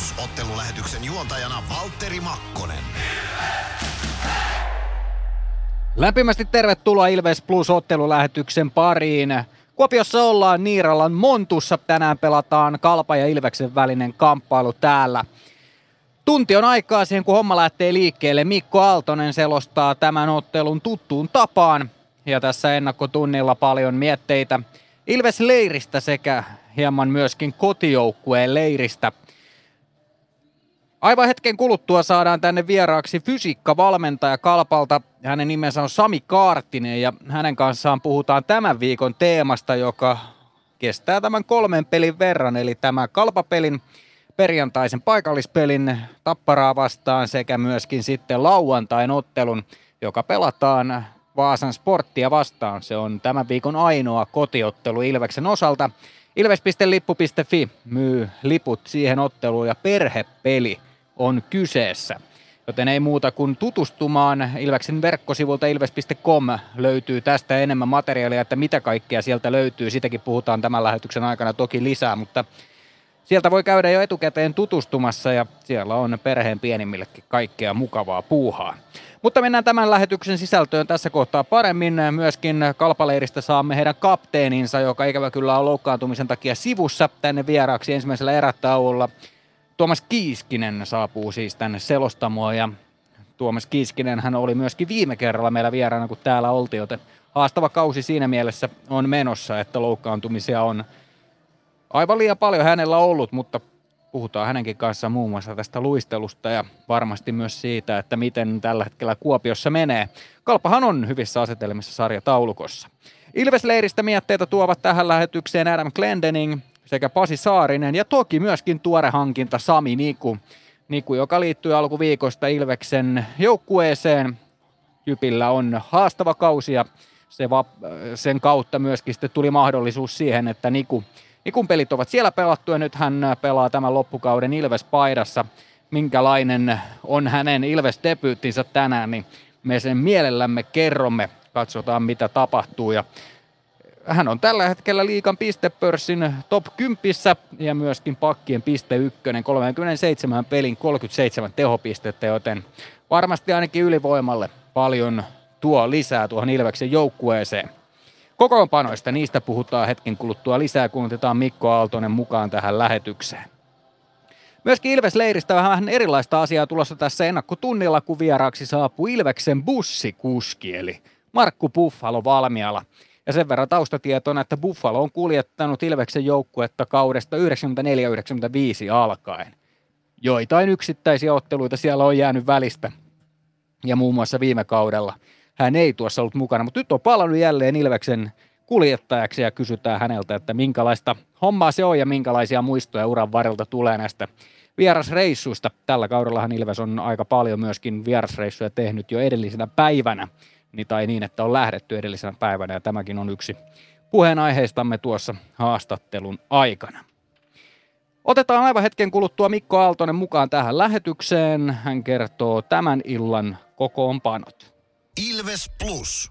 Plus ottelulähetyksen juontajana Valtteri Makkonen. Lämpimästi tervetuloa Ilves Plus ottelulähetyksen pariin. Kuopiossa ollaan Niiralan Montussa. Tänään pelataan KalPan ja Ilveksen välinen kamppailu täällä. Tunti on aikaa siihen, kun homma lähtee liikkeelle. Mikko Aaltonen selostaa tämän ottelun tuttuun tapaan. Ja tässä ennakkotunnilla paljon mietteitä Ilves-leiristä sekä hieman myöskin kotijoukkueen leiristä. Aivan hetken kuluttua saadaan tänne vieraaksi fysiikkavalmentaja KalPalta. Hänen nimensä on Sami Kaartinen ja hänen kanssaan puhutaan tämän viikon teemasta, joka kestää tämän 3 pelin verran. Eli tämä KalPa-pelin, perjantaisen paikallispelin Tapparaa vastaan sekä myöskin sitten lauantain ottelun, joka pelataan Vaasan Sporttia vastaan. Se on tämän viikon ainoa kotiottelu Ilveksen osalta. Ilves.lippu.fi myy liput siihen otteluun ja perhepeli on kyseessä. Joten ei muuta kuin tutustumaan. Ilveksen verkkosivulta ilves.com löytyy tästä enemmän materiaalia, että mitä kaikkea sieltä löytyy. Sitäkin puhutaan tämän lähetyksen aikana toki lisää, mutta sieltä voi käydä jo etukäteen tutustumassa ja siellä on perheen pienimmillekin kaikkea mukavaa puuhaa. Mutta mennään tämän lähetyksen sisältöön tässä kohtaa paremmin. Myöskin KalPa-leiristä saamme heidän kapteeninsa, joka ikävä kyllä on loukkaantumisen takia sivussa tänne vieraaksi ensimmäisellä erätauolla. Tuomas Kiiskinen saapuu siis tänne selostamoon ja Tuomas Kiiskinen hän oli myöskin viime kerralla meillä vieraana, kun täällä oltiin, joten haastava kausi siinä mielessä on menossa, että loukkaantumisia on aivan liian paljon hänellä ollut, mutta puhutaan hänenkin kanssaan muun muassa tästä luistelusta ja varmasti myös siitä, että miten tällä hetkellä Kuopiossa menee. KalPahan on hyvissä asetelmissa sarjataulukossa. Ilves-leiristä mietteitä tuovat tähän lähetykseen Adam Glendening sekä Pasi Saarinen ja toki myöskin tuore hankinta Sami Niku. Niku, joka liittyy alkuviikosta Ilveksen joukkueeseen. Jypillä on haastava kausi ja sen kautta myöskin sitten tuli mahdollisuus siihen, että Nikun pelit ovat siellä pelattu ja nyt hän pelaa tämän loppukauden Ilves-paidassa. Minkälainen on hänen Ilves-debyyttinsä tänään, niin me sen mielellämme kerromme. Katsotaan mitä tapahtuu. Ja hän on tällä hetkellä liigan pistepörssin top 10 ja myöskin pakkien piste 1, 37 pelin 37 tehopistettä, joten varmasti ainakin ylivoimalle paljon tuo lisää tuohon Ilveksen joukkueeseen. Kokoonpanoista, niistä puhutaan hetken kuluttua lisää, kun otetaan Mikko Aaltonen mukaan tähän lähetykseen. Myöskin Ilves-leiristä vähän erilaista asiaa tulossa tässä ennakkotunnilla, kun vieraaksi saapui Ilveksen bussikuski, eli Markku Buffalo Valmiala. Ja sen verran taustatietona, että Buffalo on kuljettanut Ilveksen joukkuetta kaudesta 1994-1995 alkaen. Joitain yksittäisiä otteluita siellä on jäänyt välistä, ja muun muassa viime kaudella. Hän ei tuossa ollut mukana, mutta nyt on palannut jälleen Ilveksen kuljettajaksi ja kysytään häneltä, että minkälaista hommaa se on ja minkälaisia muistoja uran varrelta tulee näistä vierasreissuista. Tällä kaudellahan Ilves on aika paljon myöskin vierasreissuja tehnyt jo edellisenä päivänä, tai niin, että on lähdetty edellisenä päivänä ja tämäkin on yksi puheenaiheistamme tuossa haastattelun aikana. Otetaan aivan hetken kuluttua Mikko Aaltonen mukaan tähän lähetykseen. Hän kertoo tämän illan kokoonpanot. Ilves Plus.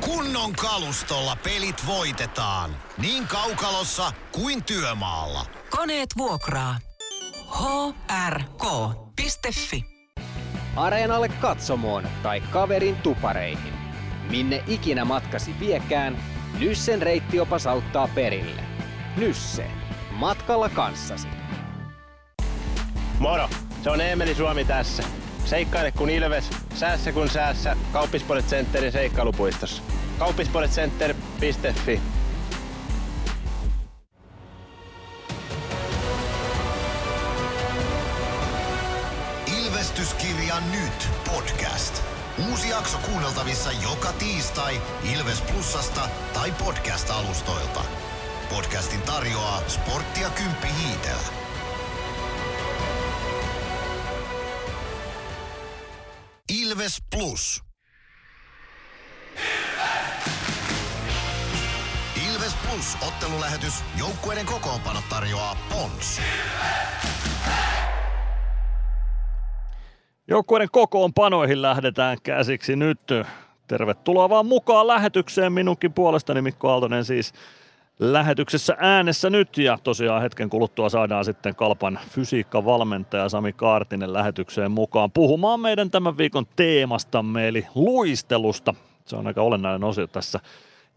Kunnon kalustolla pelit voitetaan. Niin kaukalossa kuin työmaalla. Koneet vuokraa. hrk.fi. Areenalle katsomoon tai kaverin tupareihin. Minne ikinä matkasi viekään, Nyssen reittiopas auttaa perille. Nysse. Matkalla kanssasi. Moro, se on Emeli Suomi tässä. Seikkaile kun Ilves, säässä kun säässä. Kauppisports Centerin seikkailupuistossa. Kauppisportscenter.fi. Ilvestyskirja nyt podcast. Uusi jakso kuunneltavissa joka tiistai Ilves Plusasta tai podcast-alustoilta. Podcastin tarjoaa Sporttia Kymppi Hiitelä. Ilves Plus. Ilves! Ilves Plus ottelulähetys. Joukkueiden kokoonpanot tarjoaa Pons. Joukkueiden kokoonpanoihin lähdetään käsiksi nyt. Tervetuloa vaan mukaan lähetykseen minunkin puolestani Mikko Aaltonen siis. lähetyksessä äänessä nyt ja tosiaan hetken kuluttua saadaan sitten KalPan fysiikkavalmentaja Sami Kaartinen lähetykseen mukaan puhumaan meidän tämän viikon teemastamme eli luistelusta. Se on aika olennainen osio tässä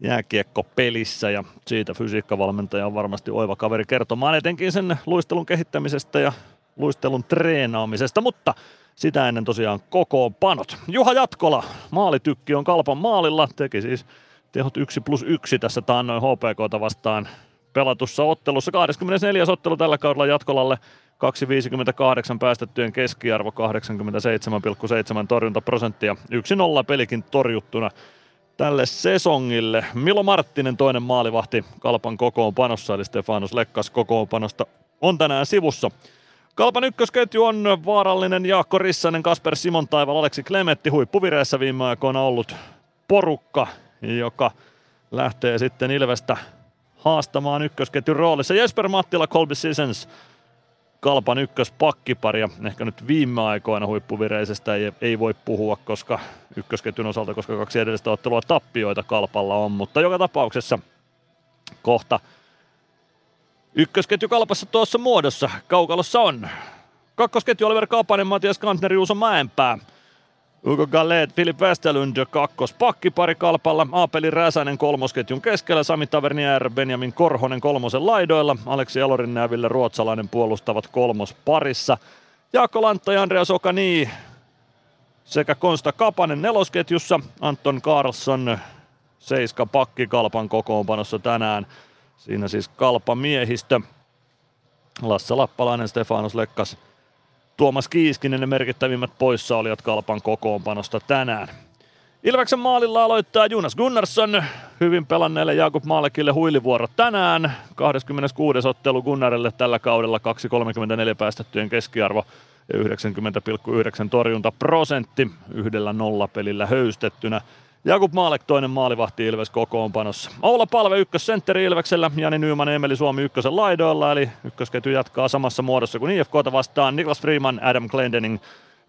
jääkiekkopelissä ja siitä fysiikkavalmentaja on varmasti oiva kaveri kertomaan etenkin sen luistelun kehittämisestä ja luistelun treenaamisesta, mutta sitä ennen tosiaan kokoonpanot. Juha Jatkola, maalitykki on KalPan maalilla, teki siis tehot 1+1 tässä taannoin HPK:ta vastaan pelatussa ottelussa. 24. ottelu tällä kaudella Jatkolalle, 2,58 päästettyjen keskiarvo, 87,7 torjuntaprosenttia, 1-0 pelikin torjuttuna tälle sesongille. Milo Marttinen toinen maalivahti KalPan kokoonpanossa, eli Stefanos Lekkas kokoonpanosta on tänään sivussa. KalPan ykkösketju on vaarallinen Jaakko Rissanen, Kasper Simontaival, Aleksi Klemetti, huippuvireessä viime aikoina ollut porukka, joka lähtee sitten Ilvestä haastamaan ykkösketjun roolissa. Jesper Mattila, Colby Seasons, KalPan ykköspakkipari ja ehkä nyt viime aikoina huippuvireisestä ei voi puhua koska ykkösketjun osalta, koska kaksi edellistä ottelua tappioita KalPalla on, mutta joka tapauksessa kohta ykkösketju KalPassa tuossa muodossa kaukalossa on. Kakkosketju Oliver Kapanen, Matias Kantner, Juuso Mäenpää. Hugo Gallet, Philipp Westerlund, kakkospakkipari KalPalla. Aapeli Räsänen kolmosketjun keskellä, Sami Tavernier, Benjamin Korhonen kolmosen laidoilla. Aleksi Elorin ja Ville Ruotsalainen puolustavat kolmosparissa. Jaakko Lantta ja Andreas Okani sekä Konsta Kapanen nelosketjussa. Anton Karlsson seiskapakki KalPan kokoonpanossa tänään. Siinä siis KalPa-miehistö. Lasse Lappalainen, Stefanos Lekkas, Tuomas Kiiskinen, ne merkittävimmät poissaolijat KalPan kokoonpanosta tänään. Ilveksen maalilla aloittaa Jonas Gunnarsson. Hyvin pelanneelle Jakub Maalekille huilivuoro tänään. 26. ottelu Gunnarille tällä kaudella, 2,34 päästettyjen keskiarvo ja 90,9 torjuntaprosentti. 1-0 pelillä höystettynä. Jakub Maalek toinen maalivahti Ilves kokoonpanossa. Oula Palve ykkössentteri Ilveksellä, Jani Nyman, Emeli Suomi ykkösen laidoilla, eli ykkösketju jatkaa samassa muodossa kuin IFK:ta vastaan. Niklas Freeman, Adam Glendening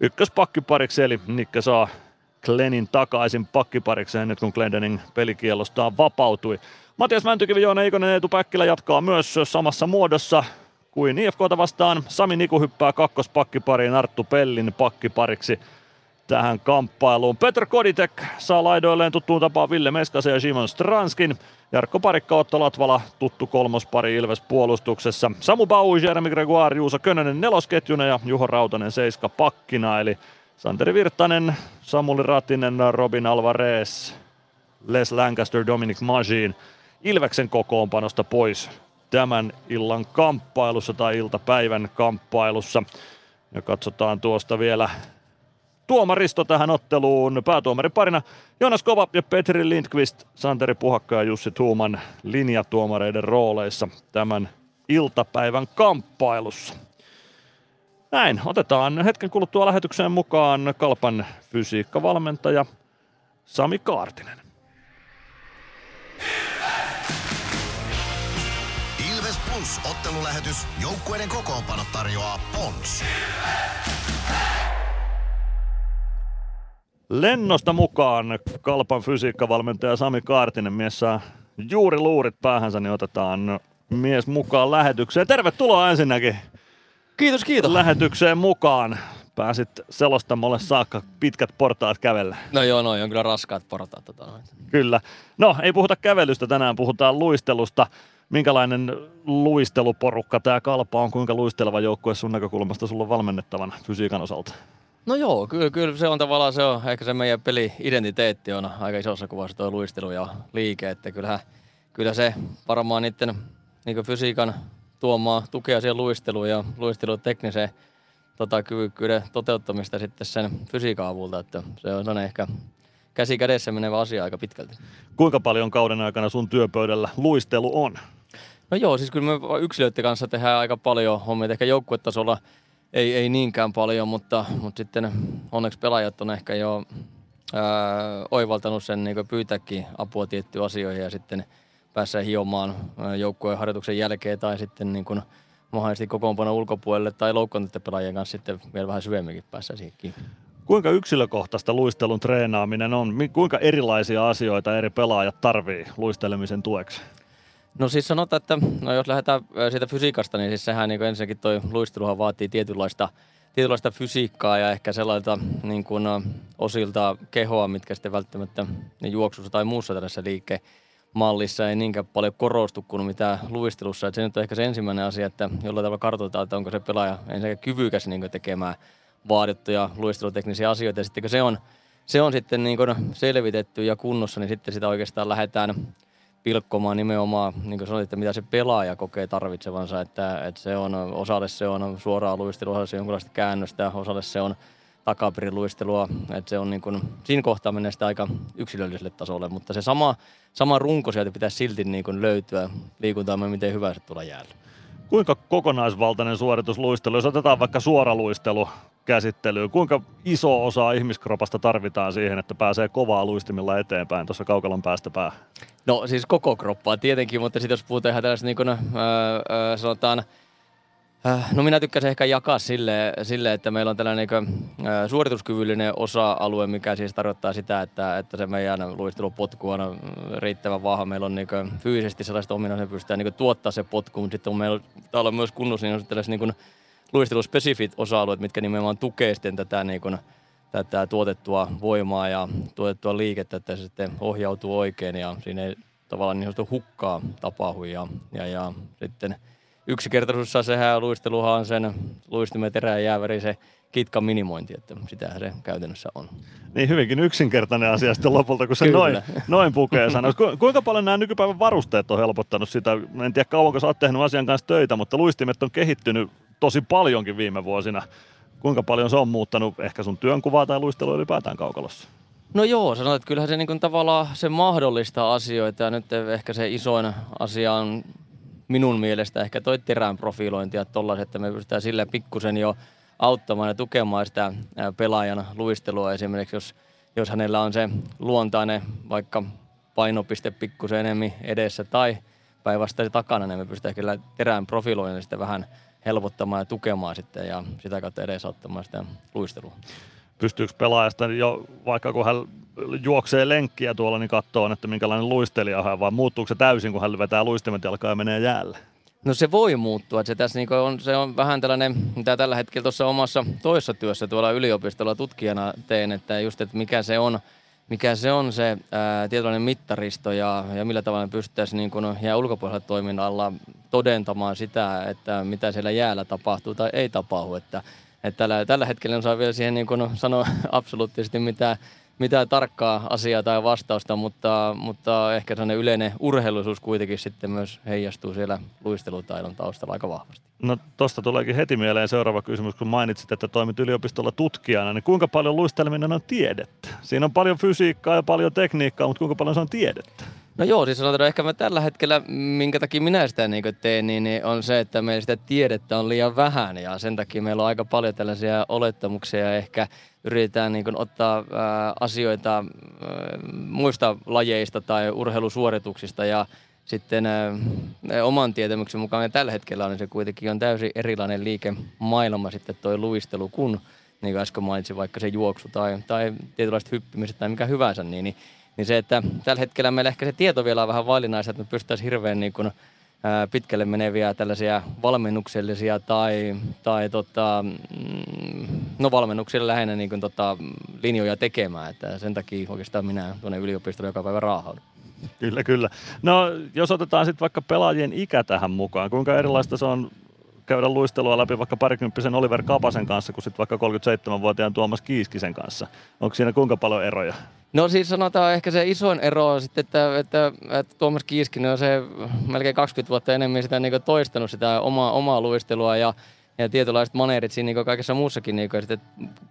ykköspakkipariksi, eli Nikke saa Glenin takaisin pakkiparikseen nyt kun Glendening pelikielosta vapautui. Matias Mäntykivi, Joona Ikonen, Eetu Päkkilä jatkaa myös samassa muodossa kuin IFK:ta vastaan. Sami Niku hyppää kakkospakkipariin Arttu Pellin pakkipariksi tähän kamppailuun. Petr Koditek saa laidoilleen tuttuun tapaan Ville Meskasen ja Simon Stranskin. Jarkko Parikka, Otto Latvala, tuttu kolmospari Ilves puolustuksessa. Samu Bau, Jeremy Gregoire, Juuso Könönen nelosketjuna ja Juho Rautanen seiska pakkina. Eli Santeri Virtanen, Samuli Ratinen, Robin Alvarez, Les Lancaster, Dominic Majin Ilveksen kokoonpanosta pois tämän illan kamppailussa tai iltapäivän kamppailussa. Ja katsotaan tuosta vielä tuomaristo tähän otteluun. Päätuomariparina Jonas Kova ja Petri Lindqvist, Santeri Puhakka ja Jussi Tuuman linjatuomareiden rooleissa tämän iltapäivän kamppailussa. Näin, otetaan hetken kuluttua lähetykseen mukaan KalPan fysiikkavalmentaja Sami Kaartinen. Ilves! Ilves Plus ottelulähetys. Joukkueiden kokoonpano tarjoaa Pons. Lennosta mukaan KalPan fysiikkavalmentaja Sami Kaartinen, mies saa juuri luurit päähänsä, niin otetaan mies mukaan lähetykseen. Tervetuloa ensinnäkin. Kiitos, kiitos. Lähetykseen mukaan. Pääsit selostamolle saakka, pitkät portaat kävellä. No joo, no on kyllä raskaat portaat. Kyllä. No, ei puhuta kävelystä tänään, puhutaan luistelusta. Minkälainen luisteluporukka tämä KalPa on? Kuinka luisteleva joukkue sun näkökulmasta sulla on valmennettavana fysiikan osalta? No joo, kyllä se on tavallaan se on. Ehkä se meidän peli-identiteetti on aika isossa kuvassa tuo luistelu ja liike. Että kyllä se varmaan niiden niin fysiikan tuomaa tukea siihen luisteluun ja luistelutekniseen kyvykkyyden toteuttamista sitten sen fysiikan avulta. Että se on ehkä käsi kädessä menevä asia aika pitkälti. Kuinka paljon kauden aikana sun työpöydällä luistelu on? No joo, siis kyllä me yksilöiden kanssa tehdään aika paljon hommia. Ehkä joukkuetasolla ei niinkään paljon, mutta sitten onneksi pelaajat on ehkä jo oivaltanut sen niin pyytääkin apua tiettyihin asioihin ja sitten päässään hiomaan joukkueen harjoituksen jälkeen tai sitten niin kuin mahdollisesti kokoonpanon ulkopuolelle tai loukkaantuneiden pelaajien kanssa sitten vielä vähän syvemminkin päässään siihenkin. Kuinka yksilökohtaista luistelun treenaaminen on? Kuinka erilaisia asioita eri pelaajat tarvii luistelemisen tueksi? No siis sanotaan, että no jos lähdetään siitä fysiikasta, niin siis sehän niin ensinnäkin toi luisteluhan vaatii tietynlaista fysiikkaa ja ehkä sellaisilta niin kuin osilta kehoa, mitkä sitten välttämättä niin juoksussa tai muussa tällaisessa liikemallissa ei niinkään paljon korostu kuin mitä luistelussa. Et se nyt on ehkä se ensimmäinen asia, että jollain tavalla kartoitetaan, että onko se pelaaja ensinnäkin kyvykäs niin kuin tekemään vaadittuja luisteluteknisiä asioita. Ja sitten kun se on sitten niin kuin selvitetty ja kunnossa, niin sitten sitä oikeastaan lähdetään pilkkomaan nimenomaan, niin kuin sanoit, että mitä se pelaaja kokee tarvitsevansa, että se on, osalle se on suoraa luistelua, osalle se on jonkinlaista käännöstä, osalle se on takapiiriluistelua, että se on niin kuin, siinä kohtaa menee sitä aika yksilölliselle tasolle, mutta se sama runko sieltä pitäisi silti niin kuin löytyä liikuntaamme, miten hyvä se tulee jäällä. Kuinka kokonaisvaltainen suoritus luistelu, jos otetaan vaikka suoraluistelu käsittelyyn, kuinka iso osa ihmiskropasta tarvitaan siihen, että pääsee kovaa luistimilla eteenpäin tuossa kaukalon päästä päähän? No siis koko kroppaa tietenkin, mutta sitten jos puhutaan ihan tällaista niin kuin sanotaan, no minä tykkäsin ehkä jakaa sille, että meillä on tällainen suorituskyvyllinen osa-alue, mikä siis tarkoittaa sitä, että se meidän luistelupotku on riittävän vahva. Meillä on niin fyysisesti sellaista ominaisuutta, pystytään niin tuottaa se potku, mutta sitten meillä on myös kunnossa niin tällaiset niin luisteluspesifit osa-alueet, mitkä nimenomaan tukee sitten tätä, niin kuin, tätä tuotettua voimaa ja tuotettua liikettä, että se sitten ohjautuu oikein ja siinä ei tavallaan niin hukkaa tapahdu ja sitten yksinkertaisuudessaan sehän luisteluhan sen luistimen terään jääväri se kitkan minimointi, että sitähän se käytännössä on. Niin hyvinkin yksinkertainen asia sitten lopulta, kun se noin pukee sanoa. Kuinka paljon nämä nykypäivän varusteet on helpottanut sitä? En tiedä kauanko sä oot tehnyt asian kanssa töitä, mutta luistimet on kehittynyt tosi paljonkin viime vuosina. Kuinka paljon se on muuttanut ehkä sun työnkuvaa tai luistelua ylipäätään kaukalossa? No joo, sanotaan, että kyllähän se niin kuin tavallaan se mahdollistaa asioita ja nyt ehkä se isoin asia on minun mielestä ehkä toi terään profilointi ja tollaiset, että me pystytään sillä pikkusen jo auttamaan ja tukemaan sitä pelaajan luistelua. Esimerkiksi jos hänellä on se luontainen vaikka painopiste pikkusen enemmän edessä tai päinvastaisesti takana, niin me pystytään kyllä terään profiloinnin sitä vähän helpottamaan ja tukemaan sitten ja sitä kautta edesauttamaan sitä luistelua. Pystyykö pelaajasta jo, vaikka kun hän juoksee lenkkiä tuolla, niin katsoo, että minkälainen luistelija hän, vai muuttuuko se täysin, kun hän vetää luistimet jalkaa ja menee jäälle? No se voi muuttua. Se on vähän tällainen, mitä tällä hetkellä tuossa omassa toisessa työssä tuolla yliopistolla tutkijana teen, että just, että mikä se on se tietynlainen mittaristo ja millä tavalla pystyttäisiin niin kun jää ulkopuolella toiminnalla todentamaan sitä, että mitä siellä jäällä tapahtuu tai ei tapahdu, että tällä hetkellä en saa vielä siihen niin kuin sanoa absoluuttisesti mitään tarkkaa asiaa tai vastausta, mutta ehkä sellainen yleinen urheiluisuus kuitenkin sitten myös heijastuu siellä luistelutaidon taustalla aika vahvasti. No tuosta tuleekin heti mieleen seuraava kysymys, kun mainitsit, että toimit yliopistolla tutkijana, niin kuinka paljon luisteleminen on tiedettä? Siinä on paljon fysiikkaa ja paljon tekniikkaa, mutta kuinka paljon se on tiedettä? No joo, siis sanotaan, että ehkä mä tällä hetkellä, minkä takia minä sitä niin teen, niin on se, että meillä sitä tiedettä on liian vähän ja sen takia meillä on aika paljon tällaisia olettamuksia ja ehkä yritetään niin ottaa asioita muista lajeista tai urheilusuorituksista ja sitten oman tietämyksen mukaan ja tällä hetkellä on niin se kuitenkin on täysin erilainen liikemaailma sitten toi luistelu kun niin kuin äsken mainitsin, vaikka se juoksu tai tietynlaiset hyppimiset tai mikä hyvänsä, niin se, että tällä hetkellä meillä ehkä se tieto vielä on vähän vaillinaista, että me pystyttäisiin hirveän niin kuin pitkälle meneviä tällaisia valmennuksellisia tai valmennuksilla lähinnä niin kuin linjoja tekemään. Että sen takia oikeastaan minä tuonne yliopistolle joka päivä raahaudun. Kyllä. No jos otetaan sitten vaikka pelaajien ikä tähän mukaan, kuinka erilaista se on käydä luistelua läpi vaikka parikymppisen Oliver Kapasen kanssa kuin sitten vaikka 37-vuotiaan Tuomas Kiiskisen kanssa? Onko siinä kuinka paljon eroja? No siis sanotaan ehkä se isoin ero on sitten, että Tuomas Kiiskinen on se melkein 20 vuotta enemmän sitä niin kuin toistanut sitä omaa luistelua ja tietynlaiset maneerit siinä niin kuin kaikessa muussakin niin kuin sitten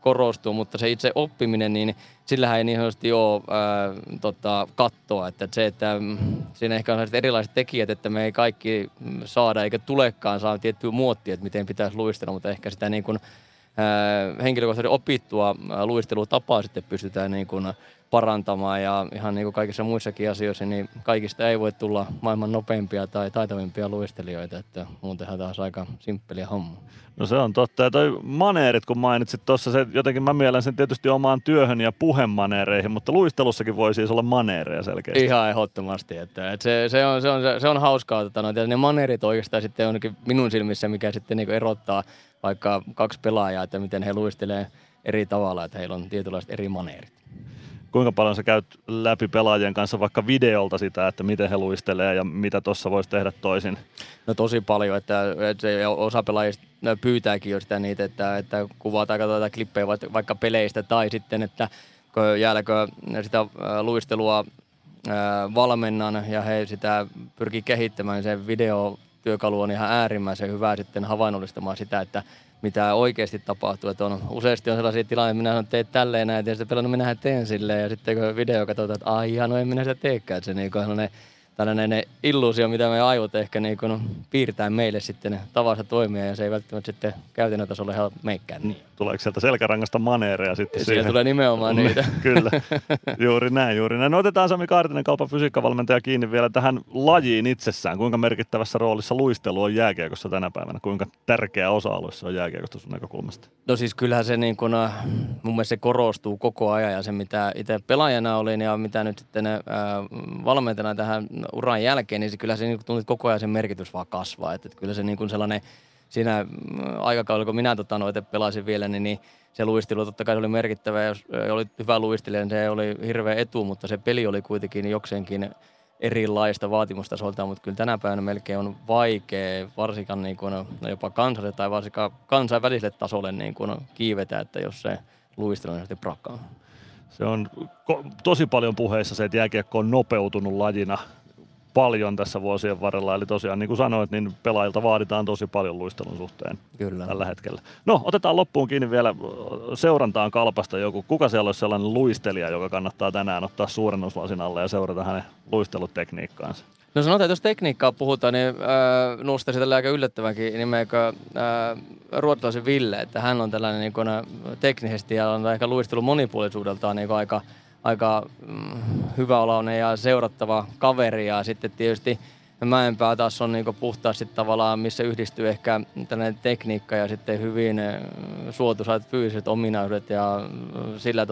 korostuu, mutta se itse oppiminen, niin sillähän ei niin sanotusti ole kattoa. Että siinä ehkä on erilaiset tekijät, että me ei kaikki saada eikä tulekaan saa tiettyä muottia, että miten pitäisi luistella, mutta ehkä sitä niin kuin henkilökohtaisesti opittua luistelutapaa sitten pystytään niin kuin parantamaan ja ihan niin kuin kaikissa muissakin asioissa, niin kaikista ei voi tulla maailman nopeimpia tai taitavimpia luistelijoita, että muutenhan taas aika simppeliä hommaa. No se on totta, ja toi maneerit kun mainitsit tuossa, se jotenkin mä mielen sen tietysti omaan työhön ja puhemaneereihin, mutta luistelussakin voi siis olla maneereja selkeästi. Ihan ehdottomasti, että se on hauskaa, ja ne maneerit oikeastaan sitten onkin minun silmissä, mikä sitten niin kuin erottaa vaikka kaksi pelaajaa, että miten he luistelee eri tavalla, että heillä on tietynlaiset eri maneerit. Kuinka paljon sä käyt läpi pelaajien kanssa vaikka videolta sitä, että miten he luistelee ja mitä tuossa voisi tehdä toisin? No tosi paljon, että osa pelaajista pyytääkin jo sitä niitä, että kuvataan, katsotaan klippejä vaikka peleistä tai sitten, että jäädäkö sitä luistelua valmennan ja he sitä pyrkii kehittämään. Se videotyökalu on ihan äärimmäisen hyvä sitten havainnollistamaan sitä, että mitä oikeasti tapahtuu, että on useasti on sellaisia tilanteita, minä sanon, että teet tälleen näin, ja sitten pelannut, minähän teen silleen, ja sitten kun video katsotaan, että aijaa, no en minä sitä teekään, se niin kuin tällainen illuusio, mitä me aivot ehkä niin kuin piirtää meille sitten tavasta toimia, ja se ei välttämättä sitten käytännön tasolla ihan meikkään niin. Tuleeko sieltä selkärangasta maneereja sitten? Siellä tulee nimenomaan niitä. Kyllä, juuri näin. No otetaan Sami Kaartinen, KalPan fysiikkavalmentaja, kiinni vielä tähän lajiin itsessään. Kuinka merkittävässä roolissa luistelu on jääkiekossa tänä päivänä? Kuinka tärkeä osa-alue se on jääkiekosta sun näkökulmasta? No siis kyllähän se niin kuin, mun mielestä se korostuu koko ajan, ja se mitä itse pelaajana olin ja mitä nyt sitten valmentajana tähän uran jälkeen, niin kyllä se niin tuntuu, koko ajan sen merkitys vaan kasvaa. Että kyllä se niin kuin sellainen siinä aikakaudella, kun minä pelasin vielä, niin se luistelu totta kai oli merkittävä. Jos oli hyvä luistelija, niin se oli hirveä etu, mutta se peli oli kuitenkin jokseenkin erilaista vaatimustasoltaan. Mutta kyllä tänä päivänä melkein on vaikea, varsinkaan niin kuin, no jopa kansalliselle tai varsinkaan kansainväliselle tasolle niin kuin kiivetä, että jos se luistelu on sitten prakkaa. Se on tosi paljon puheissa se, että jääkiekko on nopeutunut lajina paljon tässä vuosien varrella. Eli tosiaan, niin kuin sanoit, niin pelaajilta vaaditaan tosi paljon luistelun suhteen. Kyllä. Tällä hetkellä. No, otetaan loppuun kiinni vielä seurantaan KalPasta joku. Kuka siellä olisi sellainen luistelija, joka kannattaa tänään ottaa suurennuslasin alle ja seurata hänen luistelutekniikkaansa? No sanotaan, että jos tekniikkaa puhutaan, niin nostaisin tällä aika yllättävänkin nimeäkö ruotsalaisen Ville, että hän on tällainen niin kuin, teknisesti ja on ehkä luistelun monipuolisuudeltaan niin aika hyväolainen ja seurattava kaveri, ja sitten tietysti Mäenpää taas on niinku puhtaasti tavallaan, missä yhdistyy ehkä tällainen tekniikka ja sitten hyvin suotuisat fyysiset ominaisuudet ja sillä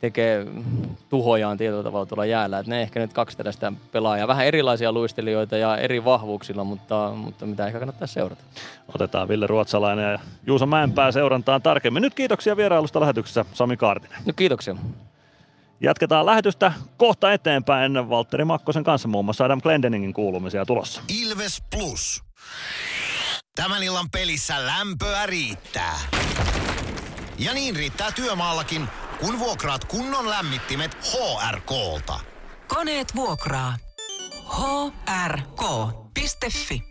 tekee tuhojaan tietyllä tavalla tuolla jäällä. Et ne ehkä nyt kaksi tällaista pelaajaa. Vähän erilaisia luistelijoita ja eri vahvuuksilla, mutta mitä ehkä kannattaa seurata. Otetaan Ville Ruotsalainen ja Juuso Mäenpää seurantaan tarkemmin. Nyt kiitoksia vierailusta lähetyksessä, Sami Kaartinen. No kiitoksia. Jatketaan lähetystä kohta eteenpäin Valtteri Makkosen kanssa, muun muassa Adam Glendeningin kuulumisia tulossa. Ilves Plus. Tämän illan pelissä lämpöä riittää. Ja niin riittää työmaallakin, kun vuokraat kunnon lämmittimet HRK:lta. Koneet vuokraa. hrk.fi.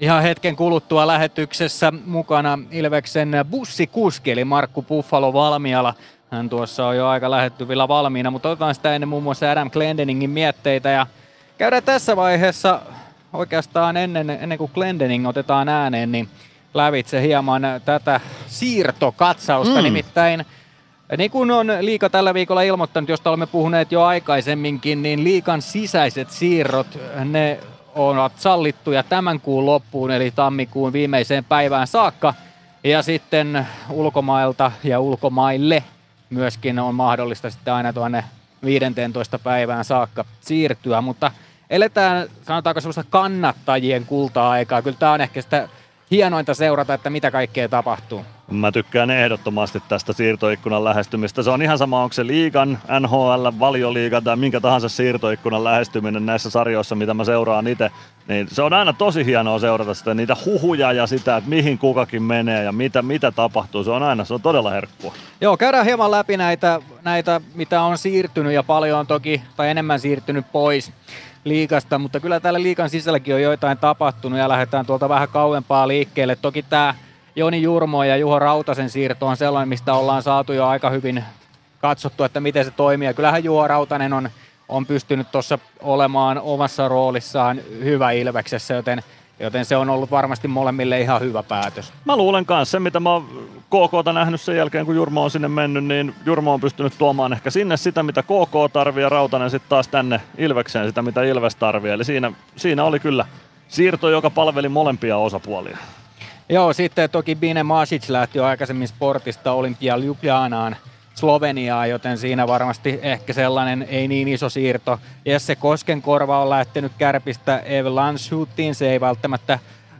Ihan hetken kuluttua lähetyksessä mukana Ilveksen bussikuski, eli Markku Buffalo Valmiala. Hän tuossa on jo aika lähettyvillä valmiina, mutta otetaan sitä ennen muun muassa Adam Glendeningin mietteitä. Ja käydään tässä vaiheessa oikeastaan ennen kuin Glendening otetaan ääneen, niin lävitse hieman tätä siirtokatsausta. Nimittäin niin kuin on liiga tällä viikolla ilmoittanut, josta olemme puhuneet jo aikaisemminkin, niin liigan sisäiset siirrot, ne ovat sallittuja tämän kuun loppuun, eli tammikuun viimeiseen päivään saakka. Ja sitten ulkomailta ja ulkomaille myöskin on mahdollista sitten aina tuonne 15. päivään saakka siirtyä. Mutta eletään, sanotaanko, semmoista kannattajien kulta-aikaa. Kyllä tämä on ehkä sitä hienointa seurata, että mitä kaikkea tapahtuu. Mä tykkään ehdottomasti tästä siirtoikkunan lähestymistä. Se on ihan sama, onko se liigan, NHL, valioliiga tai minkä tahansa siirtoikkunan lähestyminen näissä sarjoissa, mitä mä seuraan itse. Niin se on aina tosi hienoa seurata sitä, niitä huhuja ja sitä, että mihin kukakin menee ja mitä tapahtuu. Se on todella herkkua. Joo, käydään hieman läpi näitä, mitä on siirtynyt ja paljon toki, tai enemmän siirtynyt pois liigasta. Mutta kyllä täällä liigan sisälläkin on joitain tapahtunut ja lähdetään tuolta vähän kauempaa liikkeelle. Toki tämä Joni Jurmo ja Juho Rautasen siirto on sellainen, mistä ollaan saatu jo aika hyvin katsottu, että miten se toimii. Ja kyllähän Juho Rautanen on pystynyt tuossa olemaan omassa roolissaan hyvä Ilveksessä, joten se on ollut varmasti molemmille ihan hyvä päätös. Mä luulen kanssa, se mitä mä oon KK:ta nähnyt sen jälkeen, kun Jurmo on sinne mennyt, niin Jurmo on pystynyt tuomaan ehkä sinne sitä, mitä KK tarvii, ja Rautanen sitten taas tänne Ilvekseen sitä, mitä Ilves tarvii. Eli siinä oli kyllä siirto, joka palveli molempia osapuolia. Joo, sitten toki Bine Masic lähti jo aikaisemmin Sportista Olympia Ljubljanaan Sloveniaan, joten siinä varmasti ehkä sellainen ei niin iso siirto. Jesse Koskenkorva on lähtenyt Kärpistä Evelanshuttiin, se ei välttämättä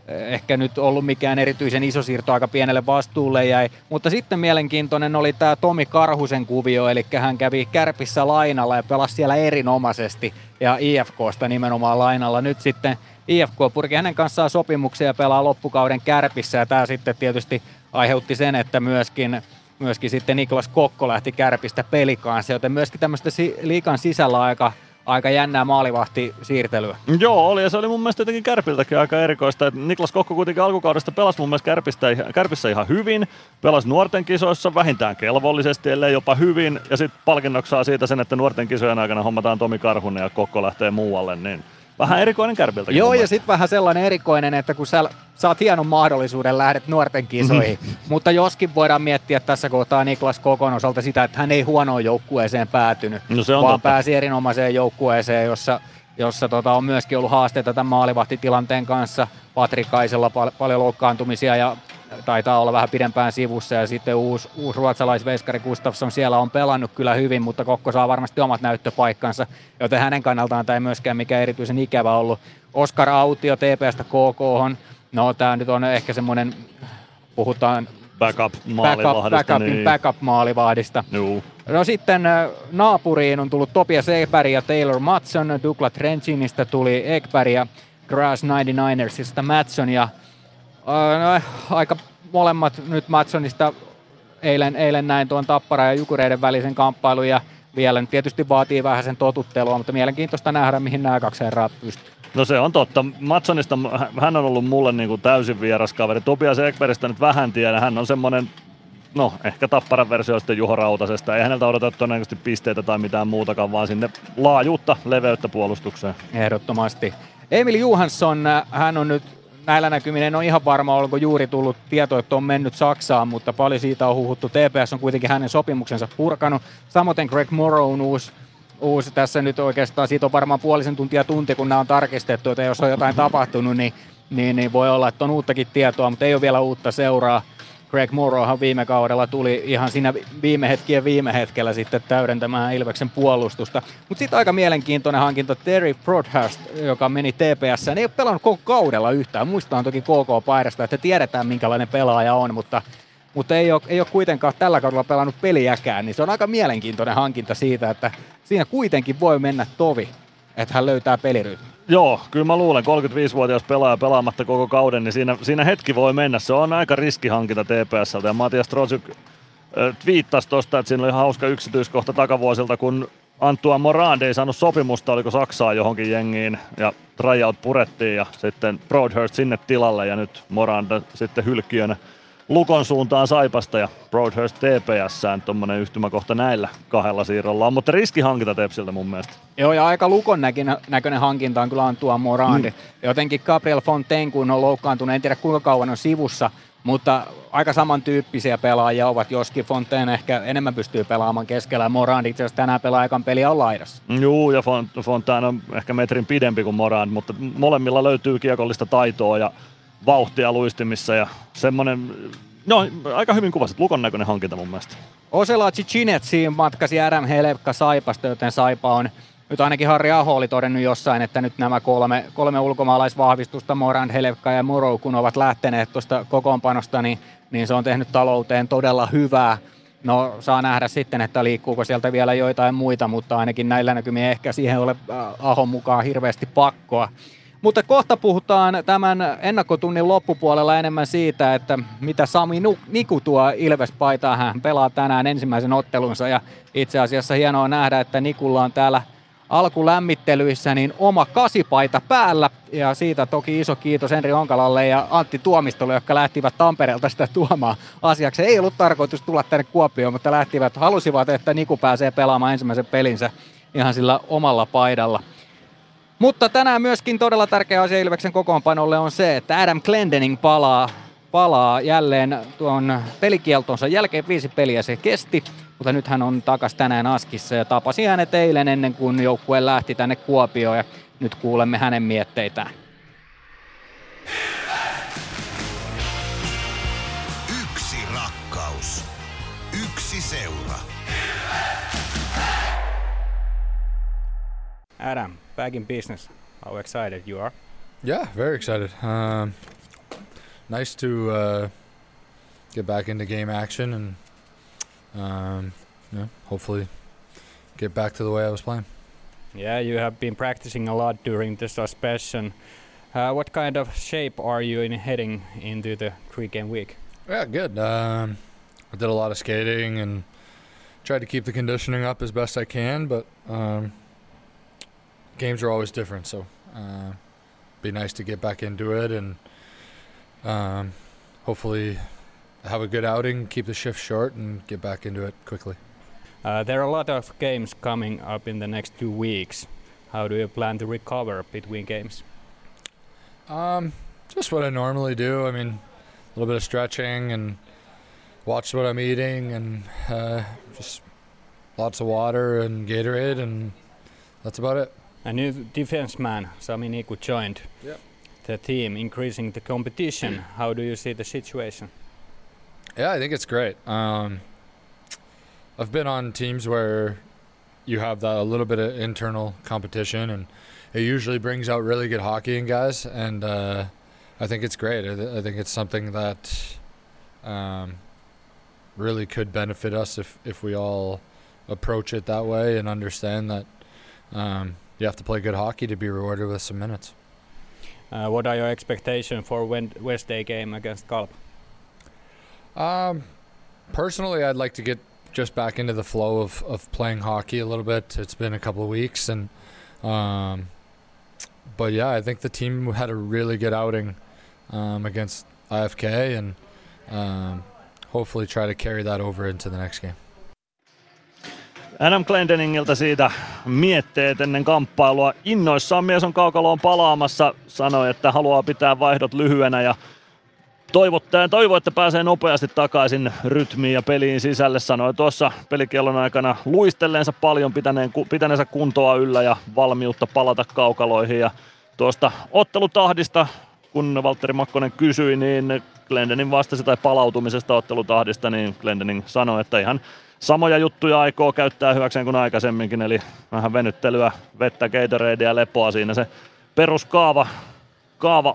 ehkä nyt ollut mikään erityisen iso siirto, aika pienelle vastuulle jäi. Mutta sitten mielenkiintoinen oli tämä Tomi Karhusen kuvio, eli hän kävi Kärpissä lainalla ja pelasi siellä erinomaisesti ja IFK:sta nimenomaan lainalla. Nyt sitten IFK purki hänen kanssaan sopimuksia ja pelaa loppukauden Kärpissä, ja tämä sitten tietysti aiheutti sen, että myöskin sitten Niklas Kokko lähti Kärpistä Pelikaansa, joten myöskin tämmöistä liikan sisällä aika jännää maalivahtisiirtelyä. Joo, oli, ja se oli mun mielestä jotenkin Kärpiltäkin aika erikoista, että Niklas Kokko kuitenkin alkukaudesta pelasi mun mielestä Kärpissä ihan hyvin, pelasi nuorten kisoissa vähintään kelvollisesti, ellei jopa hyvin, ja sitten palkinnoksaa siitä sen, että nuorten kisojen aikana hommataan Tomi Karhunen ja Kokko lähtee muualle, niin vähän erikoinen Kärpiltäkin. Joo, ja sitten vähän sellainen erikoinen, että kun sä saat hienon mahdollisuuden, lähdet nuorten kisoihin. Mutta joskin voidaan miettiä tässä kohtaa Niklas Kokon osalta sitä, että hän ei huonoon joukkueeseen päätynyt, pääsi erinomaiseen joukkueeseen, jossa on myöskin ollut haasteita tämän maalivahtitilanteen kanssa. Patrikaisella paljon loukkaantumisia ja taitaa olla vähän pidempään sivussa, ja sitten uusi ruotsalaisveiskari Gustafsson siellä on pelannut kyllä hyvin, mutta Kokko saa varmasti omat näyttöpaikkansa, joten hänen kannaltaan tämä ei myöskään mikään erityisen ikävä ollut. Oskar Autio TP:stä KK:hon, no tämä nyt on ehkä semmoinen, puhutaan backup-maalivahdista. No sitten naapuriin on tullut Topias Ekberg ja Taylor Mattsson, Douglas Trentinistä tuli Ekberg ja Grass 99ersista Mattsson, ja aika molemmat nyt Mattsonista eilen näin tuon Tappara ja Jukureiden välisen kamppailun, ja vielä nyt tietysti vaatii vähän sen totuttelua, mutta mielenkiintoista nähdä, mihin nämä kaksi herraa pystyy. No se on totta. Mattsonista hän on ollut mulle niin kuin täysin vieras kaveri. Topias Ekbergistä nyt vähän tiedän. Hän on semmoinen, no ehkä Tapparan versio sitten Juho Rautasesta. Ei häneltä odotettu todennäköisesti pisteitä tai mitään muutakaan, vaan sinne laajuutta, leveyttä puolustukseen. Ehdottomasti. Emil Johansson, hän on nyt näillä näkymin, en ole ihan varma, onko juuri tullut tieto, että on mennyt Saksaan, mutta paljon siitä on huhuttu. TPS on kuitenkin hänen sopimuksensa purkanut. Samoin Greg Morrow on uusi tässä nyt oikeastaan. Siitä on varmaan puolisen tunti, kun nämä on tarkistettu, että jos on jotain tapahtunut, niin voi olla, että on uuttakin tietoa, mutta ei ole vielä uutta seuraa. Greg Morrowhan viime kaudella tuli ihan siinä viime hetkellä sitten täydentämään Ilveksen puolustusta. Mutta sitten aika mielenkiintoinen hankinta Terry Prodhurst, joka meni TPS:ään. Ei ole pelannut koko kaudella yhtään. Muistaan toki KK-paidasta, että tiedetään minkälainen pelaaja on, mutta ei ole kuitenkaan tällä kaudella pelannut peliäkään. Niin se on aika mielenkiintoinen hankinta siitä, että siinä kuitenkin voi mennä tovi, että hän löytää pelirytmin. Joo, kyllä mä luulen, 35-vuotias pelaaja pelaamatta koko kauden, niin siinä hetki voi mennä. Se on aika riskihankinta TPS:ltä, ja Matias Trotsuk twiittasi tuosta, että siinä oli hauska yksityiskohta takavuosilta, kun Antoine Morand ei saanut sopimusta, oliko Saksaa johonkin jengiin, ja tryout purettiin, ja sitten Broadhurst sinne tilalle, ja nyt Morand sitten hylkiönä Lukon suuntaan Saipasta ja Broadhurst TPS:ään, tuommoinen yhtymäkohta näillä kahdella siirrolla on, mutta riskihankinta Tepsiltä mun mielestä. Joo, ja aika Lukon näköinen hankinta on kyllä Antua Morandi. Jotenkin Gabriel Fontaine, kun on loukkaantunut, en tiedä kuinka kauan on sivussa, mutta aika samantyyppisiä pelaajia ovat, joskin Fontaine ehkä enemmän pystyy pelaamaan keskellä. Morand itse asiassa tänään pelaa ekan peliä on laidassa. Joo, ja Fontaine on ehkä metrin pidempi kuin Morand, mutta molemmilla löytyy kiekollista taitoa ja vauhtia luistimissa ja semmoinen, no aika hyvin kuvasit, Lukon näköinen hankinta mun mielestä. Osela Cicinetsiin matkasi RM Helevka Saipasta, joten Saipa on Nyt ainakin Harri Aho oli todennut jossain, että nyt nämä kolme ulkomaalaisvahvistusta, Moran, Helevka ja Moro, kun ovat lähteneet tuosta kokoonpanosta, niin se on tehnyt talouteen todella hyvää. No, saa nähdä sitten, että liikkuuko sieltä vielä joitain muita, mutta ainakin näillä näkymin ehkä siihen ole Ahon mukaan hirveästi pakkoa. Mutta kohta puhutaan tämän ennakkotunnin loppupuolella enemmän siitä, että mitä Sami Niku tuo Ilves-paitaa. Hän pelaa tänään ensimmäisen ottelunsa ja itse asiassa hienoa nähdä, että Nikulla on täällä alkulämmittelyissä niin oma kasipaita päällä, ja siitä toki iso kiitos Henri Onkalalle ja Antti Tuomistolle, jotka lähtivät Tampereelta sitä tuomaan asiaksi. Ei ollut tarkoitus tulla tänne Kuopioon, mutta halusivat, että Niku pääsee pelaamaan ensimmäisen pelinsä ihan sillä omalla paidalla. Mutta tänään myöskin todella tärkeä asia Ilveksen kokoonpanolle on se, että Adam Glendening palaa jälleen tuon pelikieltonsa jälkeen. 5 peliä se kesti, mutta nyt hän on takas tänään Askissa ja tapasi hänet eilen ennen kuin joukkue lähti tänne Kuopioon, ja nyt kuulemme hänen mietteitään. Yksi rakkaus, yksi seura. Adam, back in business. How excited you are? Yeah, very excited. Nice to get back into game action and hopefully get back to the way I was playing. Yeah, you have been practicing a lot during the suspension. What kind of shape are you in heading into the 3-game week? Yeah, good. I did a lot of skating and tried to keep the conditioning up as best I can, but games are always different, so be nice to get back into it and hopefully have a good outing, keep the shift short and get back into it quickly. There are a lot of games coming up in the next 2 weeks. How do you plan to recover between games? Just what I normally do. I mean, a little bit of stretching and watch what I'm eating and just lots of water and Gatorade, and that's about it. A new defenseman, Sami Niku, joined the team, increasing the competition. How do you see the situation? Yeah, I think it's great. I've been on teams where you have that a little bit of internal competition, and it usually brings out really good hockey in guys, and I think it's great. I think it's something that really could benefit us if we all approach it that way and understand that you have to play good hockey to be rewarded with some minutes. What are your expectations for Wednesday game against KalPa? Personally, I'd like to get just back into the flow of playing hockey a little bit. It's been a couple of weeks, and but yeah, I think the team had a really good outing against IFK, and hopefully try to carry that over into the next game. Adam Glendeningiltä siitä mietteet ennen kamppailua. Innoissaan mies on kaukaloon palaamassa, sanoi, että haluaa pitää vaihdot lyhyenä ja toivoo, että pääsee nopeasti takaisin rytmiin ja peliin sisälle. Sanoi tuossa pelikellon aikana luistelleensa paljon, pitäneensä kuntoa yllä ja valmiutta palata kaukaloihin. Ja tuosta ottelutahdista, kun Valtteri Makkonen kysyi, niin Glendening vastasi, tai palautumisesta ottelutahdista, niin Glendening sanoi, että ihan samoja juttuja aikoo käyttää hyväkseen kuin aikaisemminkin, eli vähän venyttelyä, vettä, Gatoradea ja lepoa. Siinä se peruskaava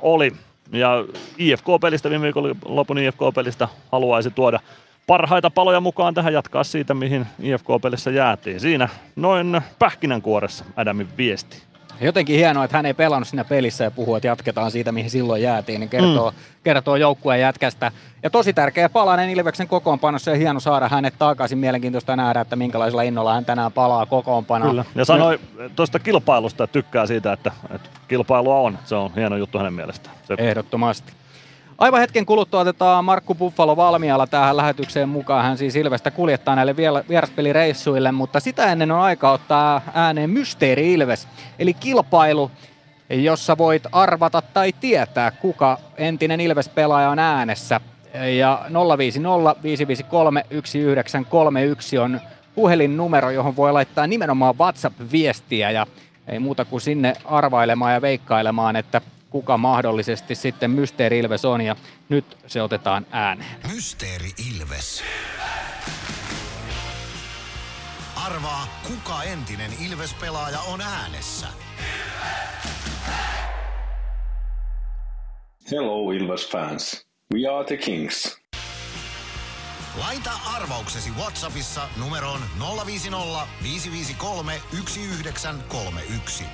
oli. Ja IFK-pelistä, viime viikonlopun IFK-pelistä haluaisi tuoda parhaita paloja mukaan tähän, jatkaa siitä, mihin IFK-pelissä jäätiin. Siinä noin pähkinänkuoressa Adamin viesti. Jotenkin hienoa, että hän ei pelannut siinä pelissä ja puhuu, että jatketaan siitä, mihin silloin jäätiin, niin kertoo joukkueen jätkästä. Ja tosi tärkeä palanen Ilveksen kokoonpanossa, ja hieno saada hänet takaisin. Mielenkiintoista nähdä, että minkälaisella innolla hän tänään palaa kokoonpanoon. Kyllä, ja sanoi tuosta kilpailusta, että tykkää siitä, että kilpailua on. Se on hieno juttu hänen mielestään. Ehdottomasti. Aivan hetken kuluttua otetaan Markku Buffalo Valmiala tähän lähetykseen mukaan. Hän siis Ilvestä kuljettaa näille vieraspelireissuille, mutta sitä ennen on aika ottaa ääneen Mysteeri Ilves. Eli kilpailu, jossa voit arvata tai tietää, kuka entinen Ilves-pelaaja on äänessä. Ja 050-553-1931 on puhelinnumero, johon voi laittaa nimenomaan WhatsApp-viestiä. Ja ei muuta kuin sinne arvailemaan ja veikkailemaan, että kuka mahdollisesti sitten Mysteeri Ilves on, ja nyt se otetaan ääneen. Mysteeri Ilves. Arvaa, kuka entinen Ilves-pelaaja on äänessä. Ilves! Hey! Hello Ilves fans. We are the Kings. Laita arvauksesi WhatsAppissa numeroon 050 553 1931.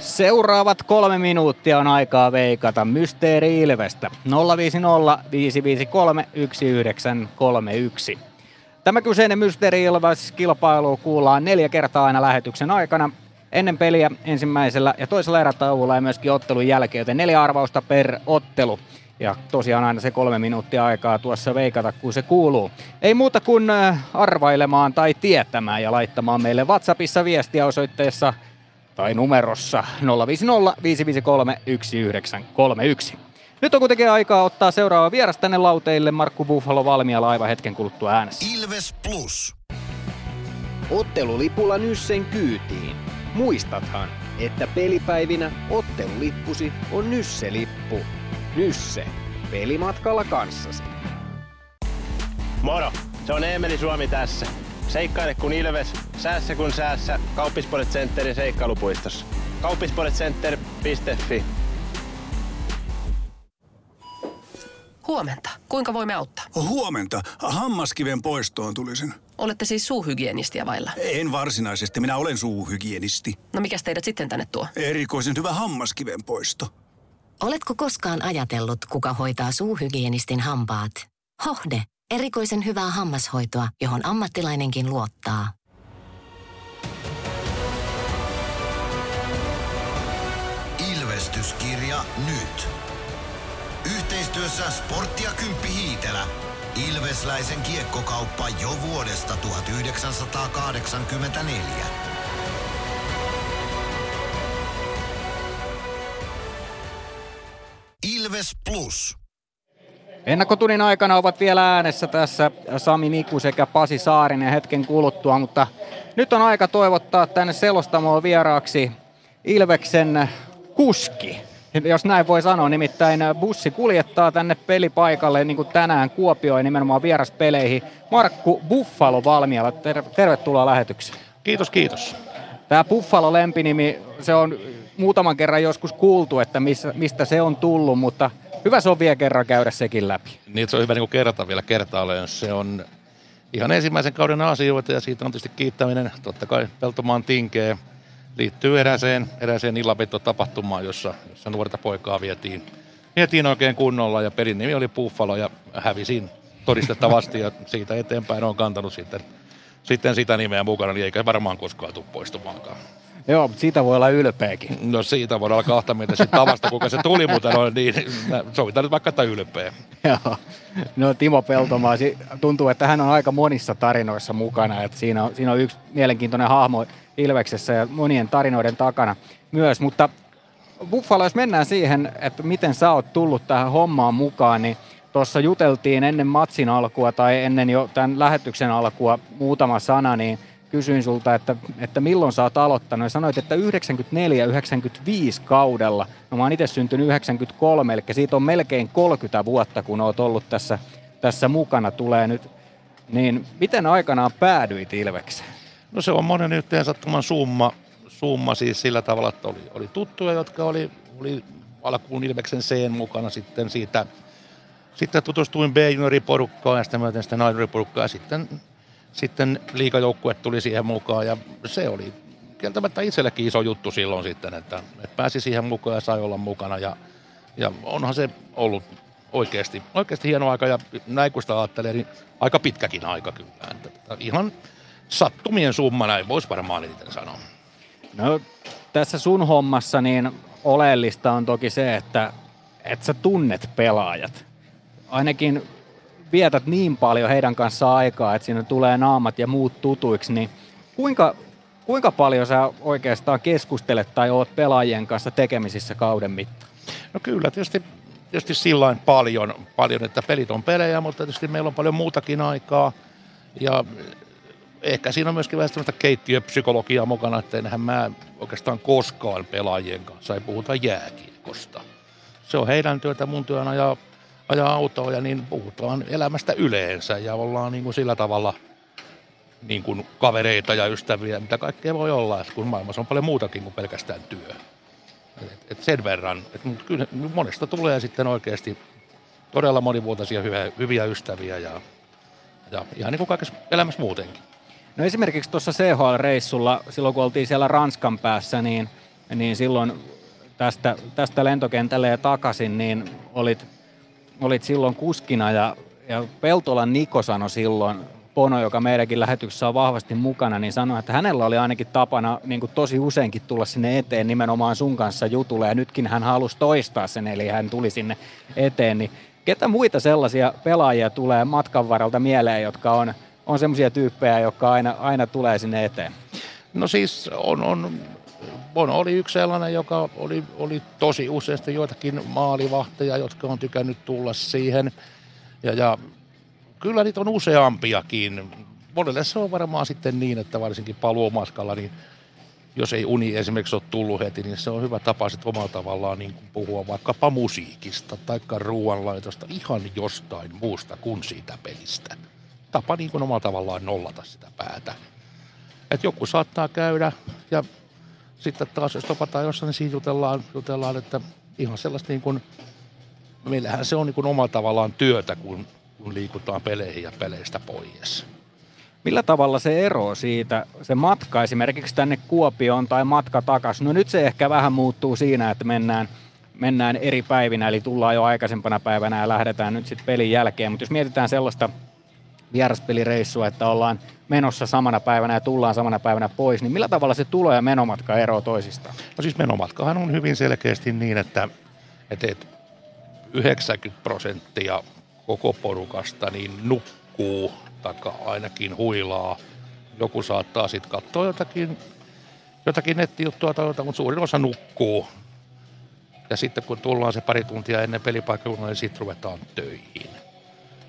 Seuraavat 3 minuuttia on aikaa veikata Mysteeri Ilvestä. 050 553 1931. Tämä kyseinen Mysteeri Ilves-kilpailu kuullaan 4 kertaa aina lähetyksen aikana. Ennen peliä ensimmäisellä ja toisella erätauolla ja myöskin ottelun jälkeen, joten 4 arvausta per ottelu. Ja tosiaan aina se 3 minuuttia aikaa tuossa veikata, kun se kuuluu. Ei muuta kuin arvailemaan tai tietämään ja laittamaan meille WhatsAppissa viestiä osoitteessa tai numerossa 050 553 1931. Nyt on kuitenkin aikaa ottaa seuraava vieras tänne lauteille. Markku Buffalo valmiina aivan hetken kuluttua äänessä. Ilves Plus. Ottelulipulla Nyssen kyytiin. Muistathan, että pelipäivinä ottelulippusi on Nysse-lippu. Nysse. Pelimatkalla kanssasi. Moro! Se on Emeli Suomi tässä. Seikkaile kun Ilves, säässä kun säässä. Kauppisports Centerin seikkailupuistossa. Kauppisportscenter.fi. Huomenta. Kuinka voimme auttaa? Huomenta. Hammaskiven poistoon tulisin. Olette siis suuhygienistiä vailla? En varsinaisesti. Minä olen suuhygienisti. No mikäs teidät sitten tänne tuo? Erikoisen hyvä hammaskiven poisto. Oletko koskaan ajatellut, kuka hoitaa suuhygienistin hampaat? Hohde. Erikoisen hyvää hammashoitoa, johon ammattilainenkin luottaa. Ilvestyskirja nyt. Yhteistyössä Sportti ja Kymppi Hiitelä. Ilvesläisen kiekkokauppa jo vuodesta 1984. Ilves Plus. Ennakkotunnin aikana ovat vielä äänessä tässä Sami Niku sekä Pasi Saarinen hetken kuluttua, mutta nyt on aika toivottaa tänne selostamoon vieraaksi Ilveksen kuski, jos näin voi sanoa. Nimittäin bussi kuljettaa tänne pelipaikalle, niin kuin tänään Kuopioon, nimenomaan vieraspeleihin. Markku Buffalo Valmiala, tervetuloa lähetykseen. Kiitos. Tämä Buffalo lempinimi, se on muutaman kerran joskus kuultu, että mistä se on tullut, mutta hyvä se on vielä kerran käydä sekin läpi. Niin, se on hyvä niin kuin kerrata vielä kertaalleen. Se on ihan ensimmäisen kauden asioita ja siitä on tietysti kiittäminen. Totta kai Peltomaan tinkeä liittyy erääseen illanpitotapahtumaan, jossa nuorta poikaa vietiin oikein kunnolla ja pelin nimi oli Buffalo ja hävisin todistettavasti ja siitä eteenpäin on kantanut sitten sitä nimeä mukana, niin eikä varmaan koskaan tule poistumaankaan. Joo, mutta siitä voi olla ylpeäkin. No siitä voi olla kahta mieltä siitä tavasta, kuinka se tuli, mutta niin sovitaan nyt vaikka, että ylpeä. Joo, no Timo Peltomaa, tuntuu, että hän on aika monissa tarinoissa mukana, että siinä on yksi mielenkiintoinen hahmo Ilveksessä ja monien tarinoiden takana myös, mutta Buffalo, jos mennään siihen, että miten sä oot tullut tähän hommaan mukaan, niin tuossa juteltiin ennen matsin alkua tai ennen jo tämän lähetyksen alkua muutama sana, niin kysyin sulta, että milloin sä oot aloittanut, ja sanoit, että 94-95 kaudella. No mä oon itse syntynyt 93, eli siitä on melkein 30 vuotta, kun oot ollut tässä mukana, tulee nyt. Niin miten aikanaan päädyit Ilvekseen? No se on monen yhteen sattuman summa siis sillä tavalla, että oli tuttuja, jotka oli alkuun Ilveksen C:n mukana, sitten siitä. Sitten tutustuin B-junioriporukkaan ja sitten A-junioriporukkaan ja sitten liigajoukkue tuli siihen mukaan ja se oli kieltämättä itsellekin iso juttu silloin sitten, että pääsi siihen mukaan ja sai olla mukana ja onhan se ollut oikeasti hieno aika ja näin kun sitä ajattelee, niin aika pitkäkin aika kyllä. Että ihan sattumien summa, näin voisi varmaan niitä sanoa. No tässä sun hommassa niin oleellista on toki se, että sä tunnet pelaajat. Ainakin vietät niin paljon heidän kanssaan aikaa, että siinä tulee naamat ja muut tutuiksi, niin kuinka paljon sä oikeastaan keskustelet tai oot pelaajien kanssa tekemisissä kauden mittaan? No kyllä, tietysti sillain paljon, että pelit on pelejä, mutta tietysti meillä on paljon muutakin aikaa ja ehkä siinä on myöskin vähän sellaista keittiöpsykologiaa mukana, että enhän mä oikeastaan koskaan pelaajien kanssa ei puhuta jääkiekosta. Se on heidän työtä, mun työnä ja ajaa autoa, ja niin puhutaan elämästä yleensä ja ollaan niin kuin sillä tavalla niin kuin kavereita ja ystäviä, mitä kaikkea voi olla, että kun maailmassa on paljon muutakin kuin pelkästään työ. Et sen verran, mutta kyllä monesta tulee sitten oikeasti todella monivuotaisia hyviä ystäviä ja ihan niin kuin kaikessa elämässä muutenkin. No esimerkiksi tuossa CHL-reissulla, silloin kun oltiin siellä Ranskan päässä, niin silloin tästä lentokentälle ja takaisin, niin olit silloin kuskina ja Peltolan Niko sanoi silloin, Pono, joka meidänkin lähetyksessä on vahvasti mukana, niin sanoi, että hänellä oli ainakin tapana niin kuin tosi useinkin tulla sinne eteen nimenomaan sun kanssa jutulle, ja nytkin hän halusi toistaa sen, eli hän tuli sinne eteen. Niin ketä muita sellaisia pelaajia tulee matkan varalta mieleen, jotka on semmoisia tyyppejä, jotka aina tulee sinne eteen? No siis Bono oli yksi sellainen, joka oli tosi useasti joitakin maalivahteja, jotka on tykännyt tulla siihen, ja kyllä niitä on useampiakin. Monelle se on varmaan sitten niin, että varsinkin paluumatkalla, niin jos ei uni esimerkiksi ole tullut heti, niin se on hyvä tapa sitten omalla tavallaan niin kuin puhua vaikkapa musiikista tai ruoanlaitosta, ihan jostain muusta kuin siitä pelistä. Tapa niin kuin omalla tavallaan nollata sitä päätä. Et joku saattaa käydä, ja sitten taas jos topataan jossain, niin siitä jutellaan, että ihan sellaista niin kuin, meillähän se on niin kuin omalla tavallaan työtä, kun liikutaan peleihin ja peleistä pois. Millä tavalla se ero siitä, se matka esimerkiksi tänne Kuopioon tai matka takaisin? No nyt se ehkä vähän muuttuu siinä, että mennään eri päivinä, eli tullaan jo aikaisempana päivänä ja lähdetään nyt sitten pelin jälkeen. Mutta jos mietitään sellaista vieraspelireissua, että ollaan menossa samana päivänä ja tullaan samana päivänä pois, niin millä tavalla se tulo- ja menomatka eroo toisistaan? No siis menomatkahan on hyvin selkeästi niin, että 90% koko porukasta niin nukkuu tai ainakin huilaa. Joku saattaa sitten katsoa jotakin nettijuttua tai jotain, mutta suurin osa nukkuu. Ja sitten kun tullaan se pari tuntia ennen pelipaikkaa, niin sitten ruvetaan töihin.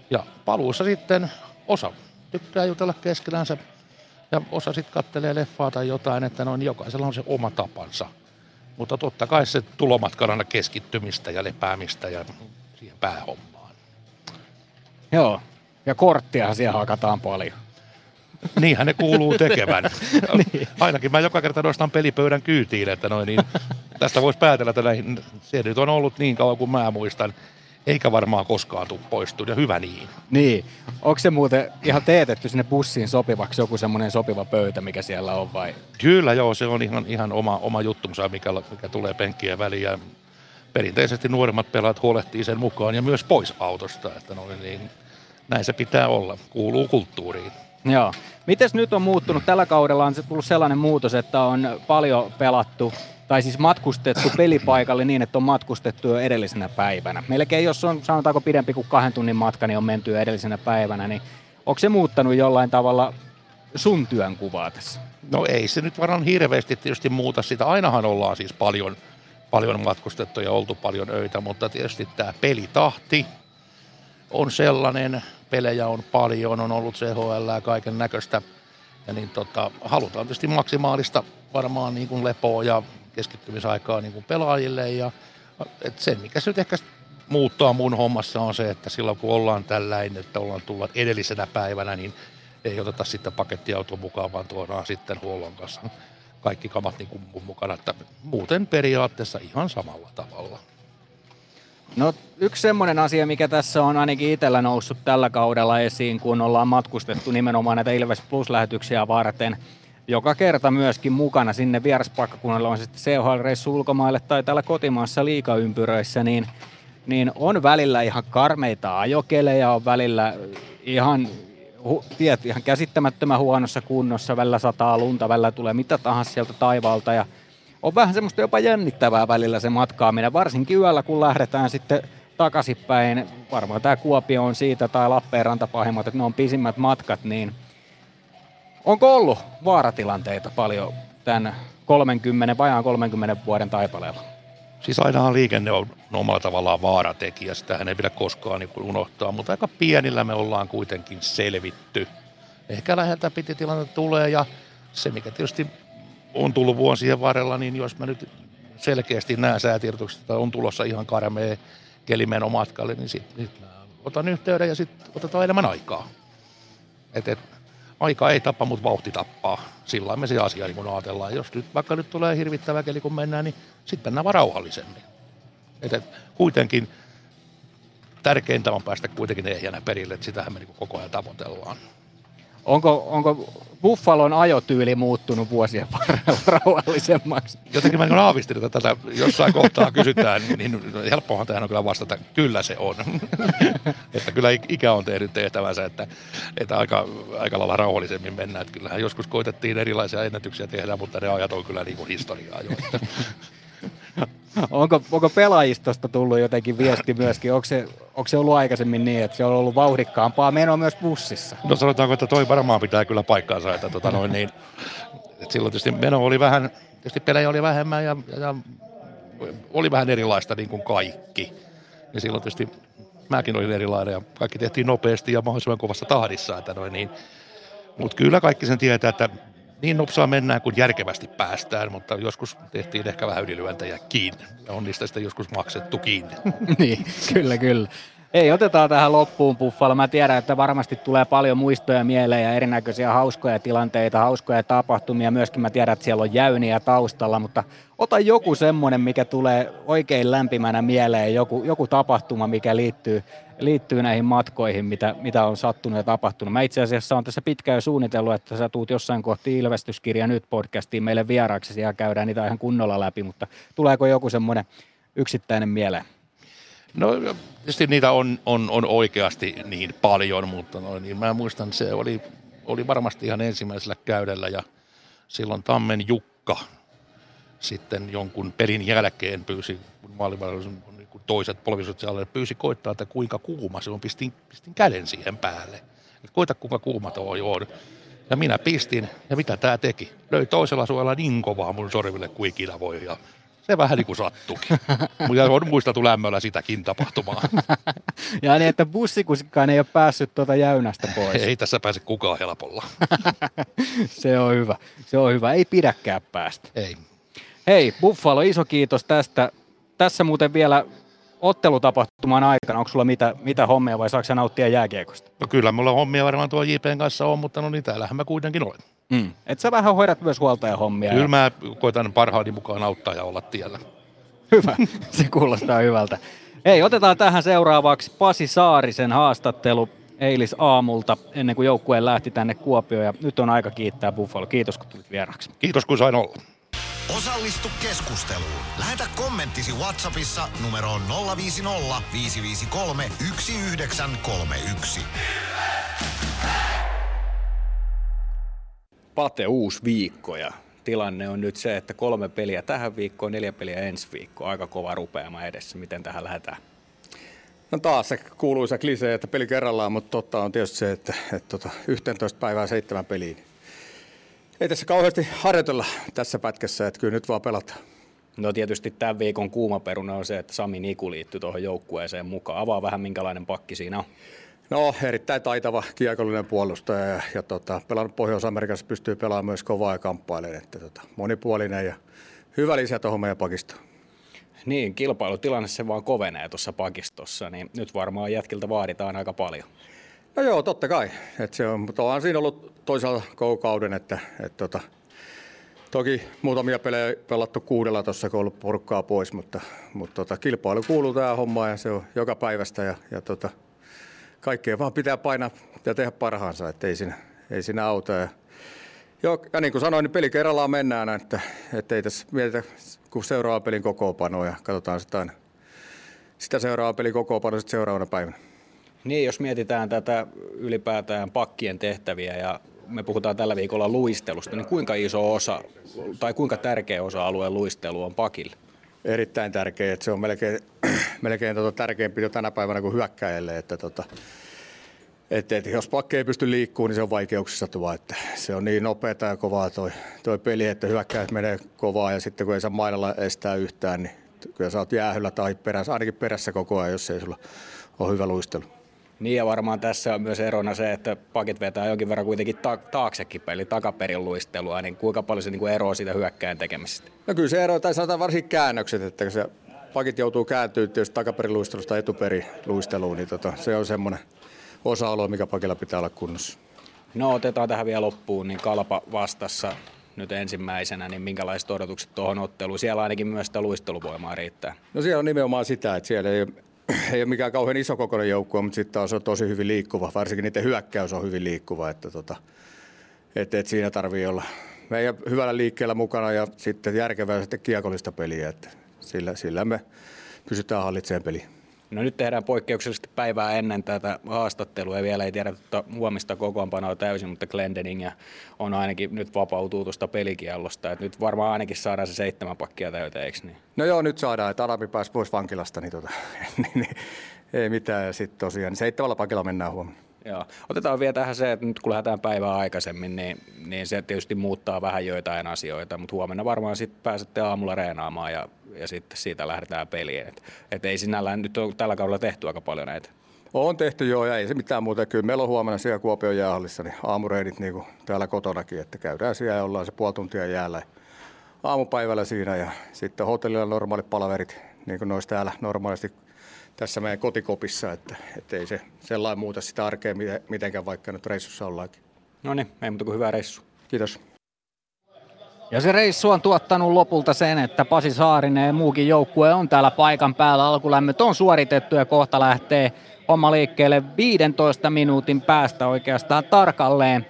Ja paluussa sitten osa tykkää jutella keskenänsä ja osa sitten kattelee leffaa tai jotain, että no, niin jokaisella on se oma tapansa. Mutta totta kai se tulomatkan aina keskittymistä ja lepäämistä ja siihen päähommaan. Joo, ja korttia siellä hakataan paljon. Niinhän ne kuuluu tekevän. Niin. Ainakin mä joka kerta nostan pelipöydän kyytiin, että niin tästä voisi päätellä, että se nyt on ollut niin kauan kuin mä muistan, eikä varmaan koskaan tule poistua, ja hyvä niin. Niin, onko se muuten ihan teetetty sinne bussiin sopivaksi joku semmoinen sopiva pöytä, mikä siellä on vai? Kyllä joo, se on ihan oma juttunsa, mikä tulee penkkien väliin, ja perinteisesti nuoremmat pelaat huolehtii sen mukaan ja myös pois autosta, että niin näin se pitää olla, kuuluu kulttuuriin. Joo. Mites nyt on muuttunut? Tällä kaudella on tullut sellainen muutos, että on paljon pelattu, tai siis matkustettu pelipaikalle niin, että on matkustettu jo edellisenä päivänä. Melkein jos on, sanotaanko pidempi kuin 2 tunnin matka, niin on menty jo edellisenä päivänä, niin onko se muuttanut jollain tavalla sun työnkuvaa tässä? No ei se nyt varmaan hirveästi tietysti muuta sitä. Ainahan ollaan siis paljon matkustettu ja oltu paljon öitä, mutta tietysti tämä pelitahti on sellainen, pelejä on paljon, on ollut CHL ja kaiken näköistä, ja niin halutaan tietysti maksimaalista varmaan niin kuin lepoa ja keskittymisaikaa niin kuin pelaajille, ja se mikä se nyt ehkä muuttaa mun hommassa on se, että silloin kun ollaan tällainen, että tullaan edellisenä päivänä, niin ei oteta sitten pakettiautoa mukaan, vaan tuodaan sitten huollon kanssa kaikki kamat niin kuin mukana, että muuten periaatteessa ihan samalla tavalla. No yksi semmoinen asia, mikä tässä on ainakin itsellä noussut tällä kaudella esiin, kun ollaan matkustettu nimenomaan näitä Ilves Plus-lähetyksiä varten, joka kerta myöskin mukana sinne vieraspaikkakunnalle, on sitten CHL-reissu ulkomaille tai täällä kotimaassa liigaympyröissä, niin on välillä ihan karmeita ajokelejä, on välillä ihan käsittämättömän huonossa kunnossa, välillä sataa lunta, välillä tulee mitä tahansa sieltä taivaalta, ja on vähän semmoista jopa jännittävää välillä se matkaaminen, varsinkin yöllä kun lähdetään sitten takaisinpäin, varmaan tämä Kuopio on siitä tai Lappeenranta pahimmat, että ne on pisimmät matkat, niin onko ollut vaaratilanteita paljon tämän 30 vuoden taipaleella? Siis ainahan liikenne on omalla tavallaan vaaratekijä, sitähän ei pidä koskaan niin kuin unohtaa, mutta aika pienillä me ollaan kuitenkin selvitty. Ehkä läheltä piti tilanne tulee, ja se mikä tietysti on tullut vuosien varrella, niin jos mä nyt selkeästi nämä säätiedotukset, että on tulossa ihan karmea kelimeen matkalle, niin sitten otan yhteyden ja sitten otetaan enemmän aikaa. Et, aika ei tappa, mutta vauhti tappaa. Sillain me se asia niin kun ajatellaan. Jos nyt, vaikka nyt tulee hirvittävä keli, kun mennään, niin sitten mennään vaan rauhallisemmin. Et, kuitenkin tärkeintä on päästä kuitenkin ehjänä perille, että sitähän me niin koko ajan tavoitellaan. Onko Buffalon ajotyyli muuttunut vuosien varrella rauhallisemmaksi? Jotenkin mä niin aavistin, että tätä jossain kohtaa kysytään, niin helppohan tähän on kyllä vastata, kyllä se on. Että kyllä ikä on tehnyt tehtävänsä, että aika lailla rauhallisemmin mennään. Että kyllähän joskus koitettiin erilaisia ennätyksiä tehdä, mutta ne ajat on kyllä niin kuin historiaa jo. Onko pelaajistosta tullut jotenkin viesti myöskin? Onko se ollut aikaisemmin niin, että se on ollut vauhdikkaampaa menoa myös bussissa? No sanotaanko, että toi varmaan pitää kyllä paikkaansa. Että, että silloin tietysti meno oli vähän, tietysti pelejä oli vähemmän ja oli vähän erilaista niin kuin kaikki. Ja silloin tietysti mäkin olin erilainen ja kaikki tehtiin nopeasti ja mahdollisimman kovassa tahdissa. Mutta kyllä kaikki sen tietää, että niin nopsaa mennään, kun järkevästi päästään, mutta joskus tehtiin ehkä vähän ylilyöntejäkin. On niistä sitten joskus maksettukin. Niin, kyllä. Ei, otetaan tähän loppuun Buffalo. Mä tiedän, että varmasti tulee paljon muistoja mieleen ja erinäköisiä hauskoja tilanteita, hauskoja tapahtumia. Myöskin mä tiedän, että siellä on jäyniä taustalla, mutta ota joku semmoinen, mikä tulee oikein lämpimänä mieleen, joku tapahtuma, mikä liittyy näihin matkoihin, mitä on sattunut ja tapahtunut. Mä itse asiassa olen tässä pitkään jo suunnitellut, että sä tuut jossain kohti Ilvestyskirja nyt -podcastiin meille vieraaksi ja käydään niitä ihan kunnolla läpi, mutta tuleeko joku semmoinen yksittäinen mieleen? No tietysti niitä on oikeasti niin paljon, mutta niin mä muistan, että se oli varmasti ihan ensimmäisellä käydellä ja silloin Tammen Jukka sitten jonkun pelin jälkeen pyysi, kun maalivahdin toiset polvisut siellä pyysi koittaa, että kuinka kuuma se on, pistin käden siihen päälle. Et koita kuinka kuuma toi on. Ja minä pistin, ja mitä tää teki? Löi toisella suojalla niin kovaa mun sorville kuin ikinä voi, ja se vähän niin kuin sattukin. Mutta on muisteltu lämmöllä sitäkin tapahtumaa. Ja niin, että bussikuskaan ei ole päässyt tuota jäynästä pois. Ei tässä pääse kukaan helpolla. Se on hyvä. Ei pidäkään päästä. Ei. Hei, Buffalo, iso kiitos tästä. Tässä muuten vielä ottelutapahtuman aikana, onko sulla mitä hommia vai saako sä nauttia jääkiekosta? No kyllä, mulla hommia varmaan tuo JP:n kanssa on, mutta täällähän mä kuitenkin olen. Et sä vähän hoidat myös huoltajahommia? Kyllä mä koitan parhaani mukaan auttaa ja olla tiellä. Hyvä, se kuulostaa hyvältä. Hei, otetaan tähän seuraavaksi Pasi Saarisen haastattelu eilisaamulta ennen kuin joukkue lähti tänne Kuopioon. Ja nyt on aika kiittää Buffalo. Kiitos kun tulit vieraksi. Kiitos kun sain olla. Osallistu keskusteluun. Lähetä kommenttisi WhatsAppissa numeroon 050 553 1931. Pate, uusi viikko ja tilanne on nyt se, että 3 peliä tähän viikkoon, 4 peliä ensi viikkoon. Aika kova rupeama edessä. Miten tähän lähdetään? No taas se kuuluisa klisee, että peli kerrallaan, mutta totta on tietysti se, että 11 päivää 7 peliin. Ei tässä kauheasti harjoitella tässä pätkässä, että kyllä nyt vaan pelataan. No tietysti tämän viikon kuuma peruna on se, että Sami Niku liittyy tuohon joukkueeseen mukaan. Avaa vähän, minkälainen pakki siinä on. No erittäin taitava kiekollinen puolustaja ja pelannut Pohjois-Amerikassa, pystyy pelaamaan myös kovaa ja kamppailemaan. Monipuolinen ja hyvä lisä tuohon meidän pakistoon. Niin, kilpailutilanne se vaan kovenee tuossa pakistossa, niin nyt varmaan jätkiltä vaaditaan aika paljon. No joo, totta kai. Mutta onhan siinä ollut toisaalta koko kauden, että toki muutamia pelejä pelattu 6 tuossa, kun on ollut porukkaa pois, mutta kilpailu kuuluu tähän hommaan ja se on joka päivästä ja kaikkea vaan pitää painaa ja tehdä parhaansa, että ei siinä auta. Ja niin kuin sanoin, niin peli kerrallaan mennään, että ei tässä mietitä kun seuraava pelin kokoopanoa ja katsotaan sitä seuraava pelin kokoopanoa sitten seuraavana päivänä. Niin, jos mietitään tätä ylipäätään pakkien tehtäviä ja me puhutaan tällä viikolla luistelusta, niin kuinka iso osa tai kuinka tärkeä osa-alueen luistelu on pakille? Erittäin tärkeä, että se on melkein tärkeämpi jo tänä päivänä kuin hyökkäjälle, että jos pakki ei pysty liikkumaan, niin se on vaikeuksissa tuo, että se on niin nopeata ja kovaa toi peli, että hyökkäjät menee kovaa ja sitten kun ei saa mailalla estää yhtään, niin kyllä sä oot jäähyllä tai perässä, ainakin perässä koko ajan, jos ei sulla ole hyvä luistelu. Niin ja varmaan tässä on myös erona se, että pakit vetää jonkin verran kuitenkin taaksekin eli takaperin luistelua, niin kuinka paljon se eroaa siitä hyökkäin tekemisestä? No kyllä se eroaa, tai sanotaan varsinkin käännökset, että se pakit joutuu kääntyä tietysti takaperiluistelusta etuperiluisteluun, niin se on semmoinen osa-alue, mikä pakilla pitää olla kunnossa. No otetaan tähän vielä loppuun, niin KalPa vastassa nyt ensimmäisenä, niin minkälaiset odotukset tuohon otteluun? Siellä ainakin myös sitä luisteluvoimaa riittää. No siellä on nimenomaan sitä, että siellä ei ole mikään kauhean iso kokoinen joukkue, mutta sitten taas on tosi hyvin liikkuva, varsinkin niiden hyökkäys on hyvin liikkuva, että siinä tarvii olla meidän hyvällä liikkeellä mukana ja sitten järkevää sitten kiekollista peliä, että sillä me pysytään hallitsemaan peliä. No nyt tehdään poikkeuksellisesti päivää ennen tätä haastattelua ja vielä ei tiedä huomista kokoonpanoa täysin, mutta Glendening on ainakin nyt vapautuu tuosta pelikiellosta. Et nyt varmaan ainakin saadaan se 7 pakkia täyteen, eikö niin? No joo, nyt saadaan, että Adami pääsi pois vankilasta, niin ei mitään. Ja sitten tosiaan 7 pakilla mennään huomenna. Joo. Otetaan vielä tähän se, että nyt kun lähdetään päivää aikaisemmin, niin se tietysti muuttaa vähän joitain asioita, mutta huomenna varmaan sitten pääsette aamulla reenaamaan ja sitten siitä lähdetään peliin. Et ei sinällään nyt ole tällä kaudella tehty aika paljon näitä. On tehty joo ja ei se mitään muuta. Kyllä meillä on huomenna siellä Kuopion jäähallissa niin aamureenit niin kuin täällä kotonakin, että käydään siellä ja ollaan se puoli tuntia jäällä aamupäivällä siinä ja sitten hotellilla normaalit palaverit, niin kuin ne olisi täällä normaalisti tässä meidän kotikopissa, että ei se sellainen muuta sitä arkea mitenkään, vaikka nyt reissussa ollaankin. No niin, ei muuta kuin hyvää reissua. Kiitos. Ja se reissu on tuottanut lopulta sen, että Pasi Saarinen ja muukin joukkue on täällä paikan päällä. Alkulämmöt on suoritettu ja kohta lähtee homma liikkeelle 15 minuutin päästä oikeastaan tarkalleen.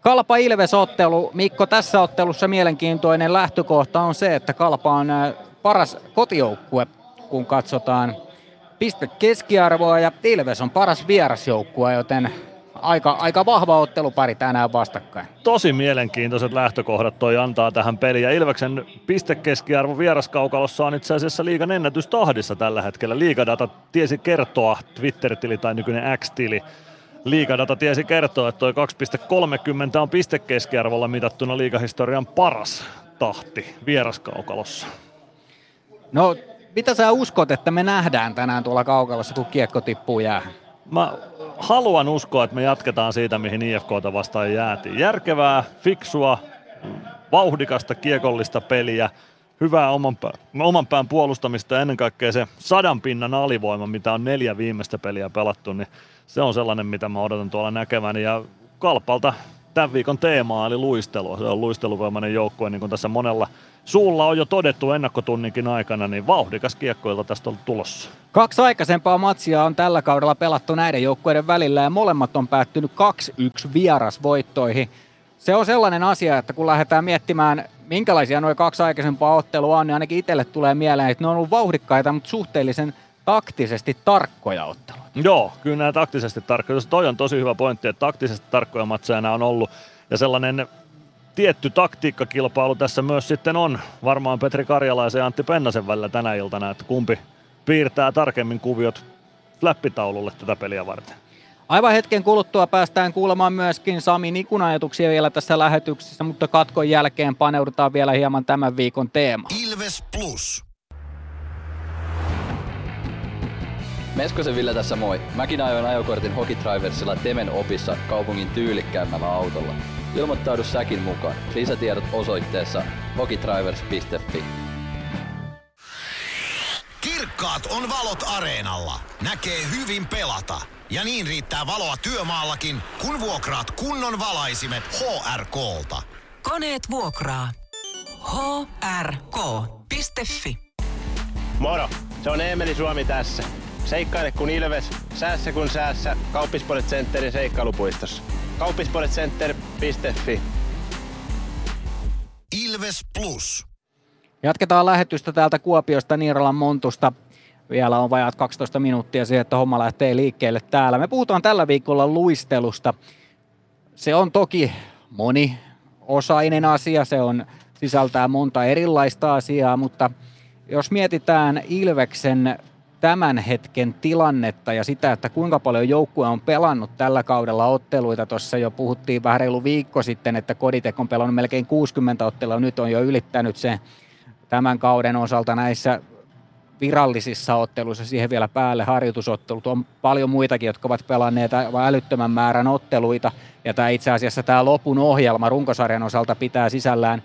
KalPa Ilves-ottelu. Mikko, tässä ottelussa mielenkiintoinen lähtökohta on se, että KalPa on paras kotijoukkue, kun katsotaan pistekeskiarvoa ja Ilves on paras vierasjoukkue, joten aika vahva ottelupari tänään vastakkain. Tosi mielenkiintoiset lähtökohdat toi antaa tähän peliin ja Ilveksen pistekeskiarvo vieraskaukalossa on itse asiassa liigan ennätystahdissa tällä hetkellä. Liigadata tiesi kertoa, Twitter-tili tai nykyinen X-tili. Liigadata tiesi kertoa, että toi 2,30 on pistekeskiarvolla mitattuna liigahistorian paras tahti vieraskaukalossa. No mitä sä uskot, että me nähdään tänään tuolla kaukalossa, kun kiekko tippuu jäähän? Mä haluan uskoa, että me jatketaan siitä, mihin IFK:ta vastaan jäätiin. Järkevää, fiksua, vauhdikasta, kiekollista peliä, hyvää oman pään puolustamista ja ennen kaikkea se 100 pinnan alivoima, mitä on 4 viimeistä peliä pelattu, niin se on sellainen, mitä mä odotan tuolla näkeväni. Ja KalPalta tämän viikon teemaa eli luistelu. Se on luisteluvoimainen joukkue, niin kuin tässä monella suulla on jo todettu ennakkotunninkin aikana, niin vauhdikas kiekkoilta tästä on tulossa. 2 aikaisempaa matsia on tällä kaudella pelattu näiden joukkueiden välillä ja molemmat on päättynyt 2-1 vierasvoittoihin. Se on sellainen asia, että kun lähdetään miettimään, minkälaisia nuo 2 aikaisempaa ottelua on, niin ainakin itselle tulee mieleen, että ne on ollut vauhdikkaita, mutta suhteellisen taktisesti tarkkoja otteluita. Joo, kyllä nämä taktisesti tarkkoja. Toi on tosi hyvä pointti, että taktisesti tarkkoja matseja nämä on ollut ja sellainen tietty taktiikkakilpailu tässä myös sitten on varmaan Petri Karjalaisen ja Antti Pennasen välillä tänä iltana, että kumpi piirtää tarkemmin kuviot fläppitaululle tätä peliä varten. Aivan hetken kuluttua päästään kuulemaan myöskin Sami Nikun ajatuksia vielä tässä lähetyksessä, mutta katkon jälkeen paneudutaan vielä hieman tämän viikon teemaan. Ilves Plus. Meskosen Ville tässä moi. Mäkin ajoin ajokortin Hokitriversilla Temen opissa kaupungin tyylikkäämmällä autolla. Ilmoittaudu säkin mukaan. Lisätiedot osoitteessa hokitrivers.fi. Kirkkaat on valot areenalla. Näkee hyvin pelata. Ja niin riittää valoa työmaallakin, kun vuokraat kunnon valaisimet HRK:lta. Koneet vuokraa. HRK.fi. Moro, se on Emeli Suomi tässä. Seikkaile kun Ilves, säässä kun säässä. Kauppispoilet Centerin seikkailupuistossa. Kauppispoiletcenter.fi. Ilves Plus. Jatketaan lähetystä täältä Kuopiosta, Niiralan Montusta. Vielä on vajaat 12 minuuttia siihen, että homma lähtee liikkeelle täällä. Me puhutaan tällä viikolla luistelusta. Se on toki moniosainen asia. Se on, sisältää monta erilaista asiaa, mutta jos mietitään Ilveksen tämän hetken tilannetta ja sitä, että kuinka paljon joukkue on pelannut tällä kaudella otteluita. Tuossa jo puhuttiin vähän reilu viikko sitten, että Koditek on pelannut melkein 60 ottelua. Nyt on jo ylittänyt se tämän kauden osalta näissä virallisissa otteluissa, siihen vielä päälle harjoitusottelut, on paljon muitakin, jotka ovat pelanneet aivan älyttömän määrän otteluita, ja tämä itse asiassa tämä lopun ohjelma runkosarjan osalta pitää sisällään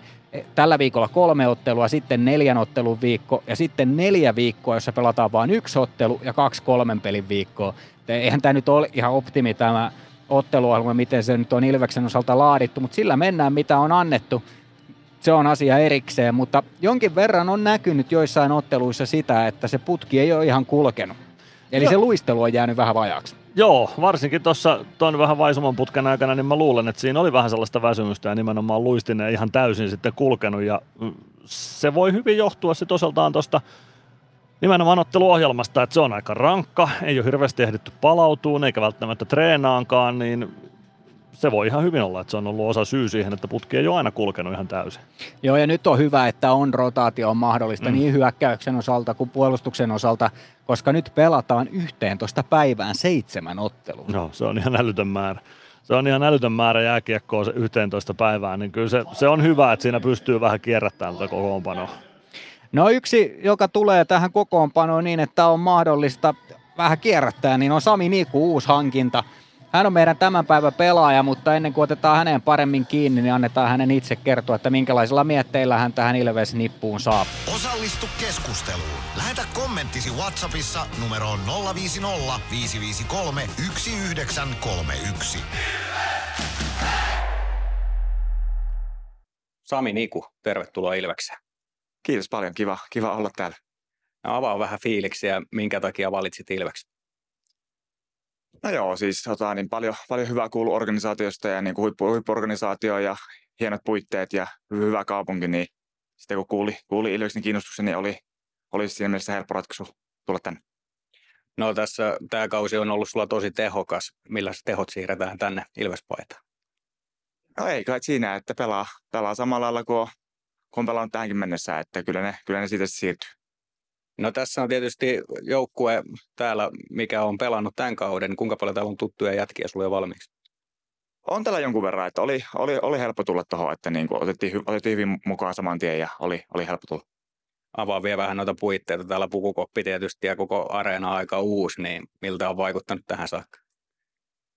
tällä viikolla 3 ottelua, sitten 4 ottelun viikko ja sitten 4 viikkoa, jossa pelataan vain 1 ottelu ja 2 3-pelin viikkoa. Eihän tämä nyt ole ihan optimi tämä otteluohjelma, miten se nyt on Ilveksen osalta laadittu, mutta sillä mennään mitä on annettu. Se on asia erikseen, mutta jonkin verran on näkynyt joissain otteluissa sitä, että se putki ei ole ihan kulkenut. Eli se luistelu on jäänyt vähän vajaaksi. Joo, varsinkin tuossa tuon vähän vaisuman putken aikana, niin mä luulen, että siinä oli vähän sellaista väsymystä ja nimenomaan luistinen ihan täysin sitten kulkenut. Ja se voi hyvin johtua sitten osaltaan tuosta nimenomaan otteluohjelmasta, että se on aika rankka, ei ole hirveästi ehditty palautumaan eikä välttämättä treenaankaan, niin se voi ihan hyvin olla, että se on ollut osa syy siihen, että putki ei ole aina kulkenut ihan täysin. Joo, ja nyt on hyvä, että on rotaatio on mahdollista niin hyökkäyksen osalta kuin puolustuksen osalta, koska nyt pelataan 11 päivään 7 ottelua. No, se on ihan älytön määrä. Se on ihan älytön määrä jääkiekkoa se 11 päivään, niin kyllä se on hyvä, että siinä pystyy vähän kierrättämään tätä kokoonpanoa. No yksi, joka tulee tähän kokoonpanoon niin, että on mahdollista vähän kierrättää, niin on Sami Niku, uusi hankinta. Hän on meidän tämän päivän pelaaja, mutta ennen kuin otetaan häneen paremmin kiinni, niin annetaan hänen itse kertoa, että minkälaisilla mietteillä hän tähän Ilves-nippuun saa. Osallistu keskusteluun. Lähetä kommenttisi WhatsAppissa numeroon 050 553 1931. Sami Niku, tervetuloa Ilvekseen. Kiitos paljon, kiva olla täällä. No, avaa vähän fiiliksiä, minkä takia valitsit Ilveksen. No joo, siis niin paljon hyvää kuuluu organisaatiosta ja niin huippuorganisaatio ja hienot puitteet ja hyvä kaupunki, niin sitten kun kuuli Ilveksen kiinnostuksen, niin oli siinä mielessä helppo ratkaisu tulla tänne. No tässä tämä kausi on ollut sulla tosi tehokas. Milläs tehot siirretään tänne Ilves-paitaan? No ei kai siinä, että pelaa samalla lailla kuin on pelannut tähänkin mennessä, että kyllä ne siitä siirtyy. No tässä on tietysti joukkue täällä, mikä on pelannut tämän kauden. Kuinka paljon täällä on tuttuja jätkiä sulle valmiiksi? On täällä jonkun verran, että oli helppo tulla tuohon, että niin kuin otettiin hyvin mukaan saman tien ja oli helppo tulla. Avaa vielä vähän noita puitteita. Täällä pukukoppi tietysti ja koko areena aika uusi, niin miltä on vaikuttanut tähän saakka?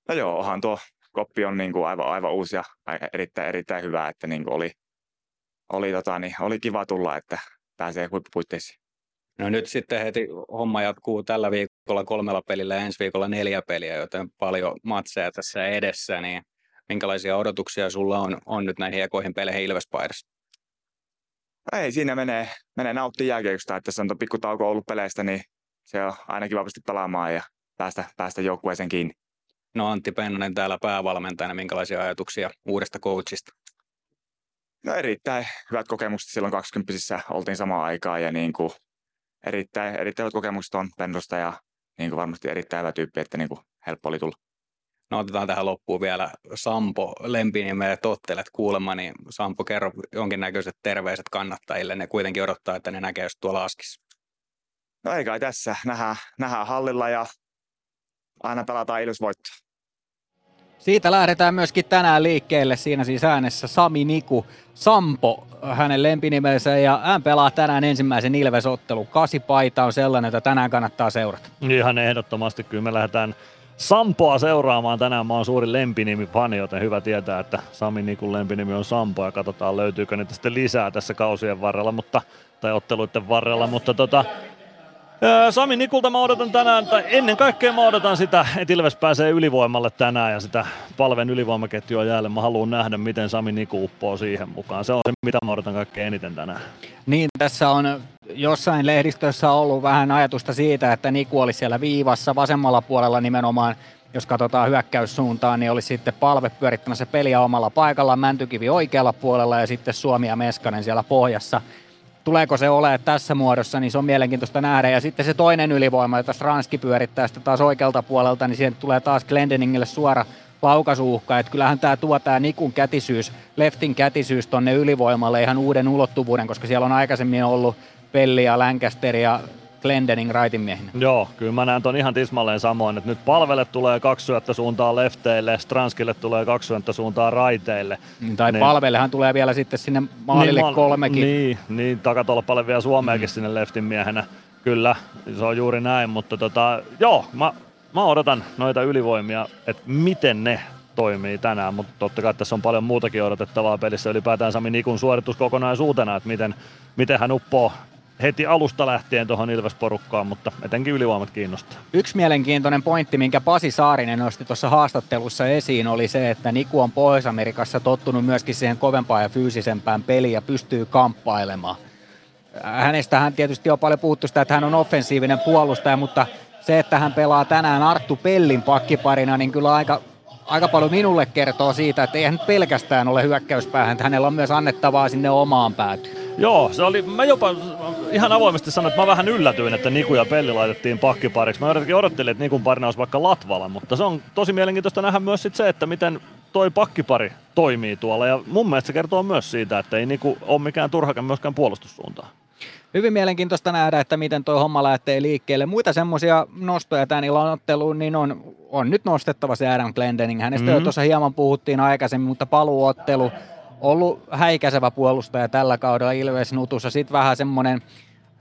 No joo, onhan tuo koppi on niin kuin aivan uusi ja erittäin hyvä, että niin kuin oli kiva tulla, että pääsee huippupuitteisiin. No nyt sitten heti homma jatkuu tällä viikolla 3 pelillä ja ensi viikolla 4 peliä, joten paljon matseja tässä edessä, niin minkälaisia odotuksia sulla on nyt näihin ekoihin peleihin Ilves-paidassa? Ei, siinä menee nauttia jääkiekosta, että tässä on pikkutauko ollut peleistä, niin se on aina kivasti pelaamaan ja päästä joukkueeseen kiinni. No Antti Pennanen täällä päävalmentajana, minkälaisia ajatuksia uudesta coachista? No erittäin hyvät kokemukset, silloin 20-sissä oltiin samaan aikaan ja niin kuin erittäin hyvät kokemukset on Pennosta ja niin kuin varmasti erittäin hyvä tyyppi, että niin kuin helppo oli tulla. No otetaan tähän loppuun vielä Sampo Lempinimeä tottelet kuulemma, niin Sampo kerro jonkinnäköiset terveiset kannattajille. Ne kuitenkin odottaa, että ne näkee just tuolla Askissa. No ei kai tässä. Nähdään hallilla ja aina pelataan Ilves voittoa. Siitä lähdetään myöskin tänään liikkeelle. Siinä siis äänessä Sami Niku, Sampo, hänen lempinimensä, ja hän pelaa tänään ensimmäisen Ilves-ottelun. 8-paita on sellainen, jota tänään kannattaa seurata. Ihan ehdottomasti. Kyllä me lähdetään Sampoa seuraamaan tänään. Mä oon suuri lempinimifani, joten hyvä tietää, että Sami Nikun lempinimi on Sampo, ja katsotaan löytyykö niitä sitten lisää tässä kausien varrella, tai otteluiden varrella, mutta Sami Nikulta mä odotan tänään, tai ennen kaikkea mä odotan sitä, että Ilves pääsee ylivoimalle tänään ja sitä Palven ylivoimaketjua jäälle. Mä haluan nähdä, miten Sami Niku uppoo siihen mukaan. Se on se, mitä mä odotan kaikkein eniten tänään. Niin, tässä on jossain lehdistössä ollut vähän ajatusta siitä, että Niku olisi siellä viivassa vasemmalla puolella nimenomaan. Jos katsotaan hyökkäyssuuntaan, niin olisi sitten Palve pyörittämässä peliä omalla paikallaan, Mäntykivi oikealla puolella ja sitten Suomi ja Meskanen siellä pohjassa. Tuleeko se olemaan tässä muodossa, niin se on mielenkiintoista nähdä. Ja sitten se toinen ylivoima, jota Stranski pyörittää sitä taas oikealta puolelta, niin siihen tulee taas Glendeningille suora laukaisuuhka. Että kyllähän tämä tuo tämä Nikun kätisyys, leftin kätisyys tonne ylivoimalle ihan uuden ulottuvuuden, koska siellä on aikaisemmin ollut Pelli ja Lancaster ja Glendening raitin miehinä. Joo, kyllä mä näen ton ihan tismalleen samoin, että nyt Palvelle tulee 2 syöttä suuntaan lefteille, Stranskille tulee 2 syöttä suuntaan raiteille. Tai niin. Palvellehan tulee vielä sitten sinne maalille niin, 3kin. Niin, takatolpalle vielä Suomeakin sinne leftin miehenä. Kyllä, se on juuri näin, mutta mä odotan noita ylivoimia, että miten ne toimii tänään, mutta totta kai tässä on paljon muutakin odotettavaa pelissä, ylipäätään Sami Nikun suoritus kokonaisuutena, että miten hän uppoo heti alusta lähtien tuohon Ilves-porukkaan, mutta etenkin ylivoimat kiinnostaa. Yksi mielenkiintoinen pointti, minkä Pasi Saarinen nosti tuossa haastattelussa esiin, oli se, että Niku on Pohjois-Amerikassa tottunut myöskin siihen kovempaan ja fyysisempään peliin ja pystyy kamppailemaan. Hänestähän tietysti on paljon puhuttu sitä, että hän on offensiivinen puolustaja, mutta se, että hän pelaa tänään Arttu Pellin pakkiparina, niin kyllä aika paljon minulle kertoo siitä, että ei hän pelkästään ole hyökkäyspäähän, että hänellä on myös annettavaa sinne omaan päätyyn. Joo, se oli, mä jopa ihan avoimesti sanoin, että mä vähän yllätyin, että Niku ja Pelli laitettiin pakkipariksi. Mä odottelin, että Nikun parina olisi vaikka Latvala, mutta se on tosi mielenkiintoista nähdä myös sit se, että miten toi pakkipari toimii tuolla. Ja mun mielestä se kertoo myös siitä, että ei Niku ole mikään turhakaan myöskään puolustussuuntaan. Hyvin mielenkiintoista nähdä, että miten toi homma lähtee liikkeelle. Muita semmoisia nostoja tämän illan otteluun, niin on nyt nostettava se Adam Glendening. Hänestä jo tuossa hieman puhuttiin aikaisemmin, mutta paluuottelu. Ollut häikäisevä puolustaja tällä kaudella Ilves-nutussa. Sitten vähän semmoinen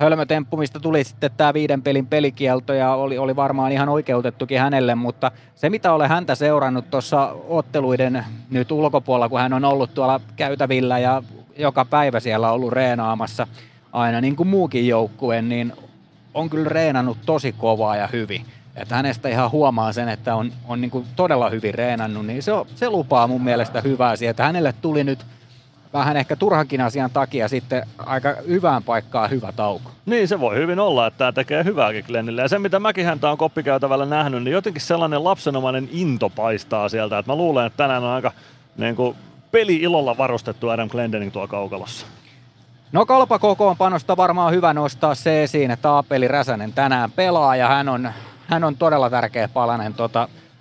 hölmötemppu, mistä tuli sitten tämä 5 pelin pelikielto ja oli varmaan ihan oikeutettukin hänelle, mutta se mitä olen häntä seurannut tuossa otteluiden nyt ulkopuolella, kun hän on ollut tuolla käytävillä ja joka päivä siellä ollut reenaamassa aina niin kuin muukin joukkue, niin on kyllä reenannut tosi kovaa ja hyvin. Että hänestä ihan huomaa sen, että on niin kuin todella hyvin reenannut, niin se lupaa mun mielestä hyvää siihen, että hänelle tuli nyt vähän ehkä turhankin asian takia sitten aika hyvään paikkaan hyvä tauko. Niin, se voi hyvin olla, että tämä tekee hyvääkin Glennille. Ja se, mitä mäkin häntä on koppikäytävällä nähnyt, niin jotenkin sellainen lapsenomainen into paistaa sieltä. Että mä luulen, että tänään on aika niin kuin peli-ilolla varustettu Adam Glendening tuo kaukalossa. No KalPa kokoonpanosta varmaan hyvä nostaa se esiin, että Aapeli Räsänen tänään pelaa ja hän on todella tärkeä palanen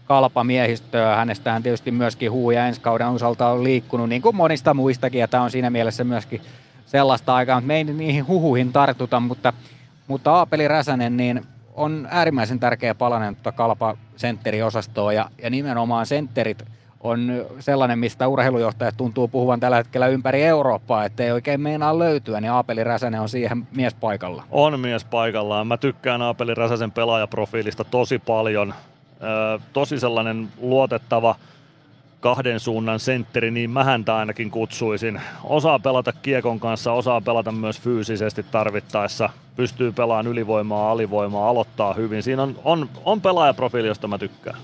KalPa-miehistöä. Hänestähän tietysti myöskin huuja ensi kauden osalta on liikkunut, niin kuin monista muistakin, ja tämä on siinä mielessä myöskin sellaista aikaa, mutta me ei niihin huhuihin tartuta, mutta Aapeli Räsänen niin on äärimmäisen tärkeä palanen KalPa-sentteriosastoa, ja nimenomaan sentterit on sellainen, mistä urheilujohtajat tuntuu puhuvan tällä hetkellä ympäri Eurooppaa, ettei oikein meinaa löytyä, niin Aapeli Räsänen on siihen mies paikalla. On mies paikallaan. Mä tykkään Aapeli Räsäsen pelaajaprofiilista tosi paljon. Tosi sellainen luotettava kahden suunnan sentteri, niin mä häntä ainakin kutsuisin. Osaa pelata kiekon kanssa, osaa pelata myös fyysisesti tarvittaessa. Pystyy pelaamaan ylivoimaa, alivoimaa, aloittaa hyvin. Siinä on pelaajaprofiili, josta mä tykkään.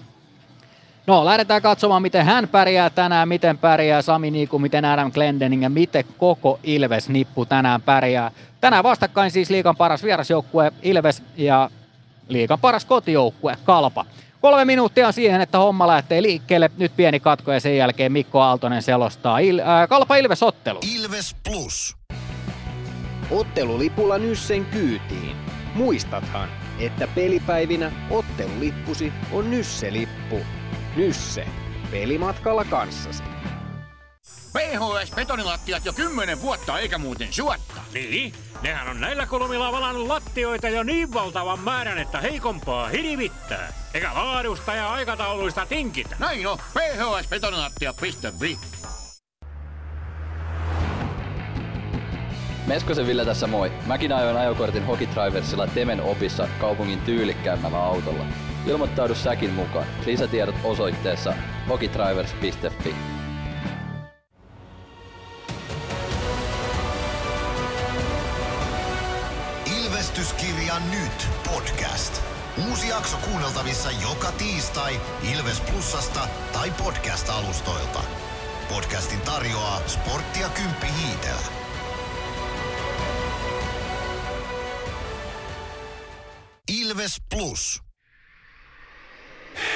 No, lähdetään katsomaan, miten hän pärjää tänään, miten pärjää Sami Niku, miten Adam Glendening ja miten koko Ilves-nippu tänään pärjää. Tänään vastakkain siis liigan paras vierasjoukkue Ilves ja liigan paras kotijoukkue KalPa. 3 minuuttia siihen, että homma lähtee liikkeelle. Nyt pieni katko ja sen jälkeen Mikko Aaltonen selostaa KalPa-Ilves-ottelu. Ilves Plus. Ottelulipulla Nyssen kyytiin. Muistathan, että pelipäivinä ottelulippusi on Nysse-lippu. Nysse. Pelimatkalla kanssasi. PHS-betonilattiat jo 10 vuotta eikä muuten suotta. Niin? Nehän on näillä kolmilla valannut lattioita jo niin valtavan määrän, että heikompaa hirvittää. Eikä laadusta ja aikatauluista tinkitä. Näin on. PHS-betonilattia.fi. Meskosen Ville tässä moi. Mäkin ajoin ajokortin Hokitriversilla Temen opissa kaupungin tyylikkäämmällä autolla. Ilmoittaudu säkin mukaan. Lisätiedot osoitteessa hokitrivers.fi. Ilvestyskirja nyt podcast. Uusi jakso kuunneltavissa joka tiistai Ilves Plusasta tai podcast-alustoilta. Podcastin tarjoaa Sporttia Kymppi Hiitelä. Ilves Plus. Ilves!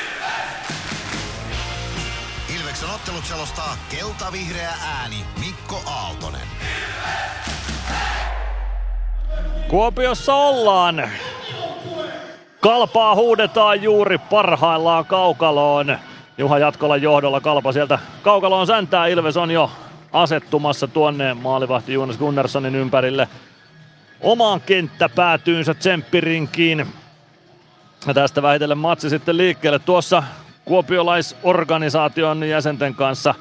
Ilveksen ottelut selostaa kelta-vihreä ääni Mikko Aaltonen. Ilves! Kuopiossa ollaan. KalPaa huudetaan juuri parhaillaan kaukaloon. Juha Jatkolan johdolla KalPa sieltä kaukaloon säntää. Ilves on jo asettumassa tuonne maalivahti Jonas Gunnarssonin ympärille. Omaan kenttäpäätyynsä tsemppirinkiin. Ja tästä vähitellen matsi sitten liikkeelle. Tuossa kuopiolaisorganisaation jäsenten kanssa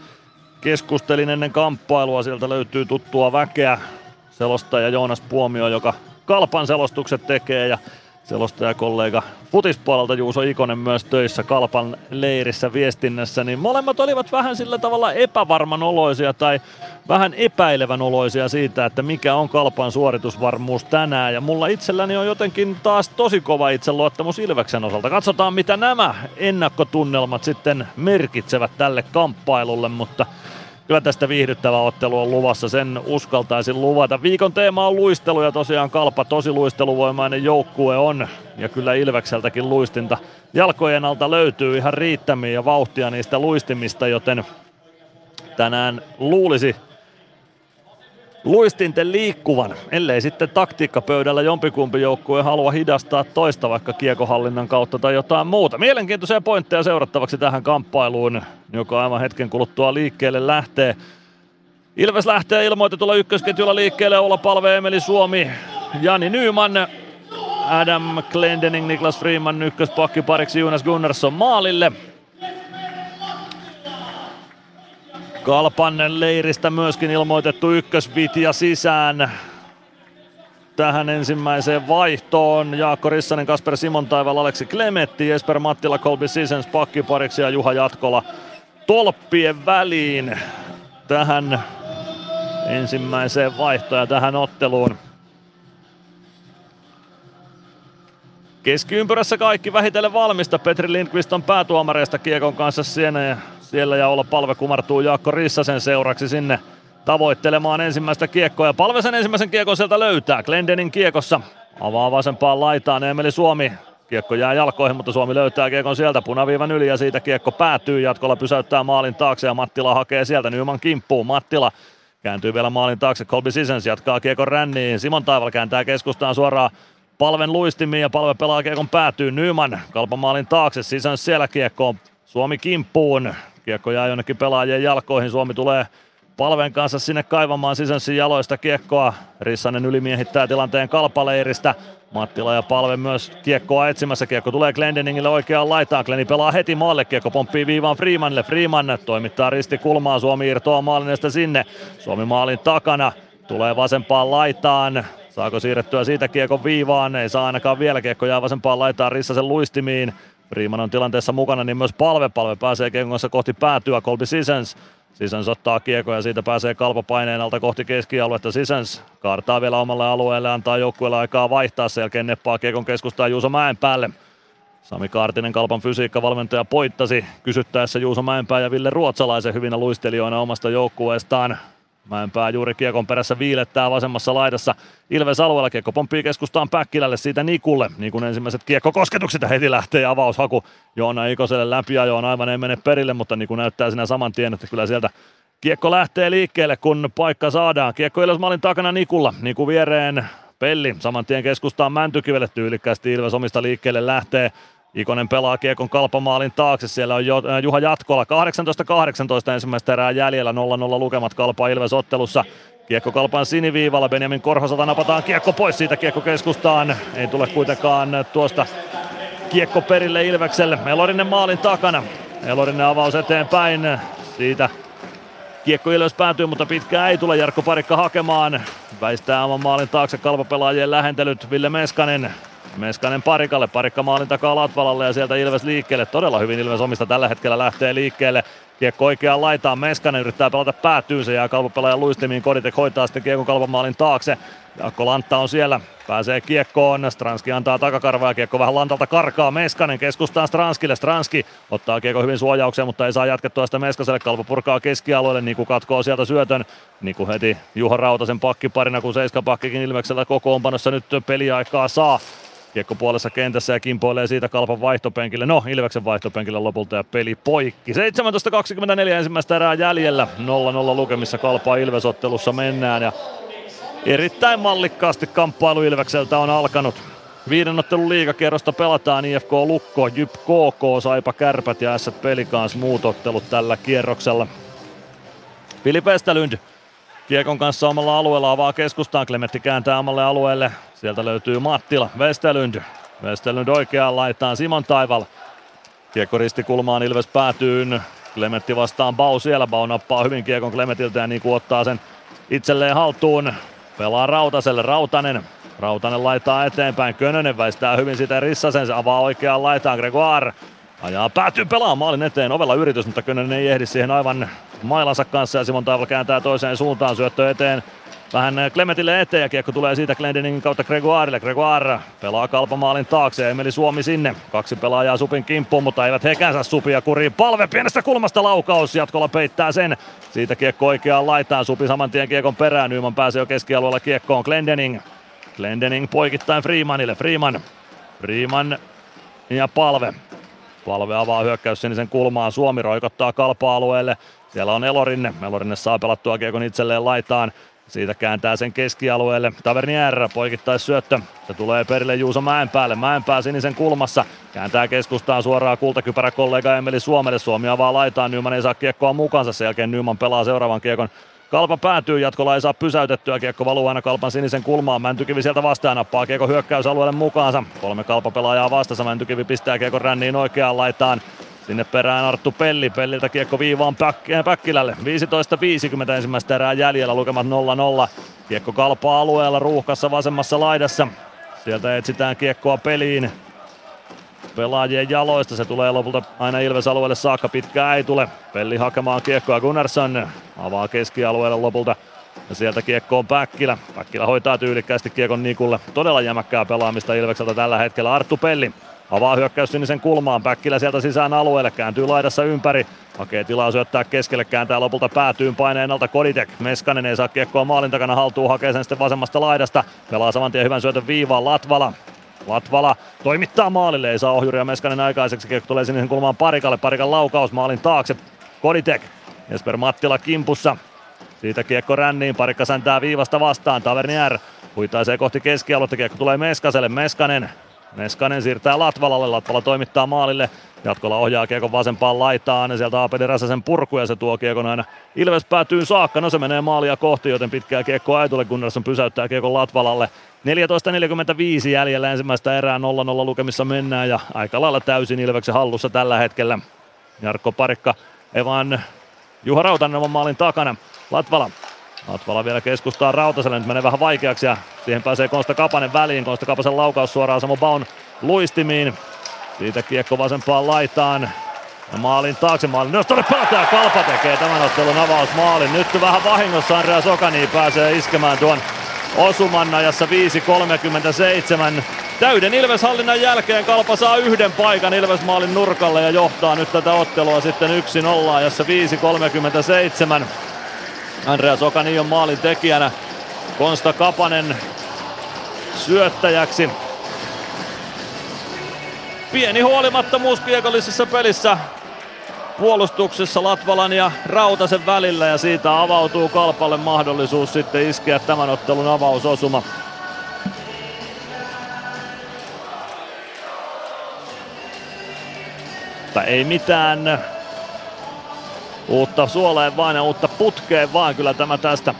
keskustelin ennen kamppailua. Sieltä löytyy tuttua väkeä. Selostaja Joonas Puomio, joka KalPan selostukset tekee ja selostajakollega futispuolelta Juuso Ikonen myös töissä KalPan leirissä viestinnässä, niin molemmat olivat vähän sillä tavalla epävarman oloisia tai vähän epäilevän oloisia siitä, että mikä on KalPan suoritusvarmuus tänään. Ja mulla itselläni on jotenkin taas tosi kova itseluottamus Ilveksen osalta. Katsotaan mitä nämä ennakkotunnelmat sitten merkitsevät tälle kamppailulle, mutta kyllä tästä viihdyttävä ottelu on luvassa, sen uskaltaisin luvata. Viikon teema on luistelu ja tosiaan KalPa tosi luisteluvoimainen joukkue on. Ja kyllä Ilvekseltäkin luistinta jalkojen alta löytyy ihan riittämiä ja vauhtia niistä luistimista, joten tänään luulisi luistinten liikkuvan, ellei sitten taktiikkapöydällä jompikumpi joukkue halua hidastaa toista vaikka kiekohallinnan kautta tai jotain muuta. Mielenkiintoisia pointteja seurattavaksi tähän kamppailuun, joka aivan hetken kuluttua liikkeelle lähtee. Ilves lähtee ilmoitetulla ykkösketjulla liikkeelle Oula Palve, Emeli Suomi, Jani Nyman, Adam Glendening, Niklas Freeman ykköspakki pariksi Jonas Gunnarsson maalille. KalPan leiristä myöskin ilmoitettu ykkösvitja sisään tähän ensimmäiseen vaihtoon. Jaakko Rissanen, Kasper Simontaival, Aleksi Klemetti, Jesper Mattila, Colby Seasons pakkipariksi ja Juha Jatkola tolppien väliin tähän ensimmäiseen vaihtoon ja tähän otteluun. Keskiympyrässä kaikki vähitellen valmista. Petri Lindqvist on päätuomareista kiekon kanssa siellä ja Oula Palve kumartuu Jaakko Rissasen seuraksi sinne tavoittelemaan ensimmäistä kiekkoa. Ja Palve sen ensimmäisen kiekon sieltä löytää. Glendening kiekossa avaa vasempaan laitaan. Emeli Suomi. Kiekko jää jalkoihin, mutta Suomi löytää kiekon sieltä punaviivan yli ja siitä kiekko päätyy. Jatkolla pysäyttää maalin taakse ja Mattila hakee sieltä. Nyman kimppuun. Mattila kääntyy vielä maalin taakse. Colby Sissens jatkaa kiekon ränniin. Simon Taival kääntää keskustaan suoraan Palven luistimiin ja Palve pelaa kiekon päätyy. Nyman kalpamaalin taakse. Sissens siellä kiekkoon. Suomi kimppuun. Kiekko jää jonnekin pelaajien jalkoihin. Suomi tulee Palven kanssa sinne kaivamaan Sisenssin jaloista kiekkoa. Rissanen ylimiehittää tilanteen KalPa-leiristä. Mattila ja Palve myös kiekkoa etsimässä. Kiekko tulee Glendeningille oikeaan laitaan. Gleni pelaa heti maalle. Kiekko pomppii viivaan Freemanille. Freeman toimittaa ristikulmaa. Suomi irtoaa maalinesta sinne. Suomi maalin takana. Tulee vasempaan laitaan. Saako siirrettyä siitä kiekon viivaan? Ei saa ainakaan vielä. Kiekko jää vasempaan laitaan Rissasen luistimiin. Freeman on tilanteessa mukana, niin myös Palve pääsee kiekon kanssa kohti päätyä. Colby Seasons. Seasons ottaa kiekon ja siitä pääsee KalPa paineen alta kohti keskialuetta. Seasons kaartaa vielä omalle alueelle, antaa joukkueelle aikaa vaihtaa. Sen jälkeen neppaa kiekon keskustaan Juuso Mäenpäälle. Sami Kaartinen, KalPan fysiikkavalmentaja, poittasi kysyttäessä Juuso Mäenpää ja Ville Ruotsalaisen hyvinä luistelijoina omasta joukkueestaan. Mäenpää juuri kiekon perässä viilettää vasemmassa laidassa Ilves alueella. Kiekko pomppii keskustaan Päkkilälle, siitä Nikulle. Nikun ensimmäiset kiekkokosketukset ja heti lähtee avaushaku Joona Ikoselle läpiajoon. Aivan ei mene perille, mutta Niku näyttää siinä saman tien, että kyllä sieltä kiekko lähtee liikkeelle, kun paikka saadaan. Kiekko Ilves maalin takana Nikulla. Niku viereen Pelli. Saman tien keskustaan Mäntykivelle. Tyylikkäästi Ilves omista liikkeelle lähtee. Ikonen pelaa kiekon KalPa-maalin taakse, siellä on Juha Jatkola, 18-18 ensimmäistä erää jäljellä, 0-0 lukemat KalPa Ilves-ottelussa. Kiekko KalPan siniviivalla, Benjamin Korhoselta napataan kiekko pois, siitä kiekko keskustaan, ei tule kuitenkaan tuosta kiekko perille Ilvekselle. Elorinen maalin takana, Elorinen avaus eteenpäin, siitä kiekko Ilves päätyy, mutta pitkään ei tule, Jarkko Parikka hakemaan, väistää oman maalin taakse KalPa-pelaajien lähentelyt, Ville Meskanen Parikalle, Parikka maalin takaa Latvalalle ja sieltä Ilves liikkeelle. Todella hyvin Ilves omista tällä hetkellä lähtee liikkeelle. Kiekko oikeaan laitaan, Meskanen yrittää pelata päätyyn, se jää KalPa-pelaajan luistimiin. Koditek hoitaa sitten kiekko KalPan maalin taakse. Jaakko Lantta on siellä, pääsee kiekkoon, Stranski antaa takakarvaa ja kiekko vähän Lantalta karkaa. Meskanen keskustaa Stranskille, Stranski ottaa kiekko hyvin suojaukseen, mutta ei saa jatkettua sitä Meskaselle. KalPa purkaa keskialueelle, Niku katkoo sieltä syötön. Niku heti Juha Rautasen pakkiparina, kun seiskapakkikin Ilveksellä kokoonpanossa nyt peliaikaa saa. Kiekko puolessa kentässä ja kimpoilee siitä KalPan vaihtopenkille. No, Ilveksen vaihtopenkille lopulta ja peli poikki. 17.24 ensimmäistä erää jäljellä. 0-0 lukemissa KalPa Ilves-ottelussa mennään. Ja erittäin mallikkaasti kamppailu Ilvekseltä on alkanut. Viiden ottelun liigakierrosta pelataan. IFK Lukko, JYP KK, Saipa Kärpät ja SC Pelikans muut ottelut tällä kierroksella. Philipp Westerlund kiekon kanssa omalla alueella avaa keskustaan. Klemetti kääntää omalle alueelle. Sieltä löytyy Mattila. Westerlund oikeaan laitaan Simon Taival. Kiekko ristikulmaan Ilves päätyyn. Klemetti vastaan Bau siellä. Bau nappaa hyvin kiekon Klemetiltä ja Niku ottaa sen itselleen haltuun. Pelaa Rautaselle. Rautanen Rautanen laittaa eteenpäin, Könönen väistää hyvin sitä Rissasen, se avaa oikeaan laitaan, Gregoire ajaa, päätyy pelaamaan maalin eteen, ovella yritys, mutta Könönen ei ehdi siihen aivan mailansa kanssa ja Simon Taivalla kääntää toiseen suuntaan, syöttö eteen. Vähän Klemetille eteen ja kiekko tulee siitä Glendeningin kautta Gregoirelle. Gregoire pelaa kalpamaalin taakse, Emeli Suomi sinne. Kaksi pelaajaa supin kimppuun, mutta eivät hekänsä supia kuriin. Palve pienestä kulmasta laukaus, jatkolla peittää sen. Siitä kiekko oikeaan laitaan, supi saman tien kiekon perään. Nyman pääsee jo keskialueella kiekkoon, Glendening. Glendening poikittain Freemanille, Freeman ja Palve. Palve avaa hyökkäys sinisen kulmaan, Suomi roikottaa kalpa-alueelle. Siellä on Elorinne saa pelattua kiekon itselleen laitaan. Siitä kääntää sen keskialueelle. Tavernier poikittais syöttö. Se tulee perille Juuso Mäenpäälle. Mäenpää sinisen kulmassa. Kääntää keskustaan suoraan kultakypärä kollega Emeli Suomelle. Suomi avaa laitaan. Nyman ei saa kiekkoa mukaansa. Sen jälkeen Nyman pelaa seuraavan kiekon. Kalpa päätyy. Jatkolla ei saa pysäytettyä. Kiekko valuu aina Kalpan sinisen kulmaan. Mäntykivi sieltä vastaan. Nappaa kiekko hyökkäysalueelle mukaansa. Kolme Kalpa-pelaajaa vastassa. Mäntykivi pistää kiekon ränniin oikeaan laitaan. Sinne perään Arttu Pelli, Pelliltä kiekko viivaan Päkkilälle. 15.50 ensimmäistä erää jäljellä, lukemat 0-0. Kiekko kalpaa alueella, ruuhkassa vasemmassa laidassa. Sieltä etsitään kiekkoa peliin pelaajien jaloista. Se tulee lopulta aina Ilves-alueelle saakka, pitkää ei tule. Pelli hakemaan kiekkoa, Gunnarsson avaa keskialueelle lopulta. Ja sieltä kiekko on Päkkilä. Päkkilä hoitaa tyylikkäästi kiekon Nikulle. Todella jämäkkää pelaamista Ilvekseltä tällä hetkellä. Arttu Pelli avaa hyökkäys sinisen kulmaan, Päkkilä sieltä sisään alueelle, kääntyy laidassa ympäri. Hakee tilaa syöttää keskelle, kääntää lopulta päätyyn, paineen alta Koditek. Meskanen ei saa kiekkoa maalin takana haltuun, hakee sen sitten vasemmasta laidasta. Pelaa saman tien hyvän syötön viivaan, Latvala toimittaa maalille, ei saa ohjuria Meskanen aikaiseksi. Kiekko tulee sinisen kulmaan Parikalle, Parikan laukaus maalin taakse. Koditek, Jesper Mattila kimpussa. Siitä kiekko ränniin, Parikka säntää viivasta vastaan, Tavernier huitaisee kohti keskialuetta, kiekko tulee Meskaselle, Meskanen siirtää Latvalalle, Latvala toimittaa maalille, jatkolla ohjaa kiekon vasempaan laitaan, sieltä Aapeli Räsäsen purku ja se tuo kiekon aina Ilves päätyy saakka, no se menee maalia kohti, joten pitkää kiekkoa ei tule, Gunnarsson pysäyttää kiekon Latvalalle. 14.45 jäljellä ensimmäistä erää, 0-0 lukemissa mennään ja aika lailla täysin Ilveksen hallussa tällä hetkellä. Jarkko Parikka, Evan Juha Rautanen on maalin takana, Latvala vielä keskustaa Rautaselle, nyt menee vähän vaikeaksi ja siihen pääsee Konsta Kapanen väliin. Konsta Kapasen laukaus suoraan Samu Baun luistimiin. Siitä kiekko vasempaan laitaan ja maalin taakse maalin. Nostolle pelataan, Kalpa tekee tämän ottelun avausmaalin. Nyt vähän vahingossa Andreas Okani pääsee iskemään tuon osuman ajassa 5.37. Täyden Ilves-hallinnan jälkeen Kalpa saa yhden paikan Ilves-maalin nurkalle ja johtaa nyt tätä ottelua sitten 1-0 ajassa 5.37. Andreas Okani on maalin tekijänä, Konsta Kapanen syöttäjäksi. Pieni huolimattomuus kiekollisessa pelissä puolustuksessa Latvalan ja Rautasen välillä ja siitä avautuu Kalpalle mahdollisuus sitten iskeä tämän ottelun avausosuma. Mutta ei mitään uutta suoleen vaan ja uutta putkeen vaan, kyllä tämä tästä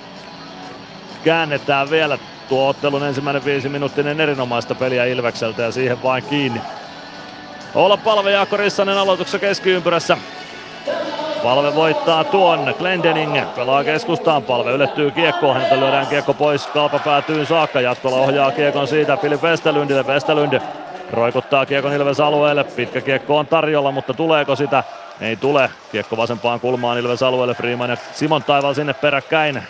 käännetään vielä. Tuo ottelun ensimmäinen 5-minuuttinen erinomaista peliä Ilvekseltä ja siihen vain kiinni. Oula Palve, Jaakko Rissanen aloituksessa keskiympyrässä. Palve voittaa tuon, Glendening pelaa keskustaan, Palve ylettyy kiekkoon, häneltä lyödään kiekko pois, Kalpa päätyy saakka, jatkolla ohjaa kiekon siitä Philipp Westerlundille, Westerlund roikuttaa kiekon Ilves alueelle, pitkä kiekko on tarjolla, mutta tuleeko sitä? Ei tule. Kiekko vasempaan kulmaan Ilves alueelle. Freeman ja Simon Taival sinne peräkkäin.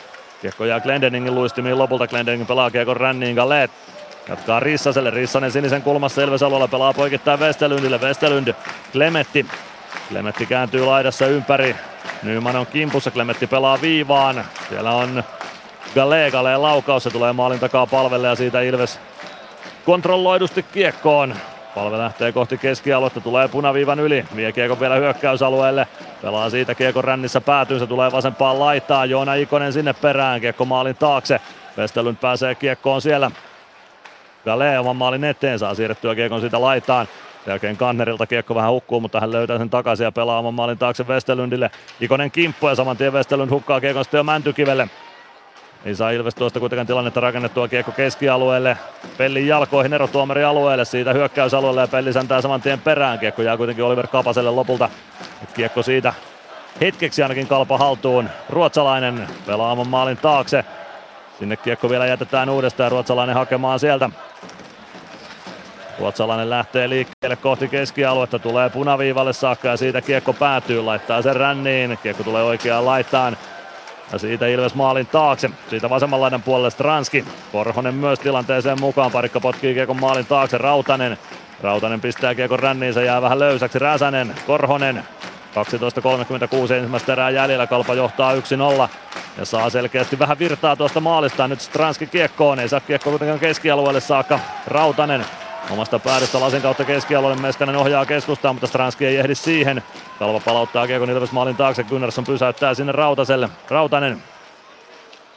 Kiekko jää Glendeningin luistimiin lopulta. Glendening pelaa kiekon ränniin. Gallet jatkaa Rissaselle. Rissanen sinisen kulmassa Ilves alueella pelaa poikittain Westerlundille. Westerlund. Klemetti kääntyy laidassa ympäri. Nyman on kimpussa. Klemetti pelaa viivaan. Siellä on Gallet laukaus. Se tulee maalin takaa Palvelle ja siitä Ilves kontrolloidusti kiekkoon. Palve lähtee kohti keskialuetta, tulee punaviivan yli, vie kiekon vielä hyökkäysalueelle, pelaa siitä kiekon rännissä päätyyn, se tulee vasempaan laitaan, Joona Ikonen sinne perään, kiekko maalin taakse, Westerlund pääsee kiekkoon siellä, Gallet oman maalin eteen, saa siirrettyä kiekon siitä laitaan, sen jälkeen Kantnerilta kiekko vähän hukkuu, mutta hän löytää sen takaisin ja pelaa oman maalin taakse Westerlundille, Ikonen kimppu ja saman tien Westerlund hukkaa kiekon sitten jo Mäntykivelle. Ei saa Ilves tuosta kuitenkaan tilannetta rakennettua, kiekko keskialueelle, Pellin jalkoihin erotuomari alueelle, siitä hyökkäysalueelle ja Pelli säntää saman tien perään, kiekko jää kuitenkin Oliver Kapaselle lopulta, kiekko siitä hetkeksi ainakin Kalpa haltuun, Ruotsalainen pelaamaan maalin taakse, Sinne kiekko vielä jätetään uudestaan, ruotsalainen hakemaan sieltä. Ruotsalainen lähtee liikkeelle kohti keskialuetta, tulee punaviivalle saakka ja siitä kiekko päätyy, laittaa sen ränniin. Kiekko tulee oikeaan laitaan ja siitä Ilves maalin taakse. Siitä vasemman laidan puolelle Stranski. Korhonen myös tilanteeseen mukaan, Parikka potkii kiekon maalin taakse, Rautanen. Rautanen pistää kiekon ränniin, se jää vähän löysäksi, Räsänen, Korhonen. 12.36 ensimmäistä erää jäljellä, KalPa johtaa 1-0 ja saa selkeästi vähän virtaa tuosta maalista. Nyt Stranski kiekkoon, ei saa kiekko kuitenkaan keskialueelle saakka. Rautanen omasta päädystä lasin kautta keskialueelle, Meskanen ohjaa keskustaan, mutta Stranski ei ehdi siihen. KalPa palauttaa kiekon Ilves maalin taakse, Gunnarsson pysäyttää sinne Rautaselle.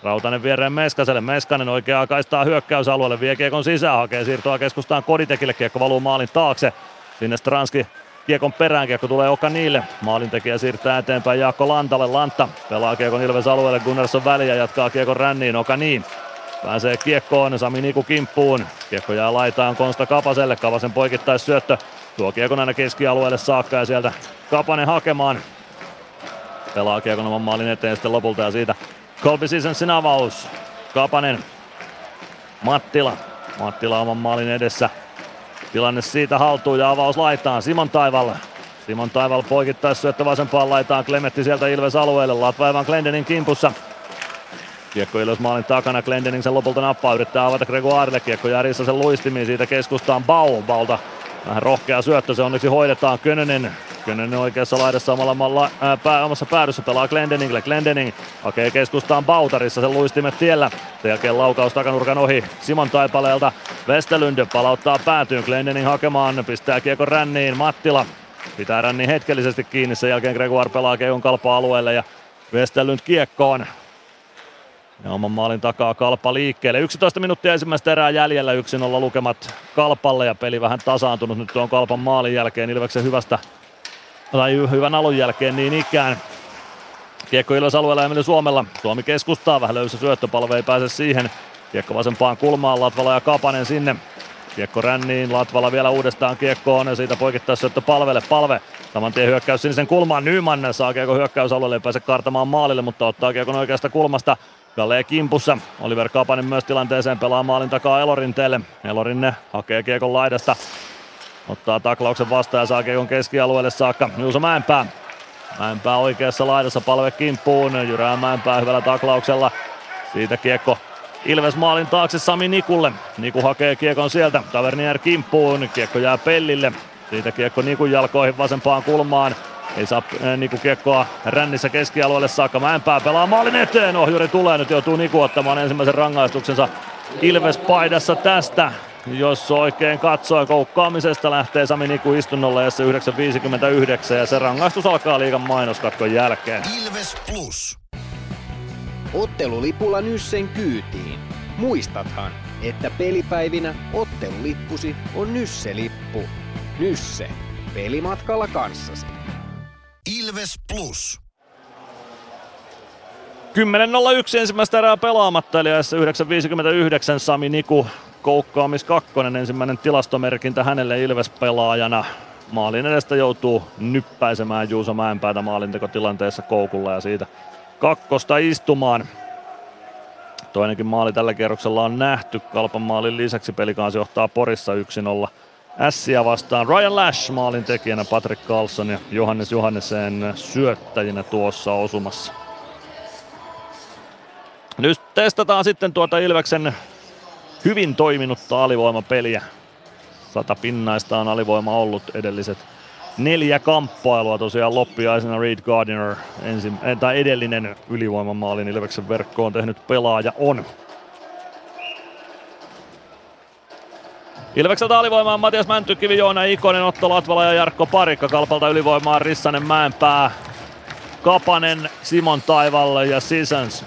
Rautanen viereen Meskaselle, Meskanen oikeaa kaistaa hyökkäysalueelle, vie kiekon sisään, hakee siirtoa keskustaan Koditekille, kiekko valuu maalin taakse. Sinne Stranski kiekon perään, kiekko tulee Okanille, maalintekijä siirtää eteenpäin Jaakko Lantalle, Lantta pelaa kiekon Ilves alueelle, Gunnarsson väliä, jatkaa kiekon ränniin, Okaniin. Pääsee kiekkoon, Sami Niku kimppuun, kiekko jää laitaan Konsta Kapaselle, Kapasen poikittaisyöttö, tuo kiekon aina keskialueelle saakka ja sieltä Kapanen hakemaan. Pelaa kiekon oman maalin eteen sitten lopulta ja siitä Colby Seasonsin avaus, Kapanen, Mattila oman maalin edessä. Tilanne siitä haltuu ja avaus laitaan Simon Taival poikittaisi syöttö vasempaan laitaan, Klemetti sieltä Ilves alueelle, Latvaivan Glendening kimpussa. Kiekko Ilves maalin takana, Glendening sen lopulta nappaa, yrittää avata Gregoirelle, kiekko jää Rissasen luistimiin, siitä keskustaan Bauta. Vähän rohkea syöttö, se onneksi hoidetaan, Könönen oikeassa laidassa omassa päädyssä pelaa Glendeningille, Glendening hakee keskustaan Bauta, Rissasen luistimet tiellä. Sen jälkeen laukaus takanurkan ohi Simon Taipaleelta, Westerlund palauttaa päätyyn, Glendening hakemaan, pistää kiekon ränniin, Mattila pitää ränniin hetkellisesti kiinni, sen jälkeen Gregoire pelaa kiekon KalPa-alueelle ja Westerlund kiekkoon. Ja oman maalin takaa KalPa liikkeelle. 11 minuuttia ensimmäistä erää jäljellä, 1-0 lukemat KalPalle ja peli vähän tasaantunut nyt tuon KalPan maalin jälkeen, Ilveksen hyvän alun jälkeen niin ikään. Kiekko Ilves alueella Emeli Suomella, Suomi keskustaa, vähän löysä syöttöpalve, ei pääse siihen. Kiekko vasempaan kulmaan, Latvala ja Kapanen sinne. Kiekko ränniin, Latvala vielä uudestaan kiekkoon ja siitä poikittaisi syöttö Palve. Saman tien hyökkäys sinisen kulmaan, Nyman saa kiekko hyökkäysalueelle, ei pääse kaartamaan maalille, mutta ottaa kiekon oikeasta kulmasta. Kallee kimpussa, Oliver Kapanen myös tilanteeseen, pelaa maalin takaa Elorinteelle. Elorinne hakee kiekon laidasta, ottaa taklauksen vastaan ja saa kiekon keskialueelle saakka. Juuso Mäenpää. Mäenpää oikeassa laidassa, Palve kimppuun, jyrää Mäenpää hyvällä taklauksella. Siitä kiekko Ilves maalin taakse Sami Nikulle. Niku hakee kiekon sieltä, Tavernier kimppuun, kiekko jää Pellille. Siitä kiekko Nikun jalkoihin vasempaan kulmaan. Ei saa Niku kiekkoa rännissä keskialueelle saakka, Mäenpää pelaa maalin eteen, ohjuri tulee, nyt joutuu Niku ottamaan ensimmäisen rangaistuksensa Ilves-paidassa tästä. Jos oikein katsoi, koukkaamisesta lähtee Sami Niku istunnolle ja se 9.59 ja se rangaistus alkaa liigan mainoskatkon jälkeen. Ilves Plus. Ottelulipulla Nyssen kyytiin. Muistathan, että pelipäivinä ottelulippusi on Nysse-lippu. Nysse. Pelimatkalla kanssasi. Ilves Plus. 10.01 ensimmäistä erää pelaamatta, eli 9.59 Sami Niku, koukkaamis kakkonen, ensimmäinen tilastomerkintä hänelle Ilves-pelaajana. Maalin edestä joutuu nyppäisemään Juuso Mäenpäätä maalintekotilanteessa koukulla ja siitä kakkosta istumaan. Toinenkin maali tällä kierroksella on nähty. KalPan maalin lisäksi Pelikaansi johtaa Porissa 1-0. Ässiä vastaan Ryan Lash maalin tekijänä, Patrick Carlson ja Johannes Johannesen syöttäjinä tuossa osumassa. Nyt testataan sitten tuota Ilveksen hyvin toiminutta alivoimapeliä. 100 pinnaista on alivoima ollut edelliset 4 kamppailua. Tosiaan loppiaisena Reid Gardiner edellinen ylivoimamaalin Ilveksen verkkoon tehnyt pelaaja on. Ilvekseltä alivoimaan Matias Mäntykivi, Joona Ikonen, Otto Latvala ja Jarkko Parikka. KalPalta ylivoimaan Rissanen, Mäenpää, Kapanen, Simon Taival ja Seasons.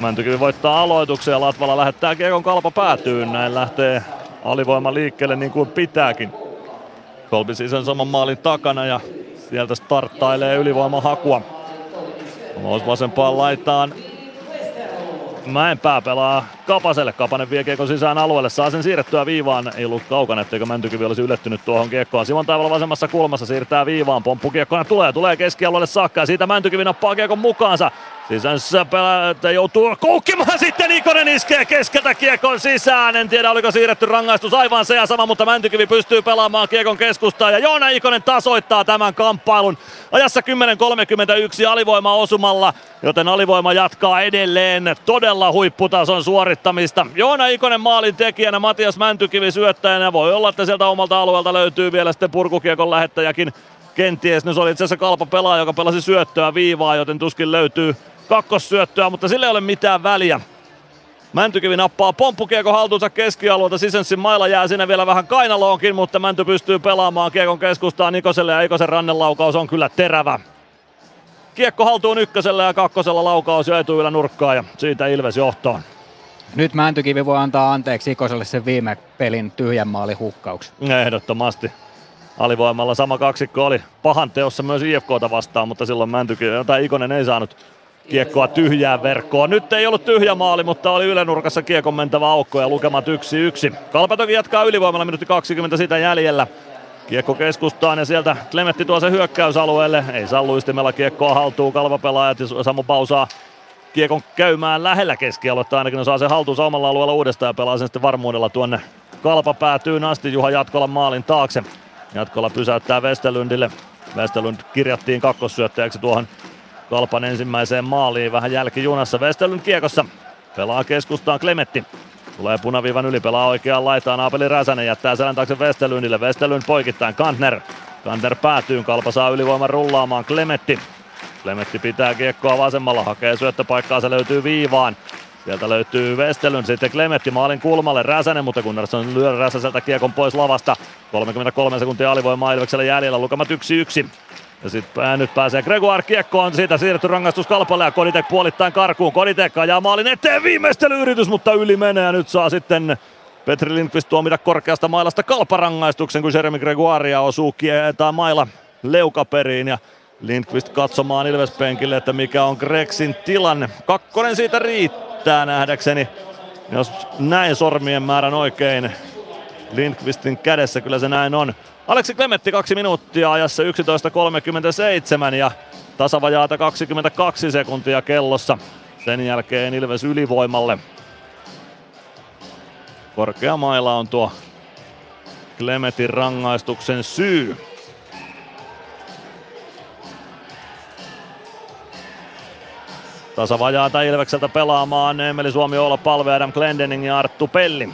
Mäntykivi voittaa aloituksen ja Latvala lähettää kiekon KalPa päätyyn. Näin lähtee alivoima liikkeelle niin kuin pitääkin. Colby Seasons oman maalin takana ja sieltä starttailee ylivoimahakua. Omaus vasempaan laitaan. Mäenpää pelaa Kapaselle, Kapanen vie kiekon sisään alueelle, saa sen siirrettyä viivaan, ei ollut kaukana, etteikö Mäntykivi olisi yllättynyt tuohon kiekkoon. Simon Taival vasemmassa kulmassa siirtää viivaan, pomppukiekkoina tulee keskialueelle saakka ja siitä Mäntykivi nappaa kiekon mukaansa. Seasons joutuu koukkimaan sitten, Ikonen iskee keskeltä kiekon sisään. En tiedä oliko siirretty rangaistus aivan se ja sama, mutta Mäntykivi pystyy pelaamaan kiekon keskustaan ja Joona Ikonen tasoittaa tämän kamppailun ajassa 10.31 alivoima osumalla, joten alivoima jatkaa edelleen todella huipputason suorittamista. Joona Ikonen maalin tekijänä, Matias Mäntykivi syöttäjänä, voi olla, että sieltä omalta alueelta löytyy vielä sitten purkukiekon lähettäjäkin. Kenties, no se oli itse asiassa KalPa pelaaja, joka pelasi syöttöä viivaa, joten tuskin löytyy kakkossyöttöä, mutta sillä ei ole mitään väliä. Mäntykivi nappaa pomppukiekon haltuunsa keskialueelta, Seasonsin mailla jää siinä vielä vähän kainaloonkin, mutta Mänty pystyy pelaamaan kiekon keskustaan Ikoselle ja Ikosen rannelaukaus on kyllä terävä. Kiekko haltuun ykkösellä ja kakkosella laukaus ja etuyllä nurkkaa ja siitä Ilves johtoon. Nyt Mäntykivi voi antaa anteeksi Ikoselle sen viime pelin tyhjän maalin hukkauksen. Ehdottomasti. Alivoimalla sama kaksikko oli pahan teossa myös IFK:ta vastaan, mutta silloin Ikonen ei saanut kiekkoa tyhjään verkkoon. Nyt ei ollut tyhjä maali, mutta oli ylenurkassa kiekon mentävä aukko ja lukemat 1-1. KalPa toki jatkaa ylivoimalla, minuutti 20 sitä jäljellä. Kiekko keskustaan ja sieltä Klemetti tuo sen hyökkäysalueelle. Ei saa luistimella kiekkoa haltuun, KalPa-pelaajat ja Samu Bau saa kiekon käymään lähellä keskialuetta. Ainakin saa sen haltuun omalla alueella uudestaan ja pelaa sen sitten varmuudella tuonne KalPa päätyyn asti Juha Jatkolan maalin taakse. Jatkolla pysäyttää Westerlundille. Westerlund kirjattiin kakkossyöttäjäksi tuohon KalPan ensimmäiseen maaliin. Vähän jälkijunassa Westerlund kiekossa. Pelaa keskustaan Klemetti. Tulee punaviivan yli, pelaa oikeaan laitaan. Aapeli Räsänen jättää selän taakse Westerlundille. Westerlund poikittain Kantner. Kantner päätyy. KalPa saa ylivoiman rullaamaan Klemetti. Klemetti pitää kiekkoa vasemmalla. Hakee syöttöpaikkaa. Se löytyy viivaan. Sieltä löytyy Westerlund, sitten Klemetti maalin kulmalle, Räsänen, mutta Gunnarsson lyö Räsäseltä kiekon pois lavasta. 33 sekuntia alivoimaa Ilveksellä jäljellä, lukemat 1-1. Ja sitten nyt pääsee Gregoire kiekkoon, siitä siirretty rangaistus KalPalle ja Koditek puolittain karkuun. Koditek ajaa maalin eteen, viimeistelyyritys, mutta yli menee ja nyt saa sitten Petri Lindqvist tuomita korkeasta mailasta KalPa-rangaistuksen, kun Jeremy Gregoirea osuu kietää maila leukaperiin. Ja Lindqvist katsomaan Ilves-penkille, että mikä on Gregsin tilanne. Kakkonen siitä riittää nähdäkseni. Jos näin sormien määrän oikein Lindqvistin kädessä, kyllä se näin on. Aleksi Klemetti 2 minuuttia ajassa 11.37 ja tasavajaata 22 sekuntia kellossa. Sen jälkeen Ilves ylivoimalle. Korkeamailla on tuo Klemetin rangaistuksen syy. Tasavajaata Ilvekseltä pelaamaan Emeli Suomi, Oula Palve, Adam Glendening ja Arttu Pelli.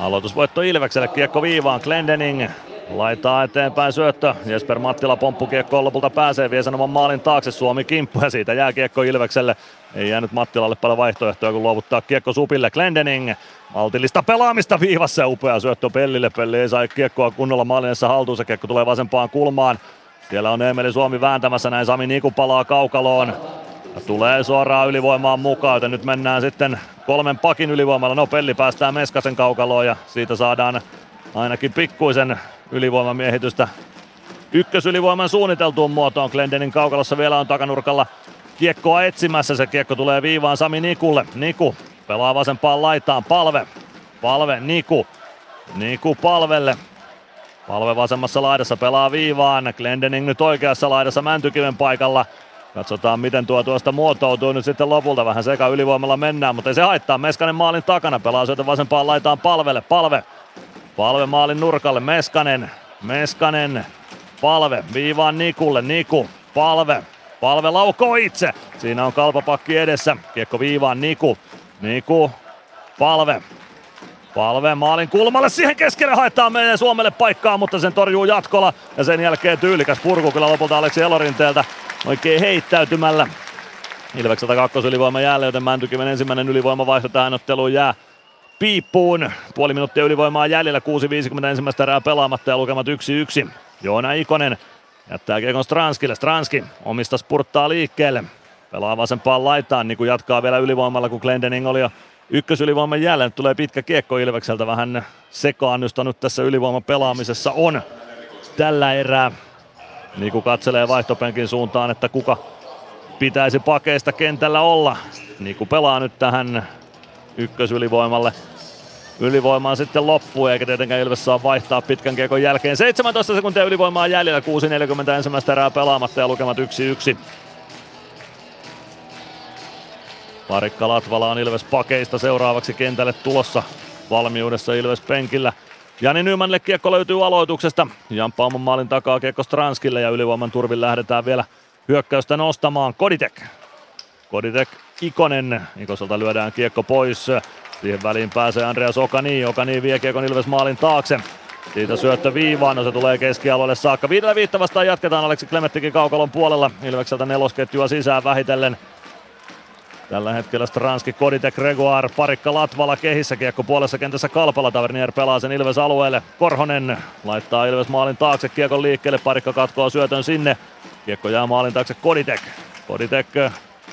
Aloitusvoitto Ilvekselle, kiekko viivaan, Glendening laitaa eteenpäin syöttö. Jesper Mattila pomppukiekkoon lopulta pääsee, vie sen oman maalin taakse, Suomi kimppu ja siitä jää kiekko Ilvekselle. Ei jäänyt Mattilalle paljon vaihtoehtoja, kun luovuttaa kiekko Supille. Glendening maltillista pelaamista viivassa ja upea syöttö Pellille. Pelli ei saa kiekkoa kunnolla maalinessa haltuun, se kiekko tulee vasempaan kulmaan. Siellä on Emeli Suomi vääntämässä, näin Sami Niku palaa kaukaloon. Ja tulee suoraan ylivoimaan mukaan, joten nyt mennään sitten kolmen pakin ylivoimalla. No Pelli päästää Meskasen kaukaloon ja siitä saadaan ainakin pikkuisen ylivoimamiehitystä. Ykkösylivoiman suunniteltuun muotoon. Glendening kaukalossa vielä on takanurkalla kiekkoa etsimässä, se kiekko tulee viivaan Sami Nikulle. Niku pelaa vasempaan laitaan, Palve. Palve, Niku. Niku Palvelle. Palve vasemmassa laidassa pelaa viivaan. Glendening nyt oikeassa laidassa Mäntykiven paikalla. Katsotaan miten tuosta muotoutuu nyt sitten lopulta. Vähän seka ylivoimalla mennään, mutta ei se haittaa. Meskanen maalin takana pelaa syötä vasempaan laitaan Palvelle. Palve. Palve maalin nurkalle. Meskanen. Meskanen. Palve viivaan Nikulle. Niku. Palve. Palve laukoo itse. Siinä on KalPa-pakki edessä. Kiekko viivaan Niku. Niku. Palve. Palve maalin kulmalle. Siihen keskelle haetaan meidän Suomelle paikkaa, mutta sen torjuu Jatkola. Ja sen jälkeen tyylikäs purku kyllä lopulta Aleksi Elorin teeltä oikein heittäytymällä. Ilvekseltä kakkosylivoima jälleen, joten Mäntykiven ensimmäinen ylivoimavaihto tähän otteluun jää piippuun. Puoli minuuttia ylivoimaa jäljellä. 6.50 ensimmäistä erää pelaamatta ja lukemat 1-1. Joona Ikonen jättää kiekon Stranskille. Stranski omista spurttaa liikkeelle. Pelaa vasempaan laitaan, niin kuin jatkaa vielä ylivoimalla, kun Glendening oli jo ykkösylivoiman jälleen. Nyt tulee pitkä kiekko Ilvekseltä, vähän sekaannusta nyt tässä ylivoiman pelaamisessa on tällä erää. Niku katselee vaihtopenkin suuntaan, että kuka pitäisi pakeista kentällä olla. Niku pelaa nyt tähän ykkösylivoimalle. ylivoimaan sitten loppuu, eikä tietenkään Ilves saa vaihtaa pitkän kiekon jälkeen. 17 sekuntia ylivoimaa jäljellä, 6.40 ensimmäistä erää pelaamatta ja lukemat 1-1. Parikka Latvala on Ilves pakeista seuraavaksi kentälle tulossa, valmiudessa Ilves penkillä. Jani Nymanille kiekko löytyy aloituksesta. Jamppaamon maalin takaa kiekko Stranskille ja ylivoiman turvin lähdetään vielä hyökkäystä nostamaan. Koditek Ikonen. Ikoselta lyödään kiekko pois. Siihen väliin pääsee Andreas Okani. Okani vie kiekon Ilves maalin taakse. Siitä syöttö viivaan, no se tulee keskialueelle saakka. Viidellä viittä vastaan jatketaan, Aleksi Klemettikin kaukalon puolella. Ilvekseltä nelosketjua sisään vähitellen. Tällä hetkellä Stranski, Koditek, Gregoire, Parikka, Latvala kehissä. Kiekko puolessa kentässä Kalpala. Tavernier pelaa sen Ilves alueelle. Korhonen laittaa Ilves maalin taakse kiekon liikkeelle. Parikka katkoa syötön sinne. Kiekko jää maalin taakse Koditek.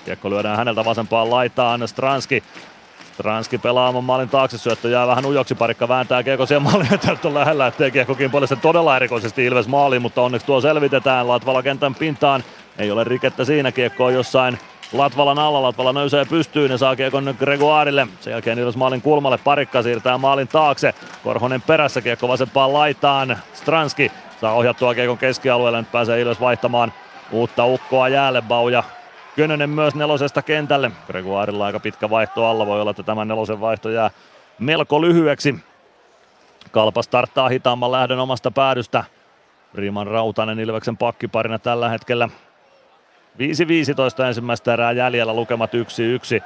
Kiekko lyödään häneltä vasempaan laitaan. Stranski pelaamaan maalin taakse. Syöttö jää vähän ujoksi. Parikka vääntää kiekko siihen maaliin. Täältä on lähellä, ettei kiekko kimpoile sen todella erikoisesti Ilves maaliin, mutta onneksi tuo selvitetään. Latvala kentän pintaan. Ei ole rikettä siinä. Kiekko on jossain Latvalan alla, Latvala nöysee pystyyn ja saa kiekon Gregoirelle. Sen jälkeen Ilves maalin kulmalle, Parikka siirtää maalin taakse. Korhonen perässä, kiekko vasempaan laitaan. Stranski saa ohjattua kiekon keskialueelle, nyt pääsee Ilves vaihtamaan uutta ukkoa jäälle. Bau ja Könönen myös nelosesta kentälle. Gregoirella aika pitkä vaihto alla, voi olla, että tämän nelosen vaihto jää melko lyhyeksi. Kalpa starttaa hitaamman lähdön omasta päädystä. Riiman Rautanen Ilveksen pakkiparina tällä hetkellä. 5.15 ensimmäistä erää jäljellä, lukemat 1-1.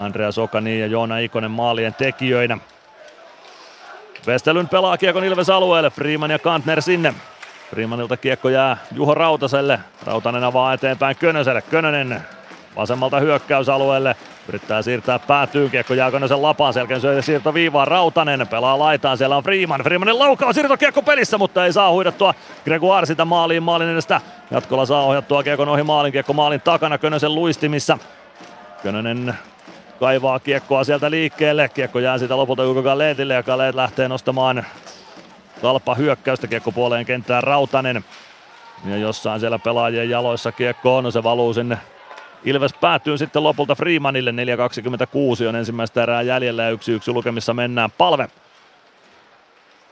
Andreas Okani ja Joona Ikonen maalien tekijöinä. Westerlund pelaa kiekon Ilves alueelle, Freeman ja Kantner sinne. Freemanilta kiekko jää Juho Rautaselle. Rautanen avaa eteenpäin Könöselle. Könönen vasemmalta hyökkäysalueelle. Yrittää siirtää päätyyn, kiekko jää Könösen lapaan. Selkeän syöjä siirto viivaan, Rautanen pelaa laitaan. Siellä on Freemanin laukaus, siirto kiekko pelissä, mutta ei saa huidattua Gregoire sitä maalin edestä. Jatkolla saa ohjattua kiekon ohi maalin, kiekko maalin takana Könösen luistimissa. Könönen kaivaa kiekkoa sieltä liikkeelle. Kiekko jää siitä lopulta Hugo Galeetille ja Galeet lähtee nostamaan Kalpa hyökkäystä. Kiekko puoleen kenttään Rautanen. Ja jossain siellä pelaajien jaloissa kiekko on, no se valuu sinne Ilves päätyy sitten lopulta Freemanille. 4.26 on ensimmäistä erää jäljellä ja 1-1 lukemissa mennään.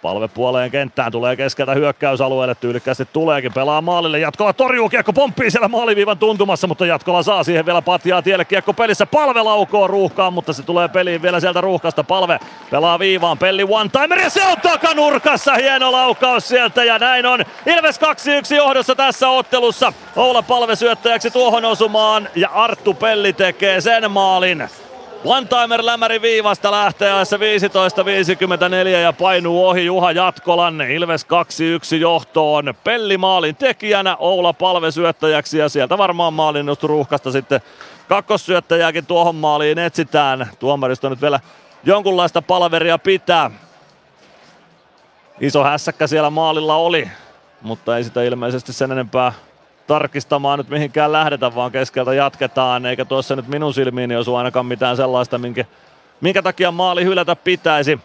Palve puoleen kenttään, tulee keskeltä hyökkäysalueelle, tyylikkäästi tuleekin, pelaa maalille, Jatkola torjuu, kiekko pomppii siellä maaliviivan tuntumassa, mutta Jatkola saa siihen vielä patjaa tielle, kiekko pelissä, Palve laukoo ruuhkaan, mutta se tulee peliin vielä sieltä ruuhkasta, Palve pelaa viivaan, Pelli one-timer ja se on takanurkassa, hieno laukaus sieltä ja näin on Ilves 2-1 johdossa tässä ottelussa, Oula Palve syöttäjäksi tuohon osumaan ja Arttu Pelli tekee sen maalin. One-timer lämäri viivasta lähtee ajassa 15.54 ja painuu ohi Juha Jatkolan. Ilves 2-1 johtoon. Pelli maalin tekijänä, Oula Palve syöttäjäksi ja sieltä varmaan maalinnostoruuhkasta sitten kakkossyöttäjääkin tuohon maaliin etsitään. Tuomaristo nyt vielä jonkunlaista palaveria pitää. Iso hässäkkä siellä maalilla oli, mutta ei sitä ilmeisesti sen enempää tarkistamaan nyt mihinkään lähdetä, vaan keskeltä jatketaan, eikä tuossa nyt minun silmiini osu ainakaan mitään sellaista, minkä takia maali hylätä pitäisi.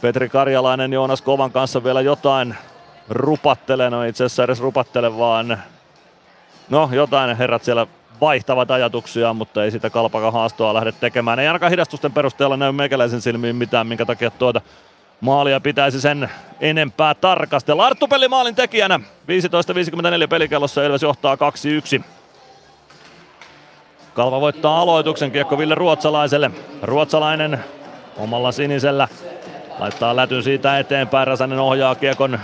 Petri Karjalainen Joonas Kovan kanssa vielä jotain rupattelee, no itse asiassa edes rupattele vaan, no jotain herrat siellä vaihtavat ajatuksia, mutta ei sitä Kalpakan haastoa lähde tekemään. Ei ainakaan hidastusten perusteella näy meikäläisen silmiin mitään, minkä takia tuota maalia pitäisi sen enempää tarkastella. Arttu Pelli maalin tekijänä. 15.54 pelikellossa Ilves johtaa 2-1. Kalpa voittaa aloituksen, kiekko Ville Ruotsalaiselle. Ruotsalainen omalla sinisellä laittaa lätyn siitä eteenpäin. Räsänen ohjaa kiekon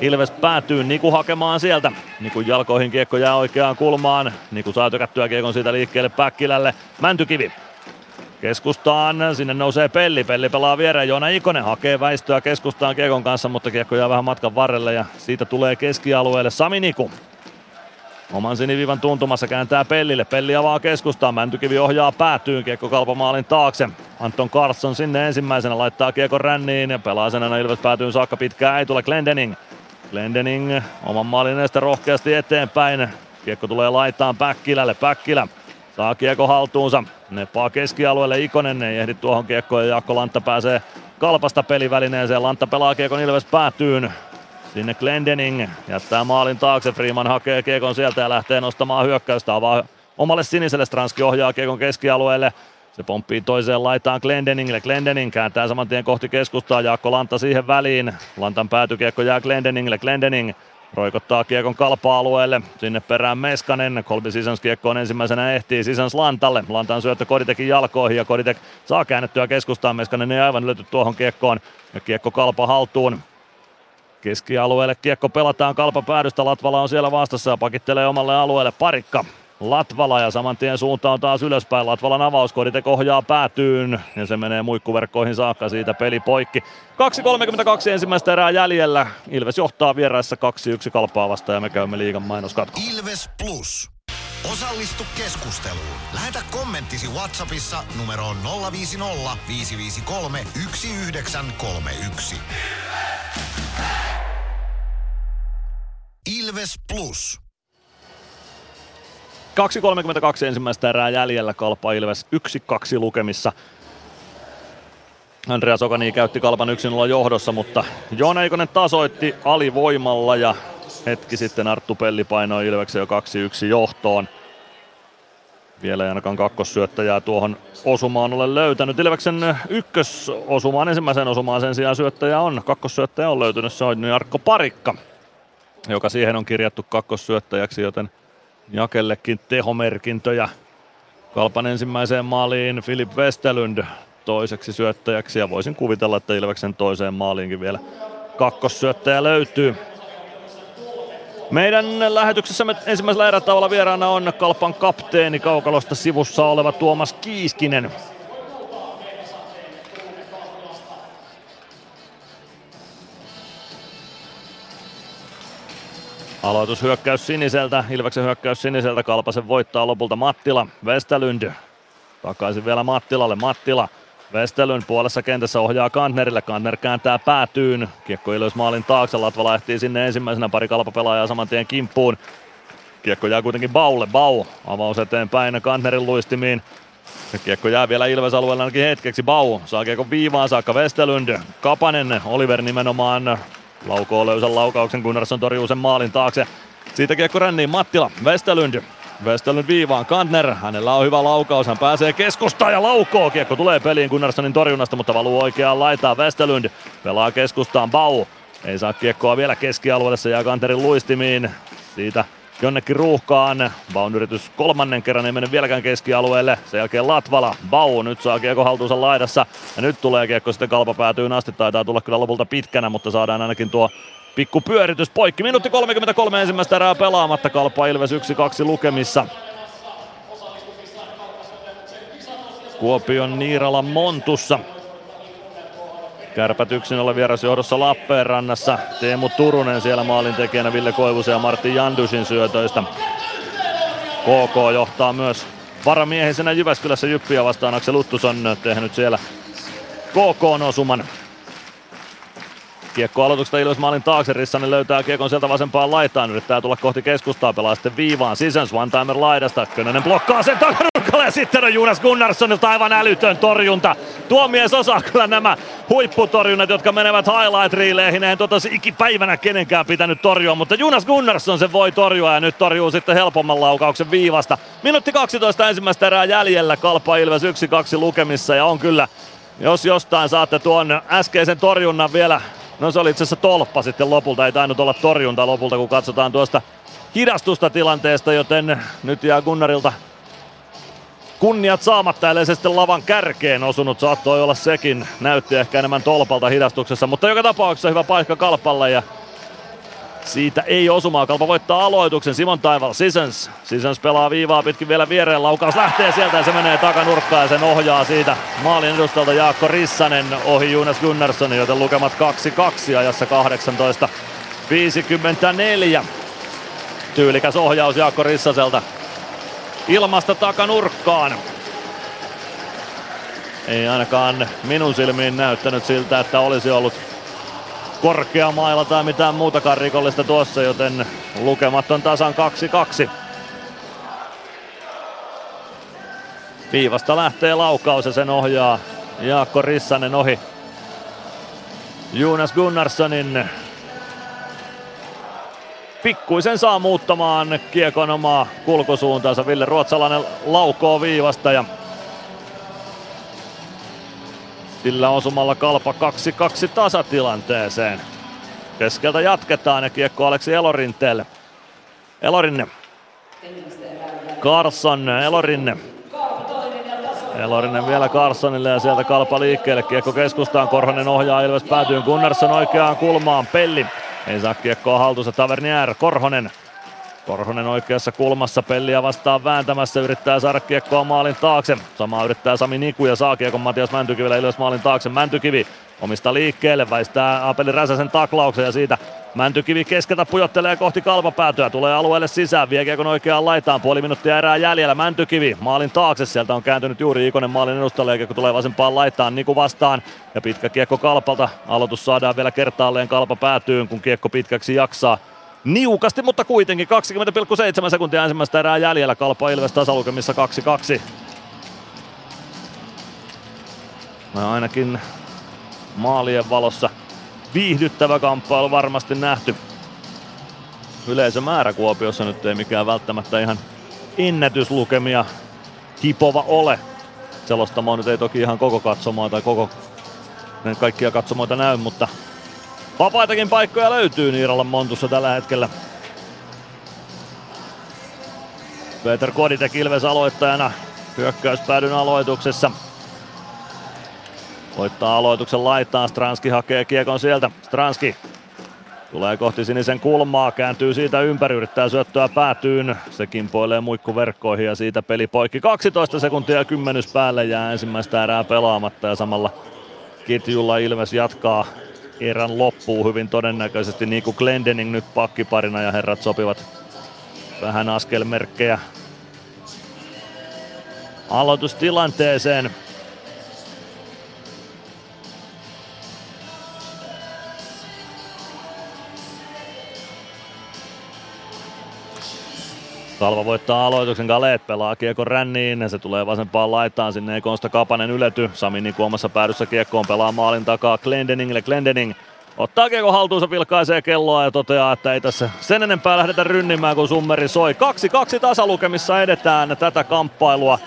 Ilves päätyy Niku hakemaan sieltä. Nikun jalkoihin kiekko jää oikeaan kulmaan. Niku saa tökättyä kiekon siitä liikkeelle Päkkilälle. Mäntykivi keskustaan, sinne nousee Pelli pelaa viereen, Joona Ikonen hakee väistöä keskustaan kiekon kanssa, mutta kiekko jää vähän matkan varrelle ja siitä tulee keskialueelle Sami Niku. Oman siniviivan tuntumassa kääntää Pellille, Pelli avaa keskustaan, Mäntykivi ohjaa päätyyn, kiekko Kalpamaalin taakse. Anton Karlsson sinne ensimmäisenä laittaa kiekon ränniin ja pelaa sen aina Ilves päätyyn saakka, pitkään ei tule Glendening. Glendening oman maalin edestä rohkeasti eteenpäin, kiekko tulee laitaan Päkkilälle, Päkkilä saa kiekko haltuunsa, nepaa keskialueelle, Ikonen ei ehdi tuohon kiekkoon ja Jaakko Lantta pääsee Kalpasta pelivälineeseen. Lantta pelaa kiekon Ilves päätyyn, sinne Glendening jättää maalin taakse, Freeman hakee kiekon sieltä ja lähtee nostamaan hyökkäystä, avaa omalle siniselle, Stranski ohjaa kiekon keskialueelle. Se pomppii toiseen laitaan Glendeningille. Glendening kääntää saman tien kohti keskustaa. Jaakko Lanta siihen väliin. Lantan päätykiekko jää Glendeningille. Glendening roikottaa kiekon KalPa-alueelle. Sinne perään Meskanen. Colby Seasons kiekkoon ensimmäisenä ehtii. Seasons Lantalle. Lantan syöttö Koditekin jalkoihin ja Koditek saa käännettyä keskustaan. Meskanen ei aivan löyty tuohon kiekkoon. Ja kiekko KalPa haltuun. Keskialueelle kiekko pelataan KalPa päädystä. Latvala on siellä vastassa ja pakittelee omalle alueelle. Parikka. Latvala ja saman tien suuntaan taas ylöspäin. Latvalan avaus, Koditek ohjaa päätyyn ja se menee muikkuverkkoihin saakka, siitä peli poikki. 2.32 ensimmäistä erää jäljellä. Ilves johtaa vieraissa 2-1 KalPaa vastaan ja me käymme liigan mainoskatko. Ilves Plus. Osallistu keskusteluun. Lähetä kommenttisi WhatsAppissa numeroon 050 553 1931. Ilves Plus. 2.32 ensimmäistä erää jäljellä, KalPa Ilves 1-2 lukemissa. Andreas Okani käytti KalPan 1-0 johdossa, mutta Joona Ikonen tasoitti alivoimalla ja hetki sitten Arttu Pelli painoi Ilveksen jo 2-1 johtoon. Vielä ei ainakaan kakkossyöttäjää tuohon osumaan ole löytänyt. Ilveksen ykkösosumaan, ensimmäiseen osumaan sen sijaan kakkossyöttäjä on löytynyt. Se on Jarkko Parikka, joka siihen on kirjattu kakkossyöttäjäksi, joten Jakellekin tehomerkintöjä. KalPan ensimmäiseen maaliin Philipp Westerlund toiseksi syöttäjäksi ja voisin kuvitella, että Ilveksen toiseen maaliinkin vielä kakkossyöttäjä löytyy. Meidän lähetyksessämme ensimmäisellä erätauolla vieraana on KalPan kapteeni, kaukalosta sivussa oleva Tuomas Kiiskinen. Aloitushyökkäys siniseltä, Ilveksen hyökkäys siniseltä, KalPasen voittaa lopulta Mattila, Westerlund, takaisin vielä Mattilalle, Mattila, Westerlund puolessa kentässä ohjaa Kantnerille, Kantner kääntää päätyyn, kiekko Ilves maalin taakse, Latvala ehtii sinne ensimmäisenä, pari KalPa-pelaajaa saman tien kimppuun, kiekko jää kuitenkin Baulle, Bau, avaus eteenpäin Kantnerin luistimiin, kiekko jää vielä Ilves-alueella ainakin hetkeksi, Bau saa kiekko viivaan saakka, Westerlund, Kapanen, Oliver nimenomaan, laukoo löysän laukauksen, Gunnarsson torjuu sen maalin taakse. Siitä kiekko ränniin, Mattila, Westerlund. Westerlund viivaan, Kantner, hänellä on hyvä laukaus, hän pääsee keskustaan ja laukoo. Kiekko tulee peliin Gunnarssonin torjunnasta, mutta valuu oikeaan laitaan. Westerlund pelaa keskustaan, Bau. Ei saa kiekkoa vielä keskialueelle, se jää Kantnerin luistimiin. Siitä jonnekin ruuhkaan. Baun yritys kolmannen kerran, ei mene vieläkään keskialueelle. Sen jälkeen Latvala, Bau, nyt saa kiekko haltuunsa laidassa. Ja nyt tulee kiekko sitten KalPa päätyyn asti. Taitaa tulla kyllä lopulta pitkänä, mutta saadaan ainakin tuo pikku pyöritys poikki. Minuutti 33 ensimmäistä erää pelaamatta. KalPa Ilves 1-2 lukemissa. Kuopion Niiralan Montussa. Kärpät 1-0 vierasjohdossa Lappeenrannassa. Teemu Turunen siellä maalintekijänä Ville Koivusen ja Martti Jandusin syötöistä. KK johtaa myös varamiehisenä Jyväskylässä Jyppiä vastaan. Aksel Luttus on tehnyt siellä KK:n osuman. Kiekko aloituksesta Ilves maalin taakse. Rissanen löytää kiekon sieltä vasempaan laitaan. Yrittää tulla kohti keskustaa. Pelaa sitten viivaan. Seasons one-timer laidasta. Könönen blokkaa sen takanurkalle ja sitten on Jonas Gunnarssonilta aivan älytön torjunta. Tuo mies osaa kyllä nämä huipputorjunnat, jotka menevät highlight-riileihin. Eihän ikipäivänä kenenkään pitänyt torjua, mutta Jonas Gunnarsson sen voi torjua ja nyt torjuu sitten helpomman laukauksen viivasta. Minuutti 12 ensimmäistä erää jäljellä. KalPa Ilves 1-2 lukemissa ja on kyllä, jos jostain saatte tuon äskeisen torjunnan vielä. No se oli itse asiassa tolppa sitten lopulta, ei tainnut olla torjunta lopulta, kun katsotaan tuosta hidastusta tilanteesta, joten nyt jää Gunnarilta kunniat saamatta, ellei se sitten lavan kärkeen osunut, saattoi olla sekin, näytti ehkä enemmän tolpalta hidastuksessa, mutta joka tapauksessa hyvä paikka KalPalle ja siitä ei osumaa. KalPa voittaa aloituksen, Simon Taival, Seasons. Seasons pelaa viivaa pitkin vielä viereen, laukaus lähtee sieltä ja se menee takanurkkaan ja sen ohjaa siitä maalin edustalta Jaakko Rissanen ohi Jonas Gunnarsson, joten lukemat 2-2 ajassa 18.54. Tyylikäs ohjaus Jaakko Rissaselta ilmasta takanurkkaan. Ei ainakaan minun silmiin näyttänyt siltä, että olisi ollut korkeamailla tai mitään muutakaan rikollista tuossa, joten lukemat on tasan 2-2. Viivasta lähtee laukaus ja sen ohjaa Jaakko Rissanen ohi Jonas Gunnarssonin. Pikkuisen saa muuttamaan kiekon omaa kulkusuuntaansa. Ville Ruotsalainen laukoo viivasta ja Sillä osumalla KalPa 2-2 tasatilanteeseen. Keskeltä jatketaan ja kiekko Aleksi Elorinteelle. Elorinne. Carson Elorinne. Elorinen vielä Carlsonille ja sieltä KalPa liikkeelle. Kiekko keskustaan, Korhonen ohjaa, Ilves päätyy Gunnarsson oikeaan kulmaan, Pelli. Ei saa kiekkoa haltuunsa, Tavernier, Korhonen. Korhonen oikeassa kulmassa, Pelliä vastaan vääntämässä, yrittää saada kiekkoa maalin taakse. Samaa yrittää Sami Niku ja saa kiekon Matias Mäntykivillä Ilves maalin taakse. Mäntykivi omista liikkeelle, väistää Aapeli Räsäsen taklauksen ja siitä Mäntykivi keskeltä pujottelee kohti kalpapäätöä, tulee alueelle sisään, vie kiekon oikeaan laitaan, puoli minuuttia erää jäljellä, Mäntykivi maalin taakse, sieltä on kääntynyt juuri Ikonen maalin edustalle, ja kiekko tulee vasempaan laitaan, Niku vastaan, ja pitkä kiekko KalPalta, aloitus saadaan vielä kertaalleen, KalPa päätyy, kun kiekko pitkäksi jaksaa. Niukasti, mutta kuitenkin 20,7 sekuntia ensimmäistä erää jäljellä, KalPa Ilves tasalukemissa 2-2. No ainakin maalien valossa. Viihdyttävä kamppailu varmasti nähty. Yleisömäärä Kuopiossa nyt ei mikään välttämättä ihan ennätyslukemia hipova ole. Selostamo nyt ei toki ihan koko katsomaa tai koko kaikkia katsomoita näy, mutta vapaitakin paikkoja löytyy Niiralan Montussa tällä hetkellä. Petr Koditek Ilves aloittajana hyökkäyspäädyn aloituksessa. Voittaa aloituksen laitaan, Stranski hakee kiekon sieltä, Stranski tulee kohti sinisen kulmaa, kääntyy siitä ympäri, yrittää syöttöä päätyyn, se kimpoilee muikkuverkkoihin ja siitä peli poikki. 12 sekuntia 10 päälle jää ensimmäistä erää pelaamatta ja samalla kitjulla Ilves jatkaa erän loppuun hyvin todennäköisesti, niin kuin Glendening nyt pakkiparina ja herrat sopivat vähän askelmerkkejä aloitustilanteeseen. Kalva voittaa aloituksen, Galeet pelaa kiekon ränniin, se tulee vasempaan laitaan, sinne ei Konsta Kapanen ylety. Sami Niku omassa päädyssä kiekkoon, pelaa maalin takaa Glendeningille, Glendening ottaa kiekon haltuunsa, vilkaisee kelloa ja toteaa, että ei tässä sen enempää lähdetä rynnimään kun summeri soi. 2-2 tasalukemissa edetään tätä kamppailua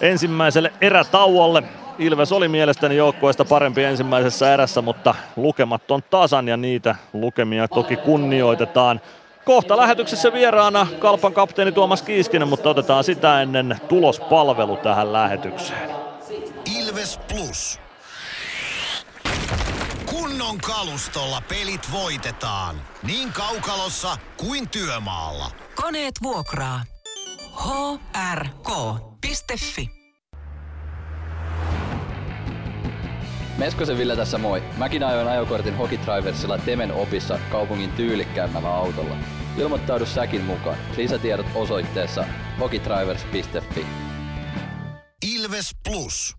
ensimmäiselle erätauolle. Ilves oli mielestäni joukkueesta parempi ensimmäisessä erässä, mutta lukemat on tasan ja niitä lukemia toki kunnioitetaan. Kohta lähetyksessä vieraana KalPan kapteeni Tuomas Kiiskinen, mutta otetaan sitä ennen tulospalvelu tähän lähetykseen. Ilves Plus. Kunnon kalustolla pelit voitetaan. Niin kaukalossa kuin työmaalla. Koneet vuokraa. hrk.fi. Meskosen Ville tässä moi. Mäkin ajoin ajokortin Hokitriversilla Temen opissa kaupungin tyylikkäämmällä autolla. Ilmoittaudu säkin mukaan. Lisätiedot osoitteessa hokitrivers.fi. Ilves Plus.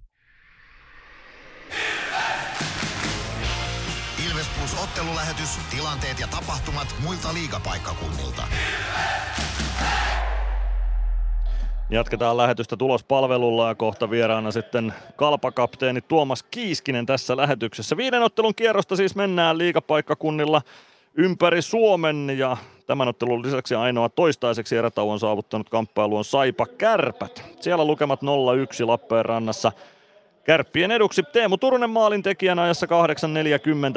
Ilves! Ilves Plus ottelulähetys, tilanteet ja tapahtumat muilta liigapaikkakunnilta. Ilves! Jatketaan lähetystä tulospalvelulla ja kohta vieraana sitten KalPa-kapteeni Tuomas Kiiskinen tässä lähetyksessä. 5 ottelun kierrosta siis mennään liigapaikkakunnilla ympäri Suomen ja tämän ottelun lisäksi ainoa toistaiseksi erätauon saavuttanut kamppailu on Saipa-Kärpät. Siellä lukemat 0-1 Lappeenrannassa. Kärppien eduksi Teemu Turunen maalintekijänä ajassa 8.40,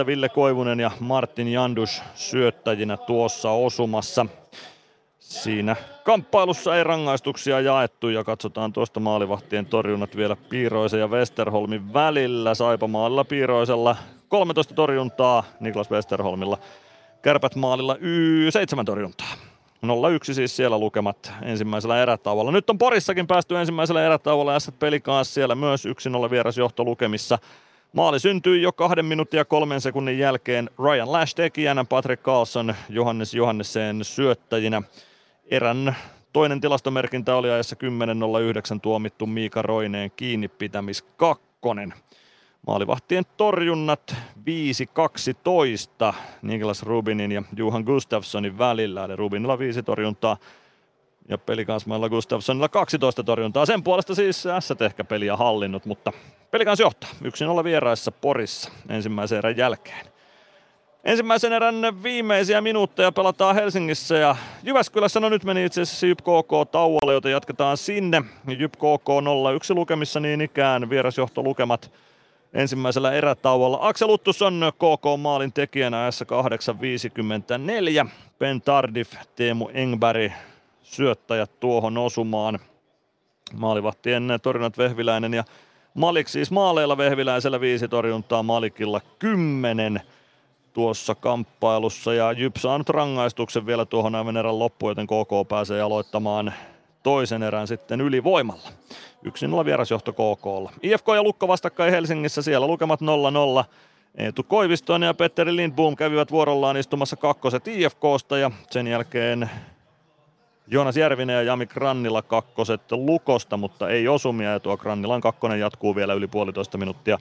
Ville Koivunen ja Martin Jandus syöttäjinä tuossa osumassa. Siinä kamppailussa ei rangaistuksia jaettu ja katsotaan tuosta maalivahtien torjunnat vielä Piiroisen ja Westerholmin välillä. Saipamaalilla Piiroisella 13 torjuntaa, Niklas Westerholmilla Kärpät maalilla 7 torjuntaa. 0-1 siis siellä lukemat ensimmäisellä erätauolla. Nyt on Porissakin päästy ensimmäisellä erätauolla ja peli kanssa siellä myös 1-0 vierasjohto lukemissa. Maali syntyi jo 2 minuuttia 3 sekunnin jälkeen Ryan Lash tekijänä, Patrick Carlson Johanneseen syöttäjinä. Erän toinen tilastomerkintä oli ajassa 10.09 tuomittu Miika Roineen kiinnipitämis kakkonen. Maalivahtien torjunnat 5-12 Niklas Rubinin ja Johan Gustafssonin välillä. Eli Rubinilla 5 torjuntaa ja pelikansmailla Gustafssonilla 12 torjuntaa. Sen puolesta siis S ehkä peliä hallinnut, mutta pelikans johtaa 1-0 vieraissa Porissa ensimmäisen erän jälkeen. Ensimmäisen erän viimeisiä minuutteja pelataan Helsingissä ja Jyväskylässä. No nyt meni itse asiassa JYP-KK tauolle, joten jatketaan sinne. JYP-KK 0-1 lukemissa niin ikään vierasjohtolukemat ensimmäisellä erätauolla. Aksel Uttusson KK-maalin tekijänä ajassa 8.54. Ben Tardif, Teemu Engberg syöttäjät tuohon osumaan. Maalivahtien torjunnat Vehviläinen ja Malik, siis maaleilla Vehviläisellä 5 torjuntaa, Malikilla 10 tuossa kamppailussa. Ja Jyp saa nyt rangaistuksen vielä tuohon aivan erän loppuun, joten KK pääsee aloittamaan toisen erän sitten ylivoimalla. 1-0 vierasjohto KK:lla. IFK ja Lukko vastakkain Helsingissä, siellä lukemat 0-0. Eetu Koivistoinen ja Petteri Lindboom kävivät vuorollaan istumassa kakkoset IFK:sta ja sen jälkeen Joonas Järvinen ja Jami Krannila kakkoset Lukosta, mutta ei osumia, ja tuo Krannilan kakkonen jatkuu vielä yli puolitoista minuuttia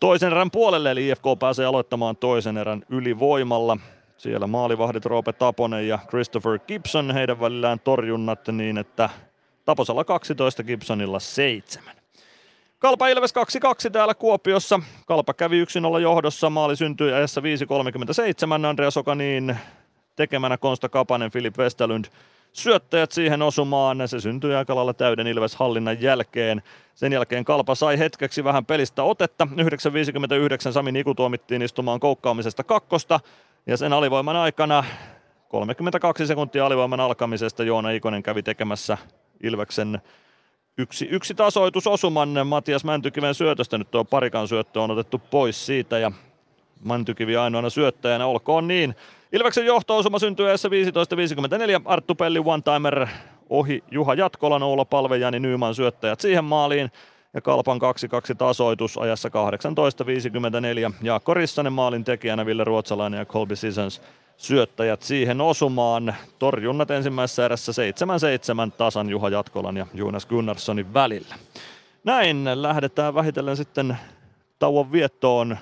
toisen erän puolelle, eli IFK pääsee aloittamaan toisen erän ylivoimalla. Siellä maalivahdit Roope Taponen ja Christopher Gibson, heidän välillään torjunnat niin, että Taposella 12, Gibsonilla 7. KalPa Ilves 2-2 täällä Kuopiossa. KalPa kävi 1-0 johdossa, maali syntyi ajassa 5.37, Andreas Okanin tekemänä Konsta Kapanen, Philipp Westerlund syöttäjät siihen osumaan. Se syntyi aika lailla täyden Ilves hallinnan jälkeen. Sen jälkeen KalPa sai hetkeksi vähän pelistä otetta. 9.59 Sami Niku tuomittiin istumaan koukkaamisesta kakkosta. Ja sen alivoiman aikana, 32 sekuntia alivoiman alkamisesta, Joona Ikonen kävi tekemässä Ilveksen 1-1 tasoitusosuman Matias Mäntykiven syötöstä. Nyt tuo Parikan syöttö on otettu pois siitä ja Mäntykivi ainoana syöttäjänä, olkoon niin. Ilveksen johto-osuma syntyy eessä 15.54. Arttu Pelli one-timer ohi Juha Jatkolan, Oula Palve, Jani Nyman syöttäjät siihen maaliin. Ja KalPan 2-2 tasoitus ajassa 18.54. Jaakko Rissanen maalin tekijänä, Ville Ruotsalainen ja Colby Seasons syöttäjät siihen osumaan. Torjunnat ensimmäisessä erässä 7-7 tasan Juha Jatkolan ja Jonas Gunnarssonin välillä. Näin lähdetään vähitellen sitten tauon viettoon.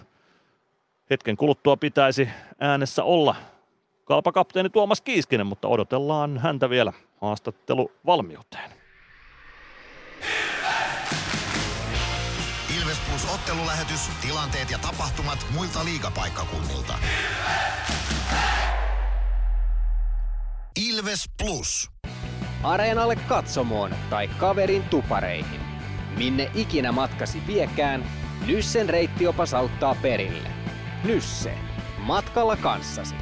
Hetken kuluttua pitäisi äänessä olla KalPa-kapteeni Tuomas Kiiskinen, mutta odotellaan häntä vielä haastatteluvalmiuteen. Ilves Plus -ottelulähetys, tilanteet ja tapahtumat muilta liigapaikkakunnilta. Ilves Plus. Areenalle, katsomoon tai kaverin tupareihin. Minne ikinä matkasi viekään, Nyssen reittiopas auttaa perille. Nysse. Matkalla kanssasi.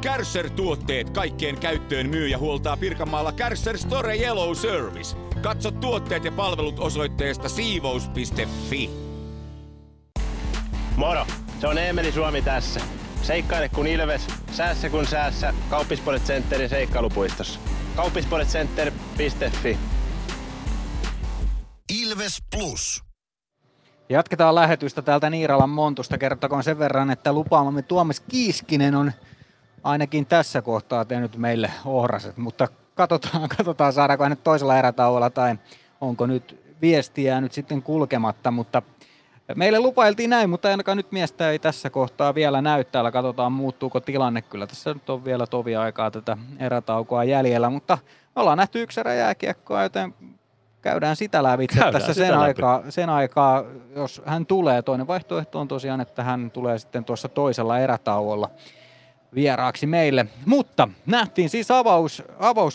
Kärcher-tuotteet kaikkeen käyttöön myy ja huoltaa Pirkanmaalla Kärcher Store Yellow Service. Katso tuotteet ja palvelut osoitteesta siivous.fi. Moro, se on Emeli Suomi tässä. Seikkaile kun Ilves, säässä kun säässä. Kauppisports Centerin seikkailupuistossa. Kauppisportscenter.fi. Ilves Plus. Jatketaan lähetystä täältä Niiralan Montusta. Kertokoon sen verran, että lupaamamme Tuomas Kiiskinen on ainakin tässä kohtaa tehnyt meille ohraset. Mutta katsotaan saadaanko hänet toisella erätauolla tai onko nyt viestiä nyt sitten kulkematta. Mutta meille lupailtiin näin, mutta ainakaan nyt miestä ei tässä kohtaa vielä näy täällä. Katsotaan muuttuuko tilanne. Kyllä tässä nyt on vielä tovi aikaa tätä erätaukoa jäljellä, mutta ollaan nähty yksi erä jääkiekkoa, joten käydään sitä lävitse tässä sen aikaa, jos hän tulee. Toinen vaihtoehto on tosiaan, että hän tulee sitten tuossa toisella erätauolla vieraaksi meille. Mutta nähtiin siis avaus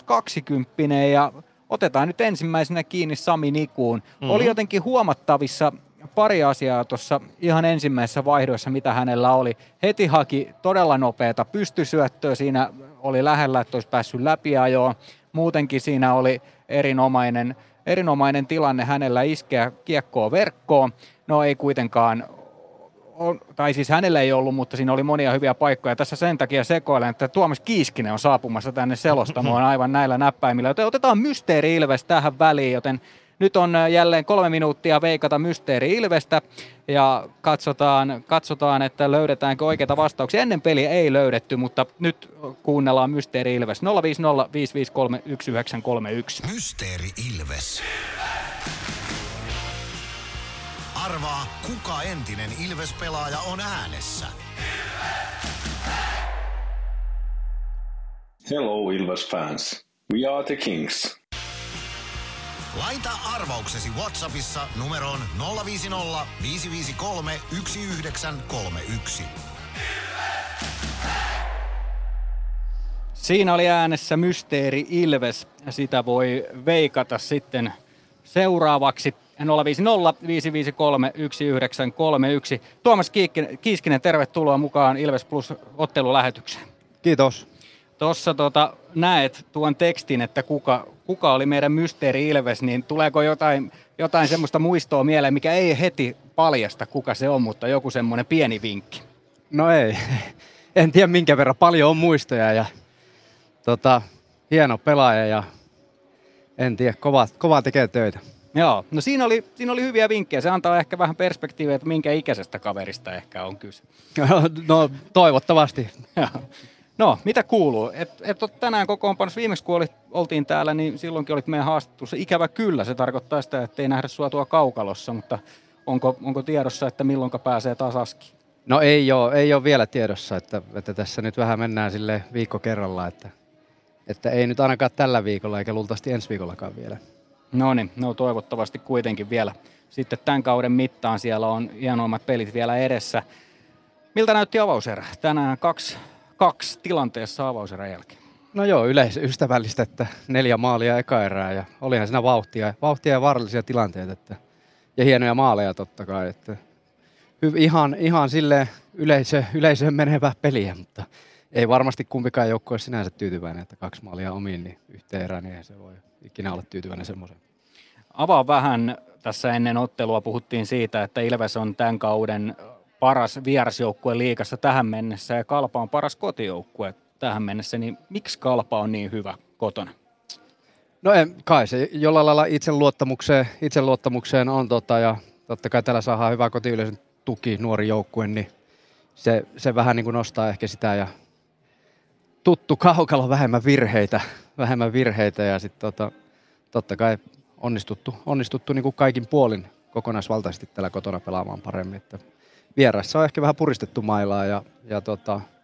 20-nen ja otetaan nyt ensimmäisenä kiinni Sami Nikuun. Mm-hmm. Oli jotenkin huomattavissa pari asiaa tuossa ihan ensimmäisessä vaihdossa, mitä hänellä oli. Heti haki todella nopeata pystysyöttöä, siinä oli lähellä, että olisi päässyt läpiajoon. Muutenkin siinä oli erinomainen tilanne hänellä iskeä kiekkoa verkkoon. No ei kuitenkaan, tai siis hänellä ei ollut, mutta siinä oli monia hyviä paikkoja. Tässä sen takia sekoilen, että Tuomas Kiiskinen on saapumassa tänne selostamoon aivan näillä näppäimillä. Joten otetaan Mysteeri Ilves tähän väliin, joten nyt on jälleen 3 minuuttia veikata Mysteeri Ilvestä. Ja katsotaan, että löydetäänkö oikeita vastauksia. Ennen peliä ei löydetty, mutta nyt kuunnellaan Mysteeri Ilves. 050 553 1931. Mysteeri Ilves. Arvaa, kuka entinen Ilves-pelaaja on äänessä. Hello Ilves fans, we are the Kings. Laita arvauksesi WhatsAppissa numeroon 050 553 1931. Siinä oli äänessä Mysteeri Ilves. Sitä voi veikata sitten seuraavaksi. 050 553 1931. Tuomas Kiiskinen, tervetuloa mukaan Ilves Plus ottelulähetykseen. Kiitos. Tuossa näet tuon tekstin, että kuka oli meidän mysteeri Ilves, niin tuleeko jotain semmoista muistoa mieleen, mikä ei heti paljasta kuka se on, mutta joku semmoinen pieni vinkki? No ei, en tiedä minkä verran paljon on muistoja ja hieno pelaaja ja en tiedä, kova tekee töitä. Joo, no siinä oli hyviä vinkkejä. Se antaa ehkä vähän perspektiiviä, että minkä ikäisestä kaverista ehkä on kyse. No toivottavasti. No, mitä kuuluu? Et ole tänään kokoonpanossa. Viimeksi kun oltiin täällä, niin silloinkin olit meidän haastattelussa. Ikävä kyllä, se tarkoittaa sitä, että ei nähdä sua tuo kaukalossa, mutta onko tiedossa, että milloinka pääsee taas askiin? No ei ole vielä tiedossa, että tässä nyt vähän mennään sille viikko kerrallaan, että ei nyt ainakaan tällä viikolla eikä luultavasti ensi viikollakaan vielä. No niin, no toivottavasti kuitenkin vielä. Sitten tämän kauden mittaan siellä on hienoimmat pelit vielä edessä. Miltä näytti avauserä? Tänään 2-2 tilanteessa avauserän jälkeen. No joo, yleisystävällistä, että 4 maalia eka erää ja olihan siinä vauhtia ja vaarallisia tilanteita ja hienoja maaleja totta kai. Että ihan silleen yleisöön menevää peliä, mutta ei varmasti kumpikaan joukkue ole sinänsä tyytyväinen, että 2 maalia omiin niin yhteen erään, niin eihän se voi ikinä olla tyytyväinen semmoiseen. Avaa vähän. Tässä ennen ottelua puhuttiin siitä, että Ilves on tämän kauden paras vierasjoukkue liigassa tähän mennessä ja KalPa on paras kotijoukkue tähän mennessä, niin miksi KalPa on niin hyvä kotona? No kai se jollain lailla itseluottamukseen on ja totta kai täällä saadaan hyvä kotiyleisön tuki, nuori joukkue, niin se vähän niin kuin nostaa ehkä sitä ja tuttu kaukalo, vähemmän virheitä ja sitten totta kai onnistuttu niin kuin kaikin puolin kokonaisvaltaisesti tällä kotona pelaamaan paremmin. Että vierassa on ehkä vähän puristettu mailaa ja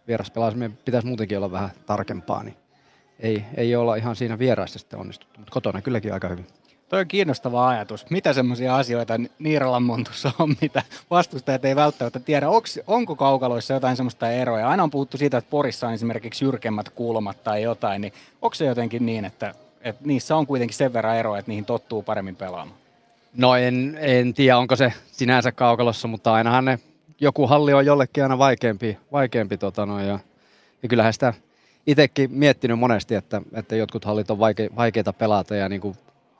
vieras pelaaminen pitäisi muutenkin olla vähän tarkempaa, niin ei olla ihan siinä vieraissa sitten onnistuttu, mutta kotona kylläkin aika hyvin. Toi on kiinnostava ajatus. Mitä semmoisia asioita Niiralan montussa on, mitä vastustajat ei välttämättä tiedä? Onko kaukaloissa jotain semmoista eroja? Aina on puhuttu siitä, että Porissa on esimerkiksi jyrkemmät kulmat tai jotain. Niin onko se jotenkin niin, että niissä on kuitenkin sen verran eroja, että niihin tottuu paremmin pelaamaan? No en tiedä, onko se sinänsä kaukalossa, mutta ainahan joku halli on jollekin aina vaikeampi ja kyllähän sitä itsekin miettinyt monesti, että jotkut hallit on vaikeita pelata ja niin kuin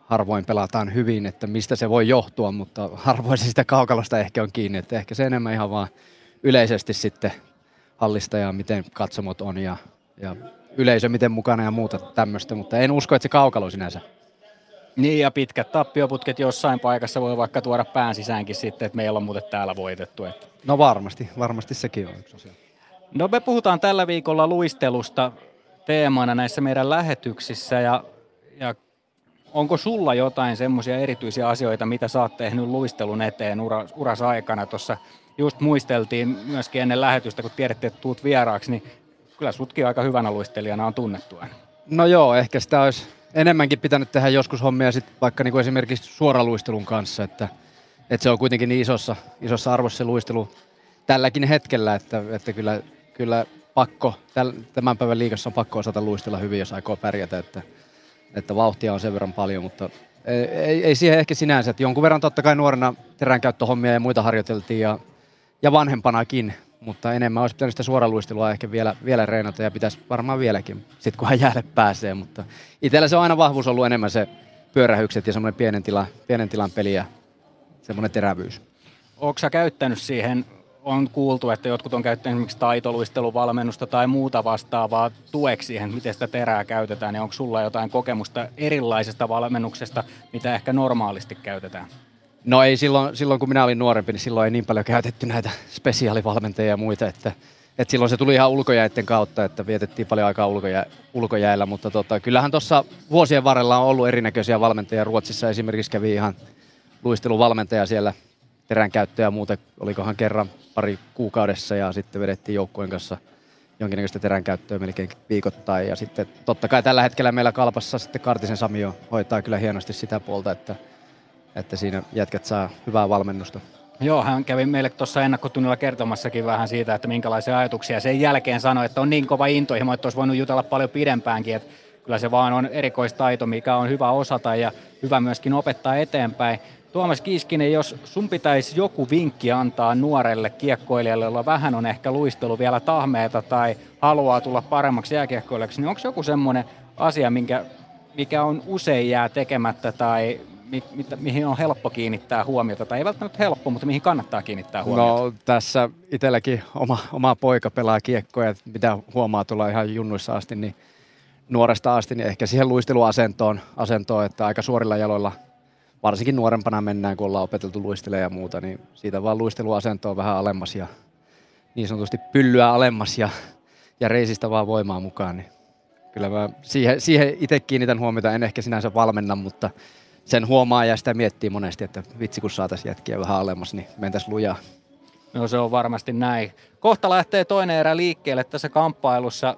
harvoin pelataan hyvin, että mistä se voi johtua, mutta harvoin se sitä kaukalosta ehkä on kiinni, että ehkä se enemmän ihan vaan yleisesti sitten hallista ja miten katsomot on ja yleisö miten mukana ja muuta tämmöistä, mutta en usko, että se kaukalo sinänsä. Niin ja pitkät tappioputket jossain paikassa voi vaikka tuoda pään sisäänkin sitten, että meillä on muuten täällä voitettu. Että. No varmasti sekin on yksi asia. No me puhutaan tällä viikolla luistelusta teemana näissä meidän lähetyksissä ja onko sulla jotain semmoisia erityisiä asioita, mitä sä oot tehnyt luistelun eteen uras aikana? Tuossa just muisteltiin myöskin ennen lähetystä, kun tiedettiin, että tuut vieraaksi, niin kyllä sutkin aika hyvänä luistelijana on tunnettu aina. No joo, ehkä sitä olisi enemmänkin pitänyt tehdä joskus hommia sit vaikka niinku esimerkiksi suoraluistelun kanssa, että se on kuitenkin niin isossa arvossa se luistelu tälläkin hetkellä, että kyllä pakko, tämän päivän liigassa on pakko osata luistella hyvin, jos aikoo pärjätä, että vauhtia on sen verran paljon, mutta ei siihen ehkä sinänsä. Että jonkun verran totta kai nuorena teränkäyttöhommia ja muita harjoiteltiin ja vanhempanakin, mutta enemmän olisi pitänyt sitä suoraluistelua ehkä vielä reenata ja pitäisi varmaan vieläkin, sit kunhan jäälle pääsee. Mutta itsellä se on aina vahvuus ollut enemmän se pyörähykset ja semmoinen pienen tilan peli ja semmoinen terävyys. Oletko sä käyttänyt siihen? On kuultu, että jotkut on käyttänyt esimerkiksi taitoluisteluvalmennusta tai muuta vastaavaa tueksi siihen, miten sitä terää käytetään. Niin onko sulla jotain kokemusta erilaisesta valmennuksesta, mitä ehkä normaalisti käytetään? No ei silloin kun minä olin nuorempi, niin silloin ei niin paljon käytetty näitä spesiaalivalmentajia ja muita. Että silloin se tuli ihan ulkojäiden kautta, että vietettiin paljon aikaa ulkojäällä. Mutta kyllähän tuossa vuosien varrella on ollut erinäköisiä valmentajia. Ruotsissa esimerkiksi kävi ihan luisteluvalmentaja siellä. Teränkäyttöä ja muuta, olikohan kerran pari kuukaudessa ja sitten vedettiin joukkueen kanssa jonkinnäköistä teränkäyttöä melkein viikoittain. Ja sitten totta kai tällä hetkellä meillä KalPassa sitten Kartisen Sami hoitaa kyllä hienosti sitä puolta, että siinä jätkät saa hyvää valmennusta. Joo, hän kävi meille tuossa ennakkotunnilla kertomassakin vähän siitä, että minkälaisia ajatuksia. Sen jälkeen sanoi, että on niin kova intohimo, että olisi voinut jutella paljon pidempäänkin. Että Kyllä se vaan on erikoistaito, mikä on hyvä osata ja hyvä myöskin opettaa eteenpäin. Tuomas Kiiskinen, jos sun pitäisi joku vinkki antaa nuorelle kiekkoilijalle, jolla vähän on ehkä luistelu vielä tahmeeta tai haluaa tulla paremmaksi jääkiekkoilijaksi, niin onko joku semmoinen asia, mikä on usein jää tekemättä tai mihin on helppo kiinnittää huomiota, tai ei välttämättä helppo, mutta mihin kannattaa kiinnittää huomiota? No tässä itselläkin oma poika pelaa kiekkoja, että mitä huomaa tulla ihan junnuissa asti, niin nuoresta asti, niin ehkä siihen luisteluasentoon, että aika suorilla jaloilla, varsinkin nuorempana mennään, kun ollaan opeteltu luistelemaan ja muuta, niin siitä vaan luisteluasentoon vähän alemmas ja niin sanotusti pyllyä alemmas ja reisistä vaan voimaa mukaan, niin kyllä mä siihen itse kiinnitän huomiota, en ehkä sinänsä valmenna, mutta sen huomaa ja sitä miettii monesti, että vitsi kun saataisiin jätkiä vähän alemmas, niin mentäisiin lujaa. No se on varmasti näin. Kohta lähtee toinen erä liikkeelle tässä kamppailussa.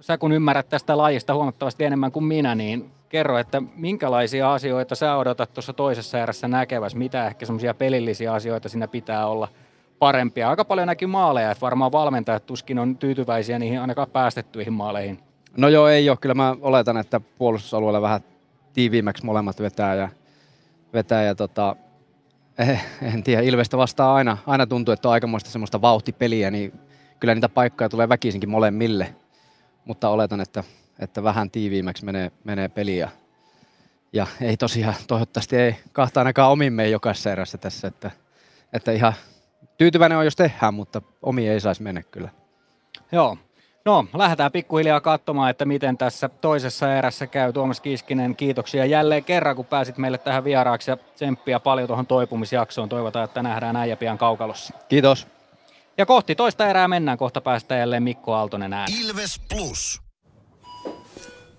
Sä kun ymmärrät tästä lajista huomattavasti enemmän kuin minä, niin kerro, että minkälaisia asioita sä odotat tuossa toisessa erässä näkevässä, mitä ehkä semmoisia pelillisiä asioita siinä pitää olla parempia. Aika paljon näkyy maaleja, että varmaan valmentajat tuskin on tyytyväisiä niihin ainakaan päästettyihin maaleihin. No joo, ei ole. Kyllä mä oletan, että puolustusalueella vähän tiiviimmäksi molemmat vetää ja en tiedä, Ilvestä vastaan aina tuntuu, että on aikamoista semmoista vauhtipeliä, niin kyllä niitä paikkoja tulee väkisinkin molemmille, mutta oletan, että vähän tiiviimmäksi menee peli ja ei tosiaan, toivottavasti ei kahta ainakaan omimme jokaisessa erässä tässä, että ihan tyytyväinen on, jos tehdään, mutta omi ei saisi mennä kyllä. Joo. No, lähdetään pikkuhiljaa katsomaan, että miten tässä toisessa erässä käy. Tuomas Kiiskinen, kiitoksia jälleen kerran, kun pääsit meille tähän vieraaksi ja tsemppiä paljon tuohon toipumisjaksoon. Toivotaan, että nähdään äijä pian kaukalossa. Kiitos. Ja kohti toista erää mennään. Kohta päästään jälleen Mikko Aaltonen ääneen. Ilves Plus.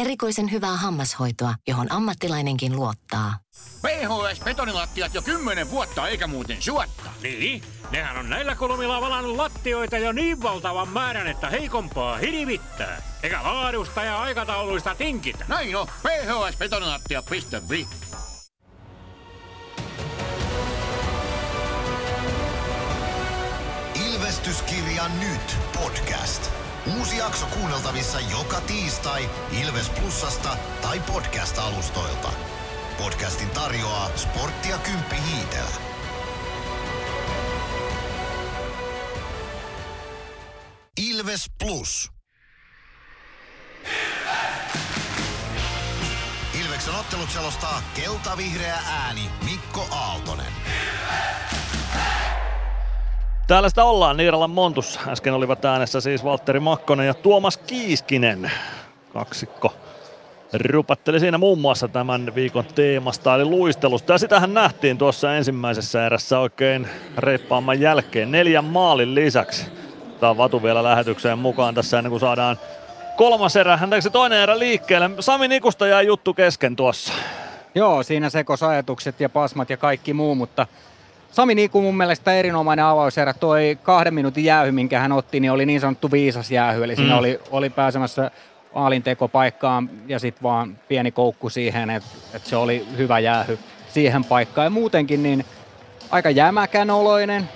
erikoisen hyvää hammashoitoa, johon ammattilainenkin luottaa. PHS-betonilattiat jo 10 vuotta eikä muuten suotta. Niin? Nehän on näillä kolmilla valannut lattioita jo niin valtavan määrän, että heikompaa hirvittää. Eikä laadusta ja aikatauluista tinkitä. Näin on, phsbetonilattia.fi. Ilvestyskirja nyt podcast. Uusi jakso kuunneltavissa joka tiistai Ilves Plusasta tai podcast-alustoilta. Podcastin tarjoaa Sporttia Kymppi Hiitelä. Ilves Plus. Ilves! Ilveksen ottelut selostaa kelta-vihreä ääni Mikko Aaltonen. Ilves! Täällä sitä ollaan Niiralan Montussa. Äsken olivat äänessä siis Valtteri Makkonen ja Tuomas Kiiskinen. Kaksikko rupatteli siinä muun muassa tämän viikon teemasta eli luistelusta. Ja sitähän nähtiin tuossa ensimmäisessä erässä oikein reippaamman jälkeen 4 maalin lisäksi. Tää on Vatu vielä lähetykseen mukaan tässä ennen kuin saadaan kolmas erä. Häntäkö se toinen erä liikkeelle? Sami Nikusta jäi juttu kesken tuossa. Joo, siinä sekosajatukset ja pasmat ja kaikki muu, mutta Sami Niku mun mielestä erinomainen avauserä, toi 2 minuutin jäähy, minkä hän otti, niin oli niin sanottu viisas jäähy, eli siinä oli pääsemässä maalintekopaikkaan ja sitten vaan pieni koukku siihen, että se oli hyvä jäähy siihen paikkaan. Ja muutenkin niin aika jämäkän oloinen,